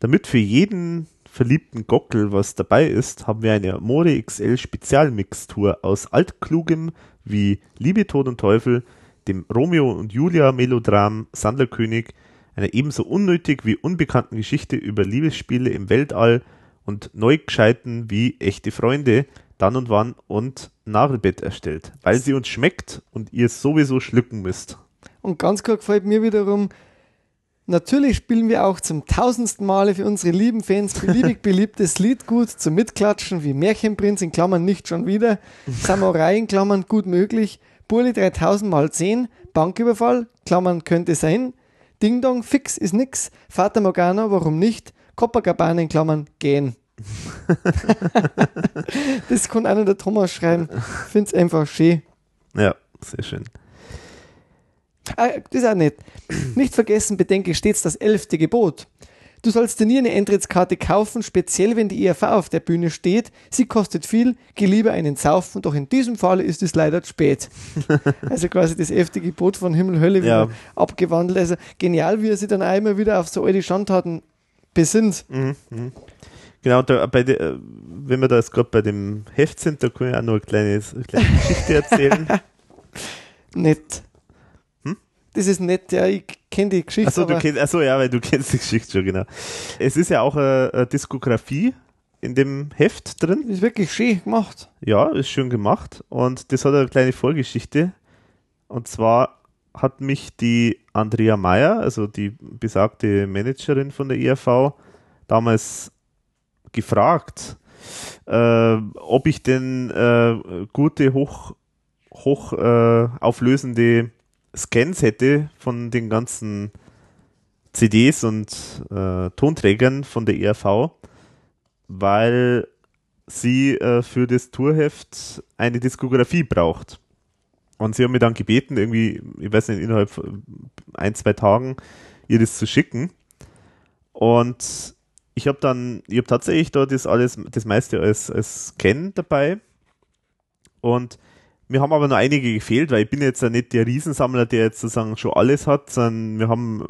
damit für jeden verliebten Gockel was dabei ist, haben wir eine Amore X L Spezialmixtur aus altklugem wie Liebe, Tod und Teufel, dem Romeo und Julia Melodram Sandlerkönig, einer ebenso unnötig wie unbekannten Geschichte über Liebesspiele im Weltall und Neugescheiten wie Echte Freunde, Dann und Wann und Nadelbett erstellt, weil sie uns schmeckt und ihr sowieso schlucken müsst. Und ganz klar gefällt mir wiederum, natürlich spielen wir auch zum tausendsten Male für unsere lieben Fans beliebig beliebtes Lied gut zum Mitklatschen wie Märchenprinz in Klammern nicht schon wieder, Samurai in Klammern gut möglich, Burli dreitausend mal zehn, Banküberfall, Klammern könnte sein, Ding Dong fix ist nix, Fata Morgana warum nicht, Copacabana in Klammern gehen. Das kann einer der Thomas schreiben. Ich finde es einfach schön. Ja, sehr schön. Ah, das ist auch nett. Nicht vergessen, bedenke stets das elfte Gebot. Du sollst dir nie eine Eintrittskarte kaufen, speziell wenn die E R V auf der Bühne steht. Sie kostet viel, geh lieber einen saufen, doch in diesem Fall ist es leider zu spät. Also quasi das elfte Gebot von Himmel Hölle wieder ja. abgewandelt. Also genial, wie er sich dann einmal wieder auf so alte Schandtaten besinnt. Mhm. Mhm. Genau, da, bei de, wenn wir da jetzt gerade bei dem Heft sind, da kann ich auch noch eine kleine, eine kleine Geschichte erzählen. Nett. Hm? Das ist nett, ja, ich kenne die Geschichte. Achso, du kennst, achso, ja, weil du kennst die Geschichte schon, genau. Es ist ja auch eine, eine Diskografie in dem Heft drin. Ist wirklich schön gemacht. Ja, ist schön gemacht und das hat eine kleine Vorgeschichte. Und zwar hat mich die Andrea Mayer, also die besagte Managerin von der E R V, damals gefragt, äh, ob ich denn äh, gute, hoch, hoch äh, auflösende Scans hätte von den ganzen C Ds und äh, Tonträgern von der E R V, weil sie äh, für das Tourheft eine Diskografie braucht. Und sie haben mir dann gebeten, irgendwie, ich weiß nicht, innerhalb von ein, zwei Tagen ihr das zu schicken. Und ich habe dann, ich habe tatsächlich da das alles, das meiste als, als Scan dabei und mir haben aber noch einige gefehlt, weil ich bin jetzt ja nicht der Riesensammler, der jetzt sozusagen schon alles hat, sondern wir haben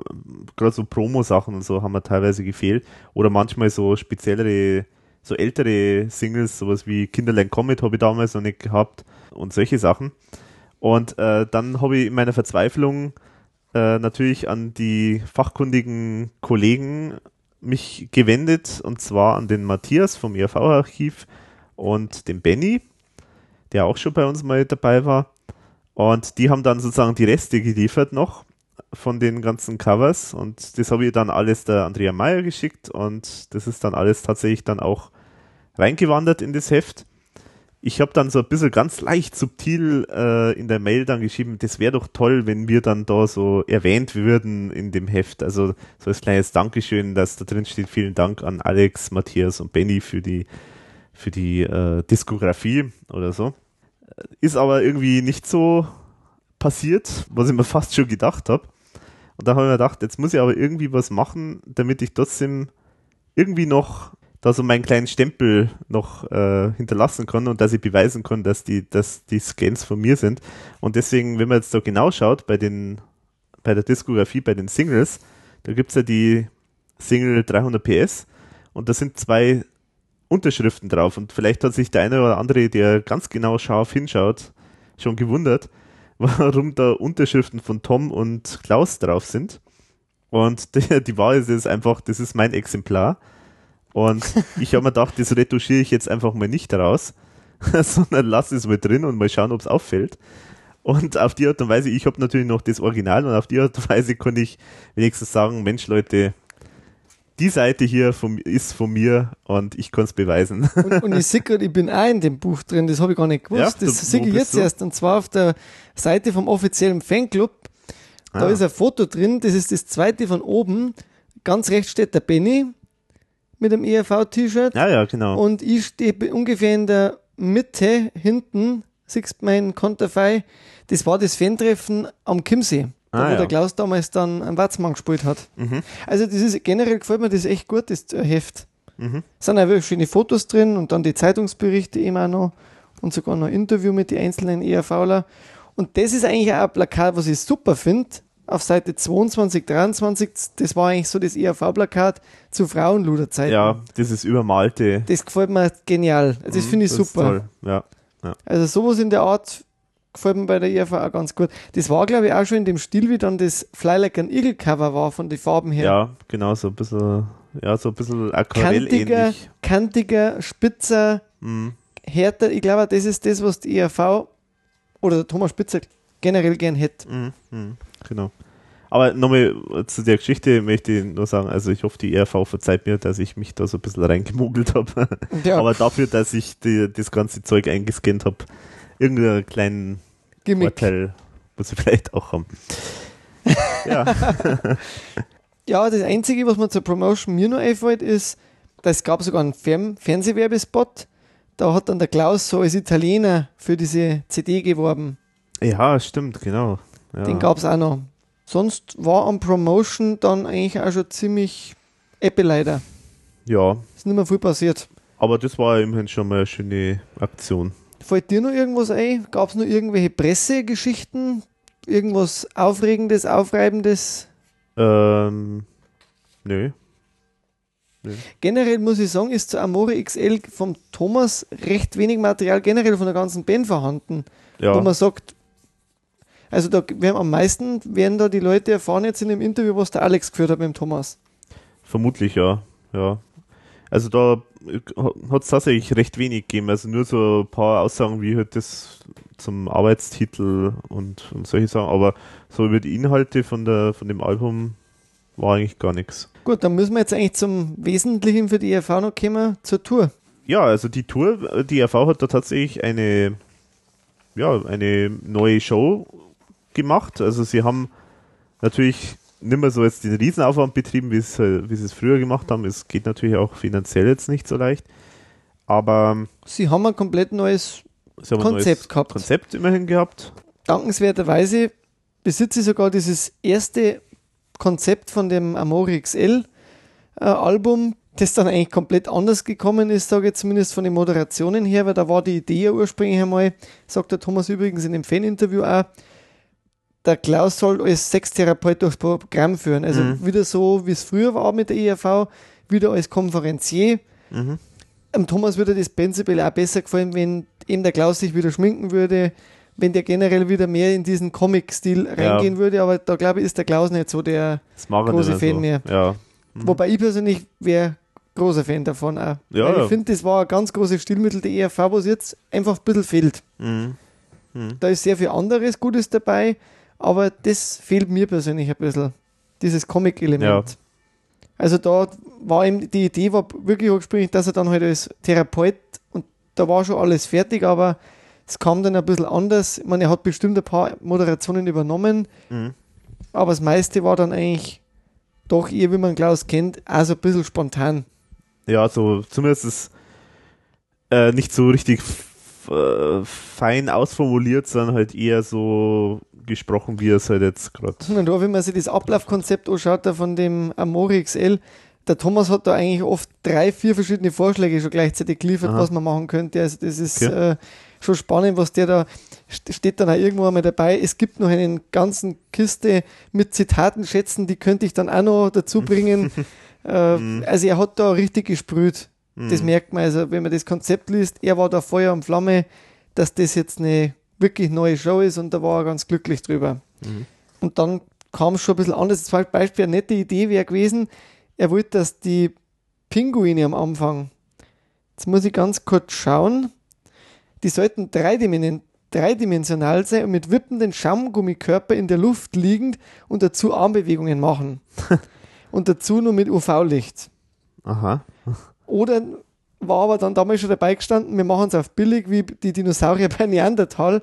gerade so Promo-Sachen und so haben wir teilweise gefehlt oder manchmal so speziellere, so ältere Singles, sowas wie Kinderlein Comet habe ich damals noch nicht gehabt und solche Sachen und äh, dann habe ich in meiner Verzweiflung äh, natürlich an die fachkundigen Kollegen mich gewendet und zwar an den Matthias vom E R V-Archiv und den Benny, der auch schon bei uns mal dabei war und die haben dann sozusagen die Reste geliefert noch von den ganzen Covers und das habe ich dann alles der Andrea Mayer geschickt und das ist dann alles tatsächlich dann auch reingewandert in das Heft. Ich habe dann so ein bisschen ganz leicht subtil äh, in der Mail dann geschrieben, das wäre doch toll, wenn wir dann da so erwähnt würden in dem Heft. Also so als kleines Dankeschön, dass da drin steht, vielen Dank an Alex, Matthias und Benny für die, für die äh, Diskografie oder so. Ist aber irgendwie nicht so passiert, was ich mir fast schon gedacht habe. Und da habe ich mir gedacht, jetzt muss ich aber irgendwie was machen, damit ich trotzdem irgendwie noch da so meinen kleinen Stempel noch äh, hinterlassen kann und dass ich beweisen kann, dass die, dass die Scans von mir sind. Und deswegen, wenn man jetzt da genau schaut, bei den bei der Diskografie, bei den Singles, da gibt es ja die Single dreihundert P S und da sind zwei Unterschriften drauf. Und vielleicht hat sich der eine oder andere, der ganz genau scharf hinschaut, schon gewundert, warum da Unterschriften von Tom und Klaus drauf sind. Und die, die Wahrheit ist einfach, das ist mein Exemplar. Und ich habe mir gedacht, das retuschiere ich jetzt einfach mal nicht raus, sondern lasse es mal drin und mal schauen, ob es auffällt. Und auf die Art und Weise, ich habe natürlich noch das Original und auf die Art und Weise konnte ich wenigstens sagen, Mensch Leute, die Seite hier von, ist von mir und ich kann es beweisen. Und, und ich sehe gerade, ich bin auch in dem Buch drin, das habe ich gar nicht gewusst. Ja, das sehe ich jetzt du? erst und zwar auf der Seite vom offiziellen Fanclub. Da ah. ist ein Foto drin, das ist das zweite von oben. Ganz rechts steht der Benny mit dem E R V-T-Shirt. Ja, ja, genau. Und ich stehe ungefähr in der Mitte hinten, siehst mein Konterfei, das war das Fan-Treffen am Chiemsee, ah, da, wo ja. der Klaus damals dann einen Watzmann gespielt hat. Mhm. Also das ist generell gefällt mir das echt gut, das Heft. Mhm. Es sind auch schöne Fotos drin und dann die Zeitungsberichte eben auch noch und sogar noch ein Interview mit den einzelnen E R Vler. Und das ist eigentlich auch ein Plakat, was ich super finde, auf Seite zweiundzwanzig, dreiundzwanzig, das war eigentlich so das E R V-Plakat zu Frauenluder-Zeiten. Ja, dieses übermalte. Das gefällt mir genial. Das mm, finde ich das super. Ist toll. Ja, ja. Also sowas in der Art gefällt mir bei der E R V auch ganz gut. Das war, glaube ich, auch schon in dem Stil, wie dann das Fly Like an Eagle Cover war, von den Farben her. Ja, genau, so ein bisschen, ja, so ein bisschen aquarellähnlich. Kantiger, kantiger, spitzer, mm. härter. Ich glaube, das ist das, was die E R V oder der Thomas Spitzer generell gern hätte. Mm, mm. Genau. Aber nochmal zu der Geschichte möchte ich nur sagen, also ich hoffe, die E R V verzeiht mir, dass ich mich da so ein bisschen reingemogelt habe. Ja. Aber dafür, dass ich die, das ganze Zeug eingescannt habe, irgendeinen kleinen Gimmick. Vorteil muss ich vielleicht auch haben. Ja. Ja, das Einzige, was mir zur Promotion mir noch einfällt, ist, dass es gab sogar einen Fern- Fernsehwerbespot, da hat dann der Klaus so als Italiener für diese C D geworben. Ja, stimmt, genau. Ja. Den gab es auch noch. Sonst war an Promotion dann eigentlich auch schon ziemlich Eppe leider. Ja. Ist nicht mehr viel passiert. Aber das war immerhin schon mal eine schöne Aktion. Fällt dir noch irgendwas ein? Gab es noch irgendwelche Pressegeschichten? Irgendwas Aufregendes, Aufreibendes? Ähm, nö. nö. Generell muss ich sagen, ist zu Amore X L vom Thomas recht wenig Material generell von der ganzen Band vorhanden. Ja. Wo man sagt, also da werden am meisten werden da die Leute erfahren jetzt in dem Interview, was der Alex geführt hat mit dem Thomas. Vermutlich, ja. ja. Also da hat es tatsächlich recht wenig gegeben. Also nur so ein paar Aussagen wie halt das zum Arbeitstitel und, und solche Sachen. Aber so über die Inhalte von, der, von dem Album war eigentlich gar nichts. Gut, dann müssen wir jetzt eigentlich zum Wesentlichen für die E R V noch kommen, zur Tour. Ja, also die Tour, die E R V hat da tatsächlich eine, ja, eine neue Show gemacht. Also sie haben natürlich nicht mehr so jetzt den Riesenaufwand betrieben, wie sie, wie sie es früher gemacht haben. Es geht natürlich auch finanziell jetzt nicht so leicht. Aber sie haben ein komplett neues Konzept ein neues gehabt. Konzept immerhin gehabt. Dankenswerterweise besitzt sie sogar dieses erste Konzept von dem Amore X L äh, Album, das dann eigentlich komplett anders gekommen ist, sage ich zumindest von den Moderationen her, weil da war die Idee ja ursprünglich einmal, sagt der Thomas übrigens in dem Fan-Interview auch, der Klaus soll als Sextherapeut durchs Programm führen. Also mhm. wieder so, wie es früher war mit der E R V, wieder als Konferencier. Mhm. Am Thomas würde das prinzipiell auch besser gefallen, wenn eben der Klaus sich wieder schminken würde, wenn der generell wieder mehr in diesen Comic-Stil reingehen ja. würde. Aber da, glaube ich, ist der Klaus nicht so der große Fan so. mehr. Ja. Mhm. Wobei ich persönlich wäre großer Fan davon auch. Ja, ja. Ich finde, das war ein ganz großes Stilmittel der E R V, was jetzt einfach ein bisschen fehlt. Mhm. Mhm. Da ist sehr viel anderes Gutes dabei, aber das fehlt mir persönlich ein bisschen, dieses Comic-Element. Ja. Also da war ihm, die Idee war wirklich ursprünglich, dass er dann halt als Therapeut, und da war schon alles fertig, aber es kam dann ein bisschen anders. Ich meine, er hat bestimmt ein paar Moderationen übernommen, mhm. aber das meiste war dann eigentlich doch eher, wie man Klaus kennt, auch so ein bisschen spontan. Ja, so zumindest ist äh, nicht so richtig f- äh, fein ausformuliert, sondern halt eher so gesprochen, wie er es halt jetzt gerade. Und da, wenn man sich das Ablaufkonzept anschaut, da von dem Amore X L, der Thomas hat da eigentlich oft drei, vier verschiedene Vorschläge schon gleichzeitig geliefert, Aha. was man machen könnte. Also das ist okay. äh, schon spannend, was der da, steht dann auch irgendwo einmal dabei, es gibt noch eine ganzen Kiste mit Zitaten schätzen, die könnte ich dann auch noch dazu bringen. äh, mhm. Also er hat da richtig gesprüht. Mhm. Das merkt man, also wenn man das Konzept liest, er war da Feuer und Flamme, dass das jetzt eine wirklich neue Show ist und da war er ganz glücklich drüber. Mhm. Und dann kam es schon ein bisschen anders. Zum Beispiel eine nette Idee wäre gewesen, er wollte, dass die Pinguine am Anfang, jetzt muss ich ganz kurz schauen, die sollten dreidimen- dreidimensional sein und mit wippenden Schaumgummikörper in der Luft liegend und dazu Armbewegungen machen. Und dazu nur mit U V-Licht. Aha. Oder war aber dann damals schon dabei gestanden, wir machen es auf billig, wie die Dinosaurier bei Neandertal.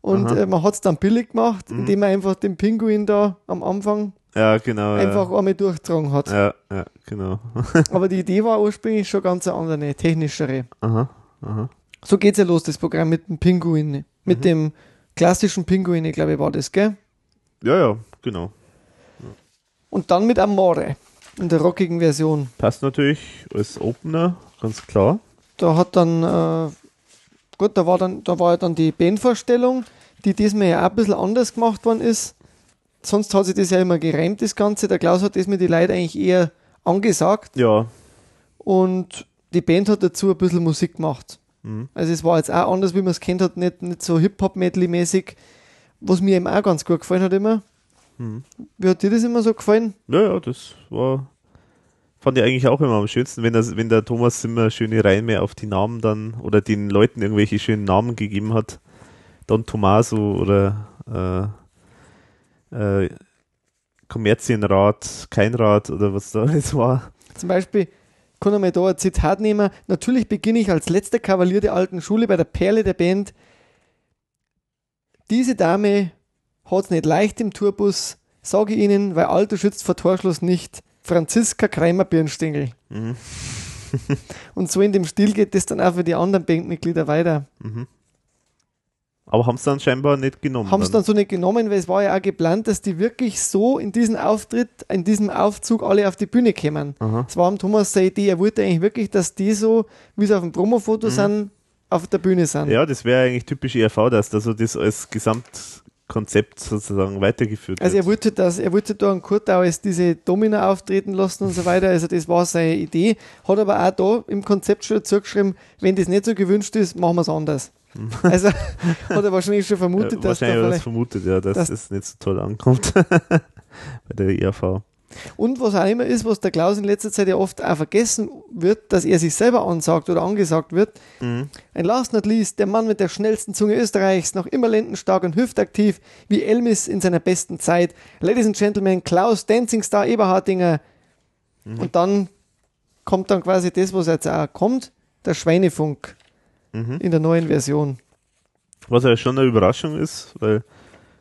Und Aha. man hat es dann billig gemacht, mhm. indem man einfach den Pinguin da am Anfang ja, genau, einfach ja. einmal durchgetragen hat. Ja, ja, genau. Aber die Idee war ursprünglich schon ganz eine andere, technischere. Aha, aha. So geht's ja los, das Programm mit dem Pinguin. Mit mhm. dem klassischen Pinguin, glaube ich, war das, gell? Ja, ja, genau. Ja. Und dann mit Amore in der rockigen Version. Passt natürlich als Opener, ganz klar. Da hat dann, äh, gut, da war dann, da war ja dann die Bandvorstellung, die diesmal ja auch ein bisschen anders gemacht worden ist. sonst hat sich das ja immer gereimt, das Ganze. Der Klaus hat das mit den Leuten eigentlich eher angesagt. Ja. Und die Band hat dazu ein bisschen Musik gemacht. Mhm. Also es war jetzt auch anders, wie man es kennt hat, nicht, nicht so Hip-Hop-Medley-mäßig, was mir eben auch ganz gut gefallen hat immer. Mhm. Wie hat dir das immer so gefallen? Ja, ja, das war... Fand ich eigentlich auch immer am schönsten, wenn, das, wenn der Thomas immer schöne Reime auf die Namen dann oder den Leuten irgendwelche schönen Namen gegeben hat. Don Tommaso oder äh, äh, Kommerzienrat, Keinrad oder was da alles war. Zum Beispiel, kann ich mal da ein Zitat nehmen. Natürlich beginne ich als letzter Kavalier der alten Schule bei der Perle der Band. Diese Dame hat es nicht leicht im Tourbus, sage ich Ihnen, weil Alter schützt vor Torschluss nicht. Franziska Kreimer-Birnstengel. Mhm. Und so in dem Stil geht das dann auch für die anderen Bandmitglieder weiter. Mhm. Aber haben es dann scheinbar nicht genommen. Haben es dann so nicht genommen, weil es war ja auch geplant, dass die wirklich so in diesem Auftritt, in diesem Aufzug alle auf die Bühne kämen. Es war am Thomas seine Idee, er wollte eigentlich wirklich, dass die so, wie sie auf dem Promofoto mhm. sind, auf der Bühne sind. Ja, das wäre eigentlich typisch E R V, dass da so das als Gesamt... Konzept sozusagen weitergeführt. Also er wollte, das, er wollte da einen Kurt auch als diese Domina auftreten lassen und so weiter, also das war seine Idee, hat aber auch da im Konzept schon dazu geschrieben, wenn das nicht so gewünscht ist, machen wir es anders. Also hat er wahrscheinlich schon vermutet, ja, dass wahrscheinlich da das vermutet, ja, dass das es nicht so toll ankommt bei der E R V. Und was auch immer ist, was der Klaus in letzter Zeit ja oft auch vergessen wird, dass er sich selber ansagt oder angesagt wird. Mhm. Ein last not least, der Mann mit der schnellsten Zunge Österreichs, noch immer lendenstark und hüftaktiv, wie Elvis in seiner besten Zeit. Ladies and Gentlemen, Klaus, Dancing Star Eberhartinger. Mhm. Und dann kommt dann quasi das, was jetzt auch kommt, der Schweinefunk mhm. in der neuen Version. Was ja schon eine Überraschung ist, weil...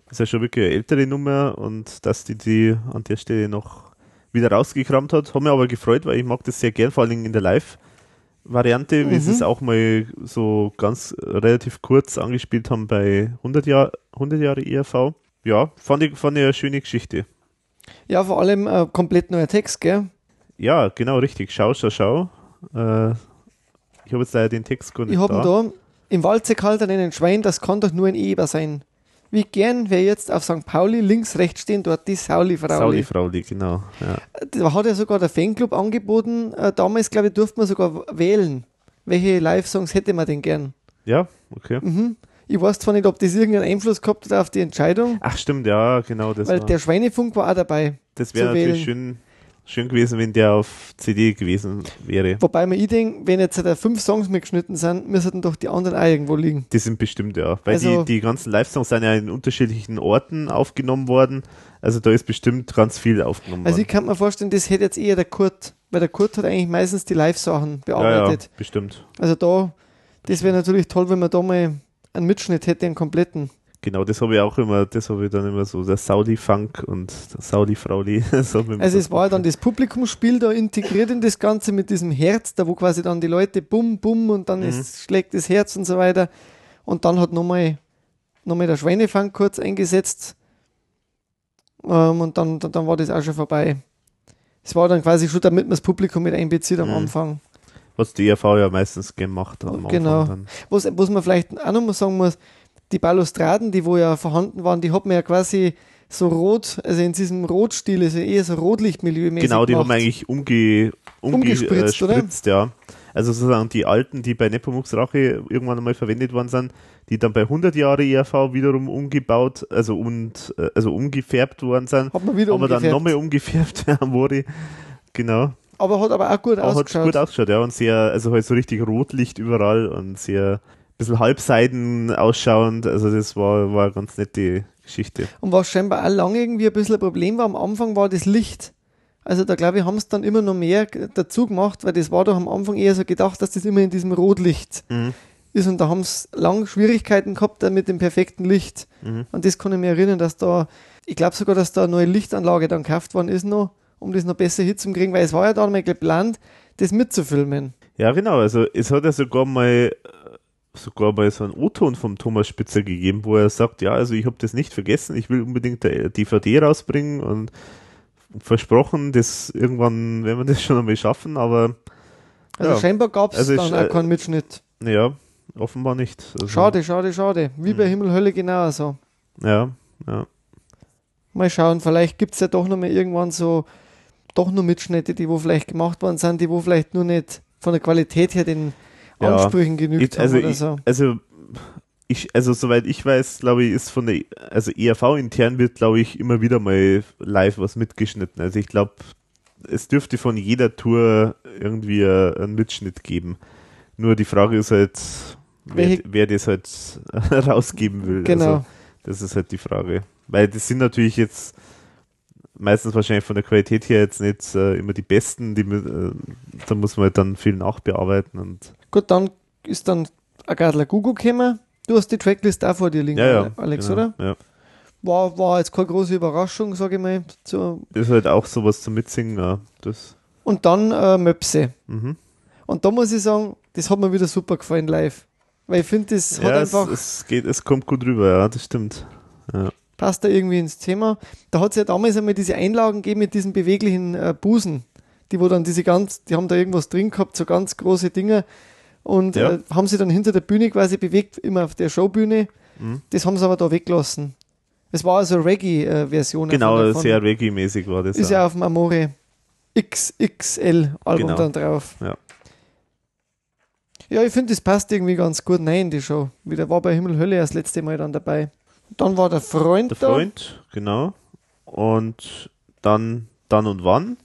Das ist ja schon wirklich eine ältere Nummer und dass die die an der Stelle noch wieder rausgekramt hat. Hat mich aber gefreut, weil ich mag das sehr gern, vor allem in der Live-Variante, mhm. wie sie es auch mal so ganz relativ kurz angespielt haben bei hundert Jahre E R V. Ja, fand ich, fand ich eine schöne Geschichte. Ja, vor allem äh, komplett neuer Text, gell? Ja, genau, richtig. Schau, schau, schau. Äh, ich habe jetzt leider den Text gar nicht ich hab da. Ich habe ihn da. Im Walze kalt an einen Schwein, das kann doch nur ein Eber sein. Wie gern wäre jetzt auf Sankt Pauli links, rechts stehen, dort die Sauli-Frauli. Sauli-Frauli, genau. Ja. Da hat ja sogar der Fanclub angeboten. Damals, glaube ich, durfte man sogar wählen. Welche Live-Songs hätte man denn gern? Ja, okay. Mhm. Ich weiß zwar nicht, ob das irgendeinen Einfluss gehabt hat auf die Entscheidung. Ach, stimmt, ja, genau. Das Weil war. Der Schweinefunk war auch dabei. Das wäre natürlich schön, schön gewesen, wenn der auf C D gewesen wäre. Wobei man ich denke, wenn jetzt da fünf Songs mitgeschnitten sind, müssten doch die anderen auch irgendwo liegen. Die sind bestimmt, ja. Weil also die, die ganzen Live-Songs sind ja in unterschiedlichen Orten aufgenommen worden. Also da ist bestimmt ganz viel aufgenommen also worden. Also ich kann mir vorstellen, das hätte jetzt eher der Kurt, weil der Kurt hat eigentlich meistens die Live-Sachen bearbeitet. Ja, ja, bestimmt. Also da, das wäre natürlich toll, wenn man da mal einen Mitschnitt hätte, einen kompletten. Genau, das habe ich auch immer, das habe ich dann immer so, der Sauli-Funk und der Sauli-Frauli. Also es war dann das Publikumsspiel da integriert in das Ganze mit diesem Herz, da wo quasi dann die Leute bumm, bumm und dann mhm. ist, schlägt das Herz und so weiter. Und dann hat nochmal nochmal der Schweinefunk kurz eingesetzt ähm, und dann, dann, dann war das auch schon vorbei. Es war dann quasi schon, damit man das Publikum mit einbezieht am mhm. Anfang. Was die E R V ja meistens gemacht hat am genau. Anfang. Genau, was, was man vielleicht auch nochmal sagen muss, die Balustraden, die wo ja vorhanden waren, die hat man ja quasi so rot, also in diesem Rotstil, also eher so Rotlichtmilieu-mäßig Genau, die gemacht. Haben wir eigentlich umge, umge, umgespritzt, äh, spritzt, ja. Also sozusagen die alten, die bei Nepomuk's Rache irgendwann einmal verwendet worden sind, die dann bei hundert Jahre E R V wiederum umgebaut, also, und, also umgefärbt worden sind. Hat man wieder aber umgefärbt. Dann nochmal umgefärbt, Amore, genau. Aber hat aber auch gut aber ausgeschaut. Hat gut ausgeschaut, ja, und sehr, also halt so richtig Rotlicht überall und sehr... bisschen halbseiden ausschauend, also das war, war eine ganz nette Geschichte. Und was scheinbar auch lange irgendwie ein bisschen ein Problem war, am Anfang war das Licht. Also da glaube ich, haben es dann immer noch mehr dazu gemacht, weil das war doch am Anfang eher so gedacht, dass das immer in diesem Rotlicht mhm. ist und da haben es lange Schwierigkeiten gehabt mit dem perfekten Licht. Mhm. Und das kann ich mir erinnern, dass da, ich glaube sogar, dass da eine neue Lichtanlage dann gekauft worden ist noch, um das noch besser hinzukriegen, weil es war ja dann mal geplant, das mitzufilmen. Ja genau, also es hat ja sogar mal sogar bei so einem O-Ton vom Thomas Spitzer gegeben, wo er sagt, ja, also ich habe das nicht vergessen, ich will unbedingt eine D V D rausbringen und versprochen, dass irgendwann werden wir das schon einmal schaffen, aber also ja. scheinbar gab es also dann auch keinen Mitschnitt. Ja, offenbar nicht. Also schade, schade, schade. Wie bei hm. Himmel Hölle genauso. Ja, ja. mal schauen, vielleicht gibt es ja doch noch mal irgendwann so, doch nur Mitschnitte, die wo vielleicht gemacht worden sind, die wo vielleicht nur nicht von der Qualität her den ja, Ansprüchen genügt ich, also haben oder ich, so. Also, ich, also soweit ich weiß, glaube ich, ist von der, also E R V intern wird, glaube ich, immer wieder mal live was mitgeschnitten. Also ich glaube, es dürfte von jeder Tour irgendwie einen Mitschnitt geben. Nur die Frage ist halt, wer, wer das halt rausgeben will. Genau. Also, das ist halt die Frage. Weil das sind natürlich jetzt meistens wahrscheinlich von der Qualität her jetzt nicht äh, immer die besten, die, äh, da muss man halt dann viel nachbearbeiten. Und gut, dann ist dann Agadla Gugu gekommen. Du hast die Tracklist auch vor dir liegen, ja, ja, Alex, genau, oder? Ja. War, war jetzt keine große Überraschung, sage ich mal. Zu das ist halt auch sowas zum Mitsingen. Ja, das. Und dann äh, Möpse. Mhm. Und da muss ich sagen, das hat mir wieder super gefallen live. Weil ich finde, das hat ja, einfach... Es, es, geht, es kommt gut rüber, ja, das stimmt. Ja. Passt da irgendwie ins Thema. Da hat es ja damals einmal diese Einlagen gegeben mit diesen beweglichen äh, Busen, die wo dann diese ganz, die haben da irgendwas drin gehabt, so ganz große Dinger und ja. äh, haben sie dann hinter der Bühne quasi bewegt, immer auf der Showbühne. Mhm. Das haben sie aber da weggelassen. Es war also Reggae-Version. Äh, genau, sehr Reggae-mäßig war das. Ist auch. Ja, auf dem Amore X X L-Album genau. Dann drauf. Ja. Ja, ich finde, das passt irgendwie ganz gut rein in die Show. Wieder war bei Himmel Hölle das letzte Mal dann dabei. Dann war der Freund der da. Der Freund, genau. Und dann, dann und wann?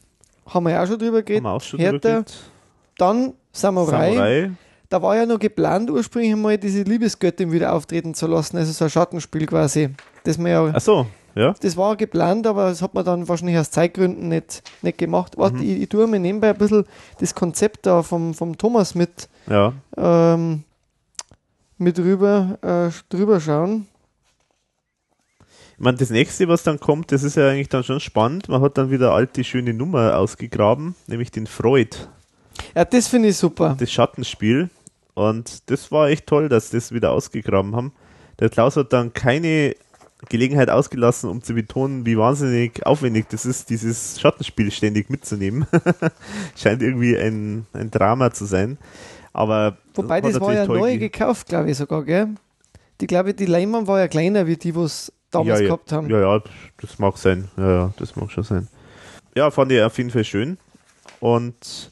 Haben wir ja auch schon drüber geredet. Haben wir auch schon drüber geredet. Dann Samurai. Samurai. Da war ja noch geplant, ursprünglich mal diese Liebesgöttin wieder auftreten zu lassen. Also so ein Schattenspiel quasi. Das wir ja, ach so, ja. Das war geplant, aber das hat man dann wahrscheinlich aus Zeitgründen nicht, nicht gemacht. Warte, mhm. ich, ich tue mir nebenbei ein bisschen das Konzept da vom, vom Thomas mit, ja. ähm, mit rüber, äh, drüber schauen. Ich meine, das nächste, was dann kommt, das ist ja eigentlich dann schon spannend. Man hat dann wieder alte, schöne Nummer ausgegraben, nämlich den Freud. Ja, das finde ich super. Das Schattenspiel. Und das war echt toll, dass das wieder ausgegraben haben. Der Klaus hat dann keine Gelegenheit ausgelassen, um zu betonen, wie wahnsinnig aufwendig das ist, dieses Schattenspiel ständig mitzunehmen. Scheint irgendwie ein, ein Drama zu sein. Aber wobei, das, das war ja neu gekauft, glaube ich sogar, gell? Die, glaube ich, die Leinwand war ja kleiner, wie die, was damals ja, gehabt haben. Ja, ja, das mag sein. Ja, ja, das mag schon sein. Ja, fand ich auf jeden Fall schön. Und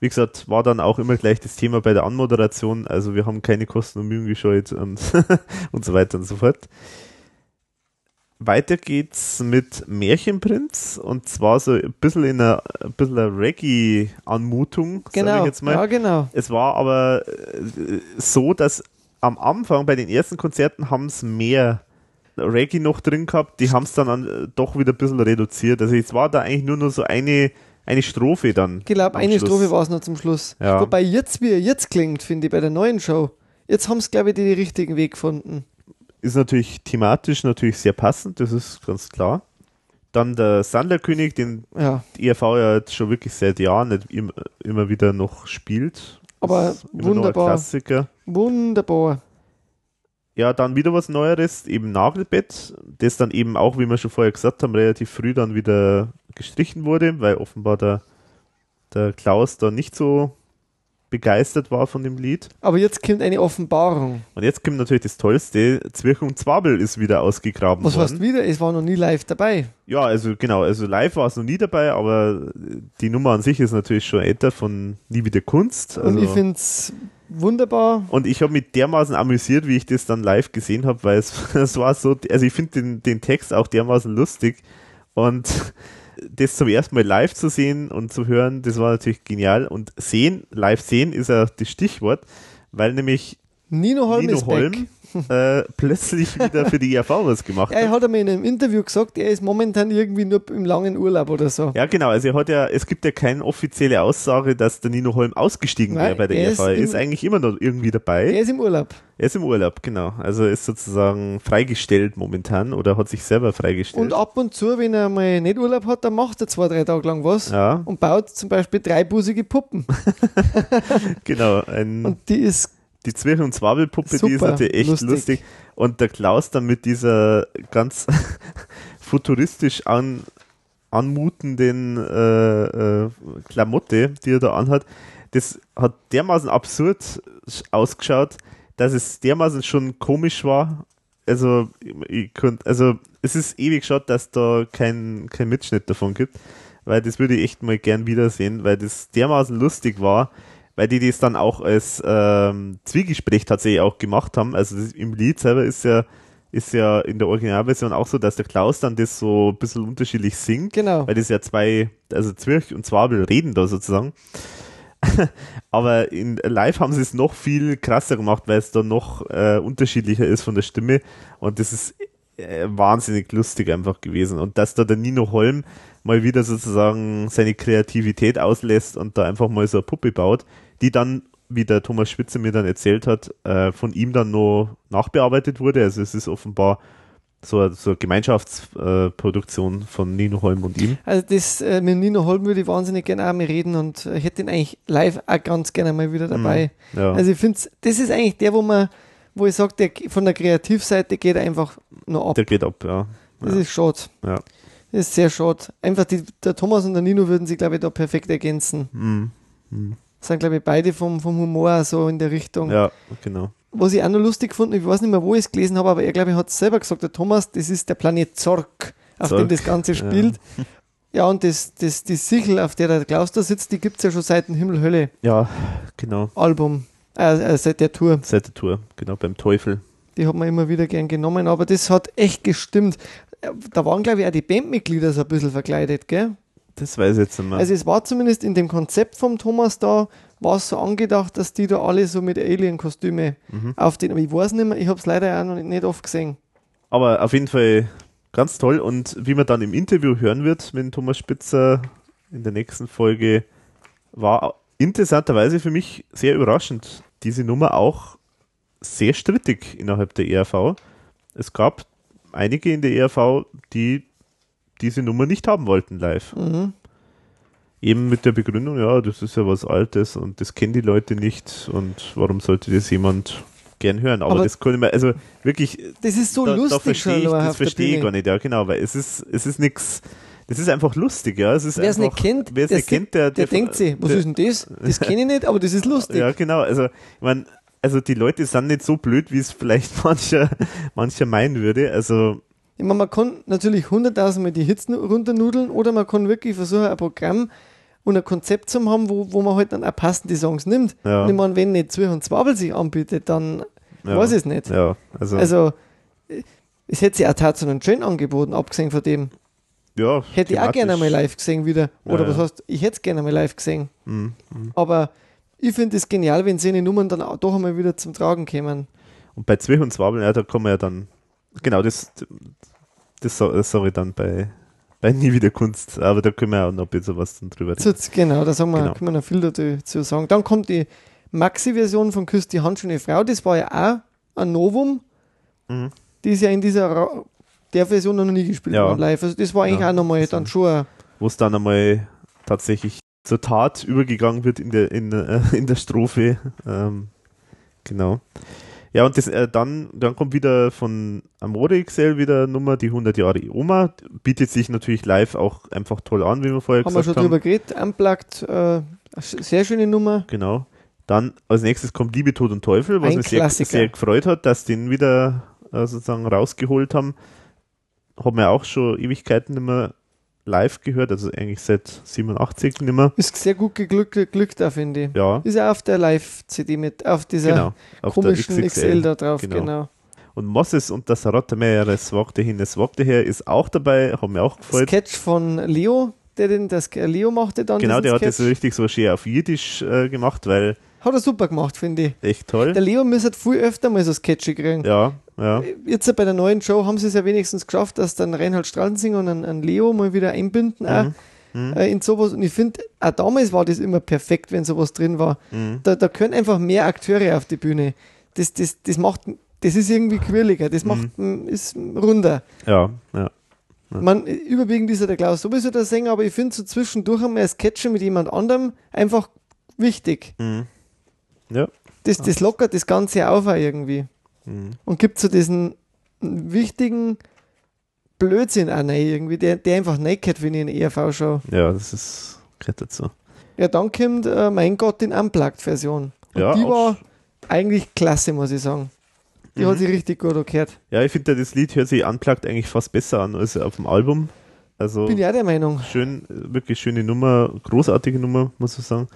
wie gesagt, war dann auch immer gleich das Thema bei der Anmoderation. Also wir haben keine Kosten und Mühen gescheut und, und so weiter und so fort. Weiter geht's mit Märchenprinz und zwar so ein bisschen in einer, ein bisschen eine Reggae-Anmutung. Genau, sag ich jetzt mal. Ja, genau. Es war aber so, dass am Anfang bei den ersten Konzerten haben es mehr Reggae noch drin gehabt, die haben es dann an, doch wieder ein bisschen reduziert. Also es war da eigentlich nur noch so eine, eine Strophe dann. Ich glaube, eine Schluss. Strophe war es noch zum Schluss. Ja. Wobei jetzt, wie er jetzt klingt, finde ich, bei der neuen Show, jetzt haben es, glaube ich, den richtigen Weg gefunden. Ist natürlich thematisch natürlich sehr passend, das ist ganz klar. Dann der Sandlerkönig, den ja. die E R V ja jetzt schon wirklich seit Jahren immer, immer wieder noch spielt. Aber wunderbar. Klassiker. Wunderbar. Ja, dann wieder was Neueres, eben Nagelbett, das dann eben auch, wie wir schon vorher gesagt haben, relativ früh dann wieder gestrichen wurde, weil offenbar der, der Klaus da nicht so begeistert war von dem Lied. Aber jetzt kommt eine Offenbarung. Und jetzt kommt natürlich das Tollste, Zwirch und Zwabel ist wieder ausgegraben worden. Was heißt wieder? Es war noch nie live dabei. Ja, also genau, also live war es noch nie dabei, aber die Nummer an sich ist natürlich schon älter von Nie wieder Kunst. Also und ich finde es... wunderbar. Und ich habe mich dermaßen amüsiert, wie ich das dann live gesehen habe, weil es, es war so, also ich finde den, den Text auch dermaßen lustig und das zum ersten Mal live zu sehen und zu hören, das war natürlich genial und sehen, live sehen ist ja das Stichwort, weil nämlich Nino Holm, Nino Holm äh, plötzlich wieder für die E R V was gemacht hat. Er hat mir in einem Interview gesagt, er ist momentan irgendwie nur im langen Urlaub oder so. Ja genau, also er hat ja, es gibt ja keine offizielle Aussage, dass der Nino Holm ausgestiegen wäre bei der E R V. Er ist eigentlich immer noch irgendwie dabei. Er ist im Urlaub. Er ist im Urlaub, genau. Also er ist sozusagen freigestellt momentan oder hat sich selber freigestellt. Und ab und zu, wenn er mal nicht Urlaub hat, dann macht er zwei, drei Tage lang was ja. und baut zum Beispiel dreibusige Puppen. Genau. Ein und die ist Die Zwirch- und Zwabelpuppe, die ist natürlich echt lustig. lustig. Und der Klaus dann mit dieser ganz futuristisch an, anmutenden äh, äh, Klamotte, die er da anhat, das hat dermaßen absurd ausgeschaut, dass es dermaßen schon komisch war, also, ich könnt, also es ist ewig schade, dass da kein, kein Mitschnitt davon gibt, weil das würde ich echt mal gern wiedersehen, weil das dermaßen lustig war, weil die das dann auch als ähm, Zwiegespräch tatsächlich auch gemacht haben. Also das, im Lied selber ist ja ist ja in der Originalversion auch so, dass der Klaus dann das so ein bisschen unterschiedlich singt. Genau. Weil das ja zwei, also Zwirch und Zwabel reden da sozusagen. Aber in live haben sie es noch viel krasser gemacht, weil es da noch äh, unterschiedlicher ist von der Stimme. Und das ist äh, wahnsinnig lustig einfach gewesen. Und dass da der Nino Holm mal wieder sozusagen seine Kreativität auslässt und da einfach mal so eine Puppe baut, die dann, wie der Thomas Spitzer mir dann erzählt hat, äh, von ihm dann noch nachbearbeitet wurde. Also es ist offenbar so eine, so eine Gemeinschaftsproduktion äh, von Nino Holm und ihm. Also das äh, mit Nino Holm würde ich wahnsinnig gerne auch mal reden und äh, hätte ihn eigentlich live auch ganz gerne mal wieder dabei. Mm, ja. Also ich finde, das ist eigentlich der, wo man, wo ich sage, der von der Kreativseite geht einfach noch ab. Der geht ab, ja. Das ja. ist schade. Ja. Das ist sehr schade. Einfach die, der Thomas und der Nino würden sich, glaube ich, da perfekt ergänzen. Mm, mm. Sind, glaube ich, beide vom, vom Humor so in der Richtung. Ja, genau. Was ich auch noch lustig fand, ich weiß nicht mehr, wo ich es gelesen habe, aber er, glaube ich, hat es selber gesagt, der Thomas, das ist der Planet Zork, auf Zork, dem das Ganze spielt. Ja, ja, und das, das, die Sichel, auf der der Klaus da sitzt, die gibt es ja schon seit dem Himmel Hölle. Ja, genau. Album, äh, äh, seit der Tour. Seit der Tour, genau, beim Teufel. Die hat man immer wieder gern genommen, aber das hat echt gestimmt. Da waren, glaube ich, auch die Bandmitglieder so ein bisschen verkleidet, gell? Das weiß ich jetzt nicht mehr. Also es war zumindest in dem Konzept vom Thomas da, war es so angedacht, dass die da alle so mit Alien-Kostüme mhm. auf den, aber ich weiß nicht mehr, ich habe es leider auch noch nicht, nicht oft gesehen. Aber auf jeden Fall ganz toll, und wie man dann im Interview hören wird mit Thomas Spitzer in der nächsten Folge, war interessanterweise für mich sehr überraschend diese Nummer auch sehr strittig innerhalb der E R V. Es gab einige in der E R V, die diese Nummer nicht haben wollten live. Mhm. Eben mit der Begründung, ja, das ist ja was Altes und das kennen die Leute nicht und warum sollte das jemand gern hören? Aber, aber das können wir, also wirklich, das ist so da, lustig, da verstehe ich, das verstehe ich gar nicht, ja genau, weil es ist, es ist nichts, das ist einfach lustig, ja. Wer es nicht kennt, wer es nicht kennt, der, der, der denkt sich, was der, ist denn das? Das kenne ich nicht, aber das ist lustig. Ja, genau, also ich meine, also die Leute sind nicht so blöd, wie es vielleicht mancher, mancher meinen würde, also ich meine, man kann natürlich hunderttausendmal die Hits runternudeln oder man kann wirklich versuchen, ein Programm und ein Konzept zu haben, wo, wo man halt dann auch passende Songs nimmt. Ja. Und ich meine, wenn nicht Zwirch und Zwabel sich anbietet, dann ja. weiß ich es nicht. Ja. Also, also es hätte sich auch tatsächlich schön angeboten, abgesehen von dem. Ja, hätte thematisch. Ich auch gerne mal live gesehen wieder. Oder ja, was ja. heißt, ich hätte es gerne mal live gesehen. Mhm. Mhm. Aber ich finde es genial, wenn seine Nummern dann auch doch einmal wieder zum Tragen kämen. Und bei Zwirch und Zwabel, ja, da kann man ja dann genau, das, das, das sage ich dann bei, bei Nie wieder Kunst, aber da können wir auch noch ein bisschen was drüber reden. So, genau, da sagen wir, genau. können wir noch viel dazu sagen. Dann kommt die Maxi-Version von Küsst die Hand, schöne Frau, das war ja auch ein Novum, mhm. die ist ja in dieser der Version noch nie gespielt worden ja. live. Also das war eigentlich ja. auch nochmal dann schon. Wo es dann einmal tatsächlich zur Tat übergegangen wird in der, in, äh, in der Strophe. Ähm, genau. Ja, und das, äh, dann, dann kommt wieder von Amore X L wieder Nummer, die hundert Jahre Oma. Bietet sich natürlich live auch einfach toll an, wie wir vorher haben gesagt haben. Haben wir schon drüber geredet, unplugged, äh, sehr schöne Nummer. Genau. Dann als nächstes kommt Liebe, Tod und Teufel, was Ein mich sehr, sehr gefreut hat, dass den wieder äh, sozusagen rausgeholt haben. Haben wir auch schon Ewigkeiten nicht mehr live gehört, also eigentlich seit siebenundachtzig nicht mehr. Ist sehr gut geglückt, Glück da, finde ich. Ja. Ist ja auf der Live-C D mit, auf dieser genau, auf komischen X X L. X L da drauf, genau. genau. Und Mosses und das Rottermeer, das Wagte hin, das Wagte her, ist auch dabei, haben mir auch gefreut. Sketch von Leo, der den, das Leo machte dann. Genau, der Sketch. Hat das so richtig so schön auf Jiddisch äh, gemacht, weil. Hat er super gemacht, finde ich. Echt toll. Der Leo müsste halt viel öfter mal so Sketche kriegen. Ja. Ja. Jetzt bei der neuen Show haben sie es ja wenigstens geschafft, dass dann Reinhard Stranzinger und ein Leo mal wieder einbinden mhm. Auch, mhm. Äh, in sowas. Und ich finde, auch damals war das immer perfekt, wenn sowas drin war. Mhm. Da, da können einfach mehr Akteure auf die Bühne. Das, das, das, macht, das ist irgendwie quirliger, das macht, mhm. ist runder. Ja, ja. ja. Man, überwiegend ist ja der Klaus sowieso der Sänger, aber ich finde so zwischendurch einmal ein Sketchen mit jemand anderem einfach wichtig. Mhm. Ja. Das, das lockert das Ganze auf auch irgendwie. Und gibt so diesen wichtigen Blödsinn auch rein, irgendwie, der, der einfach nicht gehört, wenn ich in E R V-Show. Ja, das ist, gehört dazu. Ja, dann kommt äh, Mein Gott, in Unplugged-Version. Und ja, die war eigentlich klasse, muss ich sagen. Die mhm. hat sich richtig gut angehört. Ja, ich finde, das Lied hört sich unplugged eigentlich fast besser an als auf dem Album. Also bin ja der Meinung. Schön, wirklich schöne Nummer, großartige Nummer, muss ich sagen.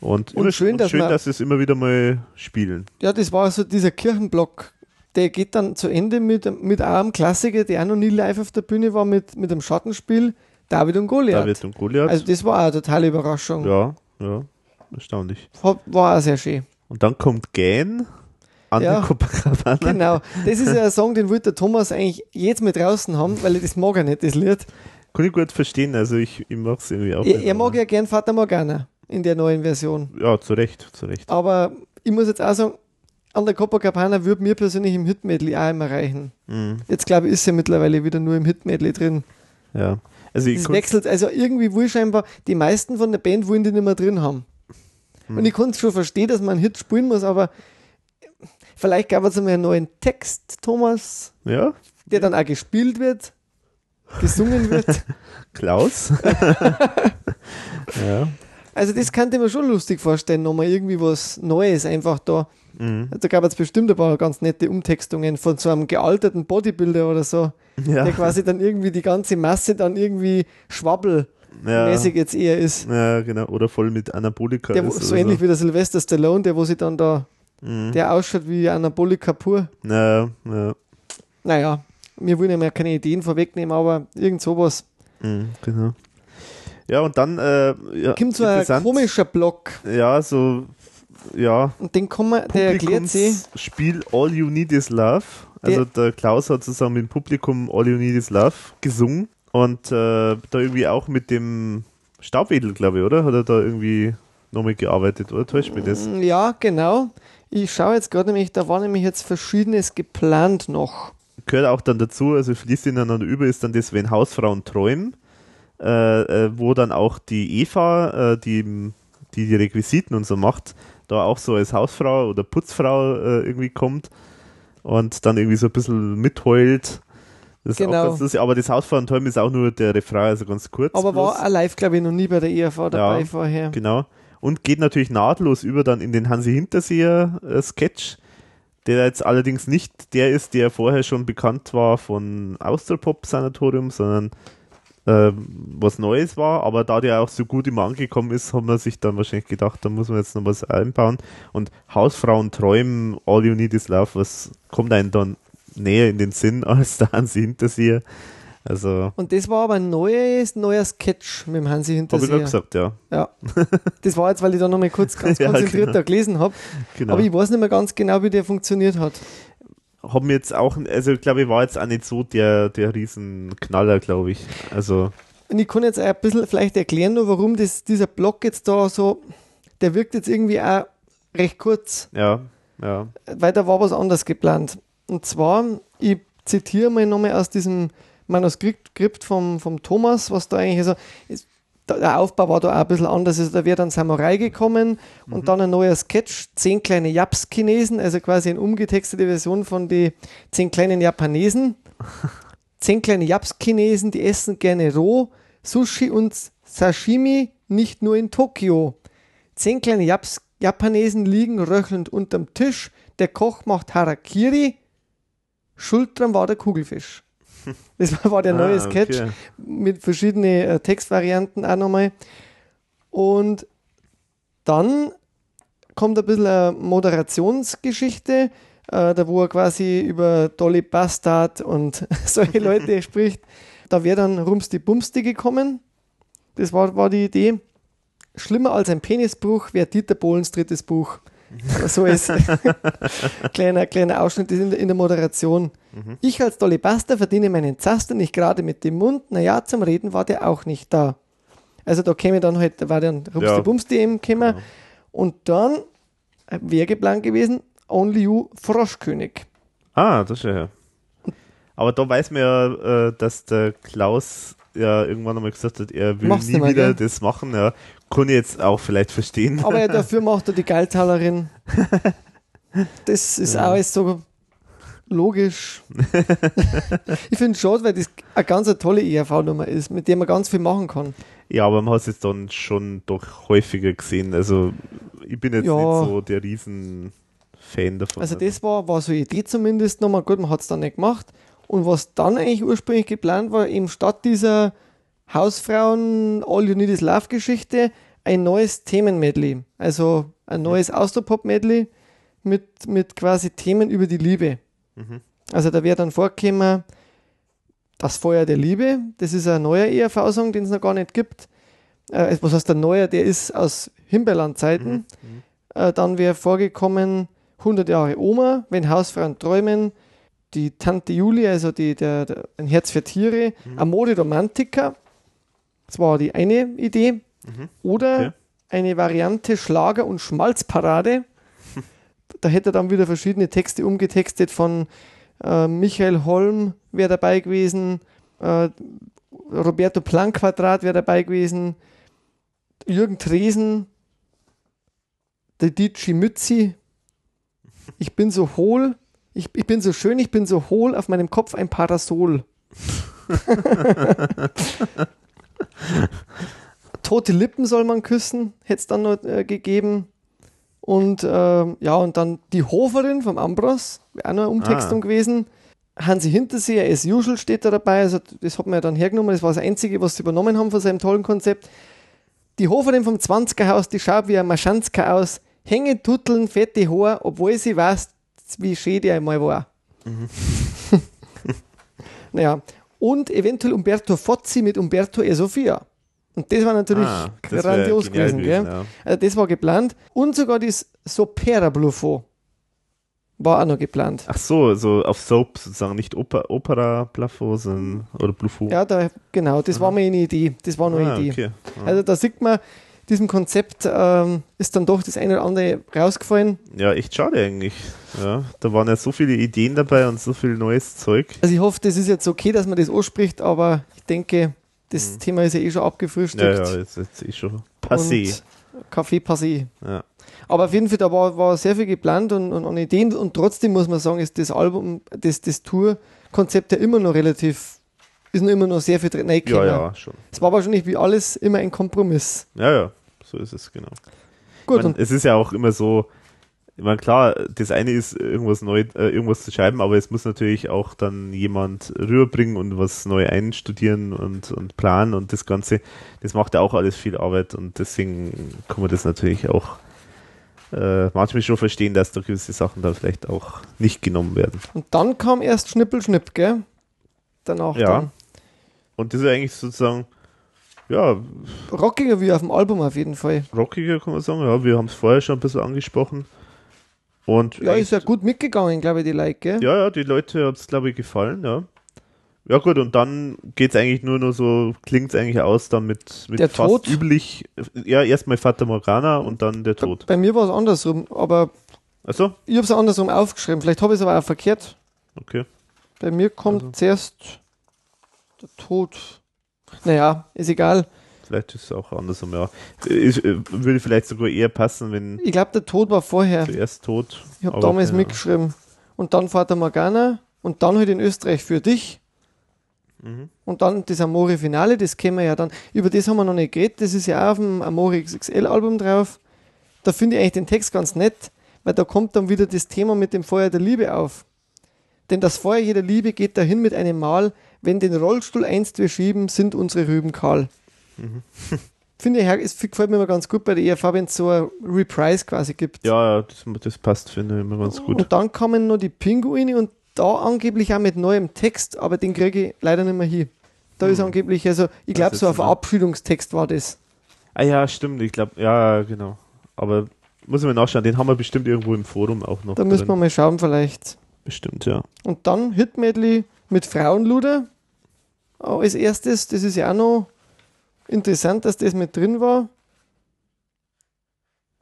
Und, und schön, und dass, schön dass sie es immer wieder mal spielen. Ja, das war so dieser Kirchenblock. Der geht dann zu Ende mit, mit einem Klassiker, der auch noch nie live auf der Bühne war, mit, mit dem Schattenspiel David und Goliath. David und Goliath. Also das war auch eine totale Überraschung. Ja, ja, erstaunlich. War auch sehr schön. Und dann kommt Gähn an ja, den Copacabana. Genau, das ist ja ein Song, den wollte der Thomas eigentlich jetzt mit draußen haben, weil er das mag ja nicht, das Lied. Kann ich gut verstehen, also ich, ich mag es irgendwie auch. Er, er mag ja gern Fata Morgana in der neuen Version. Ja, zu Recht, zu Recht. Aber ich muss jetzt auch sagen, an der Copacabana würde mir persönlich im Hit-Medley auch immer reichen. Mhm. Jetzt glaube ich, ist sie mittlerweile wieder nur im Hit-Medley drin. Ja. Also das ich wechselt, also irgendwie wohl scheinbar, die meisten von der Band wollen die nicht mehr drin haben. Mhm. Und ich konnte es schon verstehen, dass man einen Hit spielen muss, aber vielleicht gab es einmal einen neuen Text, Thomas, ja, der dann auch gespielt wird, gesungen wird. Klaus. Ja. Also das kannte ich mir schon lustig vorstellen, nochmal irgendwie was Neues einfach da. Mhm. Da gab es bestimmt ein paar ganz nette Umtextungen von so einem gealterten Bodybuilder oder so, ja, der quasi dann irgendwie die ganze Masse dann irgendwie schwabbelmäßig ja, jetzt eher ist. Ja, genau. Oder voll mit Anabolika. Der, ist so ähnlich so wie der Sylvester Stallone, der wo sich dann da, mhm, der ausschaut wie Anabolika pur. Ja, ja. Naja, wir wollen ja mal keine Ideen vorwegnehmen, aber irgend sowas. Mhm, genau. Ja, und dann äh, ja, kommt so ein komischer Block. Ja, so, ja. Und den kann man, der erklärt sie. Spiel All You Need Is Love. Also der, der Klaus hat zusammen mit dem Publikum All You Need Is Love gesungen. Und äh, da irgendwie auch mit dem Staubwedel, glaube ich, oder? Hat er da irgendwie nochmal gearbeitet, oder? Täuscht mich das? Ja, genau. Ich schaue jetzt gerade nämlich, da war nämlich jetzt Verschiedenes geplant noch. Gehört auch dann dazu, also fließt ineinander über, ist dann das, wenn Hausfrauen träumen. Äh, wo dann auch die Eva, äh, die, die die Requisiten und so macht, da auch so als Hausfrau oder Putzfrau äh, irgendwie kommt und dann irgendwie so ein bisschen mitheult. Das genau. Auch ganz lustig. Aber das Hausfrauenträumen ist auch nur der Refrain, also ganz kurz. Aber bloß. War auch live, glaube ich, noch nie bei der E R V dabei ja, vorher. Genau. Und geht natürlich nahtlos über dann in den Hansi-Hinterseher-Sketch, der jetzt allerdings nicht der ist, der vorher schon bekannt war von Austropop-Sanatorium, sondern was Neues war, aber da der auch so gut immer angekommen ist, hat man sich dann wahrscheinlich gedacht, da muss man jetzt noch was einbauen. Und Hausfrauen träumen, All You Need Is Love, was kommt einem dann näher in den Sinn, als der Hansi Hinterseher. Also und das war aber ein neues, neuer Sketch mit dem Hansi Hinterseher. Habe ich gesagt, ja. Ja. Das war jetzt, weil ich da nochmal kurz ganz konzentriert ja, genau, da gelesen habe. Genau. Aber ich weiß nicht mehr ganz genau, wie der funktioniert hat. Haben jetzt auch, also ich glaube, ich war jetzt auch nicht so der, der Riesenknaller, glaube ich. Also. Und ich kann jetzt auch ein bisschen vielleicht erklären, noch, warum das, dieser Block jetzt da so, der wirkt jetzt irgendwie auch recht kurz. Ja, ja. Weil da war was anderes geplant. Und zwar, ich zitiere mal nochmal aus diesem Manuskript vom, vom Thomas, was da eigentlich so, ist, der Aufbau war da auch ein bisschen anders. Also da wäre dann Samurai gekommen und mhm, dann ein neuer Sketch, zehn kleine Japs-Chinesen, also quasi eine umgetextete Version von die zehn kleinen Japanesen. Zehn kleine Japs-Chinesen, die essen gerne roh, Sushi und Sashimi, nicht nur in Tokio. Zehn kleine Japs- Japanesen liegen röchelnd unterm Tisch, der Koch macht Harakiri, schuld dran war der Kugelfisch. Das war der neue ah, okay, Sketch mit verschiedenen äh, Textvarianten auch nochmal. Und dann kommt ein bisschen eine Moderationsgeschichte, äh, da wo er quasi über Dolly Bastard und solche Leute spricht. Da wäre dann Rumsti Bumsti gekommen. Das war, war die Idee. Schlimmer als ein Penisbruch wäre Dieter Bohlens drittes Buch. So ist kleiner kleiner Ausschnitt ist in der, in der Moderation. Mhm. Ich als Dolly Buster verdiene meinen Zaster nicht gerade mit dem Mund. Naja, zum Reden war der auch nicht da. Also da käme dann halt, da war dann Rupsti ja, Bumsti eben gekommen. Ja. Und dann wäre geplant gewesen, Only You Froschkönig. Ah, das ist ja. Aber da weiß man ja, dass der Klaus ja irgendwann einmal gesagt hat, er will Mach's nie mal, wieder gell? Das machen. Ja. Kann ich jetzt auch vielleicht verstehen. Aber ja, dafür macht er die Geiltalerin. Das ist ja, auch alles so logisch. Ich finde es schade, weil das eine ganz eine tolle E R V-Nummer ist, mit der man ganz viel machen kann. Ja, aber man hat es jetzt dann schon doch häufiger gesehen. Also ich bin jetzt ja, nicht so der riesen Fan davon. Also das war, war so eine Idee zumindest nochmal, gut, man hat es dann nicht gemacht. Und was dann eigentlich ursprünglich geplant war, eben statt dieser Hausfrauen All You Need Is Love Geschichte, ein neues Themenmedley. Also ein neues ja. Austropop-Medley mit, mit quasi Themen über die Liebe. Mhm. Also da wäre dann vorgekommen, das Feuer der Liebe, das ist ein neuer E R V-Song, den es noch gar nicht gibt. Äh, was heißt der neuer? Der ist aus Himbeerland-Zeiten. Mhm. Äh, dann wäre vorgekommen hundert Jahre Oma, wenn Hausfrauen träumen, die Tante Julie, also die, der, der, ein Herz für Tiere, mhm. Amore Romantica, das war die eine Idee, mhm. oder okay. eine Variante Schlager- und Schmalzparade. Da hätte er dann wieder verschiedene Texte umgetextet von äh, Michael Holm wäre dabei gewesen, äh, Roberto Planck-Quadrat wäre dabei gewesen, Jürgen Tresen, der Dici Mützi, ich bin so hohl, ich, ich bin so schön, ich bin so hohl, auf meinem Kopf ein Parasol. Tote Lippen soll man küssen, hätte es dann noch äh, gegeben. Und äh, ja, und dann die Hoferin vom Ambros, wäre auch noch eine Umtextung ah. gewesen. Hansi Hinterseer, as usual, steht da dabei. Also das hat man ja dann hergenommen. Das war das Einzige, was sie übernommen haben von seinem tollen Konzept. Die Hoferin vom Zwanzigerhaus, die schaut wie ein Maschanzka aus. Hänge, tutteln, fette Haar, obwohl sie weiß, wie schön die einmal war. Mhm. Naja, und eventuell Umberto Fozzi mit Umberto e Sofia. Und das war natürlich ah, das grandios gewesen. gewesen ja. Also das war geplant. Und sogar das Sopera Bluffo war auch noch geplant. Ach so, so auf Soap sozusagen, nicht Oper, Opera Bluffo sondern, oder Bluffo. Ja, da, genau, das Aha. war mir eine Idee. Das war noch ah, eine Idee. Okay. Ah. Also da sieht man, diesem Konzept ähm, ist dann doch das eine oder andere rausgefallen. Ja, echt schade eigentlich. Ja, da waren ja so viele Ideen dabei und so viel neues Zeug. Also ich hoffe, das ist jetzt okay, dass man das anspricht, aber ich denke... Das mhm. Thema ist ja eh schon abgefrühstückt. Ja, ja, jetzt ist eh schon passé. Kaffee passé. Ja. Aber auf jeden Fall, da war, war sehr viel geplant und, und, und Ideen. Und trotzdem muss man sagen, ist das Album, das, das Tour-Konzept ja immer noch relativ, ist noch immer noch sehr viel drin. Nein, ja, ja, schon. Es war wahrscheinlich wie alles immer ein Kompromiss. Ja, ja, so ist es, genau. Gut. Ich mein, und es ist ja auch immer so, ich meine, klar, das eine ist, irgendwas neu, äh, irgendwas zu schreiben, aber es muss natürlich auch dann jemand rüberbringen und was neu einstudieren und, und planen und das Ganze, das macht ja auch alles viel Arbeit und deswegen kann man das natürlich auch äh, manchmal schon verstehen, dass da gewisse Sachen dann vielleicht auch nicht genommen werden. Und dann kam erst Schnippel-Schnipp, gell? Danach ja. dann. Und das ist eigentlich sozusagen, ja. Rockiger wie auf dem Album auf jeden Fall. Rockiger kann man sagen, ja, wir haben es vorher schon ein bisschen angesprochen. Und ja, ist ja gut mitgegangen, glaube ich, die Leute, gell? Ja, ja, die Leute hat es, glaube ich, gefallen, ja. Ja gut, und dann geht es eigentlich nur noch so, klingt es eigentlich aus, dann mit, mit fast Tod. Üblich, ja, erstmal Fata Morgana und dann der Tod. Bei, bei mir war es andersrum, aber Ach so? ich habe es andersrum aufgeschrieben, vielleicht habe ich es aber auch verkehrt. Okay. Bei mir kommt also. zuerst der Tod. Naja, ist egal. Vielleicht ist es auch andersrum, ja. Ich, würde vielleicht sogar eher passen, wenn... Ich glaube, der Tod war vorher. Zuerst Tod. Ich habe damals ja. mitgeschrieben. Und dann Fata Morgana und dann halt in Österreich für dich. Mhm. Und dann das Amore Finale, das kennen wir ja dann. Über das haben wir noch nicht geredet. Das ist ja auch auf dem Amore X X L Album drauf. Da finde ich eigentlich den Text ganz nett, weil da kommt dann wieder das Thema mit dem Feuer der Liebe auf. Denn das Feuer jeder Liebe geht dahin mit einem Mal. Wenn den Rollstuhl einst wir schieben, sind unsere Rüben kahl. Mhm. Finde ich, es gefällt mir immer ganz gut bei der E R V, wenn es so ein Reprise quasi gibt. Ja, ja, das, das passt, finde ich, immer ganz gut. Und dann kamen noch die Pinguine und da angeblich auch mit neuem Text, aber den kriege ich leider nicht mehr hin. Da hm. ist angeblich, also ich glaube, so ein Verabschiedungstext war das. Ah ja, stimmt, ich glaube, ja, genau. Aber muss ich mal nachschauen, den haben wir bestimmt irgendwo im Forum auch noch. Da drin. Müssen wir mal schauen, vielleicht. Bestimmt, ja. Und dann Hit-Medley mit Frauenluder als erstes, das ist ja auch noch interessant, dass das mit drin war.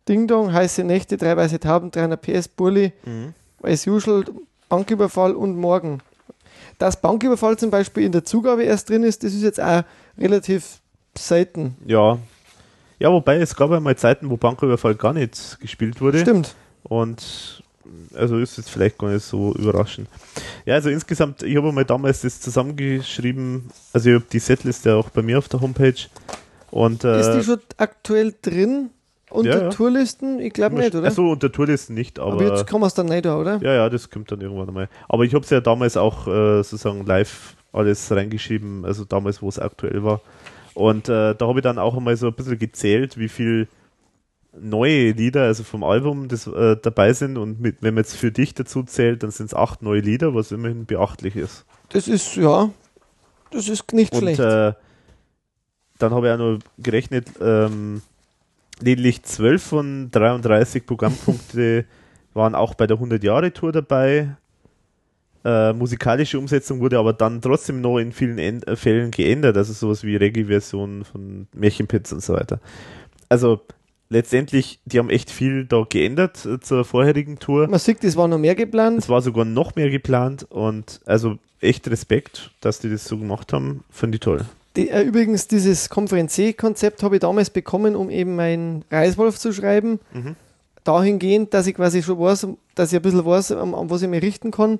Ding Dong, heiße Nächte, drei weiße Tauben, dreihundert PS, Burli, mhm. as usual, Banküberfall und morgen. Dass Banküberfall zum Beispiel in der Zugabe erst drin ist, das ist jetzt auch relativ selten. Ja, ja, wobei es gab einmal Zeiten, wo Banküberfall gar nicht gespielt wurde. Stimmt. Und also ist jetzt vielleicht gar nicht so überraschend. Ja, also insgesamt, ich habe mal damals das zusammengeschrieben, also ich habe die Setliste auch bei mir auf der Homepage. Und, äh, ist die schon aktuell drin? Unter ja, ja. Tourlisten? Ich glaube nicht, oder? Achso, unter Tourlisten nicht, aber... Aber jetzt kann man es dann nicht da, oder? Ja, ja, das kommt dann irgendwann einmal. Aber ich habe es ja damals auch äh, sozusagen live alles reingeschrieben, also damals, wo es aktuell war. Und äh, da habe ich dann auch einmal so ein bisschen gezählt, wie viel neue Lieder, also vom Album, das äh, dabei sind. Und mit, wenn man jetzt für dich dazu zählt, dann sind es acht neue Lieder, was immerhin beachtlich ist. Das ist, ja, das ist nicht Und, schlecht. Und äh, dann habe ich auch noch gerechnet... Ähm, lediglich zwölf von dreiunddreißig Programmpunkte waren auch bei der hundert-Jahre-Tour dabei. Äh, musikalische Umsetzung wurde aber dann trotzdem noch in vielen End Fällen geändert, also sowas wie Reggae-Versionen von Märchenprinz und so weiter. Also letztendlich, die haben echt viel da geändert äh, zur vorherigen Tour. Man sieht, das war noch mehr geplant. Es war sogar noch mehr geplant und also echt Respekt, dass die das so gemacht haben, finde ich toll. Die, äh, übrigens, dieses Konferencier-Konzept habe ich damals bekommen, um eben meinen Reiswolf zu schreiben. Mhm. Dahingehend, dass ich quasi schon weiß, dass ich ein bisschen weiß, an, an was ich mich richten kann.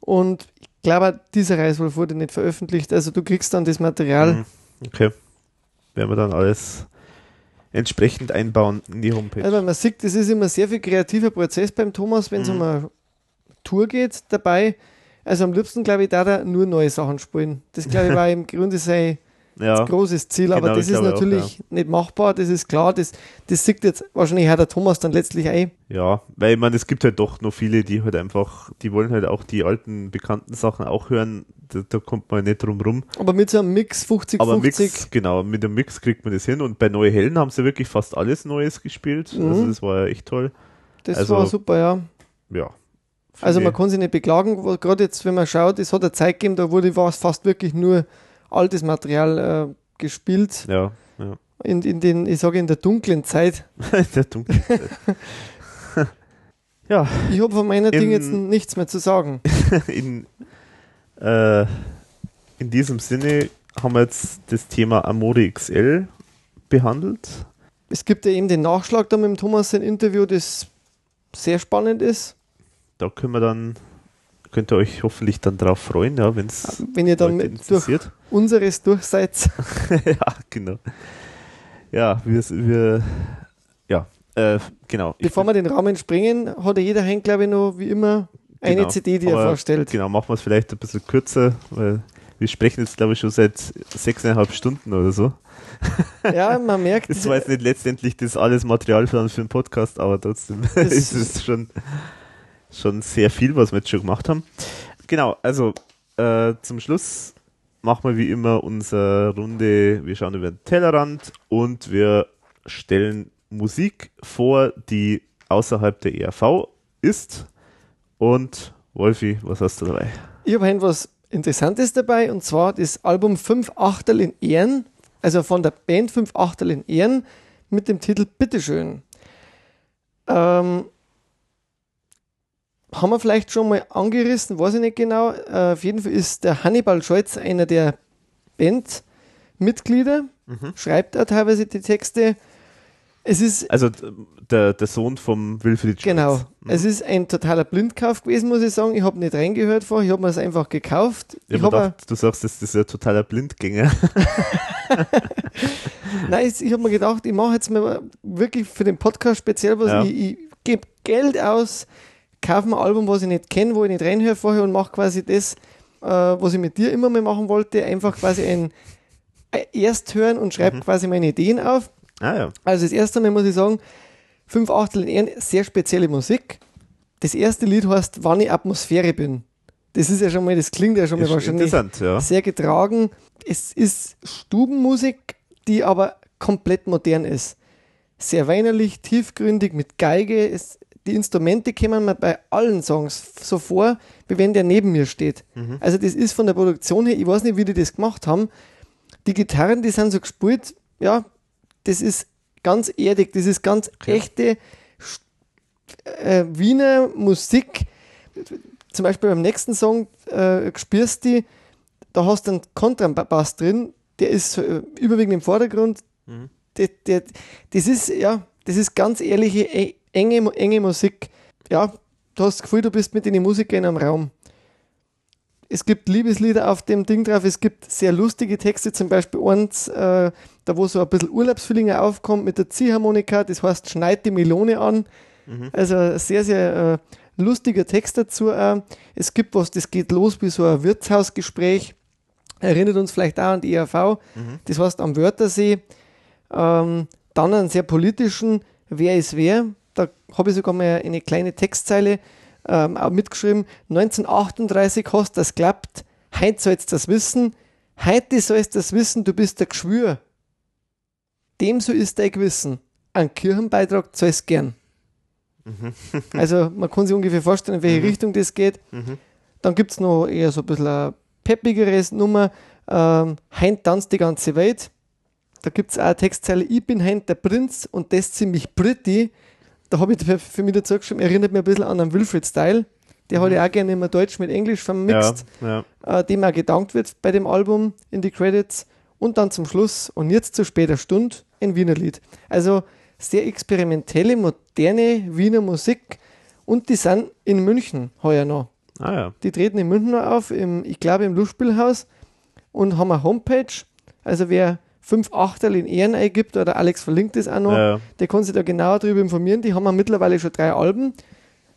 Und ich glaube, dieser Reiswolf wurde nicht veröffentlicht. Also du kriegst dann das Material. Mhm. Okay. Werden wir dann alles entsprechend einbauen in die Homepage. Also man sieht, das ist immer sehr viel kreativer Prozess beim Thomas, wenn es mhm. um eine Tour geht dabei. Also am liebsten, glaube ich, darf er nur neue Sachen spielen. Das, glaube ich, war im Grunde sein ja, großes Ziel. Aber genau, das ist natürlich auch, ja. nicht machbar, das ist klar. Das, das sieht jetzt wahrscheinlich auch der Thomas dann letztlich ein. Ja, weil ich meine, es gibt halt doch noch viele, die halt einfach, die wollen halt auch die alten, bekannten Sachen auch hören. Da, da kommt man nicht drum rum. Aber mit so einem Mix fünfzig fünfzig. Aber Mix, genau, mit einem Mix kriegt man das hin. Und bei Neue Helden haben sie wirklich fast alles Neues gespielt. Mhm. Also das war ja echt toll. Das also, war super, ja. Ja. Also man kann sich nicht beklagen, gerade jetzt, wenn man schaut, es hat eine Zeit gegeben, da wurde fast wirklich nur altes Material äh, gespielt. Ja, ja. In, in den, ich sage in der dunklen Zeit. In der dunklen Zeit. Ja. Ich habe von meiner in, Ding jetzt nichts mehr zu sagen. In, äh, in diesem Sinne haben wir jetzt das Thema Amore X L behandelt. Es gibt ja eben den Nachschlag da mit dem Thomas ein Interview, das sehr spannend ist. Da können wir dann, könnt ihr euch hoffentlich dann drauf freuen, ja, wenn's wenn ihr dann mit durch unseres durch seid. Ja, genau. Ja, wir, wir ja, äh, genau. Bevor ich, wir den Rahmen springen, hat ja jeder Hand, glaube ich, noch wie immer eine genau, C D, die aber, er vorstellt. Genau, machen wir es vielleicht ein bisschen kürzer, weil wir sprechen jetzt, glaube ich, schon seit sechseinhalb Stunden oder so. Ja, man merkt. Es war jetzt nicht letztendlich das alles Material für einen Podcast, aber trotzdem ist es schon... Schon sehr viel, was wir jetzt schon gemacht haben. Genau, also äh, zum Schluss machen wir wie immer unsere Runde, wir schauen über den Tellerrand und wir stellen Musik vor, die außerhalb der E R V ist. Und Wolfi, was hast du dabei? Ich habe etwas Interessantes dabei, und zwar das Album Fünf Achterl in Ehren, also von der Band Fünf Achterl in Ehren mit dem Titel Bitteschön. Ähm... Haben wir vielleicht schon mal angerissen, weiß ich nicht genau. Auf jeden Fall ist der Hannibal Scholz einer der Bandmitglieder, mhm. schreibt auch teilweise die Texte. Es ist also der, der Sohn vom Wilfried Scholz. Genau, mhm. es ist ein totaler Blindkauf gewesen, muss ich sagen. Ich habe nicht reingehört vorher, ich habe mir das einfach gekauft. Ich ich gedacht, du sagst, das ist ein totaler Blindgänger. Nein, ich habe mir gedacht, ich mache jetzt mal wirklich für den Podcast speziell was. Ja. Ich, ich gebe Geld aus, kaufe mir ein Album, was ich nicht kenne, wo ich nicht reinhöre vorher, und mache quasi das, äh, was ich mit dir immer mal machen wollte, einfach quasi ein Ersthören und schreibe mhm. quasi meine Ideen auf. Ah, ja. Also das erste Mal muss ich sagen, Fünf Achtel in Ehren, sehr spezielle Musik. Das erste Lied heißt, Wann ich Atmosphäre bin. Das ist ja schon mal, das klingt ja schon mal ist wahrscheinlich ja. sehr getragen. Es ist Stubenmusik, die aber komplett modern ist. Sehr weinerlich, tiefgründig, mit Geige, es die Instrumente kommen mir bei allen Songs so vor, wie wenn der neben mir steht. Mhm. Also das ist von der Produktion her, ich weiß nicht, wie die das gemacht haben. Die Gitarren, die sind so gespielt, ja, das ist ganz erdig, das ist ganz okay. echte äh, Wiener Musik. Zum Beispiel beim nächsten Song, äh, spürst die, da hast du einen Kontrabass drin, der ist äh, überwiegend im Vordergrund. Mhm. Der, der, das ist, ja, das ist ganz ehrliche, äh, Enge, enge Musik. Ja, du hast das Gefühl, du bist mit den Musikern in einem Raum. Es gibt Liebeslieder auf dem Ding drauf, es gibt sehr lustige Texte, zum Beispiel eins, äh, da wo so ein bisschen Urlaubsfeeling aufkommt mit der Ziehharmonika, das heißt, schneid die Melone an. Mhm. Also sehr, sehr äh, lustiger Text dazu. Äh. Es gibt was, das geht los wie so ein Wirtshausgespräch, erinnert uns vielleicht auch an die E R V, mhm. das heißt am Wörthersee. Ähm, dann einen sehr politischen, wer ist wer, da habe ich sogar mal eine kleine Textzeile Ähm, auch mitgeschrieben, neunzehnhundertachtunddreißig hast das klappt, heut sollst das wissen, heute sollst das wissen, du bist der Geschwür. Dem so ist dein Gewissen. Ein Kirchenbeitrag sollst gern. Mhm. Also man kann sich ungefähr vorstellen, in welche mhm. Richtung das geht. Mhm. Dann gibt es noch eher so ein bisschen eine peppigere Nummer, ähm, heint tanzt die ganze Welt. Da gibt es auch eine Textzeile, ich bin heint der Prinz und das ziemlich pretty. Da habe ich für mich dazu geschrieben, erinnert mich ein bisschen an einen Wilfried-Style. Der mhm. hat ja auch gerne immer Deutsch mit Englisch vermixt, ja, ja. Äh, dem auch gedankt wird bei dem Album in die Credits. Und dann zum Schluss, und jetzt zu später Stunde, ein Wiener Lied. Also sehr experimentelle, moderne Wiener Musik. Und die sind in München heuer noch. Ah, ja. Die treten in München noch auf, im, ich glaube im Lustspielhaus, und haben eine Homepage. Also wer Fünf Achterl in Ehren eingibt, oder Alex verlinkt das auch noch, ja. der kann sich da genauer darüber informieren. Die haben ja mittlerweile schon drei Alben.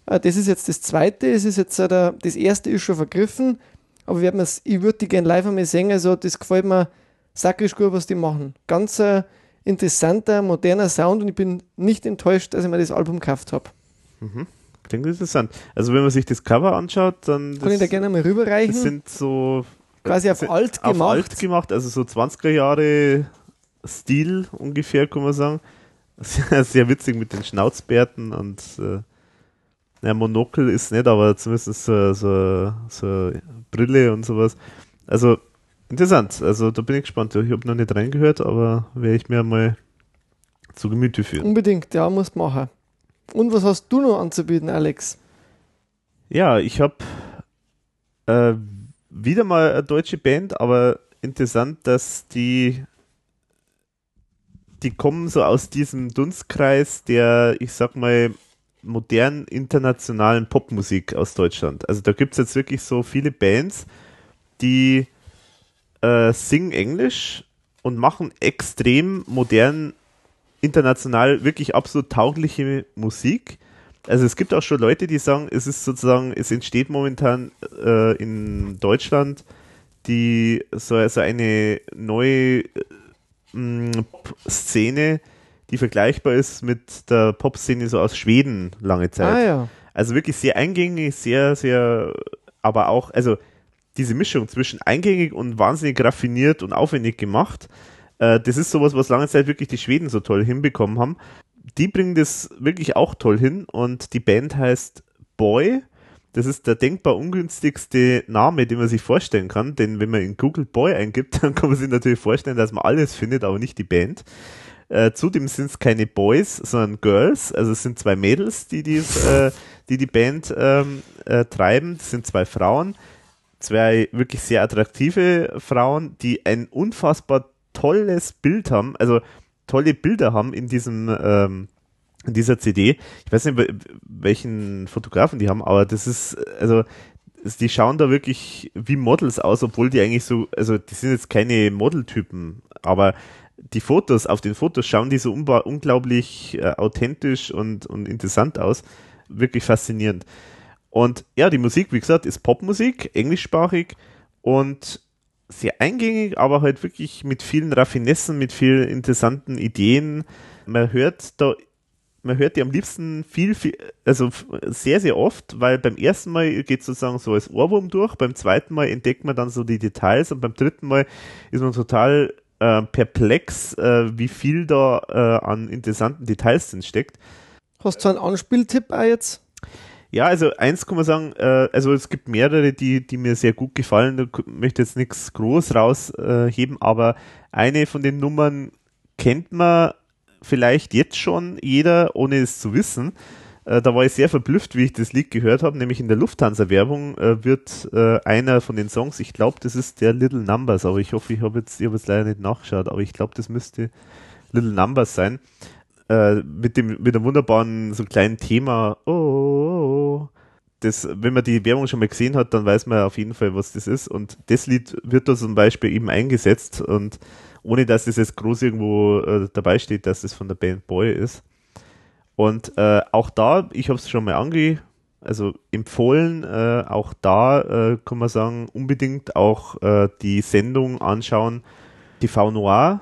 Das ist jetzt das zweite, das ist jetzt das erste ist schon vergriffen, aber wir das, ich würde die gerne live einmal singen, also das gefällt mir sackrisch gut, was die machen. Ganz ein interessanter, moderner Sound, und ich bin nicht enttäuscht, dass ich mir das Album gekauft habe. Mhm. Klingt interessant. Also wenn man sich das Cover anschaut, dann... Kann ich da gerne mal rüberreichen. Das sind so... Quasi auf alt gemacht. Auf alt gemacht, also so zwanziger Jahre Stil ungefähr, kann man sagen. Sehr, sehr witzig mit den Schnauzbärten und äh, na, Monokel ist nicht, aber zumindest so, so, so Brille und sowas. Also interessant, also da bin ich gespannt. Ich habe noch nicht reingehört, aber werde ich mir mal zu Gemüte führen. Unbedingt, ja, musst machen. Und was hast du noch anzubieten, Alex? Ja, ich habe... Äh, Wieder mal eine deutsche Band, aber interessant, dass die die kommen so aus diesem Dunstkreis der, ich sag mal, modernen internationalen Popmusik aus Deutschland. Also da gibt es jetzt wirklich so viele Bands, die äh, singen Englisch und machen extrem modern, international, wirklich absolut taugliche Musik. Also es gibt auch schon Leute, die sagen, es ist sozusagen, es entsteht momentan äh, in Deutschland die so also eine neue äh, Szene, die vergleichbar ist mit der Popszene so aus Schweden lange Zeit. Ah, ja. Also wirklich sehr eingängig, sehr, sehr, aber auch, also diese Mischung zwischen eingängig und wahnsinnig raffiniert und aufwendig gemacht, äh, das ist sowas, was lange Zeit wirklich die Schweden so toll hinbekommen haben. Die bringen das wirklich auch toll hin, und die Band heißt Boy. Das ist der denkbar ungünstigste Name, den man sich vorstellen kann, denn wenn man in Google Boy eingibt, dann kann man sich natürlich vorstellen, dass man alles findet, aber nicht die Band. Äh, zudem sind es keine Boys, sondern Girls, also es sind zwei Mädels, die die, äh, die, die Band ähm, äh, treiben. Das sind zwei Frauen, zwei wirklich sehr attraktive Frauen, die ein unfassbar tolles Bild haben, also tolle Bilder haben in diesem ähm, in dieser C D. Ich weiß nicht, welchen Fotografen die haben, aber das ist, also die schauen da wirklich wie Models aus, obwohl die eigentlich so, also die sind jetzt keine Modeltypen, aber die Fotos, auf den Fotos schauen die so unba- unglaublich äh, authentisch und, und interessant aus. Wirklich faszinierend. Und ja, die Musik, wie gesagt, ist Popmusik, englischsprachig und sehr eingängig, aber halt wirklich mit vielen Raffinessen, mit vielen interessanten Ideen. Man hört da, man hört die am liebsten viel, viel, also sehr, sehr oft, weil beim ersten Mal geht es sozusagen so als Ohrwurm durch, beim zweiten Mal entdeckt man dann so die Details und beim dritten Mal ist man total äh, perplex, äh, wie viel da äh, an interessanten Details drin steckt. Hast du einen Anspieltipp auch jetzt? Ja, also eins kann man sagen, äh, also es gibt mehrere, die, die mir sehr gut gefallen, da möchte jetzt nichts groß rausheben, äh, aber eine von den Nummern kennt man vielleicht jetzt schon jeder, ohne es zu wissen. Äh, da war ich sehr verblüfft, wie ich das Lied gehört habe, nämlich in der Lufthansa-Werbung äh, wird äh, einer von den Songs, ich glaube, das ist der Little Numbers, aber ich hoffe, ich habe jetzt, ich habe jetzt leider nicht nachgeschaut, aber ich glaube, das müsste Little Numbers sein. Mit dem mit dem wunderbaren so kleinen Thema, oh, oh, oh. das, wenn man die Werbung schon mal gesehen hat, dann weiß man auf jeden Fall, was das ist. Und das Lied wird da zum Beispiel eben eingesetzt, und ohne dass das jetzt groß irgendwo äh, dabei steht, dass das von der Band Boy ist. Und äh, auch da, ich habe es schon mal ange, also empfohlen, äh, auch da äh, kann man sagen, unbedingt auch äh, die Sendung anschauen, T V Noir,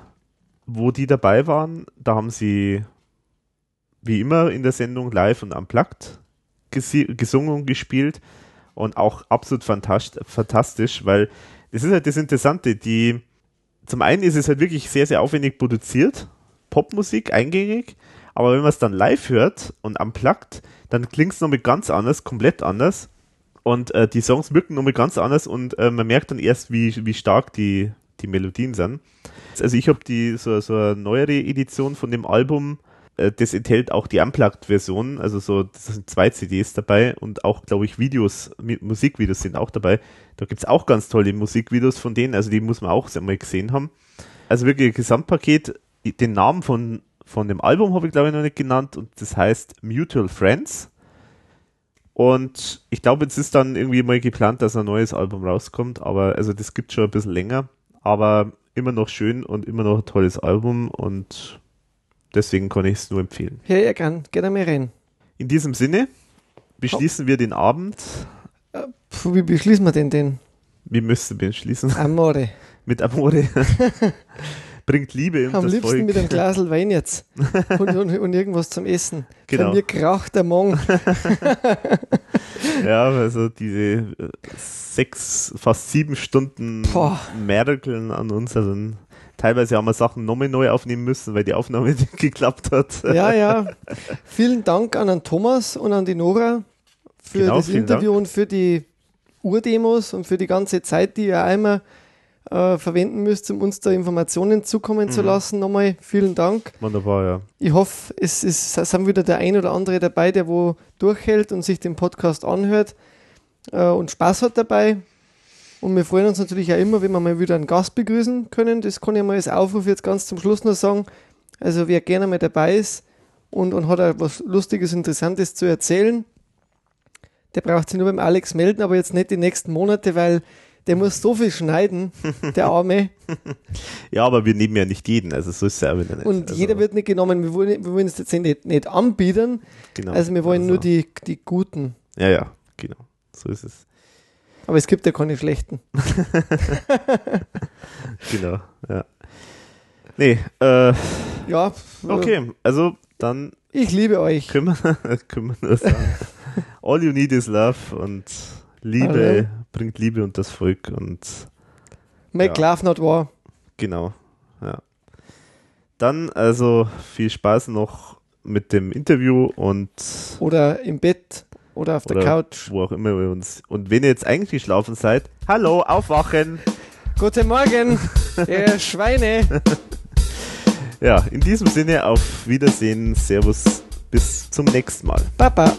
wo die dabei waren. Da haben sie wie immer in der Sendung live und unplugged gesungen und gespielt, und auch absolut fantastisch, weil das ist halt das Interessante, die, zum einen ist es halt wirklich sehr, sehr aufwendig produziert, Popmusik, eingängig, aber wenn man es dann live hört und unplugged, dann klingt es nochmal ganz anders, komplett anders, und äh, die Songs wirken nochmal ganz anders, und äh, man merkt dann erst, wie, wie stark die, die Melodien sind. Also ich habe die so, so eine neuere Edition von dem Album. Das enthält auch die Unplugged-Version, also so, das sind zwei C Ds dabei, und auch, glaube ich, Videos, Musikvideos sind auch dabei. Da gibt es auch ganz tolle Musikvideos von denen, also die muss man auch einmal gesehen haben. Also wirklich ein Gesamtpaket. Den Namen von, von dem Album habe ich, glaube ich, noch nicht genannt, und das heißt Mutual Friends. Und ich glaube, jetzt ist dann irgendwie mal geplant, dass ein neues Album rauskommt, aber also das gibt es schon ein bisschen länger, aber immer noch schön und immer noch ein tolles Album, und deswegen kann ich es nur empfehlen. Ja, ja, gern. Geht einmal rein. In diesem Sinne beschließen oh. wir den Abend. Wie beschließen wir denn den? Wir müssen beschließen. Amore. Mit Amore. Bringt Liebe in Am das Volk. Am liebsten mit einem Glasl Wein jetzt. Und, und, und irgendwas zum Essen. Genau. Von mir kraucht der Mong. Ja, also diese sechs, fast sieben Stunden Boah. Merkeln an unseren... Teilweise haben wir Sachen nochmal neu aufnehmen müssen, weil die Aufnahme nicht geklappt hat. Ja, ja. Vielen Dank an den Thomas und an die Nora für genau, das Interview Dank. Und für die Urdemos und für die ganze Zeit, die ihr einmal äh, verwenden müsst, um uns da Informationen zukommen mhm. zu lassen. Nochmal vielen Dank. Wunderbar, ja. Ich hoffe, es, ist, es sind wieder der ein oder andere dabei, der wo durchhält und sich den Podcast anhört äh, und Spaß hat dabei. Und wir freuen uns natürlich auch immer, wenn wir mal wieder einen Gast begrüßen können. Das kann ich mal als Aufruf jetzt ganz zum Schluss noch sagen. Also wer gerne mal dabei ist und, und hat auch was Lustiges, Interessantes zu erzählen, der braucht sich nur beim Alex melden, aber jetzt nicht die nächsten Monate, weil der muss so viel schneiden, der Arme. Ja, aber wir nehmen ja nicht jeden, also so ist es ja wieder nicht. Und also jeder wird nicht genommen, wir wollen, wir wollen es jetzt nicht, nicht anbieten, genau. Also wir wollen also. nur die, die Guten. Ja, ja, genau, so ist es. Aber es gibt ja keine schlechten. Genau, ja. Nee, äh, ja. Okay, also dann. Ich liebe euch. Können wir, können wir nur sagen. All you need is love, und Liebe Hallo. bringt Liebe und das Volk, und Make ja. love not war. Genau, ja. Dann also viel Spaß noch mit dem Interview, und. Oder im Bett. Oder auf der Oder Couch. Wo auch immer wir uns. Und wenn ihr jetzt eigentlich schlafen seid, hallo, aufwachen! Guten Morgen, ihr Schweine! Ja, in diesem Sinne, auf Wiedersehen, Servus, bis zum nächsten Mal. Papa!